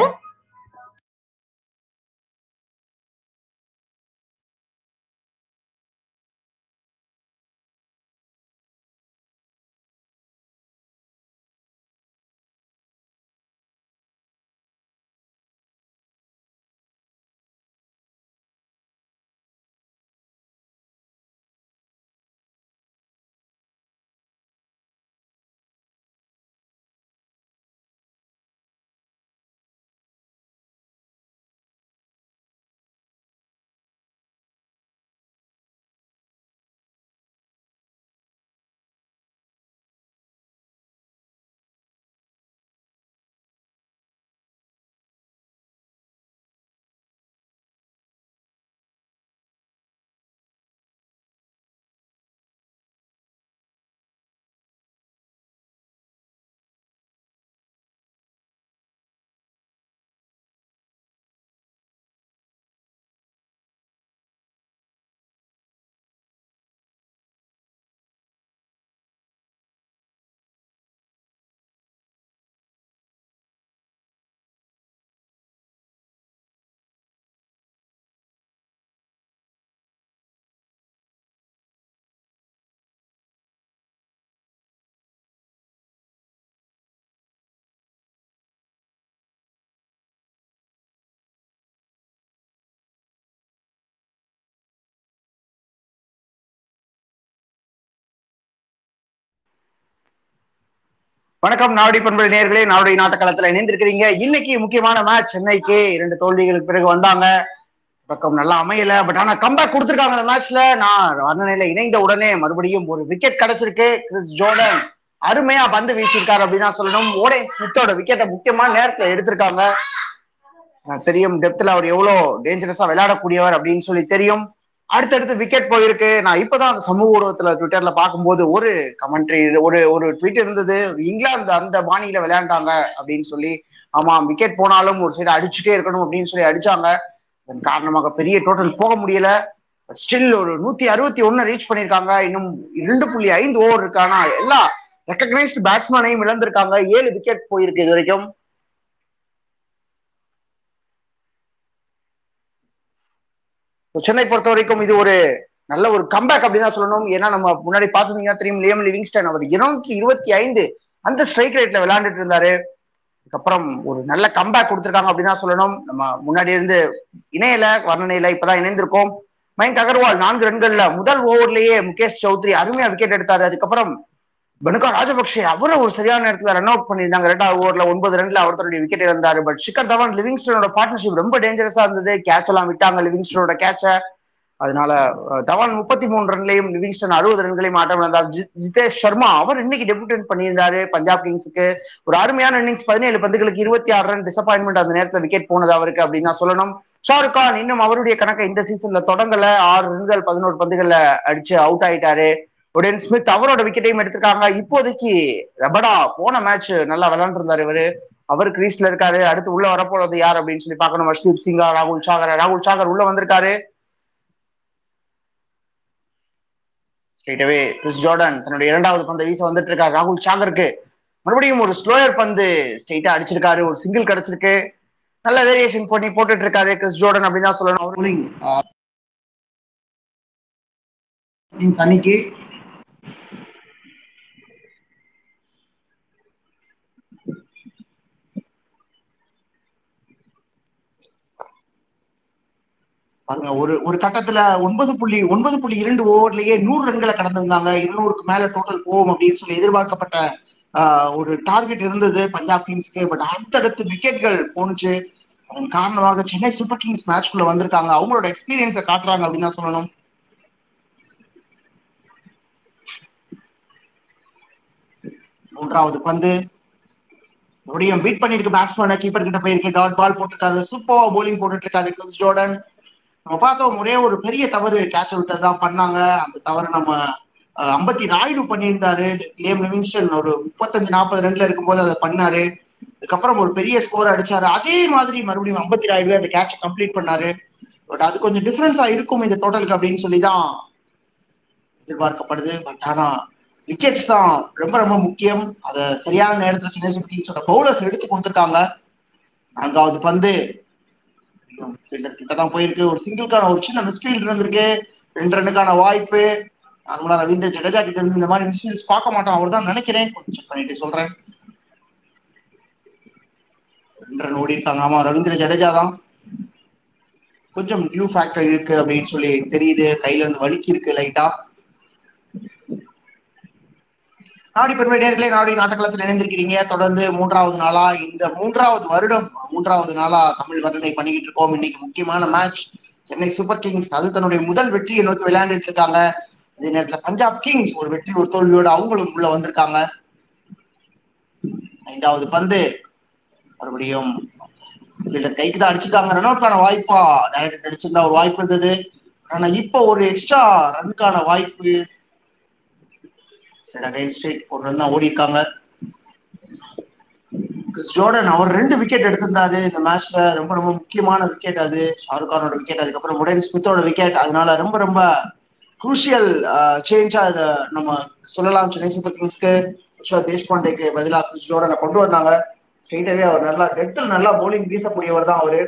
வணக்கம் நாடோடி பண்பலை நேயர்களே. நாடோடி நாட்டக்களத்துல இணைந்திருக்கிறீங்க. இன்னைக்கு முக்கியமான மேட்ச் சென்னைக்கு 2 தோல்விகளுக்கு பிறகு வந்தாங்க. பக்கம் நல்லா அமையல, பட் ஆனா கம்பேக் கொடுத்துருக்காங்க அந்த மேட்ச்ல. நான் வர்ணனையில இணைந்த உடனே மறுபடியும் ஒரு விக்கெட் கிடைச்சிருக்கு. கிறிஸ் ஜோர்டன் அருமையா பந்து வீசியிருக்காரு அப்படின்னு தான் சொல்லணும். ஓடே ஸ்மித்தோட விக்கெட்டை முக்கியமான நேரத்துல எடுத்திருக்காங்க. தெரியும் டெப்த்ல அவர் எவ்வளவு டேஞ்சரஸா விளையாடக்கூடியவர் அப்படின்னு சொல்லி தெரியும். அடுத்தடுத்து விக்கெட் போயிருக்கு. நான் இப்பதான் அந்த சமூக ஊடகத்துல ட்விட்டர்ல பார்க்கும்போது ஒரு கமெண்ட்ரி ஒரு ட்வீட் இருந்தது. இங்கிலாந்து அந்த பாணியில விளையாண்டாங்க அப்படின்னு சொல்லி. ஆமா, விக்கெட் போனாலும் ஒரு சைடு அடிச்சுட்டே இருக்கணும் அப்படின்னு சொல்லி அடிச்சாங்க. அதன் காரணமாக பெரிய டோட்டல் போக முடியல. பட் ஸ்டில் ஒரு 161 ரீச் பண்ணியிருக்காங்க. இன்னும் 2.5 ஓவர் இருக்கு. ஆனா எல்லா ரெக்கக்னைஸ்டு பேட்ஸ்மேனையும் இழந்திருக்காங்க. 7 விக்கெட் போயிருக்கு இது வரைக்கும். சென்னை பொறுத்த வரைக்கும் இது ஒரு நல்ல ஒரு கம்பேக் அப்படின்னு தான் சொல்லணும். ஏன்னா நம்ம முன்னாடி பாத்துருந்தீங்கன்னா தெரியும், லியம் லிவிங்ஸ்டன் அவர் 225 அந்த ஸ்ட்ரைக் ரேட்ல விளையாண்டுட்டு இருந்தாரு. அதுக்கப்புறம் ஒரு நல்ல கம்பேக் கொடுத்துருக்காங்க அப்படின்னு தான் சொல்லணும். நம்ம முன்னாடி இருந்து இணையில வர்ணனையில இப்பதான் இணைந்திருக்கோம். மயங்க் அகர்வால் 4 ரன்கள்ல முதல் ஓவர்லயே முகேஷ் சௌத்ரி அருமையா விக்கெட் எடுத்தாரு. அதுக்கப்புறம் பெனுகா ராஜபக்சே அவரும் ஒரு சரியான நேரத்துல ரன் அவுட் பண்ணியிருந்தாங்க. 2வது ஓவர்ல 9 ரன்ல அவர் தன்னுடைய விக்கெட் இழந்தாரு. பட் ஷிகர் தவான் லிவிங்ஸ்டனோட பார்ட்னர்ஷிப் ரொம்ப டேஞ்சரஸா இருந்தது. கேட்ச் எல்லாம் விட்டாங்க லிவிங்ஸ்டனோட கேட்ச. அதனால தவான் 33 ரன்லையும் லிவிங்ஸ்டன் 60 ரன்களையும் ஆட்டம் இழந்தார். ஜிதேஷ் சர்மா அவர் இன்னைக்கு டெபியூட் பண்ணியிருந்தாரு பஞ்சாப் கிங்ஸுக்கு. ஒரு அருமையான இன்னிங்ஸ், 17 பந்துகளுக்கு 26 ரன். டிசப்பாயின்மெண்ட் அந்த நேரத்துல விக்கெட் போனது அவருக்கு அப்படின்னு தான் சொல்லணும். ஷாருக் கான் இன்னும் அவருடைய கணக்கை இந்த சீசன்ல தொடங்கல. 6 ரன்கள் 11 பந்துகள்ல அடிச்சு அவுட் ஆயிட்டாரு. உடன் ஸ்மித் அவரோட விக்கெட்டையும் எடுத்திருக்காங்க. இப்போதைக்கு ரபடா போன மேட்ச் நல்லா விளையாண்டுருந்தாரு இவரு. அவர் கிரீஸ்ல இருக்காரு. அடுத்து உள்ள வரப்போறது யார் அப்படின்னு சொல்லி பாக்கணும். ஹர்ஷ்தீப் சிங்கா, ராகுல் சாகர் உள்ள வந்திருக்காரு. கிறிஸ் ஜோர்டன் தன்னுடைய 2வது பந்தை வீச வந்துட்டு இருக்காரு. ராகுல் சாகருக்கு மறுபடியும் ஒரு ஸ்லோயர் பந்து ஸ்ட்ரெயிட்டா அடிச்சிருக்காரு. ஒரு சிங்கிள் கிடைச்சிருக்கு. நல்ல வேரியேஷன் பண்ணி போட்டுட்டு இருக்காரு கிறிஸ் ஜோர்டன் அப்படின்னு தான் சொல்லணும். அவரு ஒரு கட்டத்துல 9.2 ஓவர்லயே 100 ரன்களை கடந்திருந்தாங்க. 200க்கு மேல டோட்டல் போகும் அப்படின்னு சொல்லி எதிர்பார்க்கப்பட்ட ஒரு டார்கெட் இருந்தது பஞ்சாப் கிங்ஸ்க்கு. பட் அடுத்தடுத்து விக்கெட்கள் போனுச்சு. அதன் காரணமாக சென்னை சூப்பர் கிங்ஸ் மேட்ச்குள்ள வந்திருக்காங்க. அவங்களோட எக்ஸ்பீரியன்ஸை காட்டுறாங்க அப்படின்னு தான் சொல்லணும். மூன்றாவது பந்து பீட் பண்ணிருக்கு பேட்ஸ்மேன், கீப்பர் கிட்ட போயிருக்கு, டாட் பால் போட்டுட்டாரு. சூப்பரா போலிங் போட்டுட்டு இருக்காரு கிறிஸ் ஜோர்டன். நம்ம பார்த்தோம் ஒரே ஒரு பெரிய தவறு கேட்ச் விட்டதான் பண்ணாங்க. அந்த தவறு நம்ம 50 ராய்டு பண்ணியிருந்தாரு. லியம் லிவிங்ஸ்டன் ஒரு 35-40 ரன்ல இருக்கும்போது அதை பண்ணாரு. அதுக்கப்புறம் ஒரு பெரிய ஸ்கோர் அடிச்சாரு. அதே மாதிரி மறுபடியும் 50 ராய்டு அந்த கேட்சை கம்ப்ளீட் பண்ணாரு. பட் அது கொஞ்சம் டிஃபரன்ஸா இருக்கும் இந்த டோட்டலுக்கு அப்படின்னு சொல்லிதான் எதிர்பார்க்கப்படுது. பட் ஆனா விக்கெட்ஸ் தான் ரொம்ப ரொம்ப முக்கியம். அதை சரியான நேரத்தில் சென்னை சூப்பர் கிங்ஸோட பவுலர்ஸ் எடுத்து கொடுத்துருக்காங்க. 4வது பந்து கிட்டதான் போயிருக்கு. ஒரு சிங்கிள்கான ஒரு சின்ன மிஸ்ஃபீல்ட் இருந்திருக்கு. 2 ரன்னுக்கான வாய்ப்பு. நார்மலா ரவீந்திர ஜடேஜா கிட்ட இருந்து இந்த மாதிரி மிஸ்ஃபீல்ட்ஸ் பார்க்க மாட்டோம் அவர் தான் நினைக்கிறேன். கொஞ்சம் செக் பண்ணிட்டு சொல்றேன். 2 ரன் ஓடி இருக்காங்க. ஆமா, ரவீந்திர ஜடேஜா தான். கொஞ்சம் டியூ ஃபேக்டர் இருக்கு அப்படின்னு சொல்லி தெரியுது. கையில இருந்து வலிக்கு இருக்கு லைட்டா. நாடி பெருமை நேர்களே, நாடி நாட்டக்களத்தில் இணைந்திருக்கிறீங்க. தொடர்ந்து 3வது நாளா இந்த 3வது வருடம் தமிழ் வர்ணனை பண்ணிக்கிட்டு இருக்கோம். இன்னைக்கு முக்கியமான மேட்ச் சென்னை சூப்பர் கிங்ஸ் அது தன்னுடைய முதல் வெற்றியை நோக்கி விளையாண்டுட்டு இருக்காங்க. அதே நேரத்துல பஞ்சாப் கிங்ஸ் ஒரு வெற்றி ஒரு தோல்வியோட அவங்களும் உள்ள வந்திருக்காங்க. 5வது பந்து மறுபடியும் கைக்கு தான் அடிச்சுட்டாங்க. ரன் அவுட்கான வாய்ப்பா டைரக்ட் அடிச்சிருந்தா ஒரு வாய்ப்பு இருந்தது. ஆனா இப்போ ஒரு எக்ஸ்ட்ரா ரன்கான வாய்ப்பு. ஒரு ரன் தான் ஓடி இருக்காங்க. கிறிஸ் ஜோர்டன் அவர் 2 விக்கெட் எடுத்திருந்தாரு இந்த மேட்ச்ல. ரொம்ப ரொம்ப முக்கியமான விக்கெட் அது. ஷாருக் கானோட விக்கெட், அதுக்கப்புறம் முடேன் ஸ்மித்தோட விக்கெட். அதனால ரொம்ப ரொம்ப குரூஷியல் சேஞ்சா இதை நம்ம சொல்லலாம். சென்னை சூப்பர் கிங்ஸ்க்கு தேஷ்பாண்டேக்கு பதிலாக கிறிஸ் ஜோர்டனை கொண்டு வந்தாங்க. ஸ்ட்ரெயிட்டாவே அவர் நல்லா டெத்தில் நல்லா போலிங் வீசக்கூடியவர் தான் அவரு.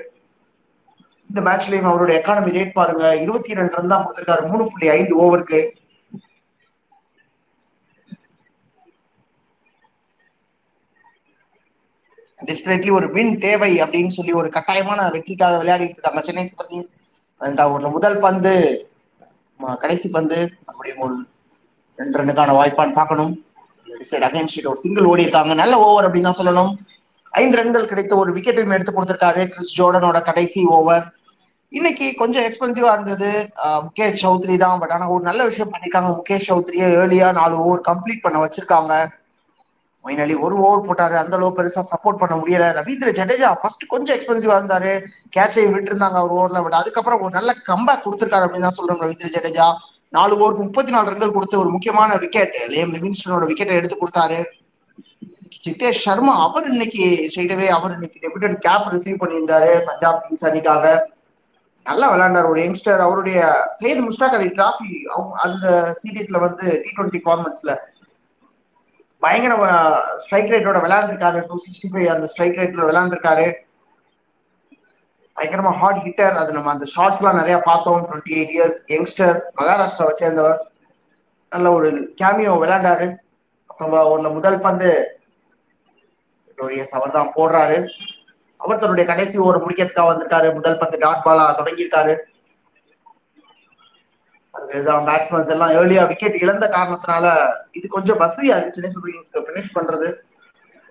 இந்த மேட்ச்லயும் அவரோட எக்கானமி ரேட் பாருங்க, 22 ரன் தான் கொடுத்திருக்காரு 3.5 ஓவருக்கு. 5 ரன்கள் கிடைத்த ஒரு விக்கெட்டையும் எடுத்து கொடுத்திருக்காரு கிறிஸ் ஜோர்டனோட கடைசி ஓவர். இன்னைக்கு கொஞ்சம் எக்ஸ்பென்சிவா இருந்தது முகேஷ் சௌத்ரி தான். பட் ஆனா ஒரு நல்ல விஷயம் பண்ணிருக்காங்க. முகேஷ் சௌத்ரியை ஏர்லியா 4 ஓவர் கம்ப்ளீட் பண்ண வச்சிருக்காங்க. ஃபைனலி 1 ஓவர் போட்டாரு. அந்த அளவு பெருசா சப்போர்ட் பண்ண முடியல. ரவீந்திர ஜடேஜா ஃபர்ஸ்ட் கொஞ்சம் எக்ஸ்பென்சிவா இருந்தாரு, கேட்சையும் விட்டு இருந்தாங்க ஒரு ஓவர்ல. பட் அதுக்கப்புறம் ஒரு நல்ல கம்பேக் கொடுத்திருக்காரு அப்படின்னு தான் சொல்றோம். ரவீந்திர ஜடேஜா 4 ஓவருக்கு 34 ரன்கள் கொடுத்து ஒரு முக்கியமான விக்கெட் லியம் லிவிங்ஸ்டனோட விக்கெட்டை எடுத்து கொடுத்தாரு. ஜிதேஷ் சர்மா அவர் இன்னைக்கு ஸ்ட்ரெயிட்டவே அவர் இன்னைக்கு டெபியூட்டன் கேப் ரிசீவ் பண்ணியிருந்தாரு பஞ்சாப் கிங்ஸ் அணிக்காக. நல்லா விளையாண்டார் ஒரு யங்ஸ்டர். அவருடைய சையத் முஸ்டாக் அலி டிராஃபி அந்த சீரீஸ்ல வந்து T20 ஃபார்மட்ஸ்ல பயங்கர ஸ்ட்ரைக் ரேட்டோட விளையாண்டுருக்காரு. 265 அந்த ஸ்ட்ரைக் ரேட்ல விளையாண்டுருக்காரு. பயங்கரமா ஹாட் ஹிட்டர். அது நம்ம அந்த ஷார்ட்ஸ் எல்லாம் நிறைய பார்த்தோம். 28 இயர்ஸ் யங்ஸ்டர், மகாராஷ்டிராவை சேர்ந்தவர். நல்ல ஒரு கேமியோ விளையாண்டாரு. 19 ஓவர்ல முதல் பந்து அவர் தான் போடுறாரு. அவர் தன்னுடைய கடைசி ஓவர் முடிக்கிறதுக்காக வந்திருக்காரு. முதல் பந்து டாட் பாலா தொடங்கியிருக்காரு. பேட்ஸ்மேன்ஸ் எல்லாம் ஏர்லியா விக்கெட் இழந்த காரணத்தினால இது கொஞ்சம் வசதியா இருக்கு சென்னை சூப்பர் கிங்ஸ்க்கு பினிஷ் பண்றது.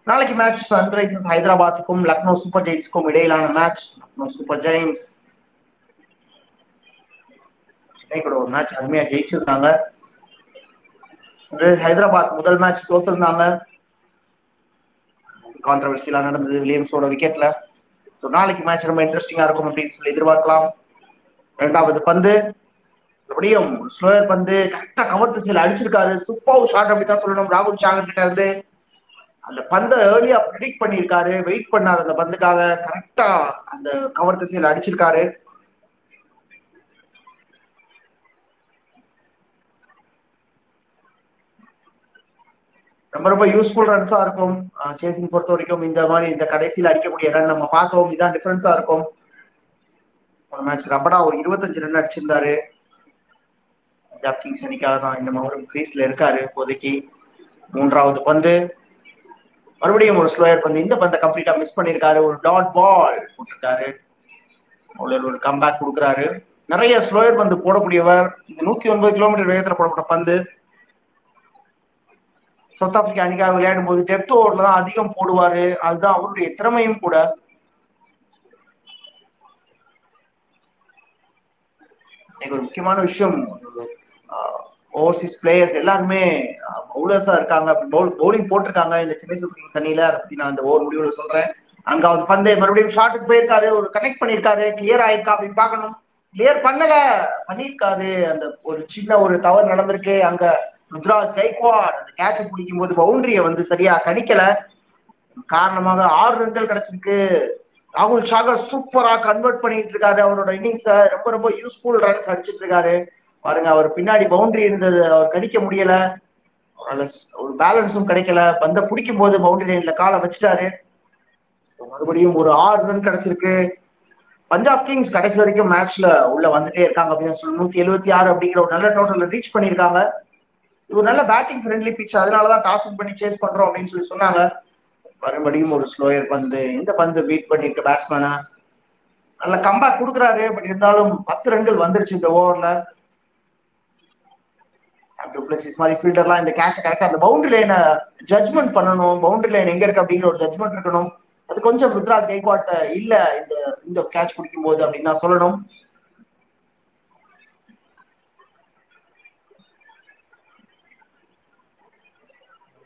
நாளைக்கு மேட்ச் சன்ரைசர்ஸ் ஹைதராபாத்துக்கும் லக்னோ சூப்பர் ஜெயின்ட்ஸ்க்கும் இடையிலான match. Lucknow super giants Chennai கூட ஒரு மேட்ச் அருமையா ஜெயிச்சிருந்தாங்க. ஹைதராபாத் முதல் மேட்ச் தோத்திருந்தாங்க. கான்ட்ரவர்சியலா நடந்தது வில்லியம்ஸோட விக்கெட்ல. நாளைக்கு மேட்ச் ரொம்ப இன்ட்ரெஸ்டிங்கா இருக்கும் அப்படின்னு சொல்லி எதிர்பார்க்கலாம். 2வது பந்து அப்படியும் ஸ்லோயர் பந்து கரெக்டா கவர் திசையில அடிச்சிருக்காரு. சூப்பர் ஷாட் அப்படிதான் சொல்லணும். ராகுல் சாகர் கிட்ட இருந்து அந்த பந்தை ஏர்லியா ப்ரெடிக்ட் பண்ணியிருக்காரு. வெயிட் பண்ணாரு அந்த பந்துக்காக. கரெக்டா அந்த கவர் திசையில அடிச்சிருக்காரு. ரொம்ப ரொம்ப யூஸ்ஃபுல் ரன்ஸா இருக்கும் சேசிங் பொறுத்த வரைக்கும். இந்த மாதிரி இந்த கடைசியில அடிக்கக்கூடிய ரன் நம்ம பார்த்தோம். இதான் டிஃபரன்ஸா இருக்கும். ஒரு மேட்ச் ரபடா ஒரு 25 ரன் அடிச்சிருந்தாரு. பஞ்சாப் கிங்ஸ் அணிக்காக தான் இந்த மகரும் கிரீஸ்ல இருக்காரு இப்போதைக்கு. 3வது பந்து மறுபடியும் ஒரு ஸ்லோயர் பந்து. இந்த பந்தை கம்ப்ளீட்டா மிஸ் பண்ணிருக்காரு. ஒரு டாட் பால் போட்டிருக்காரு. ஒரு கம்பேக் கொடுக்குறாரு. நிறைய ஸ்லோயர் பந்து போடக்கூடியவர். இது 109 கிலோமீட்டர் வேகத்துல போடப்பட்ட பந்து. சவுத் ஆப்பிரிக்கா அணிக்காக விளையாடும் போது டெப்த் ஓவர்ல தான் அதிகம் போடுவாரு. அதுதான் அவருடைய திறமையும் கூட. ஒரு முக்கியமான விஷயம், ஓவர்சீஸ் பிளேயர்ஸ் எல்லாருமே பவுலர்ஸா இருக்காங்க, பவுலிங் போட்டிருக்காங்க இந்த சென்னை சூப்பர் கிங்ஸ் அணியில. அதை பத்தி நான் இந்த ஓவர் முடிவுல சொல்றேன். அங்க அவர் பந்து மறுபடியும் ஷாட்டுக்கு போயிருக்காரு, ஒரு கனெக்ட் பண்ணிருக்காரு, கிளியர் ஆயிருக்கா அப்படின்னு பாக்கணும். கிளியர் பண்ணிருக்காரு. அந்த ஒரு சின்ன ஒரு தவறு நடந்திருக்கு. அங்க ருத்ராஜ் கைக்வாட் அந்த கேட்சை பிடிக்கும் போது பவுண்டரிய வந்து சரியா கணிக்கல. காரணமாக 6 ரன்கள் கிடைச்சிருக்கு. ராகுல் சாகர் சூப்பரா கன்வெர்ட் பண்ணிட்டு இருக்காரு. அவரோட இன்னிங்ஸ் ரொம்ப ரொம்ப யூஸ்ஃபுல் ரன்ஸ் அடிச்சிட்டு இருக்காரு. பாருங்க, அவர் பின்னாடி பவுண்டரி இருந்தது, அவர் கடிக்க முடியல, ஒரு பேலன்ஸும் கிடைக்கல. பந்த பிடிக்கும் போது பவுண்டரி லைன்ல காலை வச்சுட்டாரு. மறுபடியும் ஒரு 6 ரன் கிடைச்சிருக்கு. பஞ்சாப் கிங்ஸ் கடைசி வரைக்கும் மேட்ச்ல உள்ள வந்துட்டே இருக்காங்க அப்படின்னு சொல்லி 176 அப்படிங்கிற ஒரு நல்ல டோட்டல் ரீச் பண்ணிருக்காங்க. ஒரு நல்ல பேட்டிங் ஃப்ரெண்ட்லி பிச், அதனாலதான் டாஸ் வின் பண்ணி சேஸ் பண்றோம் அப்படின்னு சொல்லி சொன்னாங்க. மறுபடியும் ஒரு ஸ்லோயர் பந்து. இந்த பந்து பீட் பண்ணிருக்க பேட்ஸ்மேனா நல்ல கம்பேக் கொடுக்குறாரு. பட் இருந்தாலும் 10 ரன்கள் வந்துருச்சு இந்த ஓவர்ல. ஃபீல்டர்லாம் இந்த கேட்ச கரெக்டா அந்த பவுண்டரி லைனை ஜட்மெண்ட் பண்ணணும். பவுண்டரி லைன் எங்க இருக்கு அப்படிங்கிற ஒரு ஜட்மெண்ட் இருக்கணும். அது கொஞ்சம் ருத்ராஜ் கைக்வாட் இல்ல இந்த கேட்ச் பிடிக்கும் போது அப்படின்னு தான் சொல்லணும்.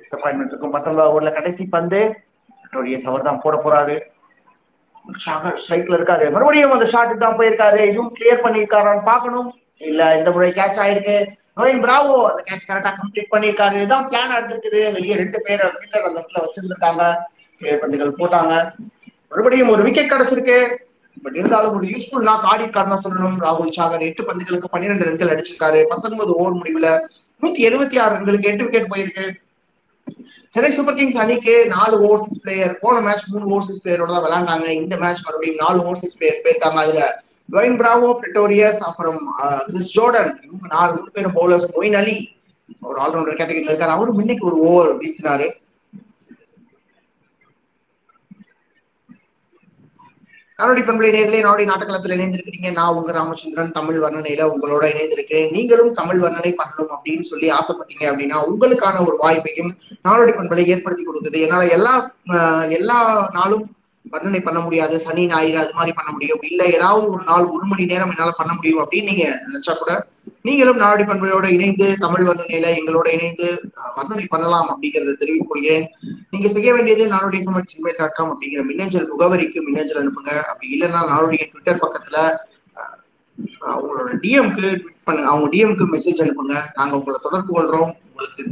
டிசப்பாயின்ட்மெண்ட் இருக்கும். 19 ஓவர்ல கடைசி பந்து அவர் தான் போட போறாரு. ஸ்ட்ரைக்ல இருக்காரு. மறுபடியும் அந்த ஷாட்டுக்கு தான் போயிருக்காரு. இதுவும் கிளியர் பண்ணிருக்காரான்னு பார்க்கணும். இல்ல, இந்த முறை கேட்ச் ஆயிருக்கு. நோயின் பிராவோ அந்த கேட்ச் கரெக்டா கம்ப்ளீட் பண்ணிருக்காரு. இதுதான் பிளான் நடந்திருக்குது. வெளியே 2 பேர் ஃபீல்டர் அந்த இடத்துல வச்சிருந்திருக்காங்க. கிளியர் பந்துகள் போட்டாங்க. மறுபடியும் ஒரு விக்கெட் கிடைச்சிருக்கு. பட் இருந்தாலும் ஒரு யூஸ்ஃபுல்னா கார்டிட் கார்டுனா சொல்லணும். ராகுல் சாகர் 8 பந்துகளுக்கு 12 ரன்கள் அடிச்சிருக்காரு. 19 ஓவர் முடிவுல 176 ரன்களுக்கு 8 விக்கெட் போயிருக்கு. சென்னை சூப்பர் கிங்ஸ் அணிக்கு 4 ஓவர்சீஸ் பிளேயர். போன மேட்ச் 3 ஓவர்சீஸ் பிளேயரோட தான் விளையாண்டாங்க. இந்த மேட்ச் மறுபடியும் 4 ஓவர்சீஸ் பிளேயர் போயிருக்காங்க. அதுல டுவைன் பிராவோ, பிரிட்டோரியஸ், அப்புறம் கிறிஸ் ஜோர்டன், இவங்க 4 பேரும் பவுலர்ஸ். மொயின் அலி ஒரு ஆல்ரவுண்டர் கேட்டகரியில் இருக்காரு. அவரும் இன்னைக்கு ஒரு ஓவர் வீசினாரு. நாடோடி பண்பலை நேரிலே நாடோடி நாட்டகலத்தில் இணைந்திருக்கிறீங்க. நான் உங்க ராமச்சந்திரன் தமிழ் வர்ணனையில உங்களோட இணைந்திருக்கிறேன். நீங்களும் தமிழ் வர்ணனை பண்ணணும் அப்படின்னு சொல்லி ஆசைப்பட்டீங்க அப்படின்னா உங்களுக்கான ஒரு வாய்ப்பையும் நாடோடி பண்பலை ஏற்படுத்தி கொடுக்குது. என்னால எல்லா நாளும் வர்ணனை பண்ண முடியாது. சனி ஞாயிறு அது மாதிரி பண்ண முடியும். இல்ல ஏதாவது ஒரு நாள் 1 மணி நேரம் என்னால பண்ண முடியும் அப்படின்னு நீங்க நினைச்சா கூட நீங்களும் நாடோடி பண்பலையோட இணைந்து தமிழ் வர்ணனையில எங்களோட இணைந்து வர்ணனை பண்ணலாம் அப்படிங்கறத தெரிவித்துக் கொள்கிறேன். நீங்க செய்ய வேண்டியது nadodi.com அப்படிங்கிற மின்னஞ்சல் முகவரிக்கு மின்னஞ்சல் அனுப்புங்க. அப்படி இல்லைன்னா நாடோடி ட்விட்டர் பக்கத்துல அவங்களோட டிஎம்க்கு ட்வீட் பண்ணுங்க. அவங்க டிஎம்க்கு மெசேஜ் அனுப்புங்க. நாங்க உங்களை தொடர்பு கொள்றோம். உங்களுக்கு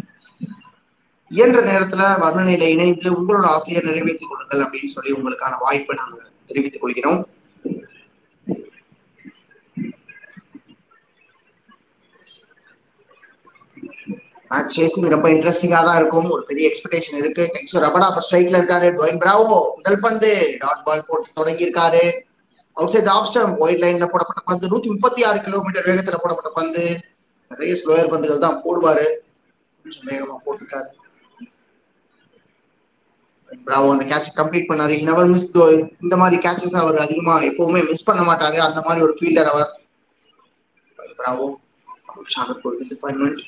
இயன்ற நேரத்துல வர்ணனையில இணைந்து உங்களோட ஆசையை நிறைவேற்றிக் கொள்ளுங்கள் அப்படின்னு சொல்லி உங்களுக்கான வாய்ப்பை நாங்க தெரிவித்துக் கொள்கிறோம். மேட்ச் சேசிங் ரொம்ப இன்ட்ரெஸ்டிங்கா தான் இருக்கும். ஒரு பெரிய எக்ஸ்பெக்டேஷன் இருக்கு. டெக்ஸோ ரபடா அப்ப ஸ்ட்ரைக்ல இருக்காரு. டுவைன் பிராவோ முதல் பந்து டாட் பால் போட்டு தொடங்கி இருக்காரு. Outside off stump wide லைன்ல போடப்பட்ட பந்து. 136 கிலோமீட்டர் வேகத்துல போடப்பட்ட பந்து. நிறைய ஸ்லோயர் பந்துகள் தான் போடுவாரு. கொஞ்சம் வேகமா போட்டிருக்காரு. பிராவோ அந்த கேட்சை கம்ப்ளீட் பண்ணாரு. ஹினவர் மிஸ். இந்த மாதிரி கேட்சஸ் அவர் அதிகமா எப்பவுமே மிஸ் பண்ண மாட்டாரு. அந்த மாதிரி ஒரு ஃபீல்டர் அவர். Bravo disappointment.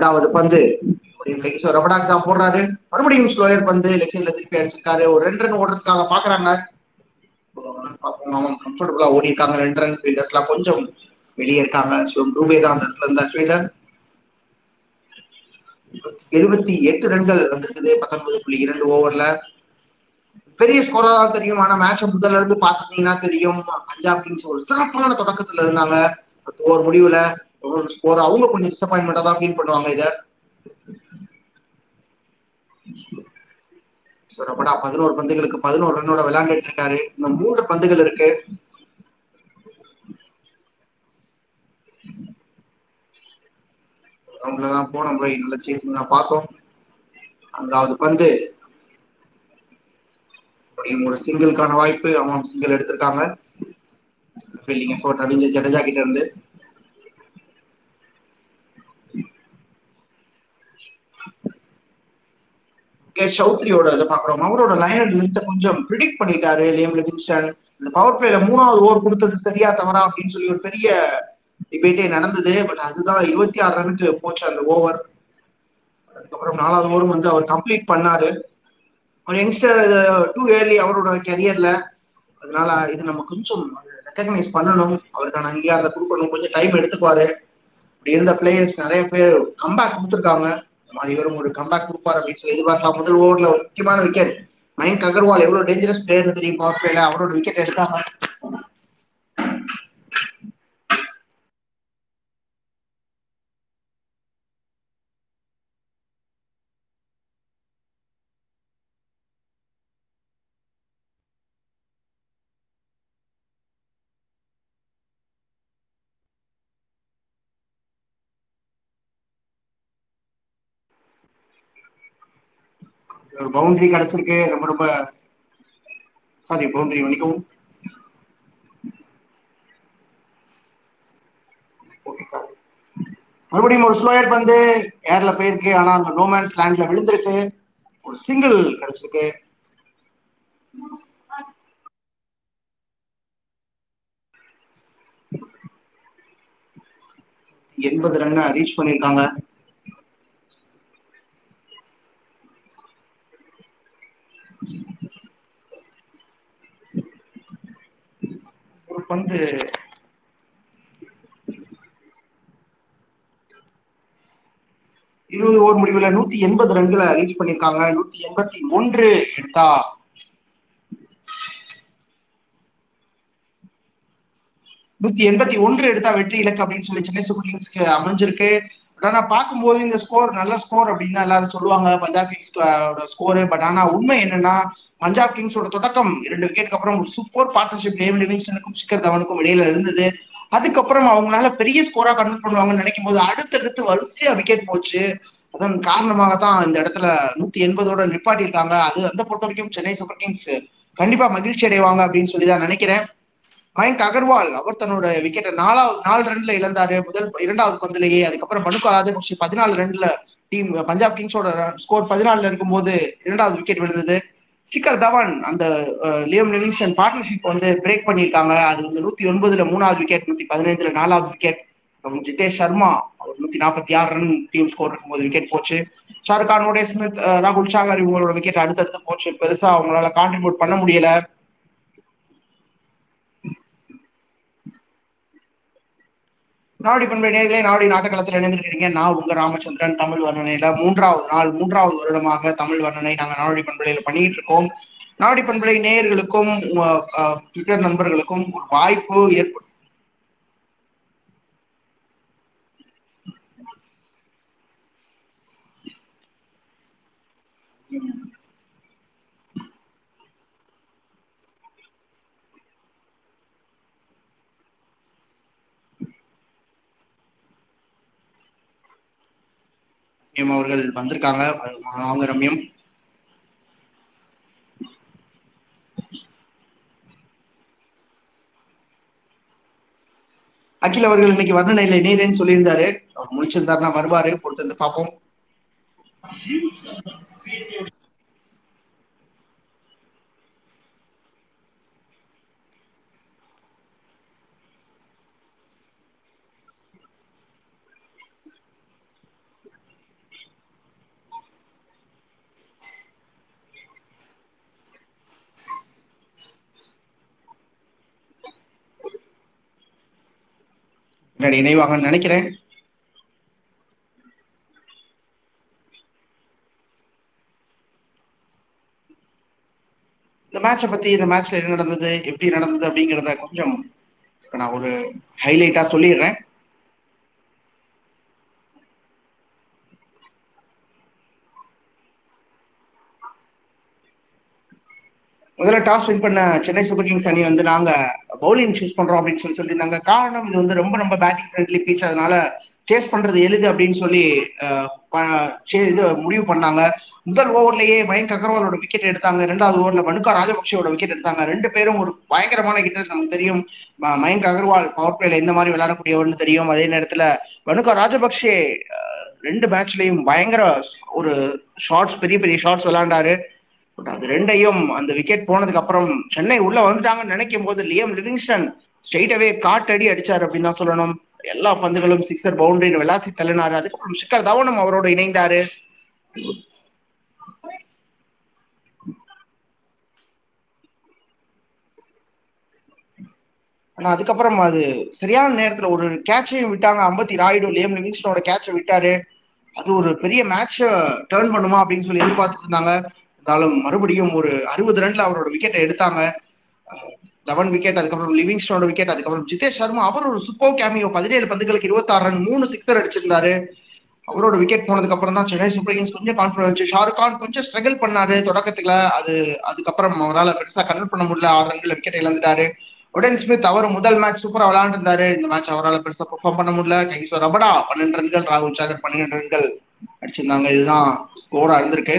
2வது பந்து ரபடாக்கு தான் போடுறாரு. மறுபடியும் ஸ்லோயர் பந்து லெக் சைட்ல திருப்பி அடிச்சிருக்காரு. ஒரு 2 ரன் ஓடுறதுக்காக பாக்குறாங்க. கம்ஃபர்டபுளா ஓடி இருக்காங்க. 2 ரன் ஃபீல்டர்ஸ் எல்லாம் கொஞ்சம் வெளியே இருக்காங்க. சிவம் டூபே தான் அந்த இடத்துல இருந்தார் ஃபீல்டர். 78 ரன்கள் வந்திருக்குது 19.2 ஓவர்ல. பெரிய ஸ்கோரா தான் தெரியும். ஆனா மேட்ச முதல்ல இருந்து பாத்துட்டீங்கன்னா தெரியும், பஞ்சாப் கிங்ஸ் ஒரு சிறப்பான தொடக்கத்துல இருந்தாங்க. ஓவர் முடிவுல ஸ்கோர் அவங்க கொஞ்சம் டிசப்பாயின்மெண்டா தான் ஃபீல் பண்ணுவாங்க. இத சொரபடா 11 பந்துகளுக்கு 11 ரன்னோட விளையாண்டுட்டு இருக்காரு. இன்னும் 3 பந்துகள் இருக்கு. அவங்களதான் போன முறை நல்லா சேசிங்க பார்த்தோம். 5வது பந்து ஒரு சிங்கிள்கான வாய்ப்பு. அவங்க சிங்கிள் எடுத்திருக்காங்க. ஃபீல்டிங் எஃபோர்ட் ரவீந்திர ஜடேஜா கிட்ட இருந்து. சௌத்ரியோட இதை பாக்குறோம். அவரோட லைன் கொஞ்சம் ப்ரிடிக்ட் பண்ணிட்டாரு. இந்த பவர் பிளேல மூணாவது ஓவர் கொடுத்தது சரியா தவறா அப்படின்னு சொல்லி ஒரு பெரிய டிபேட்டே நடந்தது. பட் அதுதான் 26 ரனுக்கு போச்சு அந்த ஓவர். அதுக்கப்புறம் 4வது ஓவரும் வந்து அவர் கம்ப்ளீட் பண்ணாரு. ஒரு யங்ஸ்டர் டூ இயர்லி அவரோட கரியர்ல, அதனால இது நம்ம கொஞ்சம் ரெக்கக்னைஸ் பண்ணணும், அவருக்கான அங்கீகாரத்தை கொடுக்கணும், கொஞ்சம் டைம் எடுத்துக்குவாரு. இப்படி இருந்த பிளேயர்ஸ் நிறைய பேர் கம்பேக் கொடுத்துருக்காங்க. இந்த மாதிரி இவரும் ஒரு கம்பேக் கொடுப்பாரு அப்படின்னு சொல்லி எதிர்பார்க்கலாம். முதல் ஓவர்ல ஒரு முக்கியமான விக்கெட், மயங்க் அகர்வால் எவ்வளவு டேஞ்சரஸ் பிளேயர்னு தெரியும் பவர் பிளேல, அவரோட விக்கெட் எடுத்தாங்க. ஒரு பவுண்டரி கிடைச்சிருக்கு. ரொம்ப ரொம்ப சாரி, பவுண்டரி மன்னிக்கவும். மறுபடியும் ஒரு ஸ்லோயர் பந்து ஏர்ல போயிருக்கு, ஆனா அந்த நோமேன்ஸ் லேண்ட்ல விழுந்திருக்கு. ஒரு சிங்கிள் கிடைச்சிருக்கு. எண்பது ரன் ரீச் பண்ணிருக்காங்க. ஒரு பந்து ஓவர் முடிவுல 180 ரன்களை ரீச் பண்ணிருக்காங்க. 181 எடுத்தா வெற்றி இலக்கு அப்படின்னு சொல்லி சென்னை சூப்பர் கிங்ஸ்க்கு அமைஞ்சிருக்கு. ஆனா பார்க்கும்போது இந்த ஸ்கோர் நல்ல ஸ்கோர் அப்படின்னு எல்லாரும் சொல்லுவாங்க, பஞ்சாப் கிங்ஸோட ஸ்கோரு. பட் ஆனா உண்மை என்னன்னா, பஞ்சாப் கிங்ஸோட தொடக்கம் 2 விக்கெட்டுக்கு அப்புறம் ஒரு சூப்பர் பார்ட்னர்ஷிப் டேவிட் லிவிங்ஸ்டனுக்கும் ஷிகர் தவனுக்கும் இடையில இருந்தது. அதுக்கப்புறம் அவங்களால பெரிய ஸ்கோரா கன்வெர்ட் பண்ணுவாங்கன்னு நினைக்கும் போது அடுத்தடுத்து வரிசையா விக்கெட் போச்சு. அதன் காரணமாக தான் இந்த இடத்துல 180 நிப்பாட்டியிருக்காங்க. அது அந்த பொறுத்த வரைக்கும் சென்னை சூப்பர் கிங்ஸ் கண்டிப்பா மகிழ்ச்சி அடைவாங்க அப்படின்னு சொல்லிதான் நினைக்கிறேன். மயங்க் அகர்வால் அவர் தன்னோட விக்கெட்டை 4 ரன்ல இழந்தாரு முதல் 2வது பந்திலேயே. அதுக்கப்புறம் மனுக்கா ராஜபக்ஷே 14 ரன்ல டீம் பஞ்சாப் கிங்ஸோட ஸ்கோர் 14 இருக்கும்போது 2வது விக்கெட் விழுந்தது. சிக்கர் தவான் அந்த லியம் லிவிங்ஸ்டன் பார்ட்னர்ஷிப் வந்து பிரேக் பண்ணியிருக்காங்க. அது வந்து 109 3வது விக்கெட், 115 4வது விக்கெட். அப்புறம் ஜிதேஷ் சர்மா அவர் 146 ரன் டீம் ஸ்கோர் இருக்கும்போது விக்கெட் போச்சு. ஷாருக்கான், உடே ஸ்மித், ராகுல் சாகர் இவங்களோட விக்கெட் அடுத்தடுத்து போச்சு. பெருசா அவங்களால கான்ட்ரிபியூட் பண்ண முடியல. நாடி பண்பை நேர்களே, நாடி நாட்டுக்களத்தில் இணைந்திருக்கிறீங்க. நான் உங்க ராமச்சந்திரன். தமிழ் வர்ணனையில 3வது நாள், 3வது வருடமாக தமிழ் வர்ணனை நாங்கள் நாடி பண்பலையில பண்ணிட்டு இருக்கோம். நாடி பண்பலை நேயர்களுக்கும் ட்விட்டர் நண்பர்களுக்கும் ஒரு வாய்ப்பு ஏற்படும். அவர்கள் வந்திருக்காங்க. அவங்க ரம்யம் அகில் அவர்கள் இன்னைக்கு வர்ணனையில நீரேன்னு சொல்லியிருந்தாரு. அவர் முடிச்சிருந்தாருன்னா வருவாரு, பொறுத்து வந்து பார்ப்போம். இணைவாக நினைக்கிறேன். இந்த மேட்சை பத்தி, இந்த மேட்ச்ல என்ன நடந்தது, எப்படி நடந்தது அப்படிங்கிறத கொஞ்சம் நான் ஒரு ஹைலைட்டா சொல்லிடுறேன். முதல்ல டாஸ் வின் பண்ண சென்னை சூப்பர் கிங்ஸ் அணி வந்து நாங்க பவுலிங் சூஸ் பண்றோம் அப்படின்னு சொல்லி சொல்லியிருந்தாங்க. காரணம், இது வந்து ரொம்ப ரொம்ப பேட்டிங் ஃப்ரெண்ட்லி பீச், அதனால சேஸ் பண்றது எளிது அப்படின்னு சொல்லி இது முடிவு பண்ணாங்க. முதல் ஓவர்லயே மயங்க் அகர்வாலோட விக்கெட் எடுத்தாங்க. 2வது ஓவர்ல மனுக்கா ராஜபக்ஷோட விக்கெட் எடுத்தாங்க. 2 பேரும் ஒரு பயங்கரமான ஹிட்டர்ஸ். நமக்கு தெரியும் மயங்க் அகர்வால் பவர் பிளேல இந்த மாதிரி விளையாடக்கூடியவர்னு தெரியும். அதே நேரத்துல மனுக்கா ராஜபக்ஷே 2 மேட்ச்லயும் பயங்கர ஒரு ஷார்ட்ஸ், பெரிய பெரிய ஷார்ட்ஸ் விளையாண்டாரு. பட் அது ரெண்டையும் அந்த விக்கெட் போனதுக்கு அப்புறம் சென்னை உள்ள வந்துட்டாங்கன்னு நினைக்கும் போது லியம் லிவிங்ஸ்டன் ஸ்ட்ரெயிட்டாவே காட்டடி அடிச்சார் அப்படின்னு தான் சொல்லணும். எல்லா பந்துகளும் சிக்ஸர் பவுண்டரின்னு விளாசி தள்ளினாரு. அதுக்கப்புறம் சிக்கர் தவனும் அவரோட இணைந்தாரு. ஆனா அதுக்கப்புறம் அது சரியான நேரத்துல ஒரு கேட்சையும் விட்டாங்க. அம்பத்தி ராயுடு லியம் லிவிங்ஸ்டனோட கேட்சை விட்டாரு. அது ஒரு பெரிய மேட்ச டர்ன் பண்ணுமா அப்படின்னு சொல்லி எதிர்பார்த்துட்டு இருந்தாங்க. இருந்தாலும் மறுபடியும் ஒரு 60 ரன்ல அவரோட விக்கெட்டை எடுத்தாங்க. தவன் விக்கெட், அதுக்கப்புறம் லிவிங்ஸ்டனோட விக்கெட், அதுக்கப்புறம் ஜிதேஷ் சர்மா அவர் ஒரு சூப்பர் கேமியோ 17 பந்துகளுக்கு 26 ரன் 3 சிக்ஸர் அடிச்சிருந்தாரு. அவரோட விக்கெட் போனதுக்கு அப்புறம் தான் சென்னை சூப்பர் கிங்ஸ் கொஞ்சம் கான்ஃபிடன்ஸ். ஷாருக்கான் கொஞ்சம் ஸ்ட்ரகிள் பண்ணாரு தொடக்கத்துல. அதுக்கப்புறம் அவரால் பெருசா கன்வெர்ட் பண்ண முடியல. 6 ரன்ல விக்கெட்டை இழந்துட்டாரு. உடன் ஸ்மித் அவர் முதல் மேட்ச் சூப்பரா விளையாண்டிருந்தாரு. இந்த மேட்ச் அவரால் பெருசா பெர்ஃபார்ம் பண்ண முடியல. கைசோ ரபடா 12 ரன்கள், ராகுல் சாகர் 12 ரன்கள் அடிச்சிருந்தாங்க. இதுதான் ஸ்கோரா இருந்திருக்கு.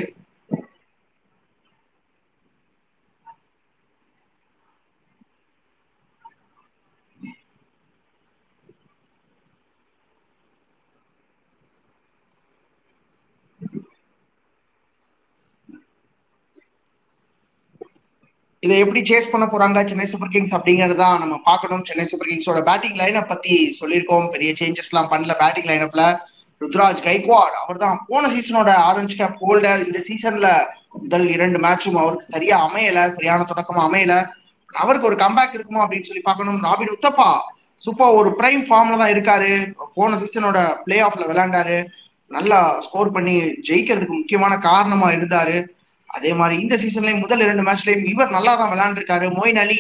இதை எப்படி சேஸ் பண்ண போறாங்க சென்னை சூப்பர் கிங்ஸ் அப்படிங்கறதா நம்ம பார்க்கணும். சென்னை சூப்பர் கிங்ஸோட பேட்டிங் லைனை பத்தி சொல்லியிருக்கோம். பெரிய சேஞ்சஸ் எல்லாம் பண்ணல பேட்டிங் லைனப்ல. ருத்ராஜ் கைக்வாட் அவர் தான் போன சீசனோட ஆரஞ்சு கேப் ஹோல்டர். இந்த சீசன்ல முதல் 2 மேட்சும் அவருக்கு சரியா அமையல, சரியான தொடக்கமா அமையல. அவருக்கு ஒரு கம்பேக் இருக்குமா அப்படின்னு சொல்லி பார்க்கணும். ராபின் உத்தப்பா சூப்பர் ஒரு பிரைம் ஃபார்ம்ல தான் இருக்காரு. போன சீசனோட பிளே ஆஃப்ல விளையாண்டாரு, நல்லா ஸ்கோர் பண்ணி ஜெயிக்கிறதுக்கு முக்கியமான காரணமா இருந்தாரு. அதே மாதிரி இந்த சீசன்லயும் முதல் 2 மேட்ச்லயும் இவர் நல்லா தான் விளையாண்டுருக்காரு. மொயின் அலி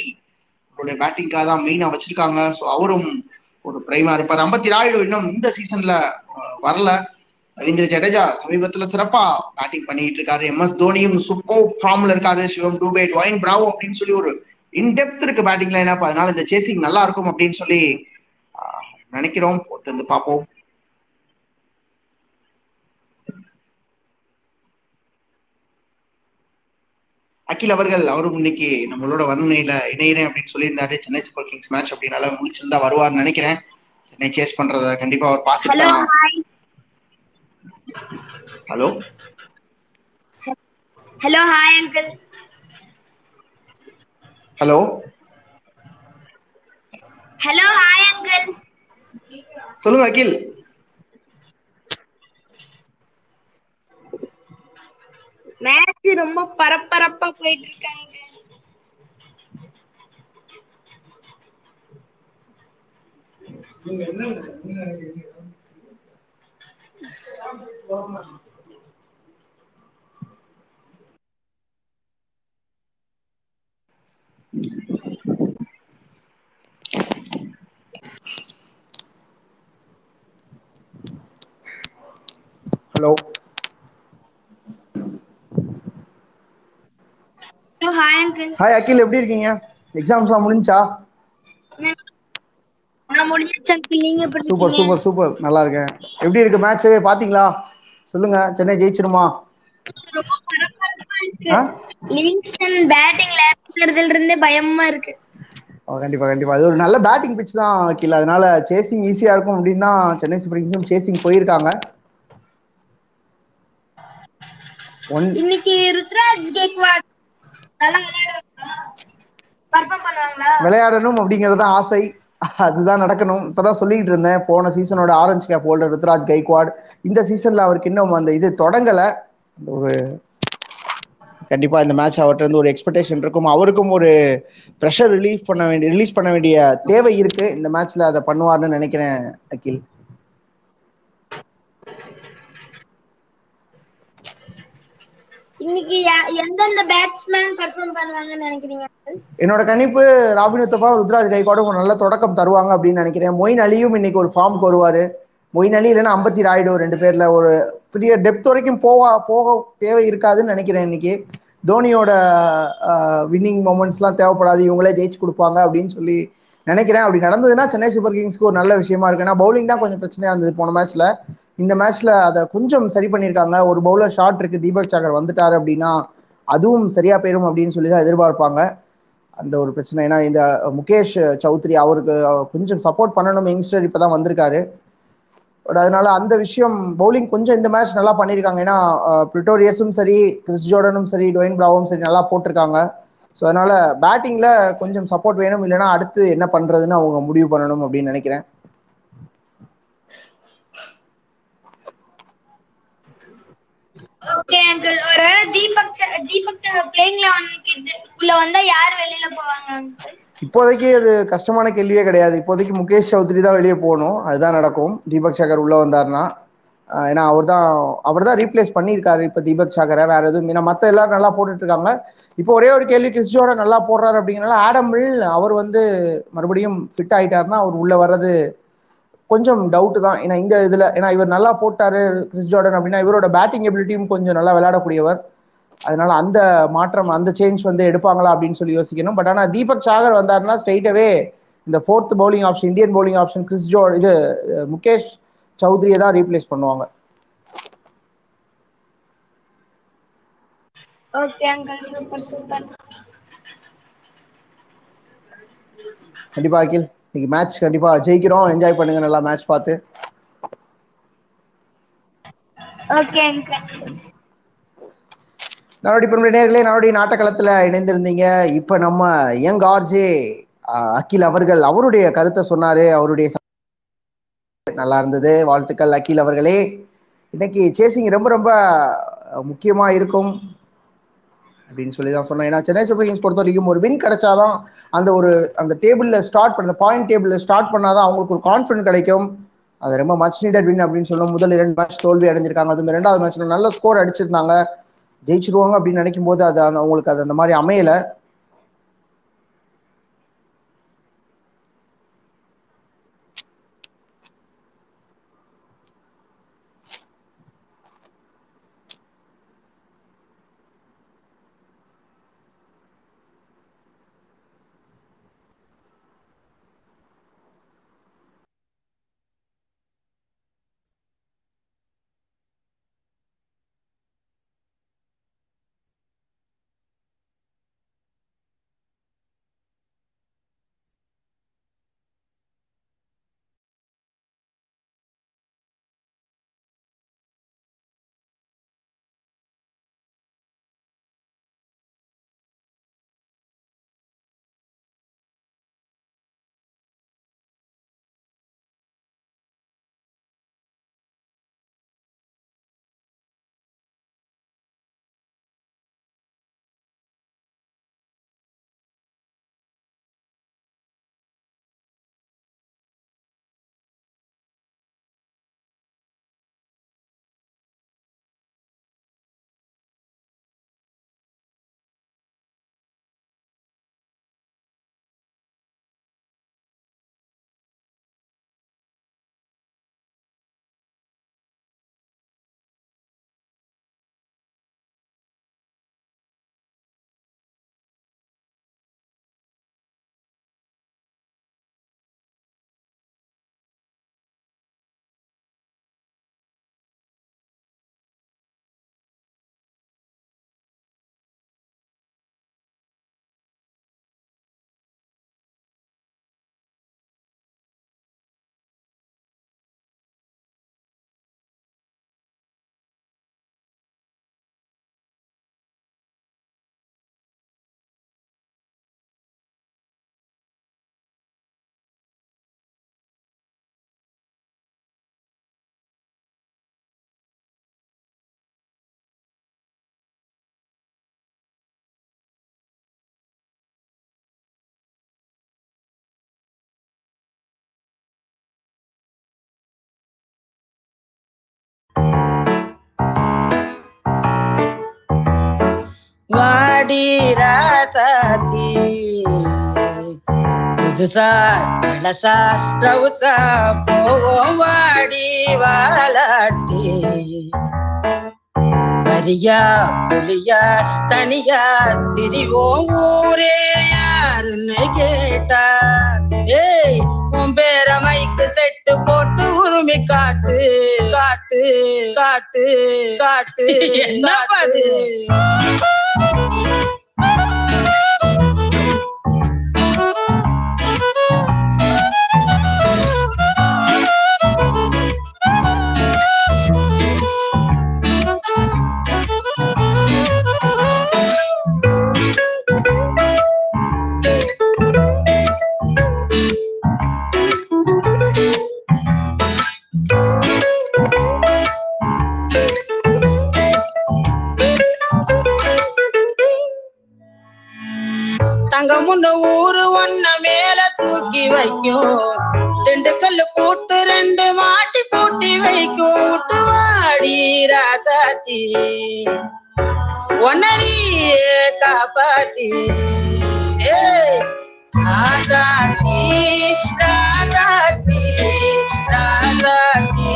அவருடைய பேட்டிங்காக தான் மெயினா வச்சிருக்காங்க. ஸோ அவரும் ஒரு பிரைமா இருப்பார். அம்பத்தி ராயுடு இன்னும் இந்த சீசன்ல வரல. ரவீந்திர ஜடேஜா சமீபத்துல சிறப்பா பேட்டிங் பண்ணிட்டு இருக்காரு. MS தோனியும் சூப்பர் ஃபார்ம்ல இருக்காரு. சிவம் டூபே, டுவைன் பிராவோ அப்படின்னு சொல்லி ஒரு இன்டெப்த் இருக்கு பேட்டிங் லைனா. அதனால இந்த சேசிங் நல்லா இருக்கும் அப்படின்னு சொல்லி நினைக்கிறோம். பொறுத்திருந்து பார்ப்போம். அகில் அவர்கள் அவரும் இன்னைக்கு நம்மளோட வர்ணனையில இணையிறேன் அப்படின்னு சொல்லியிருந்தாரு. சென்னை சூப்பர் கிங்ஸ் மேட்ச் அப்படின்னால முடிச்சிருந்தா வருவார்னு நினைக்கிறேன். சென்னை சேஸ் பண்றத கண்டிப்பா அவர் பார்த்துக்கலாம். Hello hello hi uncle. Hello hello hi uncle. சொல்லுங்க அகில். மேட்ச் ரொம்ப பரபரப்பா போயிட்டு இருக்காங்க. Hello hi uncle. Hi Akhil, எப்படி இருக்கீங்க? எக்ஸாம்ஸ்லாம் முடிஞ்சா? நான் முடிஞ்சிச்சு அங்கிள். நீங்க எப்படி இருக்கீங்க? சூப்பர் சூப்பர் சூப்பர், நல்லா இருக்கேன். எப்படி இருக்கு மேட்ச், பாத்தீங்களா? சொல்லுங்க, சென்னை ஜெயிச்சிடுமா? ரொம்ப பரபரப்பா இருக்கு. லிவிங்ஸ்டன் பேட்டிங் லேப்ல இருந்து பயமா இருக்கு. கண்டிப்பா கண்டிப்பா அது ஒரு நல்ல பேட்டிங் பிட்ச் தான் அகில். அதனால சேசிங் ஈஸியா இருக்கும் அப்படின்னு தான் சென்னை சூப்பர் கிங்ஸும் சேசிங் போயிருக்காங்க. இன்னைக்கு ருத்ராஜ் கேக்வாட் விளையாடணும் அப்படிங்கறது தான் ஆசை. அதுதான் நடக்கணும். இப்பதான் சொல்லிட்டு இருந்தேன், போன சீசனோட orange cap holder Ruturaj Gaikwad. இந்த சீசன்ல அவருக்கு இன்னும் அந்த இது தொடங்கல. ஒரு கண்டிப்பா இந்த மேட்ச் அவர்கிட்ட இருந்து ஒரு எக்ஸ்பெக்டேஷன் இருக்கும். அவருக்கும் ஒரு ப்ரெஷர் ரிலீஸ் பண்ண வேண்டிய தேவை இருக்கு. இந்த மேட்ச்ல அதை பண்ணுவார்னு நினைக்கிறேன் அகில். என்னோட கணிப்பு ராபின் உத்தப்பா, ருத்ராஜ் கைக்வாடும் ஒரு நல்ல தொடக்கம் தருவாங்க அப்படின்னு நினைக்கிறேன். மொயின் அலியும் இன்னைக்கு ஒரு ஃபார்முக்கு வருவாரு. மொயின் அலி இல்லைன்னா அம்பத்தி ராயுடு ரெண்டு பேர்ல ஒரு பெரிய டெப்த் வரைக்கும் போக தேவை இருக்காதுன்னு நினைக்கிறேன். இன்னைக்கு தோனியோட வின்னிங் மொமெண்ட்ஸ் எல்லாம் தேவைப்படாது, இவங்களே ஜெயிச்சு கொடுப்பாங்க அப்படின்னு சொல்லி நினைக்கிறேன். அப்படி நடந்ததுன்னா சென்னை சூப்பர் கிங்ஸ்க்கு ஒரு நல்ல விஷயமா இருக்கு. ஏன்னா பவுலிங் தான் கொஞ்சம் பிரச்சனையா இருந்தது போன மேட்ச்ல. இந்த மேட்ச்ல அதை கொஞ்சம் சரி பண்ணியிருக்காங்க. ஒரு பவுலர் ஷார்ட் இருக்கு, தீபக் சாகர் வந்துட்டாரு அப்படின்னா அதுவும் சரியா போயிடும் அப்படின்னு சொல்லி தான் எதிர்பார்ப்பாங்க. அந்த ஒரு பிரச்சனை. ஏன்னா இந்த முகேஷ் சௌத்ரி அவருக்கு கொஞ்சம் சப்போர்ட் பண்ணணும். யங்ஸ்டர் இப்பதான் வந்திருக்காரு. பட் அதனால அந்த விஷயம் பவுலிங் கொஞ்சம் இந்த மேட்ச் நல்லா பண்ணியிருக்காங்க. ஏன்னா பிரிட்டோரியஸும் சரி, கிறிஸ் ஜோர்டனும் சரி, டொயின் பிராவும் சரி நல்லா போட்டிருக்காங்க. ஸோ அதனால பேட்டிங்ல கொஞ்சம் சப்போர்ட் வேணும், இல்லைன்னா அடுத்து என்ன பண்றதுன்னு அவங்க முடிவு பண்ணணும் அப்படின்னு நினைக்கிறேன். Okay uncle, ஒருவேளை தீபக் பிளேயிங் உள்ள வந்தா யார் வெளியில போவாங்க uncle? இப்போதைக்கு அது கஷ்டமான கேள்வியே கிடையாது. இப்போதைக்கு முகேஷ் சௌத்ரி தான் வெளியே போகணும், அதுதான் நடக்கும். தீபக் சாகர் உள்ள வந்தாருன்னா, ஏன்னா அவர் தான் ரீப்ளேஸ் பண்ணியிருக்காரு இப்போ தீபக் சாகரை. வேற எதுவும் ஏன்னா மற்ற எல்லாரும் நல்லா போட்டுட்டு இருக்காங்க. இப்போ ஒரே ஒரு கேள்வி, கிறிஸ்டியோட நல்லா போடுறாரு அப்படிங்கிறனால ஆடமில் அவர் வந்து மறுபடியும் ஃபிட் ஆயிட்டாருன்னா அவர் உள்ள வர்றது கொஞ்சம் டவுட்டு தான். ஏன்னா இந்த இதில் ஏன்னா இவர் நல்லா போட்டார் கிறிஸ் ஜார்டன் அப்படின்னா இவரோட பேட்டிங் எபிலிட்டியும் கொஞ்சம் நல்லா விளையாடக்கூடியவர். அதனால அந்த மாற்றம் அந்த சேஞ்ச் வந்து எடுப்பாங்களா அப்படின்னு சொல்லி யோசிக்கணும். பட் ஆனால் தீபக் சாகர் வந்தாருன்னா ஸ்ட்ரைட்டாகவே இந்த fourth bowling option, Indian bowling option Chris Jordan இது முகேஷ் சௌத்ரியை தான் ரீப்ளேஸ் பண்ணுவாங்க. Okay uncle, super super. கண்டிப்பா அகில் இன்னைக்கு மேட்ச் கண்டிப்பா ஜெயிக்கிறோம். என்ஜாய் பண்ணுங்க நல்லா மேட்ச் பார்த்து. Okay uncle. நாடோடி பெண்புலி நேயர்களே, நாடோடி நாட்டக்களத்துல இணைந்திருந்தீங்க. இப்ப நம்ம யங் ஆர்ஜே அகில் அவர்கள் அவருடைய கருத்தை சொன்னாரு. அவருடைய நல்லா இருந்தது, வாழ்த்துக்கள் அகில் அவர்களே. இன்னைக்கு சேசிங் ரொம்ப ரொம்ப முக்கியமா இருக்கும் அப்படின்னு சொல்லி தான் சொன்னேன். ஏன்னா சென்னை சூப்பர் கிங்ஸ் பொறுத்த வரைக்கும் ஒரு வின் கிடைச்சாதான் அந்த டேபிளில் ஸ்டார்ட் பண்ண பாயிண்ட் டேபிளில் ஸ்டார்ட் பண்ணாதான் அவங்களுக்கு ஒரு கான்ஃபிடன்ஸ் கிடைக்கும். அது ரொம்ப மச் நீடட் வின் அப்படின்னு சொல்லணும். முதல் 2 மேட்ச் தோல்வி அடைஞ்சிருக்காங்க, அதுவும் 2வது மேட்ச்சில் நல்ல ஸ்கோர் அடிச்சிருந்தாங்க, ஜெயிச்சிருவாங்க அப்படின்னு நினைக்கும் போது அது அவங்களுக்கு அது அந்த மாதிரி அமையலை. வாடிராசாதி புதுசா பழசா ரவுசா போவோம் வாடி வாழாட்டி வரியா புலியா தனியா திரிவோம் ஊரே யாருன்னு கேட்டா ஏய் உம்பேர மைக்கு செட்டு போட்டு உருமி காட்டு காட்டு காட்டு காட்டு காட்டு தங்கமுன்ன ஊரு ஒன்ன மேல தூக்கி வைக்கும், திண்டுக்கல்லு கூட்டு ரெண்டு மாட்டி பூட்டி வைக்கும். விட்டு வாடி ராஜாச்சி ஒன்னறியே காப்பாச்சி, ராஜாச்சி ராஜாச்சி ராஜாச்சி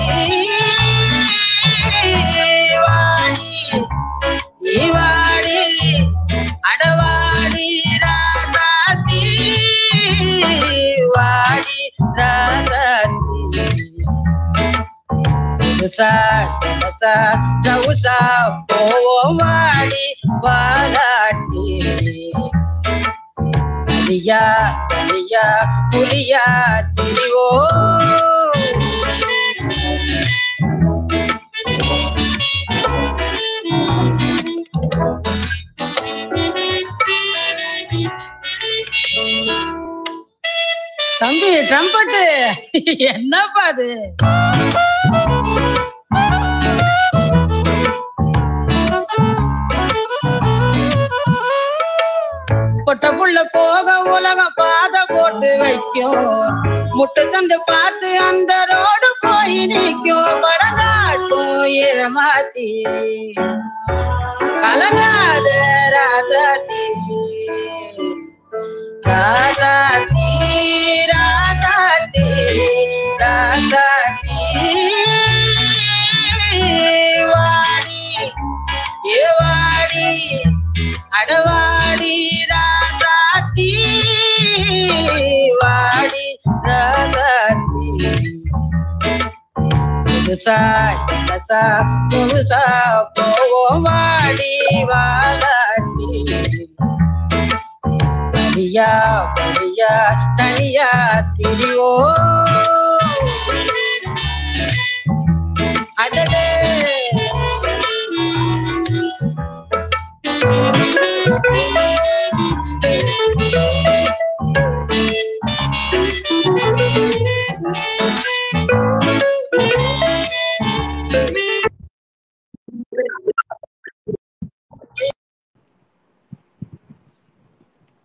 வாடி இவாடி அடவாடி ராஜாச்சி வாடி ராஜாச்சி. உசா போவாடி வாலாட்டி புலியா புலியா புலியா திரிவோ தம்பி ட்ரம்பட்டு என்னப்பா அது? பொட்ட புள்ள போக உலக பாத போட்டு வைக்கும், முட்டு சந்து பார்த்து அந்த ரோடு போய் நிற்கும். படகாட்டும் ஏமாத்தி கலங்காத ராஜாத்தி, ராஜாத்தி ராஜாத்தி ராஜாத்தி வாடி ஏவாடி அடவாடி ராஜாத்தி வாடி ராஜாத்தி. புதுசா புதுசா போவாடி வாடி தனியா தனியா தனியா திரியோ அடடே.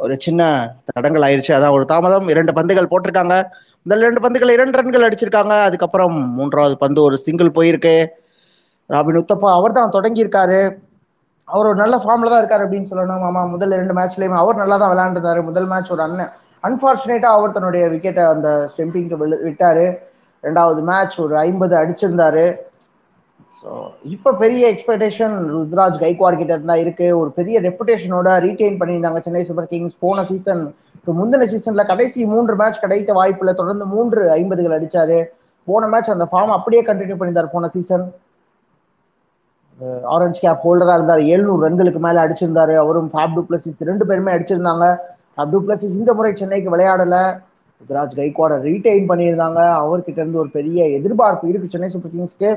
ஒரு சின்ன தடங்கள் ஆயிடுச்சு, அதான் ஒரு தாமதம். 2 பந்துகள் போட்டிருக்காங்க. முதல் 2 பந்துகள் 2 ரன்கள் அடிச்சிருக்காங்க. அதுக்கப்புறம் 3வது பந்து ஒரு சிங்கிள் போயிருக்கு. ராபின் உத்தப்பா அவர் தான் தொடங்கியிருக்காரு. அவர் ஒரு நல்ல ஃபார்ம்ல தான் இருக்காரு அப்படின்னு சொல்லணும். ஆமாம், முதல் 2 மேட்ச்லேயுமே அவர் நல்லா தான் விளையாண்டுருந்தாரு. முதல் மேட்ச் ஒரு அன்ஃபார்ச்சுனேட்டாக அவர் தன்னுடைய விக்கெட்டை அந்த ஸ்டெம்பிங்க்கு விட்டார். 2வது மேட்ச் ஒரு 50 அடிச்சிருந்தாரு. ஸோ இப்போ பெரிய எக்ஸ்பெக்டேஷன் ருத்ராஜ் கைக்வாட் கிட்ட தான் இருக்கு. ஒரு பெரிய ரெப்புடேஷனோட ரீடெயின் பண்ணியிருந்தாங்க சென்னை சூப்பர் கிங்ஸ். போன சீசன் முந்தின சீசன்ல கடைசி 3 மேட்ச் கிடைத்த வாய்ப்புல தொடர்ந்து 3 50கள் அடிச்சாரு. போன மேட்ச் அந்த ஃபார்ம் அப்படியே கண்டினியூ பண்ணியிருந்தார். போன சீசன் ஆரஞ்ச் கேப் ஹோல்டராக இருந்தார். 700 ரன்களுக்கு மேலே அடிச்சிருந்தாரு. அவரும் ஃபேப் டு பிளஸிஸ் 2 பேருமே அடிச்சிருந்தாங்க. ஃபேப் டு பிளஸிஸ் இந்த முறை சென்னைக்கு விளையாடலை. ருத்ராஜ் கைக்வாடை ரீடெயின் பண்ணியிருந்தாங்க. அவர்கிட்ட இருந்து ஒரு பெரிய எதிர்பார்ப்பு இருக்கு சென்னை சூப்பர் கிங்ஸ்க்கு.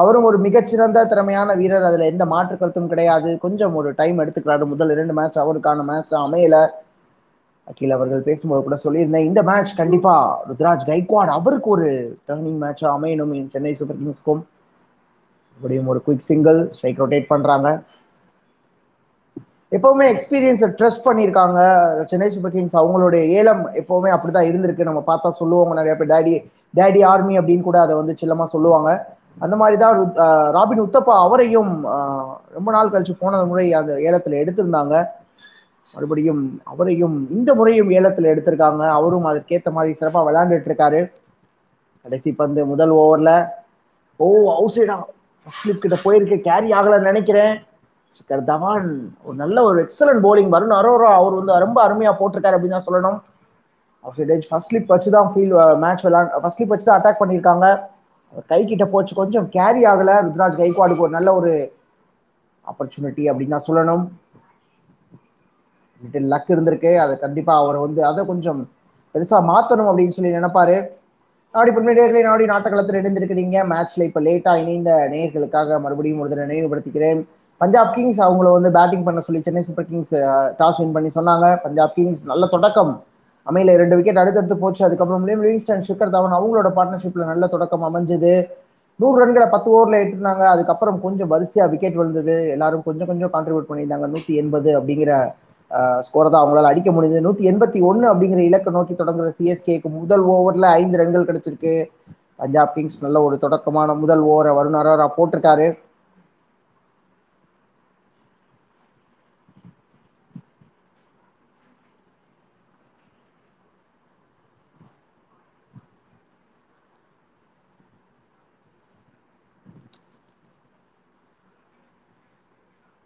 அவரும் ஒரு மிகச்சிறந்த திறமையான வீரர், அதுல எந்த மாற்று கருத்தும் கிடையாது. கொஞ்சம் ஒரு டைம் எடுத்துக்கிறாரு. முதல் 2 மேட்ச் அவருக்கான மேட்ச் அமையல. அகில் அவர்கள் பேசும்போது கூட சொல்லியிருந்தேன், இந்த மேட்ச் கண்டிப்பா ருத்ராஜ் கைக்வாட் அவருக்கு ஒரு டர்னிங் மேட்சா அமையணும் சென்னை சூப்பர் கிங்ஸ்க்கும். அப்படியும் ஒரு குயிக் சிங்கிள் ஸ்ட்ரைக் ரொட்டேட் பண்றாங்க. எப்பவுமே எக்ஸ்பீரியன்ஸை ட்ரஸ்ட் பண்ணியிருக்காங்க சென்னை சூப்பர் கிங்ஸ். அவங்களுடைய ஏலம் எப்பவுமே அப்படிதான் இருந்திருக்கு. நம்ம பார்த்தா சொல்லுவாங்க நிறைய பேர் டேடி ஆர்மி அப்படின்னு கூட அதை வந்து சில்லமா சொல்லுவாங்க. அந்த மாதிரி தான் ராபின் உத்தப்பா அவரையும் ரொம்ப நாள் கழிச்சு போன முறை அந்த ஏலத்தில் எடுத்திருந்தாங்க. மறுபடியும் அவரையும் இந்த முறையும் ஏலத்தில் எடுத்திருக்காங்க. அவரும் அதற்கேற்ற மாதிரி சிறப்பாக விளையாண்டுட்டு இருக்காரு. கடைசி பந்து முதல் ஓவரில் அவுட் சைடா ஃபர்ஸ்ட் ஸ்லிப் கிட்ட போயிருக்கு. கேரி ஆகலன்னு நினைக்கிறேன். சிக்கர் தவான் ஒரு நல்ல ஒரு எக்ஸலன்ட் போலிங். வருண் அரோரா அவர் வந்து ரொம்ப அருமையாக போட்டிருக்காரு அப்படின்னு தான் சொல்லணும். Outside edge first slip வச்சு தான் ஃபர்ஸ்ட் ஸ்லிப் வச்சு தான் அட்டாக் பண்ணியிருக்காங்க. கை கிட்ட போச்சு, கொஞ்சம் கேரி ஆகல. ருத்ராஜ் கைக்வாடுக்கு ஒரு நல்ல ஒரு ஆப்பர்ச்சுனிட்டி அப்படின்னு தான் சொல்லணும். லக் இருந்திருக்கு. அதை கண்டிப்பா அவர் வந்து அதை கொஞ்சம் பெருசா மாத்தணும் அப்படின்னு சொல்லி நினைப்பாரு. நாடி பொன்மேடையர்களே, நாடி நாட்டக்களத்தில் இணைந்திருக்கிறீங்க. மேட்ச்ல இப்ப லேட்டா இணைந்த நேயர்களுக்காக மறுபடியும் ஒரு தடவை நினைவுபடுத்திக்கிறேன். பஞ்சாப் கிங்ஸ் அவங்கள வந்து பேட்டிங் பண்ண சொல்லி Chennai super kings toss win பண்ணி சொன்னாங்க. பஞ்சாப் கிங்ஸ் நல்ல தொடக்கம் அமையல. 2 விக்கெட் அடுத்தடுத்து போச்சு. அதுக்கப்புறம் லிவிங்ஸ்டன் ஷிக்கர் தவன் அவங்களோட பார்ட்னர்ஷிப்ல நல்ல தொடக்கம் அமைஞ்சது. 100 ரன்களை 10 ஓவரில் எடுத்திருந்தாங்க. அதுக்கப்புறம் கொஞ்சம் வரிசையா விக்கெட் விழுந்தது. எல்லாரும் கொஞ்சம் கான்ட்ரிபியூட் பண்ணியிருந்தாங்க. 180 அப்படிங்கிற ஸ்கோரை தான் அவங்களால அடிக்க முடியுது. 181 அப்படிங்கிற இலக்கை நோக்கி தொடங்குற சிஎஸ்கேக்கு முதல் ஓவரில் 5 ரன்கள் கிடைச்சிருக்கு. பஞ்சாப் கிங்ஸ் நல்ல ஒரு தொடக்கமான முதல் ஓவரை வருண் அரோரா போட்டிருக்காரு.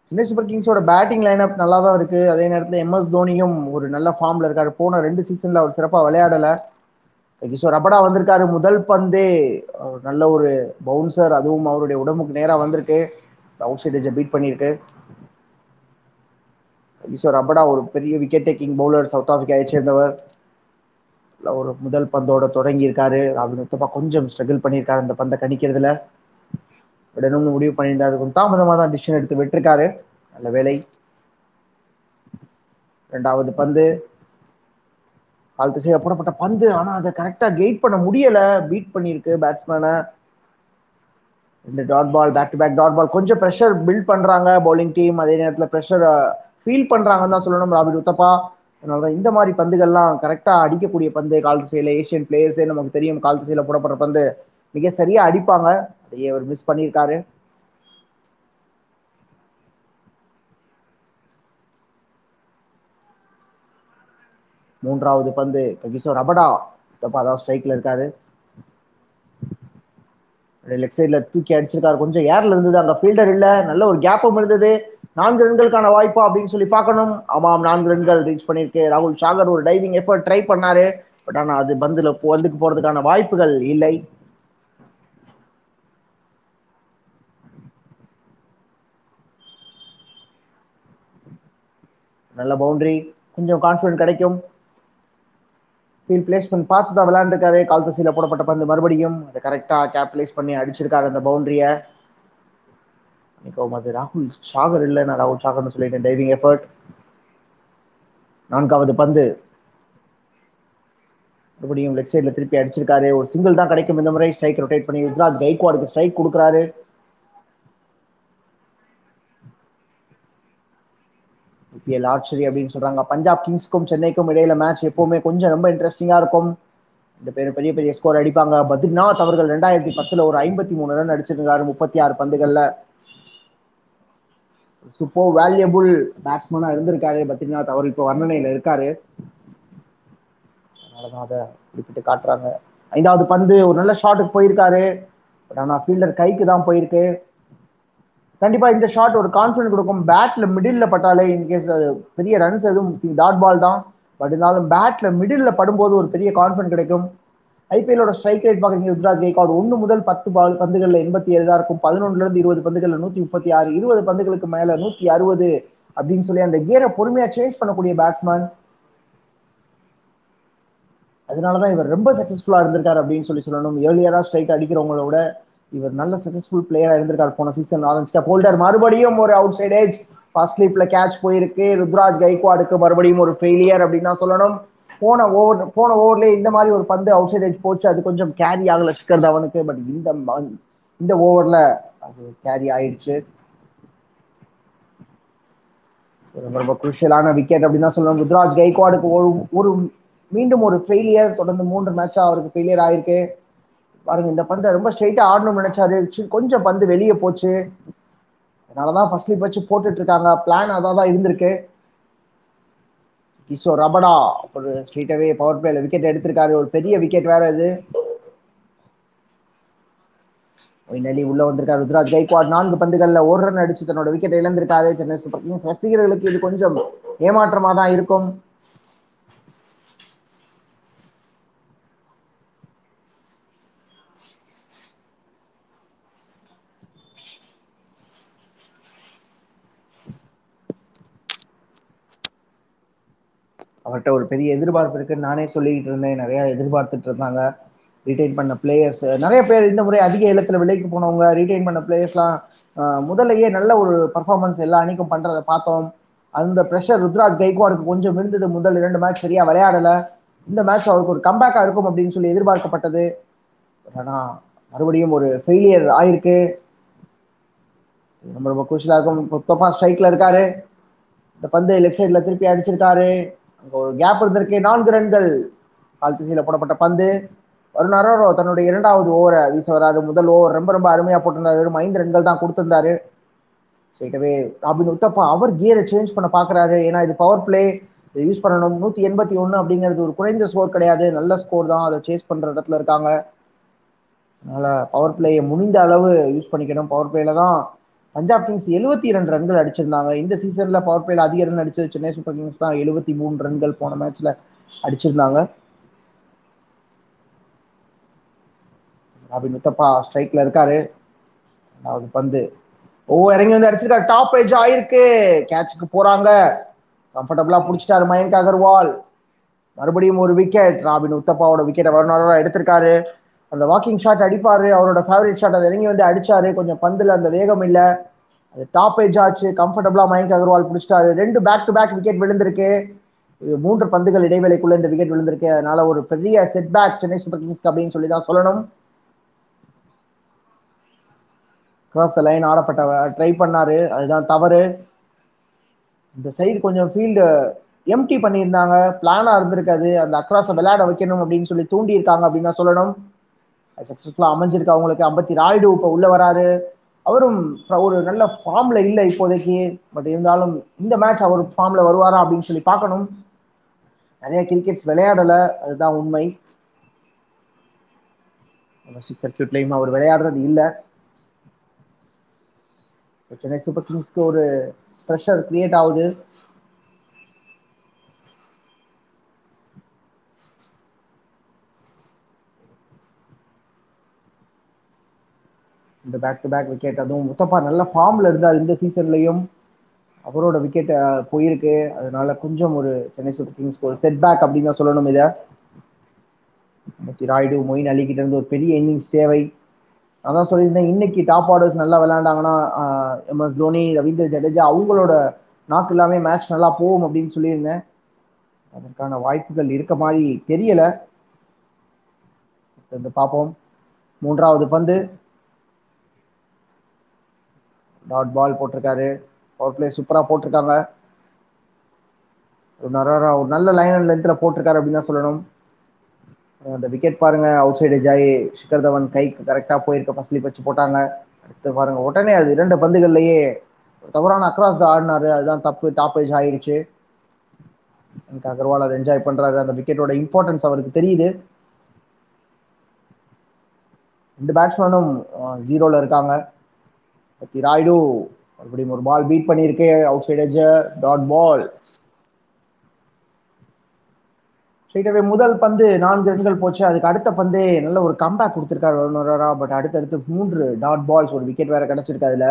சென்னை சூப்பர் கிங்ஸோட பேட்டிங் லைனப் நல்லா தான் இருக்கு. அதே நேரத்தில் எம்எஸ் தோனியும் ஒரு நல்ல ஃபார்ம்ல இருக்காரு. போன 2 சீசன்ல அவர் சிறப்பா விளையாடல. கிஷோர் ரபடா வந்திருக்காரு. முதல் பந்தே நல்ல ஒரு பவுன்சர், அதுவும் அவருடைய உடம்புக்கு நேரா வந்திருக்கு. அவுட் சைடேஜை பீட் பண்ணிருக்கு. கிஷோர் ரபடா ஒரு பெரிய விக்கெட் டேக்கிங் பவுலர், சவுத் ஆப்பிரிக்காவை சேர்ந்தவர். ஒரு முதல் பந்தோட தொடங்கி இருக்காரு. அவர் கொஞ்சம் ஸ்ட்ரகிள் பண்ணியிருக்காரு அந்த பந்தை கணிக்கிறதுல. விடணும்னு முடிவு பண்ணியிருந்தாரு. கொஞ்சம் தாமதமாக தான் டிசிஷன் எடுத்து விட்டுருக்காரு. நல்ல வேலை. 2வது பந்து கால் திசையில போடப்பட்ட பந்து, ஆனா அதை கரெக்டா கெயிட் பண்ண முடியல. பீட் பண்ணிருக்கு பேட்ஸ்மேனை. 2 dot ball, back to back dot ball. கொஞ்சம் ப்ரெஷர் பில்ட் பண்றாங்க பவுலிங் டீம். அதே நேரத்தில் ப்ரெஷர் ஃபீல் பண்றாங்கன்னு தான் சொல்லணும் ராபிட் உத்தப்பா. அதனாலதான் இந்த மாதிரி பந்துகள்லாம் கரெக்டா அடிக்கக்கூடிய பந்து. கால் திசையில ஏஷியன் பிளேயர்ஸே நமக்கு தெரியும் கால் திசையில போடப்படுற பந்து மிக சரியா அடிப்பாங்க. அதையே அவர் மிஸ் பண்ணியிருக்காரு. மூன்றாவது பந்து கிஷோர் ரபடா தான் ஸ்ட்ரைக்ல இருக்காரு. லெக் சைட்ல தூக்கி அடிச்சிருக்காரு. கொஞ்சம் ஏர்ல இருந்தது, அங்க ஃபீல்டர் இல்ல. நல்ல ஒரு கேப்பும் இருந்தது. 4 ரன்களுக்கான வாய்ப்பு அப்படின்னு சொல்லி பார்க்கணும். ஆமாம், 4 ரன்கள் ரீச் பண்ணிருக்கு. ராகுல் சாகர் ஒரு டைவிங் எஃபர்ட் ட்ரை பண்ணாரு. பட் ஆனா அது பந்துல வந்துக்கு போறதுக்கான வாய்ப்புகள் இல்லை. நல்ல பவுண்டரி, கொஞ்சம் கான்ஃபிடன்ட் கிடைக்கும். ஃபீல் பிளேஸ்மெண்ட் பார்த்து தான் விளையாண்டுருக்காரு. கால் தசையில போடப்பட்ட பந்து மறுபடியும் அதை கரெக்டாக கேப்டலைஸ் பண்ணி அடிச்சிருக்காரு அந்த பவுண்டரியை. அது ராகுல் சாகர் இல்லை, நான் ராகுல் சாகர்னு சொல்லிட்டேன். Diving effort. 4வது பந்து மறுபடியும் லெக் சைடில் திருப்பி அடிச்சிருக்காரு. ஒரு சிங்கிள் தான் கிடைக்கும் இந்த முறை. ஸ்ட்ரைக் ரொட்டேட் பண்ணி யுவராஜ் கைக்வாடுக்கு ஸ்ட்ரைக் கொடுக்குறாரு. IPL ஆச்சரி அப்படின்னு சொல்றாங்க. பஞ்சாப் கிங்ஸ்க்கும் சென்னைக்கும் இடையில மேட்ச் எப்பவுமே கொஞ்சம் ரொம்ப இன்ட்ரெஸ்டிங்கா இருக்கும். இந்த பேரும் பெரிய பெரிய ஸ்கோர் அடிப்பாங்க. பத்ரிநாத் அவர்கள் 2010 ஒரு 53 ரன் அடிச்சிருக்காரு 36 பந்துகள்ல. சூப்பர் வேல்யூபிள் பேட்ஸ்மேனா இருந்திருக்காரு பத்ரிநாத் அவர். இப்போ வர்ணனையில இருக்காரு, அதனாலதான் அதை குறிப்பிட்டு காட்டுறாங்க. 5வது பந்து ஒரு நல்ல ஷாட்டுக்கு போயிருக்காரு. பட் ஆனா ஃபீல்டர் கைக்கு தான் போயிருக்கு. கண்டிப்பா இந்த ஷாட் ஒரு கான்ஃபிடன்ட் கொடுக்கும். பேட்ல மிடில் பட்டாலே இன்கேஸ் அது பெரிய ரன்ஸ் எதுவும் டாட் பால் தான். பட் இருந்தாலும் பேட்ல மிடில் படும்போது ஒரு பெரிய கான்ஃபிடன்ட் கிடைக்கும். ஐபிஎல்லோட ஸ்ட்ரைக் ரேட் பாக்குறீங்க, யுவராஜ் கைக்வாட் 1 முதல் 10 பந்துகள்ல 87 தான் இருக்கும். 11லேருந்து 20 பந்துகள்ல 136, 20 பந்துகளுக்கு மேல 160 அப்படின்னு சொல்லி அந்த கியரை பொறுமையா சேஞ்ச் பண்ணக்கூடிய பேட்ஸ்மேன். அதனாலதான் இவர் ரொம்ப சக்சஸ்ஃபுல்லா இருந்திருக்காரு அப்படின்னு சொல்லி சொல்லணும். ஏர்லியரா ஸ்ட்ரைக் அடிக்கிறவங்களோட இவர் நல்ல சக்சஸ்ஃபுல் பிளேயரா இருந்திருக்கார். போன சீசன் ஆரம்பிச்சிட்டா ஹோல்டர் மறுபடியும் ஒரு அவுட் சைட் ஏஜ் ஃபாஸ்ட் ஸ்லீப்ல கேட்ச் போயிருக்கு. ருத்ராஜ் கைக்வாடுக்கு மறுபடியும் ஒரு ஃபெயிலியர் அப்படின்னு தான் சொல்லணும். போன ஓவர்லேயே இந்த மாதிரி ஒரு பந்து அவுட் சைட் ஏஜ் போச்சு. அது கொஞ்சம் கேரி ஆகல சிக்கர் தவனுக்கு. பட் இந்த ஓவர்ல அது கேரி ஆயிடுச்சு. ரொம்ப ரொம்ப குரூஷியலான விக்கெட் அப்படின்னு தான் சொல்லணும். ருத்ராஜ் கைக்வாடுக்கு ஒரு மீண்டும் ஒரு ஃபெயிலியர். தொடர்ந்து 3 மேட்சா அவருக்கு ஃபெயிலியர் ஆயிருக்கு. பாருங்க, இந்த பந்தை ரொம்ப ஸ்ட்ரைட்டா ஆடணும்னு நினைச்சாரு. கொஞ்சம் பந்து வெளியே போச்சு. அதனாலதான் ஃபர்ஸ்ட் லீப் வச்சு போட்டுட்டு இருக்காங்க. பிளான் அதான் இருந்திருக்கு. கிஷோர் ரபடா ஒரு ஸ்ட்ரைட்டாவே பவர் பிளேல விக்கெட் எடுத்திருக்காரு. ஒரு பெரிய விக்கெட் வேற இது. ஒயினலி உள்ள வந்திருக்காரு. ருத்ராஜ் கைக்வாட் 4 பந்துகள்ல 1 ரன் அடிச்சு தன்னோட விக்கெட் இழந்திருக்காரு. சென்னை சூப்பர் கிங்ஸ் ரசிகர்களுக்கு இது கொஞ்சம் ஏமாற்றமா தான் இருக்கும். அவர்கிட்ட ஒரு பெரிய எதிர்பார்ப்பு இருக்குன்னு நானே சொல்லிக்கிட்டு இருந்தேன். நிறைய எதிர்பார்த்துட்டு இருந்தாங்க. ரீட்டைன் பண்ண பிளேயர்ஸ் நிறைய பேர் இந்த முறை அதிக இடத்துல விலைக்கு போனவங்க. ரீட்டைன் பண்ண பிளேயர்ஸ்லாம் முதலையே நல்ல ஒரு பர்ஃபார்மன்ஸ் எல்லா அணிக்கும் பண்றதை பார்த்தோம். அந்த ப்ரெஷர் ருத்ராஜ் கைக்வாடுக்கு கொஞ்சம் இருந்தது. முதல் 2 மேட்ச் சரியா விளையாடல. இந்த மேட்ச் அவருக்கு ஒரு கம்பேக்கா இருக்கும் அப்படின்னு சொல்லி எதிர்பார்க்கப்பட்டது. ஆனா மறுபடியும் ஒரு ஃபெயிலியர் ஆயிருக்கு. ரொம்ப ரொம்ப குஷிலா இருக்கும். இப்போ ஸ்ட்ரைக்ல இருக்காரு. இந்த பந்தை லெக் சைட்ல திருப்பி அடிச்சிருக்காரு. அங்கே ஒரு கேப் இருந்திருக்கு. 4 ரன்கள். கால் திசையில் போடப்பட்ட பந்து. வருண் அரோரோ தன்னுடைய 2வது ஓவரை வீச வராரு. முதல் ஓவர் ரொம்ப ரொம்ப அருமையாக போட்டிருந்தாரு. வெறும் 5 ரன்கள் தான் கொடுத்திருந்தாரு. சரிக்கவே ராபின் உத்தப்பா அவர் கியரை சேஞ்ச் பண்ண பார்க்குறாரு. ஏன்னா இது பவர் பிளே, இதை யூஸ் பண்ணணும். 181 அப்படிங்கிறது ஒரு குறைந்த ஸ்கோர் கிடையாது, நல்ல ஸ்கோர் தான். அதை சேஸ் பண்ணுற இடத்துல இருக்காங்க. அதனால் பவர் பிளேயை முடிந்த அளவு யூஸ் பண்ணிக்கணும். பவர் பிளேல தான் பஞ்சாப் கிங்ஸ் 72 ரன்கள் அடிச்சிருந்தாங்க. இந்த சீசனில் பவர் பிளேயில் அதிக ரன் அடிச்சது சென்னை சூப்பர் கிங்ஸ் தான். 73 ரன்கள் போன மேட்ச்சில் அடிச்சிருந்தாங்க. ராபின் உத்தப்பா ஸ்ட்ரைக்கில் இருக்காரு. அதாவது பந்து இறங்கி வந்து அடிச்சிருக்காரு. டாப் ஏஜ் ஆயிருக்கு. கேட்சுக்கு போறாங்க. கம்ஃபர்டபுளா புடிச்சிட்டாரு மயங்க் அகர்வால். மறுபடியும் ஒரு விக்கெட். ராபின் உத்தப்பாவோட விக்கெட்டை வருணாரா எடுத்திருக்காரு. அந்த வாக்கிங் ஷாட் அடிப்பாரு, அவரோட ஃபேவரட் ஷாட். அதை இறங்கி வந்து அடிச்சாரு. கொஞ்சம் பந்துல அந்த வேகம் இல்லை. அது டாப் ஏஜ் ஆச்சு. கம்ஃபர்டபுளா மயங்க் அகர்வால் புடிச்சிட்டாரு. 2 பேக் டு பேக் விக்கெட் விழுந்திருக்கு. 3 பந்துகள் இடைவேளைக்குள்ள இந்த விக்கெட் விழுந்திருக்கு. அதனால ஒரு பெரிய செட் பேக் சென்னை சூப்பர் கிங்ஸ்க்கு அப்படின்னு சொல்லி தான் சொல்லணும். கிராஸ் த லைன் ஆடப்பட்ட ட்ரை பண்ணாரு, அதுதான் தவறு. இந்த சைடு கொஞ்சம் ஃபீல்டு எம்டி பண்ணியிருந்தாங்க, பிளானாக இருந்திருக்காது. அந்த அக்ராஸை விளையாட வைக்கணும் அப்படின்னு சொல்லி தூண்டியிருக்காங்க அப்படின்னு தான் சொல்லணும். சக்ஸஸ்ஃபுல்லாக அமைஞ்சிருக்கு அவங்களுக்கு. 50 ராய்டு இப்போ உள்ளே வராரு. அவரும் ஒரு நல்ல ஃபார்மில் இல்லை இப்போதைக்கு. பட் இருந்தாலும் இந்த மேட்ச் அவர் ஃபார்மில் வருவாரா அப்படின்னு சொல்லி பார்க்கணும். நிறைய கிரிக்கெட்ஸ் விளையாடலை, அதுதான் உண்மை. டொமஸ்டிக் சர்க்கியூட்லேயும் அவர் விளையாடுறது இல்லை. சென்னை சூப்பர் கிங்ஸ்க்கு ஒரு ப்ரெஷர் கிரியேட் ஆகுது. இந்த பேக் டு பேக் விக்கெட், அதுவும் முத்தப்பா நல்ல ஃபார்ம்ல இருந்தார் இந்த சீசன்லயும். அவரோட விக்கெட் போயிருக்கு. அதனால கொஞ்சம் ஒரு சென்னை சூப்பர் கிங்ஸ்க்கு ஒரு செட் பேக் அப்படின்னு தான் சொல்லணும். இதை ராய்டு மொயின் அலிக்கிட்ட இருந்து ஒரு பெரிய இன்னிங்ஸ் தேவை. அதான் சொல்லியிருந்தேன், இன்னைக்கு டாப் ஆர்டர்ஸ் நல்லா விளையாண்டாங்கன்னா MS தோனி, ரவீந்திர ஜடேஜா அவங்களோட நாக்கு எல்லாமே மேட்ச் நல்லா போகும் அப்படின்னு சொல்லியிருந்தேன். அதற்கான வாய்ப்புகள் இருக்க மாதிரி தெரியலை. வந்து பார்ப்போம். 3வது பந்து டாட் பால் போட்டிருக்காரு. பவர் பிளே சூப்பராக போட்டிருக்காங்க. ஒரு நல்ல லைன் அண்ட் லென்த்தில் போட்டிருக்காரு அப்படின்னு தான் சொல்லணும். அந்த விக்கெட் பாருங்க, அவுட் சைடு ஜாய் ஷிகர் தவன் கைக்கு கரெக்டாக போயிருக்க ஃபஸ்ட்லிப் வச்சு போட்டாங்க. அடுத்து பாருங்க, உடனே அது 2 பந்துகள்லையே தவறான அக்ராஸ் தான் ஆடினாரு. அதுதான் தப்பு. டாப் ஏஜ் ஆயிடுச்சு. எனக்கு அகர்வால் அதை என்ஜாய் பண்றாரு. அந்த விக்கெட்டோட இம்பார்ட்டன்ஸ் அவருக்கு தெரியுது. 2 பேட்ஸ்மேனும் 0ல இருக்காங்க. ராய்டு மறுபடியும் ஒரு பால் பீட் பண்ணியிருக்கு. Outside edge dot ball. ஸ்ட்ரைட்டாகவே முதல் பந்து 4 ரன்கள் போச்சு. அதுக்கு அடுத்த பந்தே நல்ல ஒரு கம்பேக் கொடுத்துருக்காரு வருணரா. பட் அடுத்தடுத்து 3 டாட் பால்ஸ், ஒரு விக்கெட் வேற கிடைச்சிருக்கு. அதில்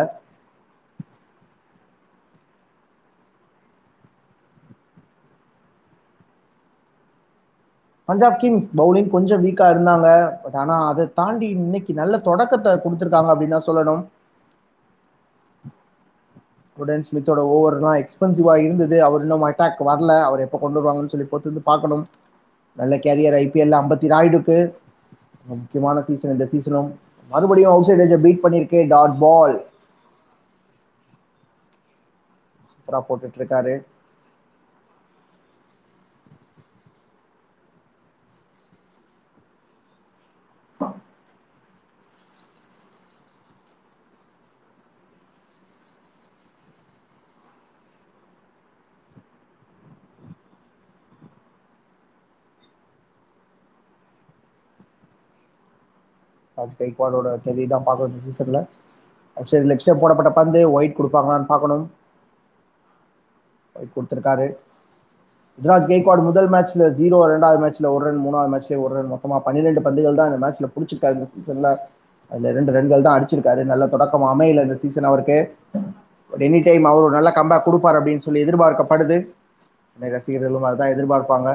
பஞ்சாப் கிங்ஸ் பவுலிங் கொஞ்சம் வீக்காக இருந்தாங்க. பட் ஆனால் அதை தாண்டி இன்னைக்கு நல்ல தொடக்கத்தை கொடுத்துருக்காங்க அப்படின்னு தான் சொல்லணும். ருடன் ஸ்மித்தோட ஓவர்லாம் எக்ஸ்பென்சிவாக இருந்தது. அவர் இன்னும் அட்டாக் வரல. அவர் எப்போ கொண்டு வருவாங்கன்னு சொல்லி பொறுத்து வந்து பார்க்கணும். நல்ல கேரியர் IPL 50 ராய்டுக்கு. முக்கியமான சீசன் இந்த சீசனும். மறுபடியும் அவுட் சைட் ஏஜை பீட் பண்ணியிருக்கு. டாட் பால் சூப்பராக போட்டுட்டு இருக்காரு. கைக்வாடோட கேள்வி தான் பார்க்கணும் இந்த சீசன்ல. சரி, லெக்ஸ்டர் போடப்பட்ட பந்து ஒயிட் கொடுப்பாங்களான்னு பார்க்கணும். ஒயிட் கொடுத்துருக்காரு. குஜராத் கைக்வாட் முதல் மேட்ச்ல 0, 2வது மேட்ச்ல 1 ரன், 3வது மேட்ச்ல 1 ரன், மொத்தமா 12 பந்துகள் தான் இந்த மேட்ச்ல பிடிச்சிருக்காரு இந்த சீசன்ல. அதுல 2 ரன்கள் தான் அடிச்சிருக்காரு. நல்ல தொடக்கம் அமையல இந்த சீசன் அவருக்கு. பட் எனி டைம் அவர் ஒரு நல்ல கம்பேக் கொடுப்பார் அப்படின்னு சொல்லி எதிர்பார்க்கப்படுது. ரசிகர்களும் அதுதான் எதிர்பார்ப்பாங்க.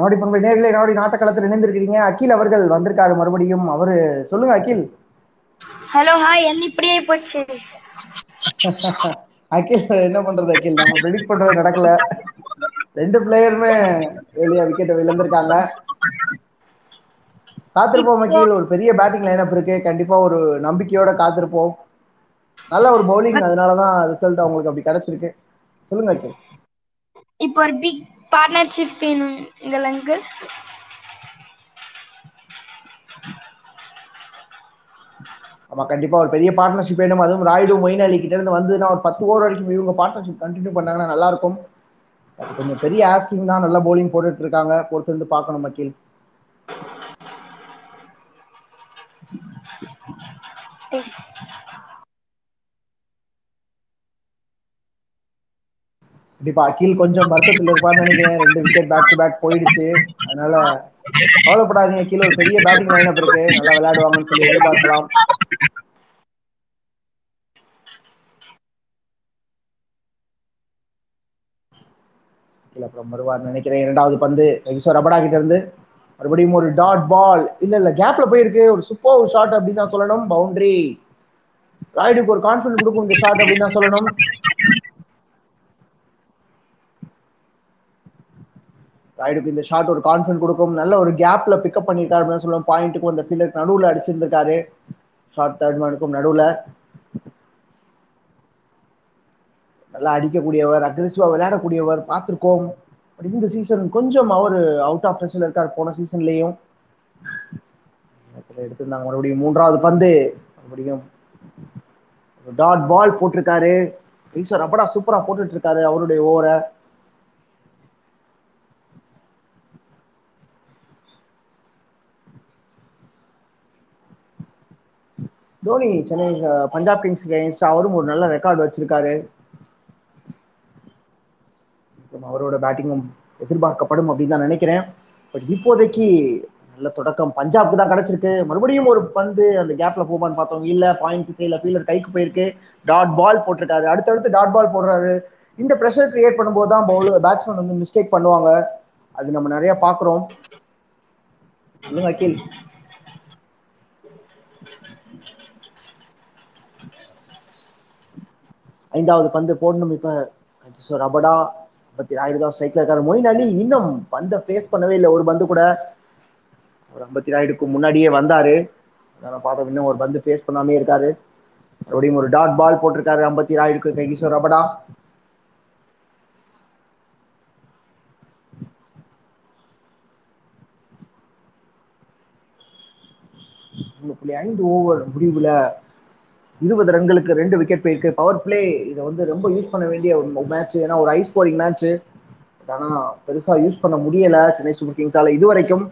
நாடி பண்பு நேர்களை நாடி நாட்டக்களத்தில் இணைந்திருக்கிறீங்க. அகில் அவர்கள் வந்திருக்காரு மறுபடியும். அவரு சொல்லுங்க அகில். Hello hi. என்ன இப்படியே போச்சு அகில்? என்ன பண்றது அகில், நம்ம ப்ரெடிக்ட் பண்றது நடக்கல. ரெண்டு பிளேயருமே வெளியே விக்கெட்டை விழுந்திருக்காங்க. காத்திருப்போம் அகில், ஒரு பெரிய பேட்டிங் லைனப் இருக்கு, கண்டிப்பா ஒரு நம்பிக்கையோட காத்திருப்போம். நல்ல ஒரு பவுலிங், அதனாலதான் ரிசல்ட் அவங்களுக்கு அப்படி கிடைச்சிருக்கு. சொல்லுங்க அகில். இப்போ ஒரு பிக் பார்ட்னர்ஷிப் வேணும் எங்களுக்கு. ஆமா, கண்டிப்பா ஒரு பெரிய பார்ட்னர்ஷிப் வேணும். அதுவும் ராயுடு மொயின் அலி கிட்ட இருந்து வந்ததுன்னா ஒரு 10 ஓவர் வரைக்கும் இவங்க பார்ட்னர்ஷிப் கண்டினியூ பண்ணாங்கன்னா நல்லா இருக்கும். அது கொஞ்சம் பெரிய ஆஸ்டிங் தான். நல்லா பவுலிங் போட்டுட்டு இருக்காங்க, பொறுத்து இருந்து பார்க்கணும் அகில். கண்டிப்பா அகில் கொஞ்சம் வருத்தத்தில் இருப்பான்னு நினைக்கிறேன். 2 விக்கெட் பேக் டு பேக் போயிடுச்சு, அதனால கவலைப்படாதீங்க அகில். ஒரு பெரிய பேட்டிங் லைனப் இருக்கு, நல்லா விளையாடுவாங்கன்னு சொல்லி எதிர்பார்க்கலாம். அப்புறம் வருவார் நினைக்கிறேன். 2வது பந்து கிஷோர் ரபடா கிட்ட இருந்து மறுபடியும் ஒரு டாட் பால். இல்ல கேப்ல போயிருக்கு, ஒரு சூப்பர் ஷாட் அப்படின்னு தான் சொல்லணும். பவுண்டரி. ராயுடுக்கு ஒரு கான்ஃபிடன்ஸ் கொடுக்கும் இந்த ஷாட் அப்படின்னு தான் சொல்லணும். ராயுடுக்கு இந்த ஷாட் ஒரு கான்ஃபிடன்ஸ் கொடுக்கும். நல்ல ஒரு கேப்ல பிக்அப் பண்ணியிருக்காரு அப்படின்னு சொல்லுவோம். பாயிண்ட்டுக்கும் அந்த ஃபீல்டருக்கு நடுவில் அடிச்சிருந்திருக்காரு. ஷார்ட் தேர்ட்மேனுக்கும் நடுவில் நல்லா அடிக்கக்கூடியவர், அக்ரெசிவா விளையாடக்கூடியவர் பார்த்துருக்கோம். பட் இந்த சீசன் கொஞ்சம் அவர் அவுட் ஆஃப் டச்சில் இருக்கார். போன சீசன்லேயும் எடுத்திருந்தாங்க. மறுபடியும் 3வது பந்து மறுபடியும் டாட் பால் போட்டிருக்காரு. ஈஸ்வர் அப்படா சூப்பராக போட்டுட்டு இருக்காரு அவருடைய ஓவரை. தோனி சென்னை பஞ்சாப் கிங்ஸ்க்கு எகெயின்ஸ்ட் அவரும் ஒரு நல்ல ரெக்கார்டு வச்சிருக்காரு. அவரோட பேட்டிங்கும் எதிர்பார்க்கப்படும் அப்படின்னு தான் நினைக்கிறேன். பட் இப்போதைக்கு நல்ல தொடக்கம் பஞ்சாப்க்கு தான் கிடைச்சிருக்கு. மறுபடியும் ஒரு பந்து அந்த கேப்ல போவான்னு பார்த்தோம், இல்லை. பாயிண்ட் செய்யல, ஃபீல்டர் கைக்கு போயிருக்கு. டாட் பால் போட்டிருக்காரு, அடுத்தடுத்து டாட் பால் போடுறாரு. இந்த ப்ரெஷர் கிரியேட் பண்ணும்போது தான் பேட்ஸ்மேன் வந்து மிஸ்டேக் பண்ணுவாங்க. அது நம்ம நிறைய பார்க்குறோம். சொல்லுங்க அகில். ஐந்தாவது பந்து போடணும் இப்போ. கிஷோர் ரபடா 50 ராயுடுதான் ஸ்ட்ரைக்ல இருக்காரு. மொயின் அலி இன்னும் பந்தை ஃபேஸ் பண்ணவே இல்லை. ஒரு பந்து கூட 50 ராயுடுக்கு முன்னாடியே வந்தாரு, பார்த்தோம். இன்னும் ஒரு பந்து ஃபேஸ் பண்ணாமே இருக்காரு. மறுபடியும் ஒரு டாட் பால் போட்டிருக்காரு 50 ராயுடுக்கு கிஷோர் ரபடா. .5 ஓவர் முடிவுல 20 ரன்களுக்கு 2 விக்கெட் போயிருக்கு. பவர் பிளே இதை வந்து ரொம்ப யூஸ் பண்ண வேண்டிய ஒரு மேட்ச், ஏன்னா ஒரு ஹை ஸ்கோரிங் மேட்ச். பட் ஆனால் பெருசாக யூஸ் பண்ண முடியலை சென்னை சூப்பர் கிங்ஸால். இது வரைக்கும்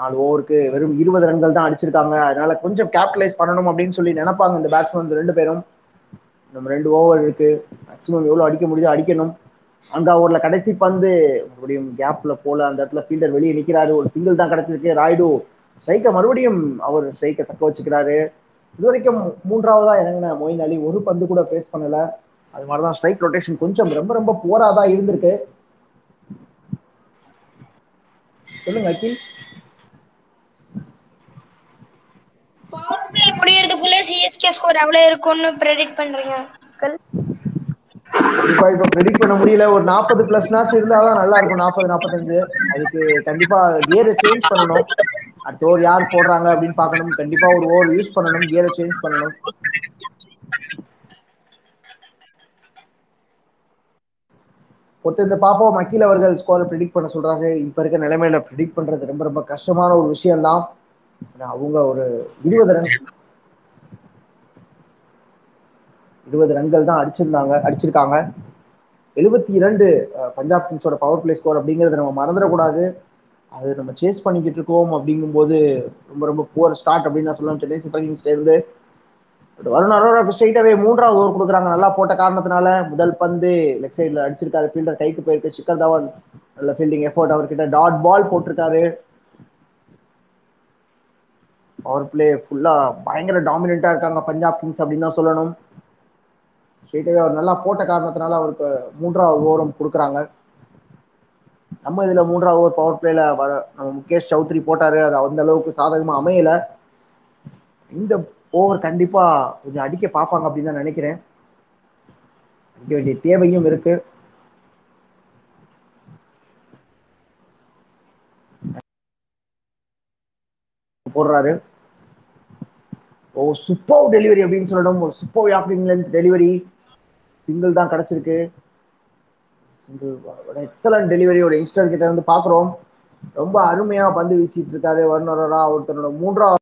4 ஓவருக்கு வெறும் 20 ரன்கள் தான் அடிச்சிருக்காங்க. அதனால கொஞ்சம் கேபிட்டலைஸ் பண்ணணும் அப்படின்னு சொல்லி நினைப்பாங்க இந்த பேட்ஸ்மேன் 2 பேரும். நம்ம 2 ஓவர் இருக்கு, மேக்ஸிமம் எவ்வளோ அடிக்க முடியுதோ அடிக்கணும். 4வது ஓவரில் கடைசி பந்து மறுபடியும் கேப்ல போல. அந்த இடத்துல ஃபீல்டர் வெளியே நிற்கிறாரு. ஒரு சிங்கிள் தான் கிடைச்சிருக்கு. ராயுடு ஸ்ட்ரைக்கை மறுபடியும் அவர் ஸ்ட்ரைக்கை தக்க வச்சுக்கிறாரு. இது வரைக்கும் 3வதா இறங்கின மொயின் அலி ஒரு பந்து கூட ஃபேஸ் பண்ணல. அது மாதிரிதான் ஸ்ட்ரைக் ரொட்டேஷன் கொஞ்சம் ரொம்ப ரொம்ப போராதான் இருந்திருக்கு. சொல்லுங்க அகில். பவர் பிளே முடியறதுக்குள்ள சிஎஸ்கே ஸ்கோர் அவ்வளவு இருக்கும்னு பிரெடிக்ட் பண்றீங்க அகில்? இப்போ பிரெடிக்ட் பண்ண முடியல. ஒரு 40+ மேட்ச் இருந்தாதான் நல்லா இருக்கும். 40, 45. அதுக்கு கண்டிப்பா கியரை சேஞ்ச் பண்ணணும். அடுத்த ஓவர் யார் போடுறாங்க அப்படின்னு பார்க்கணும். கண்டிப்பா ஒரு ஓவர் யூஸ் பண்ணணும், கியரை சேஞ்ச் பண்ணணும். பொறுத்து இந்த பாப்போம். அகில் அவர்கள் ஸ்கோரை ப்ரெடிக்ட் பண்ண சொல்றாங்க. இப்ப இருக்க நிலைமையில ப்ரெடிக்ட் பண்றது ரொம்ப ரொம்ப கஷ்டமான ஒரு விஷயம் தான். அவங்க ஒரு 20 ரன்கள் தான் அடிச்சிருக்காங்க. 72 பஞ்சாப் கிங்ஸோட பவர் பிளே ஸ்கோர் அப்படிங்கறது நம்ம மறந்துடக்கூடாது. அது நம்ம சேஸ் பண்ணிக்கிட்டு இருக்கோம் அப்படிங்கும்போது ரொம்ப ரொம்ப புவர் ஸ்டார்ட் அப்படின்னு தான் சொல்லலாம் சென்னை சூப்பர் கிங்ஸ்லேருந்து. பட் வருண் அரோராவுக்கு ஸ்ட்ரைட்டாகவே 3வது ஓவர் கொடுக்குறாங்க. நல்லா போட்ட காரணத்தினால முதல் பந்து லெக் சைடில் அடிச்சிருக்காரு. ஃபீல்டர் கைக்கு போயிருக்கு. சிக்கர் தவான் நல்ல ஃபீல்டிங் எஃபோர்ட். அவர்கிட்ட டாட் பால் போட்டிருக்காரு. பவர் பிளே ஃபுல்லாக பயங்கர டாமினெண்ட்டாக இருக்காங்க பஞ்சாப் கிங்ஸ் அப்படின்னு தான் சொல்லணும். ஸ்ட்ரைட்டாகவே அவர் நல்லா போட்ட காரணத்தினால அவருக்கு 3வது ஓவரும் கொடுக்குறாங்க. நம்ம இதில் மூன்றாவது ஓவர் பவர் பிளேல வர நம்ம முகேஷ் சௌத்ரி போட்டார், அது அந்த அளவுக்கு சாதகமாக அமையலை. இந்த ஓவர் கண்டிப்பாக கொஞ்சம் அடிக்க பார்ப்பாங்க அப்படின்னு தான் நினைக்கிறேன், அடிக்க வேண்டிய தேவையும் இருக்கு. போடுறாரு, ஓ சூப்பர் டெலிவரி அப்படின்னு சொல்லணும், ஒரு சூப்பர் ஆஃப்டிங் டெலிவரி, சிங்கிள் தான் கிடைச்சிருக்கு. எக்ஸலன்ட் டெலிவரி ஒரு யங்ஸ்டர் கிட்ட இருந்து பார்க்குறோம், ரொம்ப அருமையா பந்து வீசிட்டு இருக்காரு வருணரா. ஒருத்தரோட மூன்றாவது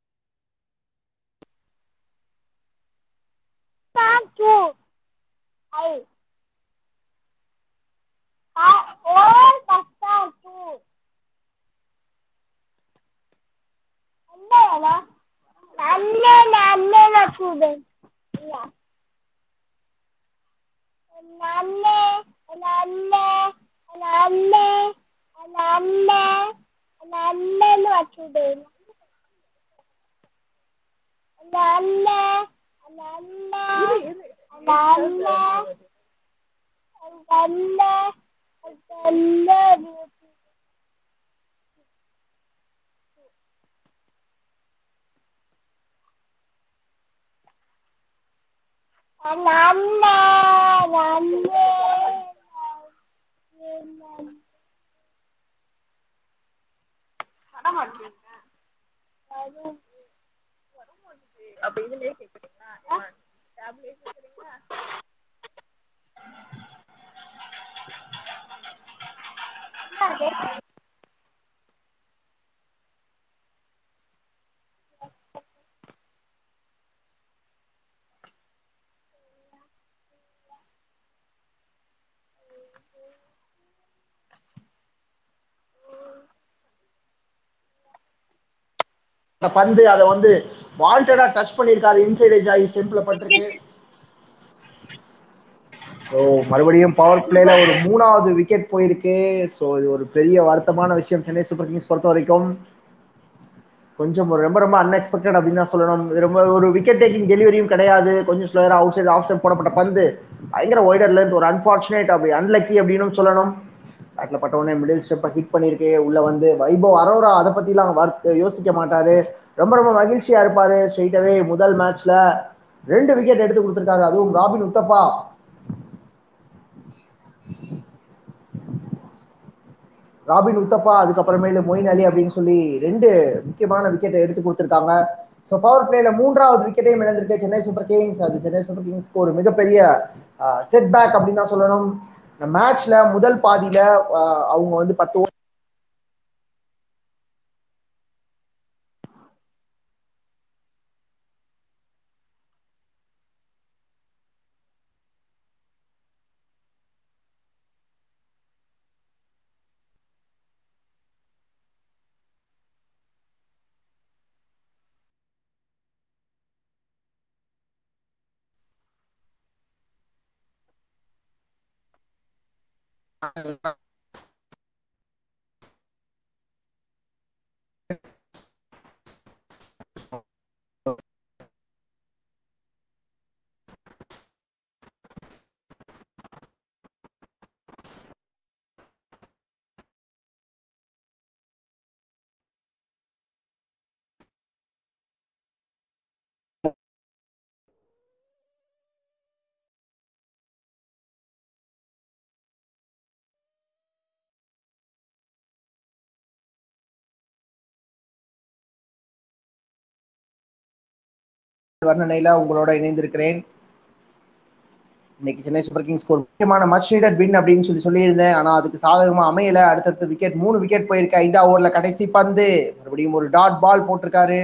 பந்து அதை வந்து வாண்டடா டச் பண்ணிருக்காரு, இன்சைட் எட்ஜ் ஆகி ஸ்டெம்ப்ல பட்டிருக்கு. சோ மறுபடியும் பவர் பிளேல ஒரு மூணாவது விக்கெட் போயிருக்கு. சோ இது ஒரு பெரிய வருத்தமான விஷயம் சென்னை சூப்பர் கிங்ஸ் பொறுத்த வரைக்கும், கொஞ்சம் ரொம்ப ரொம்ப அன்எக்ஸ்பெக்டட் அப்படின்னு தான் சொல்லணும். இது ரொம்ப ஒரு விக்கெட் டேக்கிங் டெலிவரியும் கிடையாது, கொஞ்சம் ஸ்லோயரா அவுட் சைட் ஆஃப் ஸ்டெம்ப் போடப்பட்ட பந்து பயங்கர ஒய்டர்ல இருந்து ஒரு அன்பார்ச்சுனேட் அப்படி அன்லக்கி அப்படின்னு சொல்லணும். சாட்டில் பட்டவுடனே மிடில் ஸ்டெப்பை ஹிட் பண்ணியிருக்கு, உள்ளே வந்து வைபவ் அரோரா அதை பற்றிலாம் யோசிக்க மாட்டார், ரொம்ப ரொம்ப மகிழ்ச்சியாக இருப்பார். ஸ்ட்ரெயிட்டாகவே முதல் மேட்ச்சில் 2 விக்கெட் எடுத்து கொடுத்துருக்காரு, அதுவும் ராபின் உத்தப்பா. அதுக்கப்புறமேலு மொயின் அலி அப்படின்னு சொல்லி 2 முக்கியமான விக்கெட்டை எடுத்து கொடுத்துருக்காங்க. ஸோ பவர் பிளேயில் 3வது விக்கெட்டையும் இழந்திருக்கு சென்னை சூப்பர் கிங்ஸ். அது சென்னை சூப்பர் கிங்ஸ்க்கு ஒரு மிகப்பெரிய செட் பேக் அப்படின்னு தான் சொல்லணும். இந்த மேட்ச்ல முதல் பாதியில அவங்க வந்து 10 ஓவர் வர்ணனையில உங்களோட இணைந்திருக்கிறேன். இன்னைக்கு சென்னை சூப்பர் கிங்ஸ்க்கு ஒரு முக்கியமான மச் நீடட் வின் அப்படின்னு சொல்லியிருந்தேன், ஆனா அதுக்கு சாதகமா அமையல. அடுத்தடுத்து விக்கெட் 3 விக்கெட் போயிருக்கு. 5வது ஓவர்ல கடைசி பந்து மறுபடியும் ஒரு டாட் பால் போட்டிருக்காரு.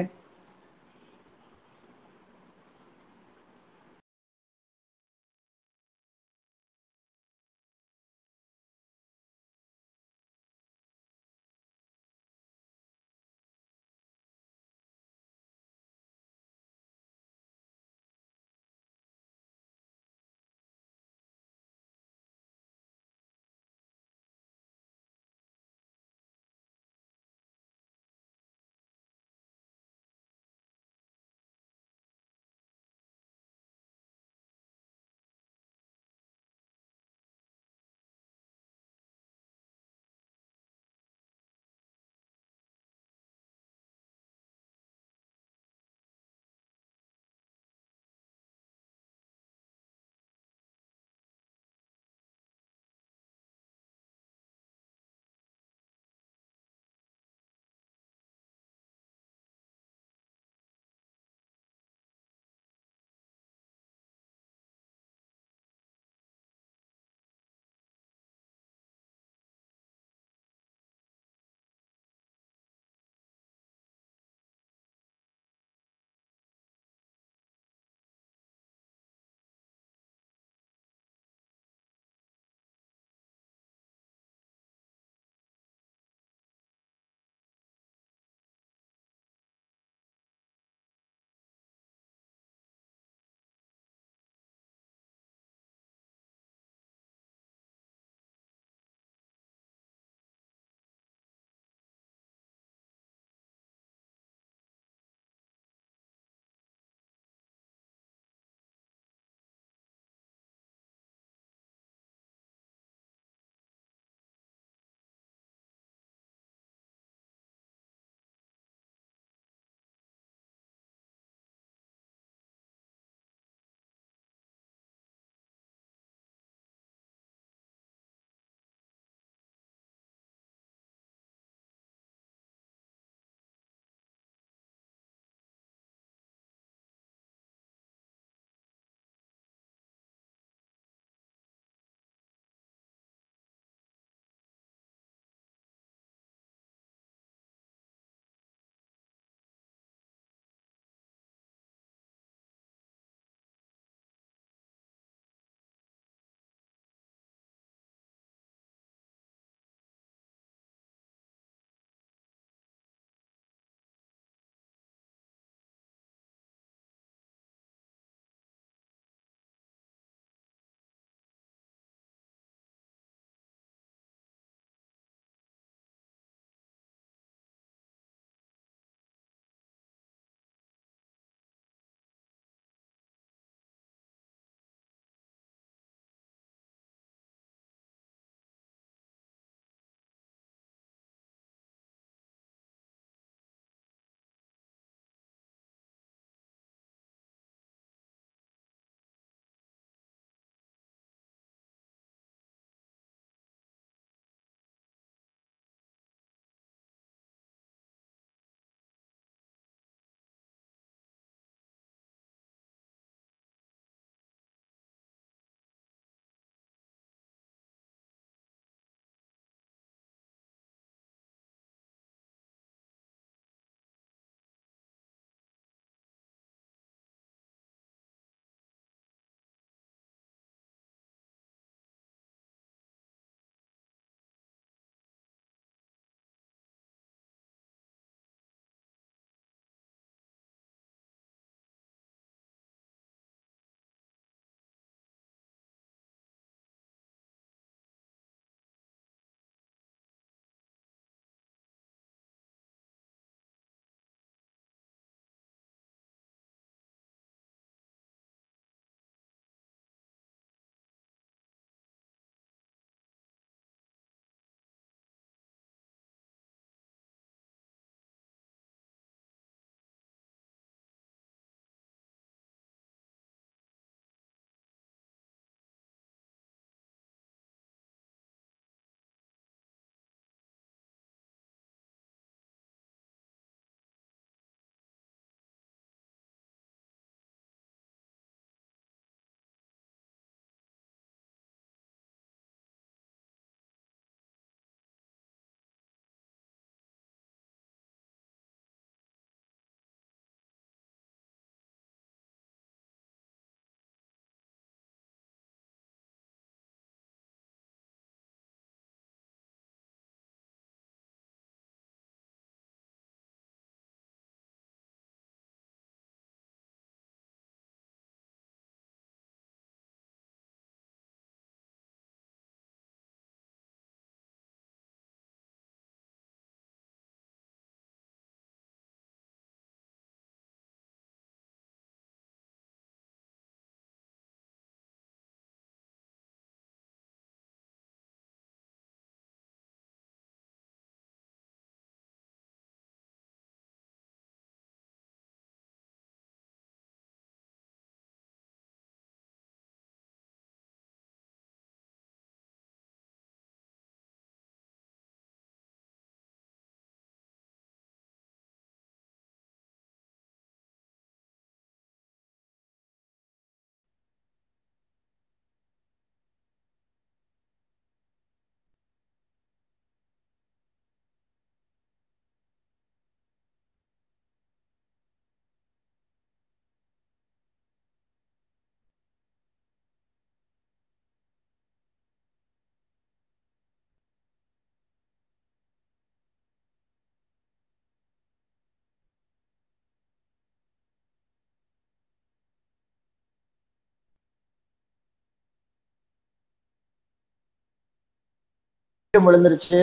விழுந்துருச்சு.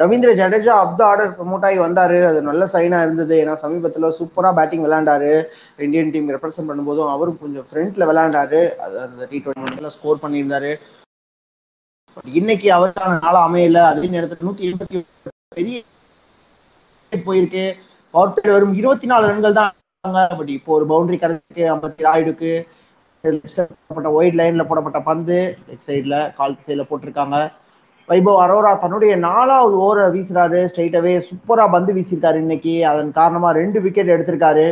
Ravindra Jadeja of the order promote ஆகி வந்தாரு, அது நல்ல சைனா இருந்தது. ஏன்னா சமீபத்துல சூப்பரா பேட்டிங் விளையாண்டாரு, இந்தியன் டீம் ரெப்ரசென்ட் பண்ணும்போதும் அவரும் கொஞ்சம் ஃப்ரண்ட்ல விளையாண்டாரு, அந்த T20 ஸ்கோர் பண்ணியிருந்தாரு. இன்னைக்கு அவருக்கான நாள அமையல. அதே நேரத்தில் 187 பெரிய போயிருக்கு. பவர் பிளே வரும் 24 ரன்கள் தான். பட் இப்போ ஒரு பவுண்டரி கடத்துக்கு ராயுடுக்கு ஒயிட் லைன்ல போடப்பட்ட பந்து லெஃப்ட் சைட்ல கால் சைட்ல போட்டிருக்காங்க. வைபவ் அரோரா தன்னுடைய 4வது ஓவரை வீசுறாரு. ஸ்ட்ரைட்டாவே சூப்பரா பந்து வீசியிருக்காரு இன்னைக்கு. அதன் காரணமா 2 விக்கெட் எடுத்திருக்காரு.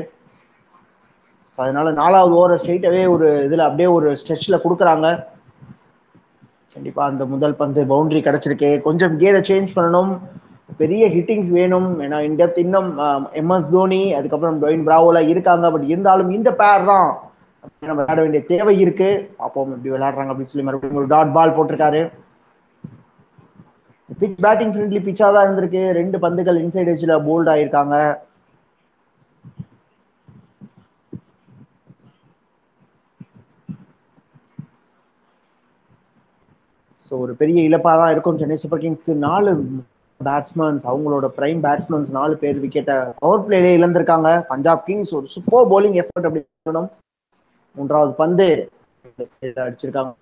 அதனால 4வது ஓவரை ஸ்ட்ரைட்டாவே ஒரு இதுல அப்படியே ஒரு ஸ்ட்ரெச்ல கொடுக்குறாங்க. கண்டிப்பா அந்த முதல் பந்து பவுண்டரி கிடைச்சிருக்கு. கொஞ்சம் கியரை சேஞ்ச் பண்ணணும், பெரிய ஹிட்டிங்ஸ் வேணும். ஏன்னா இண்டெப்த் இன்னும் MS தோனி அதுக்கப்புறம் டொயின் பிராவோல இருக்காங்க. பட் இருந்தாலும் இந்த பேர் தான் நம்ம விளையாட வேண்டிய தேவை இருக்கு. அப்போ இப்படி விளையாடுறாங்க அப்படின்னு சொல்லி மறுபடியும் ஒரு டாட் பால் போட்டிருக்காரு. பிச் பேட்டிங் ஃப்ரெண்ட்லி பிச்சா தான் இருந்திருக்கு. 2 பந்துகள் இன்சைட் எட்ஜ்ல போல்ட் ஆயிருக்காங்க. ஸோ ஒரு பெரிய இழப்பாக தான் இருக்கும் சென்னை சூப்பர் கிங்ஸ்க்கு. 4 பேட்ஸ்மேன்ஸ் அவங்களோட பிரைம் பேட்ஸ்மேன்ஸ் 4 பேர் விக்கெட்டை பவர் பிளேலே இழந்திருக்காங்க. பஞ்சாப் கிங்ஸ் ஒரு சூப்பர் போலிங் எஃபர்ட் அப்படின்னு சொல்லணும். 3வது பந்து அடிச்சிருக்காங்க.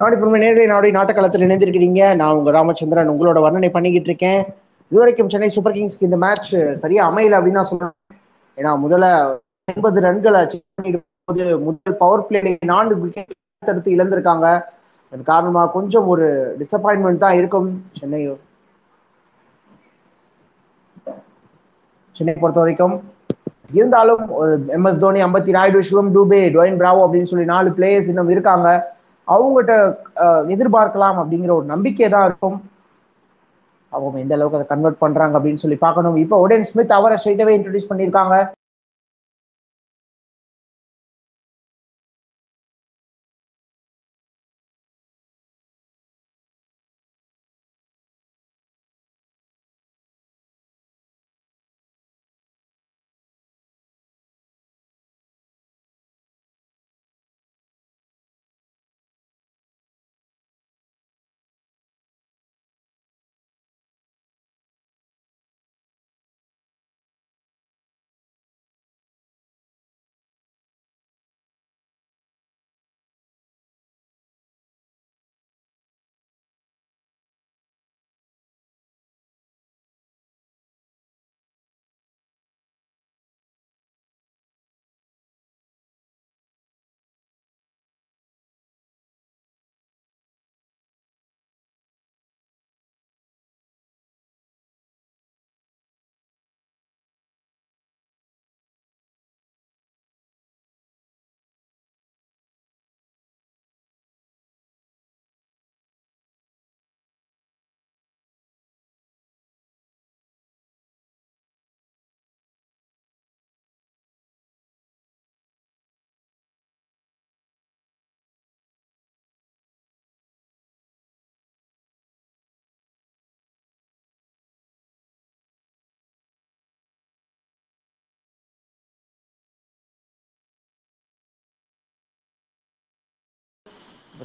நாடிப்புறமே நேர்களை நாடைய நாட்டக்களத்தில் இணைந்திருக்கிறீங்க. நான் உங்கள் ராமச்சந்திரன் உங்களோட வர்ணனை பண்ணிக்கிட்டு இருக்கேன். இதுவரைக்கும் சென்னை சூப்பர் கிங்ஸ்க்கு இந்த மேட்ச் சரியா அமையல அப்படின்னு நான் சொல்றேன். ஏன்னா முதல்ல 50 ரன்களை முதல் பவர் பிளேல 4 விக்கெட் எடுத்து இழந்திருக்காங்க. அதன் காரணமா கொஞ்சம் ஒரு டிசப்பாயின்ட்மெண்ட் தான் இருக்கும் சென்னை பொறுத்த வரைக்கும். இருந்தாலும் ஒரு MS Dhoni, Ambati Rayudu, Shivam Dube, Dwayne Bravo அப்படின்னு சொல்லி 4 பிளேயர்ஸ் இன்னும் இருக்காங்க. அவங்ககிட்ட எதிர்பார்க்கலாம் அப்படிங்கிற ஒரு நம்பிக்கை தான் இருக்கும். அவங்க எந்த அளவுக்கு அதை கன்வெர்ட் பண்றாங்க அப்படின்னு சொல்லி பார்க்கணும். இப்போ ஓடன் ஸ்மித் அவரை ஸ்ட்ரைட்டாவே இன்ட்ரோடியூஸ் பண்ணியிருக்காங்க.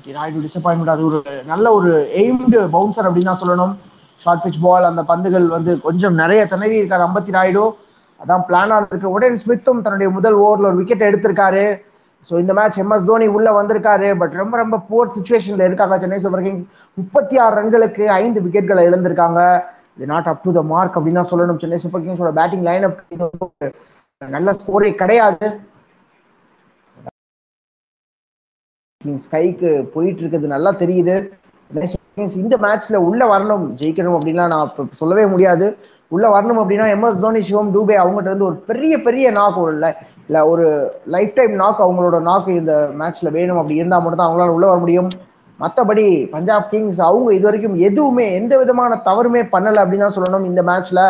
டிசப்பாயின்மெண்ட். அது ஒரு நல்ல ஒரு எய்ம்டு பவுன்சர் அப்படின்னு தான் சொல்லணும். ஷார்ட் பிச் பால், அந்த பந்துகள் வந்து கொஞ்சம் நிறைய தண்ணி இருக்காரு அம்பத்தி ராயுடு. அதான் பிளானா இருக்கு. உடன் ஸ்மித்தும் தன்னுடைய முதல் ஓவரில் ஒரு விக்கெட் எடுத்திருக்காரு. ஸோ இந்த மேட்ச் MS தோனி உள்ள வந்திருக்காரு. பட் ரொம்ப ரொம்ப புவர் சுச்சுவேஷன்ல இருக்காங்க சென்னை சூப்பர் கிங்ஸ். 36 ரன்களுக்கு 5 விக்கெட்களை இழந்திருக்காங்க. இது not up to the mark அப்படின்னு தான் சொல்லணும். சென்னை சூப்பர் கிங்ஸோட பேட்டிங் லைன் அப் நல்ல ஸ்கோரே கிடையாது. கைக்கு போயிட்டு இருக்கிறது நல்லா தெரியுது. இந்த மேட்ச்ல உள்ள வரணும், ஜெயிக்கணும் அப்படின்னா நான் சொல்லவே முடியாது. உள்ள வரணும் அப்படின்னா MS தோனி, சிவம் டூபே அவங்ககிட்ட இருந்து ஒரு பெரிய பெரிய நாக், ஒரு லைஃப் டைம் நாக், அவங்களோட நாக் இந்த மேட்ச்ல வேணும். அப்படி இருந்தா மட்டும் தான் அவங்களால உள்ள வர முடியும். மற்றபடி பஞ்சாப் கிங்ஸ் அவங்க இது வரைக்கும் எதுவுமே எந்த விதமான தவறுமே பண்ணலை அப்படின்னு தான் சொல்லணும். இந்த மேட்ச்ல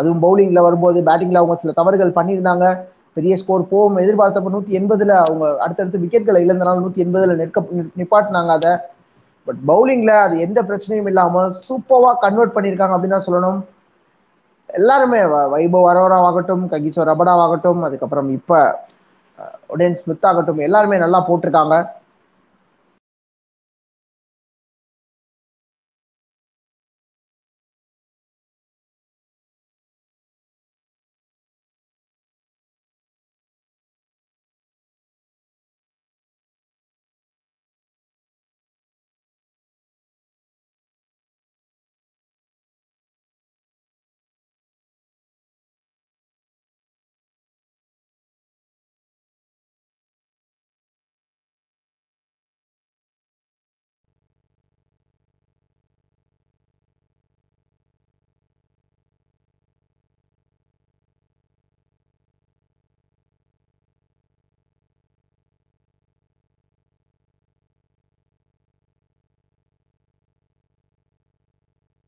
அதுவும் பவுலிங்ல வரும்போது பேட்டிங்ல அவங்க சில தவறுகள் பண்ணியிருந்தாங்க. பெரிய ஸ்கோர் போகும் எதிர்பார்த்தப்ப 180 அவங்க அடுத்தடுத்து விக்கெட்களை இழந்தனால 180 நிப்பாட்டினாங்க அதை. பட் பவுலிங்ல அது எந்த பிரச்சனையும் இல்லாம சூப்பராக கன்வெர்ட் பண்ணியிருக்காங்க அப்படின்னு தான் சொல்லணும். எல்லாருமே வைபவ் அரோராவாகட்டும், ககிசோ ரபடாவாகட்டும், அதுக்கப்புறம் இப்ப ஒடேன் ஸ்மித் ஆகட்டும், எல்லாருமே நல்லா போட்டிருக்காங்க.